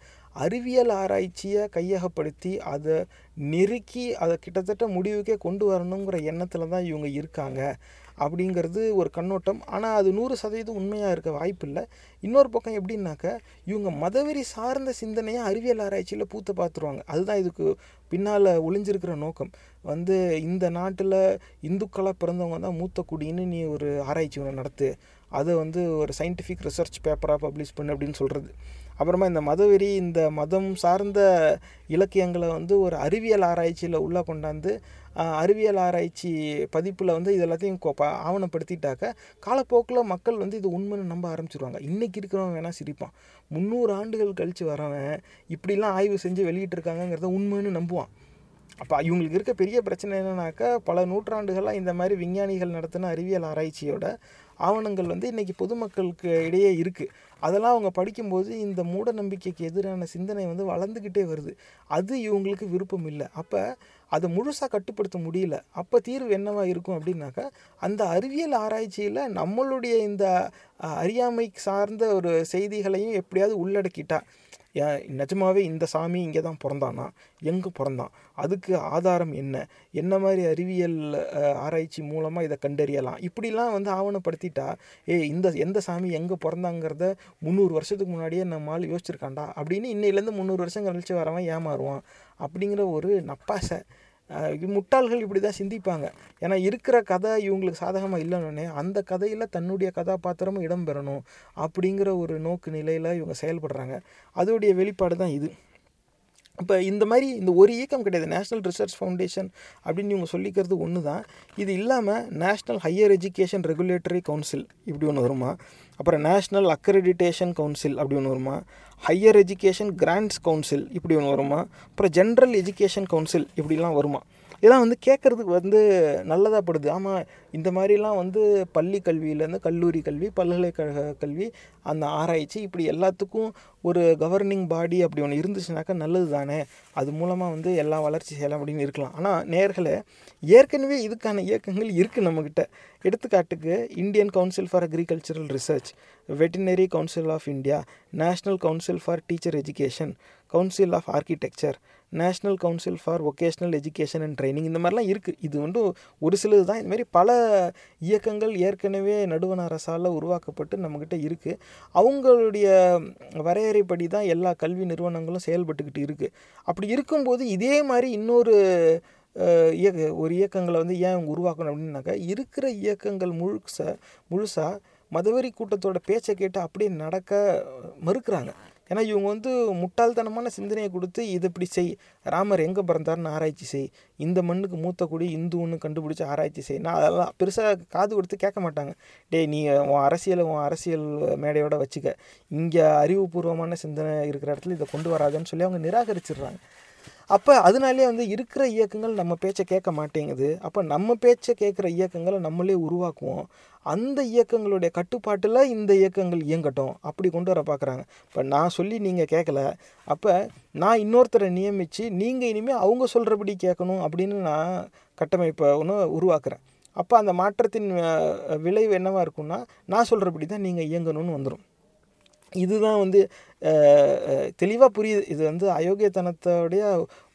அறிவியல் ஆராய்ச்சியை கையகப்படுத்தி அதை நெருக்கி அதை கிட்டத்தட்ட முடிவுக்கே கொண்டு வரணுங்கிற எண்ணத்தில் தான் இவங்க இருக்காங்க அப்படிங்கிறது ஒரு கண்ணோட்டம். ஆனால் அது நூறு சதவீதம் உண்மையாக இருக்க வாய்ப்பு இல்லை. இன்னொரு பக்கம் எப்படின்னாக்க இவங்க மதவெறி சார்ந்த சிந்தனையை அறிவியல் ஆராய்ச்சியில் பூத்த பார்த்துருவாங்க. அதுதான் இதுக்கு பின்னால் ஒளிஞ்சிருக்கிற நோக்கம். வந்து இந்த நாட்டில் இந்துக்களாக பிறந்தவங்க தான் மூத்த குடின்னு நீ ஒரு ஆராய்ச்சி ஒன்று நடத்து, அதை வந்து ஒரு சயின்டிஃபிக் ரிசர்ச் பேப்பராக பப்ளிஷ் பண்ணு அப்படின்னு சொல்கிறது. அப்புறமா இந்த மதவெறி இந்த மதம் சார்ந்த இலக்கியங்களை வந்து ஒரு அறிவியல் ஆராய்ச்சியில் உள்ளே கொண்டாந்து அறிவியல் ஆராய்ச்சி பதிப்பில் வந்து இது எல்லாத்தையும் ஆவணப்படுத்திட்டாக்க காலப்போக்கில் மக்கள் வந்து இது உண்மைன்னு நம்ப ஆரம்பிச்சிருவாங்க. இன்றைக்கி இருக்கிறவன் வேணால் சிரிப்பான், முந்நூறு ஆண்டுகள் கழித்து வரவன் இப்படிலாம் ஆய்வு செஞ்சு வெளியிட்டிருக்காங்கங்கிறத உண்மைன்னு நம்புவான். அப்போ இவங்களுக்கு இருக்க பெரிய பிரச்சனை என்னன்னாக்கா பல நூற்றாண்டுகளாக இந்த மாதிரி விஞ்ஞானிகள் நடத்தின அறிவியல் ஆராய்ச்சியோட ஆவணங்கள் வந்து இன்றைக்கி பொதுமக்களுக்கு இடையே இருக்குது. அதெல்லாம் அவங்க படிக்கும்போது இந்த மூட நம்பிக்கைக்கு எதிரான சிந்தனை வந்து வளர்ந்துக்கிட்டே வருது. அது இவங்களுக்கு விருப்பம் இல்லை. அப்போ அதை முழுசாக கட்டுப்படுத்த முடியல. அப்போ தீர்வு என்னவாக இருக்கும் அப்படின்னாக்கா அந்த அறிவியல் ஆராய்ச்சியில் நம்மளுடைய இந்த அறியாமை சார்ந்த ஒரு செய்திகளையும் எப்படியாவது உள்ளடக்கிட்டா, நிஜமாகவே இந்த சாமி இங்கே தான் பிறந்தானா, எங்கே பிறந்தான், அதுக்கு ஆதாரம் என்ன, என்ன மாதிரி அறிவியல் ஆராய்ச்சி மூலமாக இதை கண்டறியலாம் இப்படிலாம் வந்து ஆவணப்படுத்திட்டா ஏ இந்த எந்த சாமி எங்கே பிறந்தாங்கிறத முந்நூறு வருஷத்துக்கு முன்னாடியே நம்மால் யோசிச்சிருக்காண்டா அப்படின்னு இன்னையிலேருந்து முந்நூறு வருஷம் கழிச்சு வரவன் ஏமாறுவான் அப்படிங்கிற ஒரு நப்பாசை. முட்டாள்கள் இப்படி தான் சிந்திப்பாங்க. ஏன்னா இருக்கிற கதை இவங்களுக்கு சாதகமாக இல்லைன்னொன்னே அந்த கதையில் தன்னுடைய கதாபாத்திரமும் இடம்பெறணும் அப்படிங்கிற ஒரு நோக்கு நிலையில் இவங்க செயல்படுறாங்க. அதோடைய வெளிப்பாடு தான் இது. இப்போ இந்த மாதிரி இந்த ஒரு இயக்கம் கிடையாது நேஷ்னல் ரிசர்ச் ஃபவுண்டேஷன் அப்படின்னு இவங்க சொல்லிக்கிறது ஒன்று தான். இது இல்லாமல் national higher education regulatory council இப்படி ஒன்று வருமா, அப்புறம் நேஷ்னல் அக்ரெடிடேஷன் கவுன்சில் அப்படி ஒன்று வருமா, ஹையர் எஜுகேஷன் கிராண்ட்ஸ் கவுன்சில் இப்படி ஒன்று வருமா, அப்புறம் ஜெனரல் எஜுகேஷன் கவுன்சில் இப்படிலாம் வருமா. இதெல்லாம் வந்து கேட்குறதுக்கு வந்து நல்லதாக படுது. ஆமாம், இந்த மாதிரிலாம் வந்து பள்ளி கல்வியிலேருந்து கல்லூரி கல்வி, பல்கலைக்கழக கல்வி, அந்த ஆராய்ச்சி, இப்படி எல்லாத்துக்கும் ஒரு கவர்னிங் பாடி அப்படி ஒன்று இருந்துச்சுனாக்கா நல்லது தானே. அது மூலமாக வந்து எல்லா வளர்ச்சி செய்யலாம் அப்படின்னு இருக்கலாம். ஆனால் நேயர்களே, ஏற்கனவே இதுக்கான இயக்கங்கள் இருக்குது நம்மக்கிட்ட. எடுத்துக்காட்டுக்கு Indian council for agricultural research, veterinary council of India, national council for teacher education, council of architecture, national council for vocational education and training, இந்த மாதிரிலாம் இருக்குது. இது வந்து ஒரு சிலது தான். இதுமாரி பல இயக்கங்கள் ஏற்கனவே நடுவண் அரசால் உருவாக்கப்பட்டு நம்மக்கிட்ட இருக்குது. அவங்களுடைய வரையறைப்படி தான் எல்லா கல்வி நிறுவனங்களும் செயல்பட்டுக்கிட்டு இருக்குது. அப்படி இருக்கும்போது இதே மாதிரி இன்னொரு இயக்க ஒரு இயக்கங்களை வந்து ஏன் அவங்க உருவாக்கணும் அப்படின்னாக்கா, இருக்கிற இயக்கங்கள் முழுச முழுசாக மதவெறி கூட்டத்தோட பேச்சை கேட்டு அப்படியே நடக்க மறுக்கிறாங்க. ஏன்னா இவங்க வந்து முட்டாள்தனமான சிந்தனையை கொடுத்து இதை இப்படி செய், ராமர் எங்கே பிறந்தார்னு ஆராய்ச்சி செய், இந்த மண்ணுக்கு மூத்த குடி இந்துன்னு கண்டுபிடிச்சி ஆராய்ச்சி செய்யினா அதெல்லாம் பெருசாக காது கொடுத்து கேட்க மாட்டாங்க. டே, நீ உன் அரசியலை உன் அரசியல் மேடையோடு வச்சுக்க, இங்கே அறிவுபூர்வமான சிந்தனை இருக்கிற இடத்துல இதை கொண்டு வராதுன்னு சொல்லி அவங்க நிராகரிச்சிடுறாங்க. அப்போ அதனாலே வந்து இருக்கிற இயக்கங்கள் நம்ம பேச்சை கேட்க மாட்டேங்குது. அப்போ நம்ம பேச்சை கேட்குற இயக்கங்களை நம்மளே உருவாக்குவோம், அந்த இயக்கங்களுடைய கட்டுப்பாட்டில் இந்த இயக்கங்கள் இயங்கட்டும், அப்படி கொண்டு வர பார்க்குறாங்க. இப்போ நான் சொல்லி நீங்கள் கேட்கல, அப்போ நான் இன்னொருத்தரை நியமித்து நீங்கள் இனிமேல் அவங்க சொல்கிறபடி கேட்கணும் அப்படின்னு நான் கட்டமைப்பை ஒன்று உருவாக்குறேன். அப்போ அந்த மாற்றத்தின் விளைவு என்னவாக இருக்குன்னா, நான் சொல்கிறபடி தான் நீங்கள் இயங்கணும்னு வந்துடும். இதுதான் வந்து தெளிவாக புரியுது. இது வந்து அயோக்கியத்தனத்தோடைய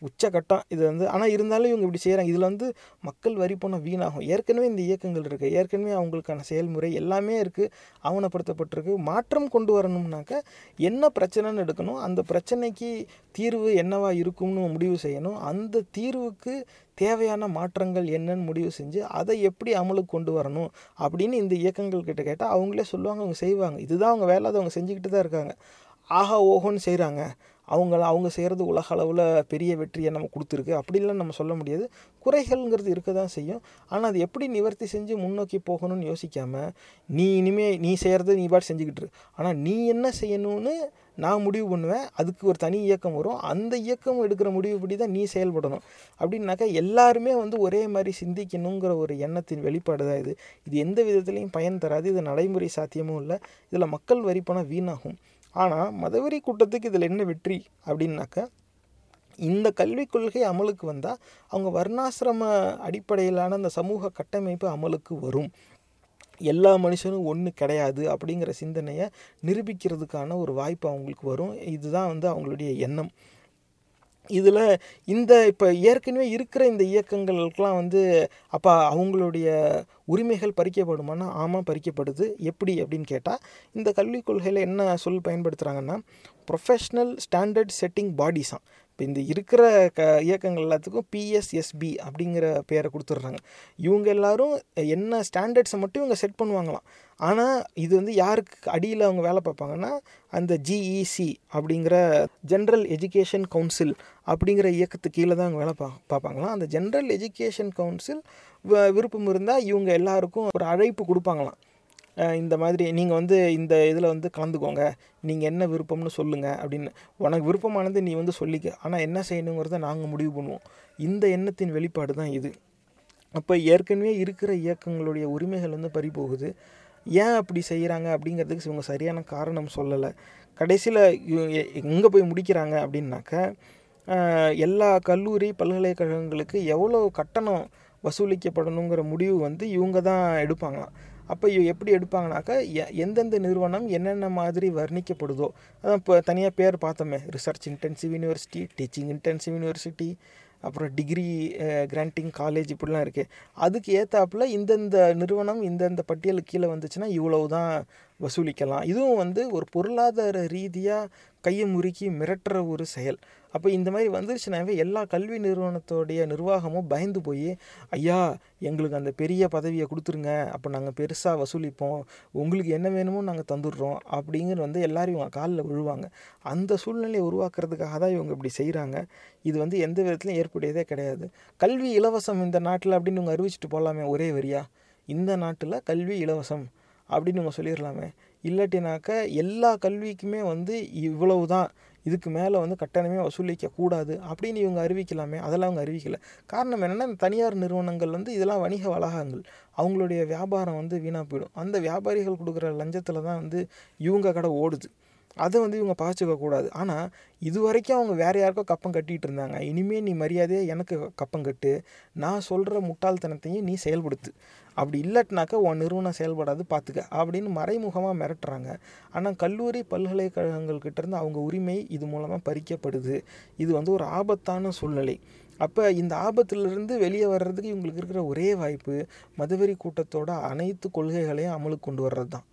உச்சக்கட்டம் இது வந்து. ஆனால் இருந்தாலும் இவங்க இப்படி செய்கிறாங்க. இதில் வந்து மக்கள் வரி பணம் வீணாகும். ஏற்கனவே இந்த இயக்கங்கள் இருக்குது, ஏற்கனவே அவங்களுக்கான செயல்முறை எல்லாமே இருக்குது, ஆவணப்படுத்தப்பட்டிருக்கு. மாற்றம் கொண்டு வரணும்னாக்க என்ன பிரச்சனைன்னு எடுக்கணும், அந்த பிரச்சனைக்கு தீர்வு என்னவா இருக்கும்னு முடிவு செய்யணும், அந்த தீர்வுக்கு தேவையான மாற்றங்கள் என்னன்னு முடிவு செஞ்சு அதை எப்படி அமலுக்கு கொண்டு வரணும் அப்படின்னு இந்த இயக்கங்கள் கிட்ட கேட்டால் அவங்களே சொல்லுவாங்க, அவங்க செய்வாங்க. இதுதான் அவங்க வேலை, அதை அவங்க செஞ்சுக்கிட்டு தான் இருக்காங்க. ஆஹா ஓஹோன்னு செய்கிறாங்க. அவங்க அவங்க செய்கிறது உலக அளவில் பெரிய வெற்றியை நம்ம கொடுத்துருக்கு அப்படின்லாம் நம்ம சொல்ல முடியாது. குறைகள்ங்கிறது இருக்க தான் செய்யும். ஆனால் அது எப்படி நிவர்த்தி செஞ்சு முன்னோக்கி போகணும்னு யோசிக்காமல், நீ இனிமேல் நீ செய்கிறத நீ பாட்டு செஞ்சுக்கிட்டு இரு, ஆனால் நீ என்ன செய்யணும்னு நான் முடிவு பண்ணுவேன், அதுக்கு ஒரு தனி இயக்கம் வரும், அந்த இயக்கம் எடுக்கிற முடிவுபடி தான் நீ செயல்படணும் அப்படின்னாக்கா எல்லாருமே வந்து ஒரே மாதிரி சிந்திக்கணுங்கிற ஒரு எண்ணத்தின் வெளிப்பாடு தான் இது. இது எந்த விதத்துலையும் பயன் தராது, இது நடைமுறை சாத்தியமும் இல்லை, இதில் மக்கள் வரி பணம் வீணாகும். ஆனால் மதவெறி கூட்டத்துக்கு இதில் என்ன வெற்றி அப்படின்னாக்கா, இந்த கல்விக் கொள்கை அமலுக்கு வந்தால் அவங்க வர்ணாசிரம அடிப்படையிலான அந்த சமூக கட்டமைப்பு அமலுக்கு வரும், எல்லா மனுஷனும் ஒன்று கிடையாது அப்படிங்கிற சிந்தனையை நிரூபிக்கிறதுக்கான ஒரு வாய்ப்பு அவங்களுக்கு வரும். இதுதான் வந்து அவங்களுடைய எண்ணம். இதில் இந்த இப்போ ஏற்கனவே இருக்கிற இந்த இயக்கங்களுக்கெலாம் வந்து அப்போ அவங்களுடைய உரிமைகள் பறிக்கப்படுமானா, ஆமாம் பறிக்கப்படுது. எப்படி அப்படின்னு கேட்டால், இந்த கல்விக் கொள்கையில் என்ன சொல் பயன்படுத்துகிறாங்கன்னா, ப்ரொஃபஷ்னல் ஸ்டாண்டர்ட் செட்டிங் பாடிஸாம். இப்போ இந்த இருக்கிற க இயக்கங்கள் எல்லாத்துக்கும் பிஎஸ்எஸ்பி அப்படிங்கிற பேரை கொடுத்துட்றாங்க. இவங்க எல்லோரும் என்ன ஸ்டாண்டர்ட்ஸை மட்டும் இவங்க செட் பண்ணுவாங்களாம். ஆனால் இது வந்து யாருக்கு அடியில் அவங்க வேலை பார்ப்பாங்கன்னா, அந்த ஜிஇசி அப்படிங்கிற ஜெனரல் எஜுகேஷன் கவுன்சில் அப்படிங்கிற இயக்கத்துக்கு கீழே தான் அவங்க வேலை பா பார்ப்பாங்களாம் அந்த ஜெனரல் எஜுகேஷன் கவுன்சில் விருப்பம் இருந்தால் இவங்க எல்லாருக்கும் ஒரு அழைப்பு கொடுப்பாங்களாம். இந்த மாதிரி நீங்கள் வந்து இந்த இதில் வந்து கலந்துக்கோங்க, நீங்கள் என்ன விருப்பம்னு சொல்லுங்கள் அப்படின்னு. உனக்கு விருப்பமானது நீ வந்து சொல்லிக்க, ஆனால் என்ன செய்யணுங்கிறத நாங்கள் முடிவு பண்ணுவோம். இந்த எண்ணத்தின் வெளிப்பாடு தான் இது. அப்போ ஏற்கனவே இருக்கிற இயக்கங்களுடைய உரிமைகள் வந்து பறி போகுது. ஏன் அப்படி செய்கிறாங்க அப்படிங்கிறதுக்கு இவங்க சரியான காரணம் சொல்லலை. கடைசியில் எங்கே போய் முடிக்கிறாங்க அப்படின்னாக்கா, எல்லா கல்லூரி பல்கலைக்கழகங்களுக்கு எவ்வளோ கட்டணம் வசூலிக்கப்படணுங்கிற முடிவு வந்து இவங்க தான் எடுப்பாங்களாம். அப்போ எப்படி எடுப்பாங்கனாக்கா, எந்தெந்த நிறுவனம் என்னென்ன மாதிரி வர்ணிக்கப்படுதோ, அதான் இப்போ தனியாக பேர் பார்த்தோமே, research intensive university, teaching intensive university, அப்புறம் டிகிரி கிராண்டிங் காலேஜ், இப்படிலாம் இருக்குது. அதுக்கு ஏற்றாப்புல இந்தந்த நிறுவனம் இந்தந்த பட்டியலுக்கு கீழே வந்துச்சுன்னா இவ்வளவு தான் வசூலிக்கலாம். இதுவும் வந்து ஒரு பொருளாதார ரீதியாக கையை முறுக்கி மிரட்டுற ஒரு செயல். அப்போ இந்த மாதிரி வந்துருச்சுனாவே எல்லா கல்வி நிறுவனத்தோடைய நிர்வாகமும் பயந்து போய், ஐயா எங்களுக்கு அந்த பெரிய பதவியை கொடுத்துருங்க, அப்போ நாங்கள் பெருசாக வசூலிப்போம், உங்களுக்கு என்ன வேணுமோ நாங்கள் தந்துடுறோம் அப்படிங்கிறது வந்து எல்லோரும் இவங்க காலில் விழுவாங்க. அந்த சூழ்நிலையை உருவாக்குறதுக்காக தான் இவங்க இப்படி செய்கிறாங்க. இது வந்து எந்த விதத்துலையும் ஏற்புடையதே கிடையாது. கல்வி இலவசம் இந்த நாட்டில் அப்படின்னு இவங்க அறிவிச்சிட்டு போகலாமே ஒரே வரியா, இந்த நாட்டில் கல்வி இலவசம் அப்படின்னு இவங்க சொல்லிடலாமே. இல்லாட்டினாக்க எல்லா கல்விக்குமே வந்து இவ்வளவு தான், இதுக்கு மேலே வந்து கட்டணமே வசூலிக்கக்கூடாது அப்படின்னு இவங்க அறிவிக்கலாமே, அதெல்லாம் அவங்க அறிவிக்கலை. காரணம் என்னென்னா, இந்த தனியார் நிறுவனங்கள் வந்து இதெல்லாம் வணிக வளாகங்கள், அவங்களுடைய வியாபாரம் வந்து வீணாக போயிடும். அந்த வியாபாரிகள் கொடுக்குற லஞ்சத்தில் தான் வந்து இவங்க கடை ஓடுது, அதை வந்து இவங்க பகிச்சுக்கக்கூடாது. ஆனால் இது வரைக்கும் அவங்க வேறு யாருக்கோ கப்பம் கட்டிகிட்டு இருந்தாங்க, இனிமேல் நீ மரியாதையை எனக்கு கப்பம் கட்டு, நான் சொல்கிற முட்டாள்தனத்தையும் நீ செயல்படுத்து, அப்படி இல்லட்டினாக்கா உன் நிறுவனம் செயல்படாது பார்த்துக்க அப்படின்னு மறைமுகமாக மிரட்டுறாங்க. ஆனால் கல்லூரி பல்கலைக்கழகங்கள்கிட்டேருந்து அவங்க உரிமை இது மூலமாக பறிக்கப்படுது. இது வந்து ஒரு ஆபத்தான சூழ்நிலை. அப்போ இந்த ஆபத்திலிருந்து வெளியே வர்றதுக்கு இவங்களுக்கு இருக்கிற ஒரே வாய்ப்பு மதுவெறி கூட்டத்தோட அனைத்து கொள்கைகளையும் அமலுக்கு கொண்டு வர்றது தான்.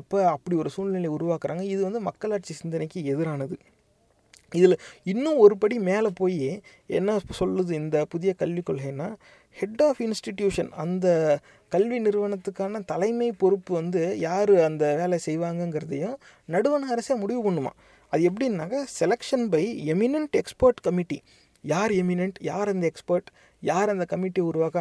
அப்போ அப்படி ஒரு சூழ்நிலை உருவாக்குறாங்க. இது வந்து மக்களாட்சி சிந்தனைக்கு எதிரானது. இதில் இன்னும் ஒரு படி மேலே போய் என்ன சொல்லுது இந்த புதிய கல்விக் கொள்கைன்னா, ஹெட் ஆஃப் இன்ஸ்டிடியூஷன், அந்த கல்வி நிறுவனத்துக்கான தலைமை பொறுப்பு வந்து யார் அந்த வேலை செய்வாங்கங்கிறதையும் நடுவண அரசே முடிவு பண்ணுமா. அது எப்படின்னாக்க, selection by eminent expert committee. யார் எமினன்ட், யார் அந்த எக்ஸ்பர்ட், யார் அந்த கமிட்டி உருவாக்க,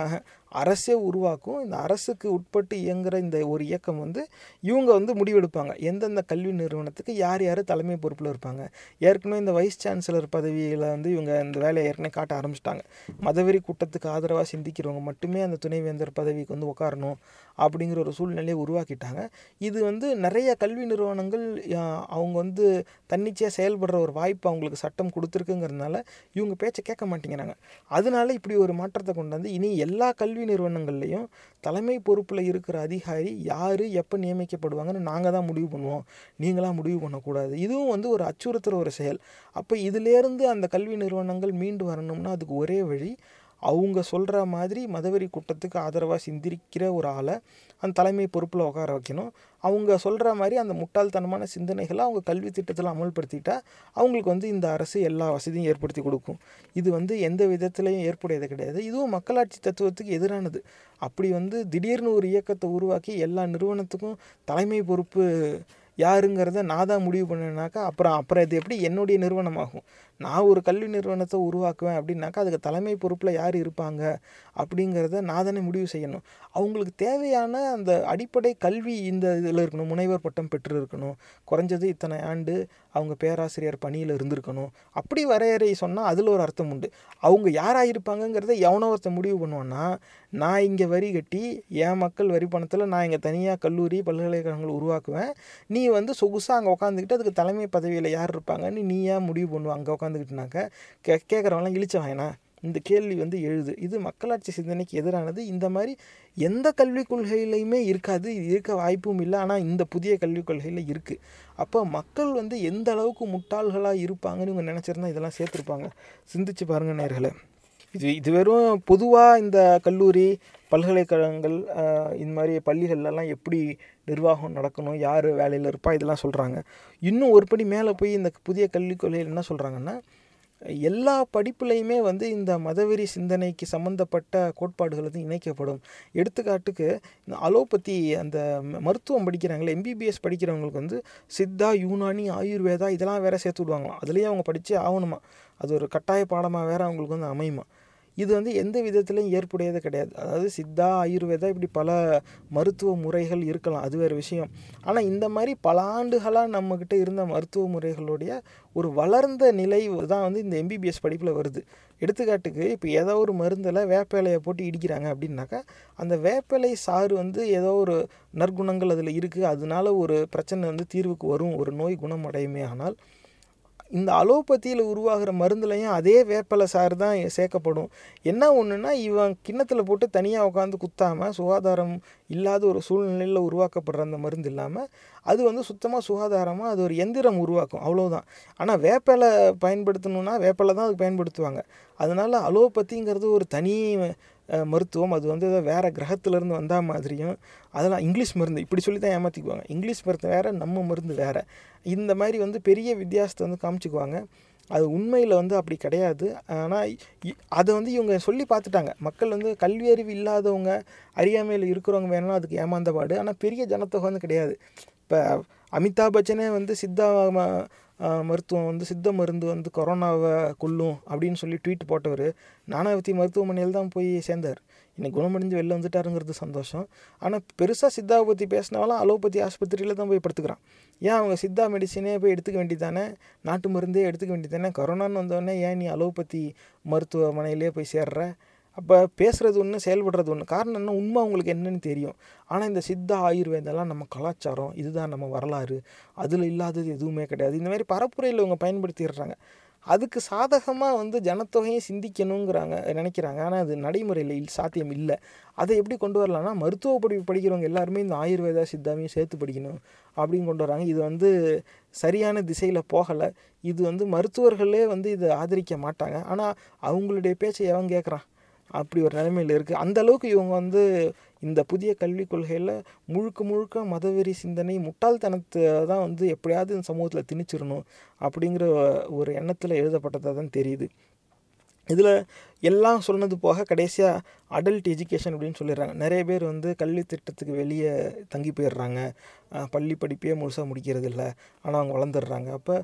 அரசே உருவாக்கும். இந்த அரசுக்கு உட்பட்டு இயங்குகிற இந்த ஒரு இயக்கம் வந்து இவங்க வந்து முடிவெடுப்பாங்க எந்தெந்த கல்வி நிறுவனத்துக்கு யார் யார் தலைமை பொறுப்பில் இருப்பாங்க. ஏற்கனவே இந்த வைஸ் சான்சலர் பதவியில் வந்து இவங்க இந்த வேலையை ஏற்கனவே காட்ட ஆரம்பிச்சிட்டாங்க. மதவெறி கூட்டத்துக்கு ஆதரவாக சிந்திக்கிறவங்க மட்டுமே அந்த துணைவேந்தர் பதவிக்கு வந்து உட்காரணும் அப்படிங்கிற ஒரு சூழ்நிலையை உருவாக்கிட்டாங்க. இது வந்து நிறைய கல்வி நிறுவனங்கள் அவங்க வந்து தன்னிச்சையாக செயல்படுற ஒரு வாய்ப்பு அவங்களுக்கு சட்டம் கொடுத்துருக்குங்கிறதுனால இவங்க பேச்சை கேட்க மாட்டேங்கிறாங்க. அதனால இப்படி ஒரு மாற்றத்தை கொண்டாந்து இனி எல்லா கல்வி நிறுவனங்கள்லையும் தலைமை பொறுப்பில் இருக்கிற அதிகாரி யார் எப்போ நியமிக்கப்படுவாங்கன்னு நாங்கள் தான் முடிவு பண்ணுவோம், நீங்களாம் முடிவு பண்ணக்கூடாது. இதுவும் வந்து ஒரு அச்சுறுத்துகிற ஒரு செயல். அப்போ இதிலேருந்து அந்த கல்வி நிறுவனங்கள் மீண்டு வரணும்னா அதுக்கு ஒரே வழி, அவங்க சொல்கிற மாதிரி மதவெறி கூட்டத்துக்கு ஆதரவாக சிந்திக்கிற ஒரு ஆளை அந்த தலைமை பொறுப்பில் உட்கார வைக்கணும். அவங்க சொல்கிற மாதிரி அந்த முட்டாள்தனமான சிந்தனைகளை அவங்க கல்வி திட்டத்தில் அமல்படுத்திட்டால் அவங்களுக்கு வந்து இந்த அரசு எல்லா வசதியும் ஏற்படுத்தி கொடுக்கும். இது வந்து எந்த விதத்துலையும் ஏற்புடையது கிடையாது. இதுவும் மக்களாட்சி தத்துவத்துக்கு எதிரானது. அப்படி வந்து திடீர்னு ஒரு இயக்கத்தை உருவாக்கி எல்லா நிறுவனத்துக்கும் தலைமை பொறுப்பு யாருங்கிறத நான் தான் முடிவு பண்ணேனாக்கா அப்புறம் அப்புறம் இது எப்படி என்னுடைய நிறுவனமாகும்? நான் ஒரு கல்வி நிறுவனத்தை உருவாக்குவேன் அப்படின்னாக்கா அதுக்கு தலைமை பொறுப்பில் யார் இருப்பாங்க அப்படிங்கிறத நான் தானே முடிவு செய்யணும். அவங்களுக்கு தேவையான அந்த அடிப்படை கல்வி இந்த இதில் இருக்கணும், முனைவர் பட்டம் பெற்று இருக்கணும், குறைஞ்சது இத்தனை ஆண்டு அவங்க பேராசிரியர் பணியில் இருந்திருக்கணும். அப்படி வரையறை சொன்னால் அதில் ஒரு அர்த்தம் உண்டு. அவங்க யாராக இருப்பாங்கங்கிறத எவனோ ஒருத்தர் முடிவு பண்ணுவான்னா, நான் இங்கே வரி கட்டி என் மக்கள் வரி பணத்தில் நான் இங்கே தனியாக கல்லூரி பல்கலைக்கழகங்களை உருவாக்குவேன், நீ வந்து சொகுசாக அங்கே உட்காந்துக்கிட்டு அதுக்கு தலைமை பதவியில் யார் இருப்பாங்கன்னு நீ ஏன் முடிவு பண்ணுவ அங்கே உட்காந்துக்கிட்டுனாக்க கே கேட்குறவங்களாம் இழிச்ச வாங்கினா இந்த கேள்வி வந்து எழுது. இது மக்களாட்சி சிந்தனைக்கு எதிரானது. இந்த மாதிரி எந்த கல்விக் கொள்கையிலையுமே இருக்காது, இருக்க வாய்ப்பும் இல்லை. ஆனால் இந்த புதிய கல்விக் கொள்கையில் இருக்குது. அப்போ மக்கள் வந்து எந்த அளவுக்கு முட்டாள்களாக இருப்பாங்கன்னு இவங்க நினச்சிருந்தா இதெல்லாம் சேர்த்துருப்பாங்க. சிந்திச்சு பாருங்கள் நேயர்களே. இது இது வெறும் பொதுவாக இந்த கல்லூரி பல்கலைக்கழகங்கள் இந்த மாதிரி பள்ளிகள்லாம் எப்படி நிர்வாகம் நடக்கணும், யார் வேலையில் இருப்பா, இதெல்லாம் சொல்கிறாங்க. இன்னும் ஒரு படி மேலே போய் இந்த புதிய கல்விக் கொள்கையில் என்ன சொல்கிறாங்கன்னா, எல்லா படிப்புலையுமே வந்து இந்த மதவெறி சிந்தனைக்கு சம்மந்தப்பட்ட கோட்பாடுகள் வந்து இணைக்கப்படும். எடுத்துக்காட்டுக்கு இந்த அலோபதி, அந்த மருத்துவம் படிக்கிறாங்களே எம்பிபிஎஸ் படிக்கிறவங்களுக்கு வந்து சித்தா, யூனானி, ஆயுர்வேதா இதெல்லாம் வேற சேர்த்து விடுவாங்களாம். அதுலேயே அவங்க படித்து ஆகணுமா, அது ஒரு கட்டாய பாடமாக வேறு அவங்களுக்கு வந்து அமையுமா. இது வந்து எந்த விதத்துலையும் ஏற்புடையது கிடையாது. அதாவது சித்தா, ஆயுர்வேதா இப்படி பல மருத்துவ முறைகள் இருக்கலாம், அது வேறு விஷயம். ஆனால் இந்த மாதிரி பல ஆண்டுகளாக நம்மக்கிட்ட இருந்த மருத்துவ முறைகளுடைய ஒரு வளர்ந்த நிலை தான் வந்து இந்த எம்பிபிஎஸ் படிப்பில் வருது. எடுத்துக்காட்டுக்கு இப்போ ஏதோ ஒரு மருந்தில் வேப்பிலையை போட்டு இடிக்கிறாங்க அப்படின்னாக்கா அந்த வேப்பிலை சாறு வந்து ஏதோ ஒரு நற்குணங்கள் அதில் இருக்குது, அதனால ஒரு பிரச்சனை வந்து தீர்வுக்கு வரும், ஒரு நோய் குணமடையுமே. ஆனால் இந்த அலோபதியில் உருவாகிற மருந்துலையும் அதே வேப்பலை சாறு தான் சேர்க்கப்படும். என்ன ஒன்றுனா, இவன் கிண்ணத்தில் போட்டு தனியாக உட்காந்து குத்தாமல் சுகாதாரம் இல்லாத ஒரு சூழ்நிலையில் உருவாக்கப்படுற அந்த மருந்து இல்லாமல் அது வந்து சுத்தமாக சுகாதாரமாக அது ஒரு எந்திரம் உருவாக்கும், அவ்வளோதான். ஆனால் வேப்பலை பயன்படுத்தணுன்னா வேப்பலை தான் அதுக்கு பயன்படுத்துவாங்க. அதனால் அலோபதிங்கிறது ஒரு தனி மருத்துவம், அது வந்து வேறு கிரகத்திலேருந்து வந்த மாதிரியும், அதெல்லாம் இங்கிலீஷ் மருந்து இப்படி சொல்லி தான் ஏமாற்றிக்குவாங்க. இங்கிலீஷ் மருந்து வேறு, நம்ம மருந்து வேறு, இந்த மாதிரி வந்து பெரிய வித்தியாசத்தை வந்து காமிச்சிக்குவாங்க. அது உண்மையில் வந்து அப்படி கிடையாது. ஆனால் அதை வந்து இவங்க சொல்லி பார்த்துட்டாங்க. மக்கள் வந்து கல்வி அறிவு இல்லாதவங்க, அறியாமையில் இருக்கிறவங்க வேணும்னா அதுக்கு ஏமாந்தபாடு. ஆனால் பெரிய ஜனத்தொகை வந்து கிடையாது. இப்போ அமிதாப் பச்சனே வந்து சித்தா மருத்துவம் வந்து சித்த மருந்து வந்து கொரோனாவை கொல்லும் அப்படின்னு சொல்லி ட்வீட் போட்டவர் நானாவதி மருத்துவமனையில் தான் போய் சேர்ந்தார். இன்னைக்கு குணமடைஞ்சு வெளில வந்துட்டாருங்கிறது சந்தோஷம். ஆனால் பெருசாக சித்தாவை பற்றி பேசினாலும் அலோபதி ஆஸ்பத்திரியில் தான் போய் படுத்துக்கிறான். ஏன் அவங்க சித்தா மெடிசனே போய் எடுத்துக்க வேண்டியதானே, நாட்டு மருந்தே எடுத்துக்க வேண்டியதானே, கொரோனான்னு வந்தோடனே ஏன் நீ அலோபதி மருத்துவமனையிலே போய் சேர்ற? அப்போ பேசுகிறது ஒன்று, செயல்படுறது ஒன்று. காரணம் என்ன, உண்மை அவங்களுக்கு என்னன்னு தெரியும். ஆனால் இந்த சித்தா ஆயுர்வேதெல்லாம் நம்ம கலாச்சாரம், இதுதான் நம்ம வரலாறு, அதில் இல்லாதது எதுவுமே கிடையாது, இந்த மாதிரி பரப்புரையில் அவங்க பயன்படுத்திடுறாங்க. அதுக்கு சாதகமாக வந்து ஜனத்தொகையும் சிந்திக்கணுங்கிறாங்க நினைக்கிறாங்க. ஆனால் அது நடைமுறையில் சாத்தியம் இல்லை. அதை எப்படி கொண்டு வரலாம்னா, மருத்துவ படிப்பு படிக்கிறவங்க எல்லாருமே இந்த ஆயுர்வேதா சித்தாவையும் சேர்த்து படிக்கணும் அப்படின்னு கொண்டு வராங்க. இது வந்து சரியான திசையில் போகலை. இது வந்து மருத்துவர்களே வந்து இதை ஆதரிக்க மாட்டாங்க. ஆனால் அவங்களுடைய பேச்சை எவன் கேட்குறான்? அப்படி ஒரு நிலைமையில் இருக்குது. அந்தளவுக்கு இவங்க வந்து இந்த புதிய கல்விக் கொள்கையில் முழுக்க முழுக்க மதவெறி சிந்தனை, முட்டாள்தனத்தை தான் வந்து எப்படியாவது இந்த சமூகத்தில் திணிச்சிடணும் அப்படிங்கிற ஒரு எண்ணத்தில் எழுதப்பட்டதாக தான் தெரியுது. இதில் எல்லாம் சொன்னது போக கடைசியாக அடல்ட் எஜுகேஷன் அப்படின்னு சொல்லிடுறாங்க. நிறைய பேர் வந்து கல்வி திட்டத்துக்கு வெளியே தங்கி போயிடுறாங்க, பள்ளி படிப்பே முழுசாக முடிக்கிறது இல்லை, ஆனால் அவங்க வளர்ந்துடுறாங்க. அப்போ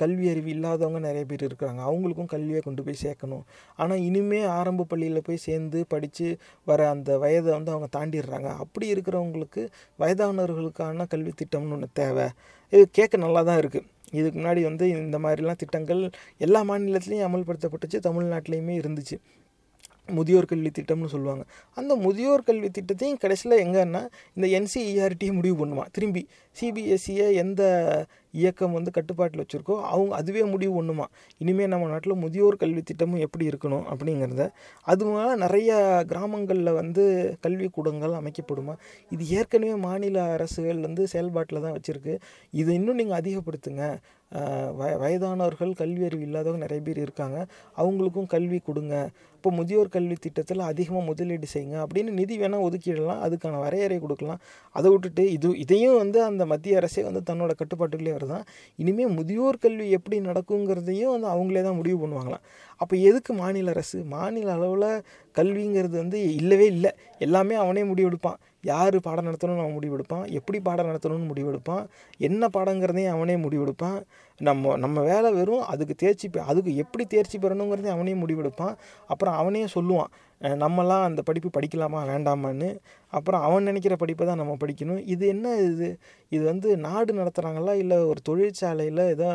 கல்வி அறிவு இல்லாதவங்க நிறைய பேர் இருக்கிறாங்க. அவங்களுக்கும் கல்வியை கொண்டு போய் சேர்க்கணும். ஆனால் இனிமேல் ஆரம்ப பள்ளியில் போய் சேர்ந்து படித்து வர அந்த வயதை வந்து அவங்க தாண்டிடுறாங்க. அப்படி இருக்கிறவங்களுக்கு வயதானவர்களுக்கான கல்வி திட்டம்னு ஒன்று தேவை. இது கேட்க நல்லா தான் இருக்குது. இதுக்கு முன்னாடி வந்து இந்த மாதிரிலாம் திட்டங்கள் எல்லா மாநிலத்திலையும் அமல்படுத்தப்பட்டுச்சு, தமிழ்நாட்டிலையுமே இருந்துச்சு. முதியோர் கல்வி திட்டம்னு சொல்லுவாங்க. அந்த முதியோர் கல்வி திட்டத்தையும் கடைசியில் எங்கன்னா இந்த என்சிஇஆர்டியை முடிவு பண்ணுவான். திரும்பி சிபிஎஸ்சியை எந்த இயக்கம் வந்து கட்டுப்பாட்டில் வச்சுருக்கோ அவங்க அதுவே முடிவு ஒன்றுமா இனிமேல் நம்ம நாட்டில் முதியோர் கல்வி திட்டமும் எப்படி இருக்கணும் அப்படிங்கிறத. அதுவும் நிறையா கிராமங்களில் வந்து கல்விக்கூடங்கள் அமைக்கப்படுமா. இது ஏற்கனவே மாநில அரசுகள் வந்து செயல்பாட்டில் தான் வச்சுருக்கு. இதை இன்னும் நீங்கள் அதிகப்படுத்துங்க. வய வயதானவர்கள் கல்வி அறிவு இல்லாதவங்க நிறைய பேர் இருக்காங்க, அவங்களுக்கும் கல்வி கொடுங்க. இப்போ முதியோர் கல்வி திட்டத்தில் அதிகமாக முதலீடு செய்யுங்க அப்படின்னு நிதி வேணால் ஒதுக்கிடலாம், அதுக்கான வரையறை கொடுக்கலாம். அதை விட்டுட்டு இது இதையும் வந்து அந்த மத்திய அரசே வந்து தன்னோட கட்டுப்பாட்டுக்குள்ளே வருதான். இனிமேல் முதியோர் கல்வி எப்படி நடக்குங்கிறதையும் வந்து அவங்களே தான் முடிவு பண்ணுவாங்களாம். அப்போ எதுக்கு மாநில அரசு? மாநில அளவில் கல்விங்கிறது வந்து இல்லவே இல்லை. எல்லாமே அவனே முடிவெடுப்பான். யார் பாடம் நடத்தணும்னு அவன் முடிவெடுப்பான், எப்படி பாடம் நடத்தணும்னு முடிவெடுப்பான், என்ன பாடங்கிறதையும் அவனே முடிவெடுப்பான். நம்ம நம்ம வேலை வெறும் அதுக்கு தேர்ச்சி அதுக்கு எப்படி தேர்ச்சி பெறணுங்கிறதையும் அவனே முடிவெடுப்பான். அப்புறம் அவனே சொல்லுவான் நம்மலாம் அந்த படிப்பு படிக்கலாமா வேண்டாமான்னு. அப்புறம் அவன் நினைக்கிற படிப்பை தான் நம்ம படிக்கணும். இது என்ன இது? இது வந்து நாடு நடத்துகிறாங்களா இல்லை ஒரு தொழிற்சாலையில் ஏதோ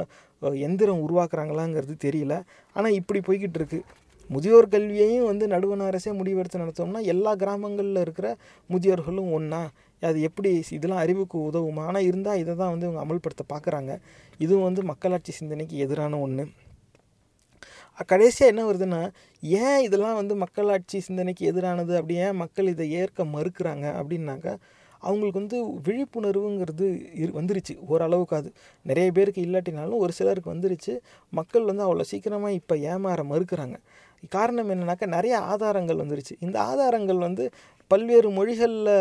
எந்திரம் உருவாக்குறாங்களாங்கிறது தெரியல. ஆனால் இப்படி போய்கிட்டு இருக்குது. முதியோர் கல்வியையும் வந்து நடுவண அரசே முடிவெடுத்து நடத்தோம்னா எல்லா கிராமங்களில் இருக்கிற முதியோர்களும் ஒன்றா, அது எப்படி இதெல்லாம் அறிவுக்கு உதவுமா? ஆனால் இருந்தால் இதை தான் வந்து இவங்க அமல்படுத்த பார்க்குறாங்க. இதுவும் வந்து மக்களாட்சி சிந்தனைக்கு எதிரான ஒன்று. கடைசியாக என்ன வருதுன்னா, ஏன் இதெல்லாம் வந்து மக்களாட்சி சிந்தனைக்கு எதிரானது, அப்படி ஏன் மக்கள் இதை ஏற்க மறுக்கிறாங்க அப்படின்னாக்கா, அவங்களுக்கு வந்து விழிப்புணர்வுங்கிறது இரு வந்துருச்சு ஓரளவுக்கு. அது நிறைய பேருக்கு இல்லாட்டினாலும் ஒரு சிலருக்கு வந்துருச்சு. மக்கள் வந்து அவ்வளோ சீக்கிரமாக இப்போ ஏமாற மறுக்கிறாங்க. காரணம் என்னன்னாக்கா, நிறைய ஆதாரங்கள் வந்துருச்சு. இந்த ஆதாரங்கள் வந்து பல்வேறு மொழிகளில்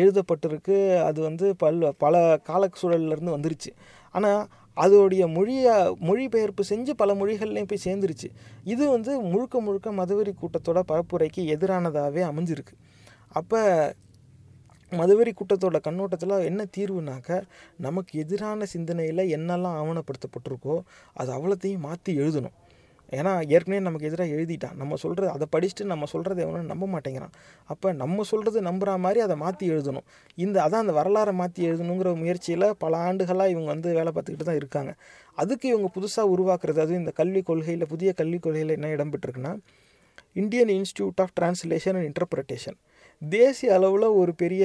எழுதப்பட்டிருக்கு. அது வந்து பல் பல கால சூழல்லேருந்து வந்துருச்சு. ஆனால் அதோடைய மொழியை மொழிபெயர்ப்பு செஞ்சு பல மொழிகள்லையும் போய் சேர்ந்துருச்சு. இது வந்து முழுக்க முழுக்க மதவெறி கூட்டத்தோட பரப்புரைக்கு எதிரானதாகவே அமைஞ்சிருக்கு. அப்போ மதுவெறி கூட்டத்தோட கண்ணோட்டத்தில் என்ன தீர்வுனாக்க, நமக்கு எதிரான சிந்தனையில் என்னெல்லாம் ஆவணப்படுத்தப்பட்டிருக்கோ அது அவ்வளோத்தையும் மாற்றி எழுதணும். ஏன்னா ஏற்கனவே நமக்கு எதிராக எழுதிட்டான். நம்ம சொல்கிறது அதை படிச்சுட்டு நம்ம சொல்கிறது எவனும் நம்ப மாட்டேங்கிறான். அப்போ நம்ம சொல்கிறது நம்புகிற மாதிரி அதை மாற்றி எழுதணும். இந்த அதான் அந்த வரலாறை மாற்றி எழுதணுங்கிற முயற்சியில் பல ஆண்டுகளாக இவங்க வந்து வேலை பார்த்துக்கிட்டு தான் இருக்காங்க. அதுக்கு இவங்க புதுசாக உருவாக்குறது, அதுவும் இந்த கல்விக் கொள்கையில் புதிய கல்விக் கொள்கையில் என்ன இடம்பெற்றிருக்குன்னா, Indian institute of translation and interpretation தேசிய அளவில் ஒரு பெரிய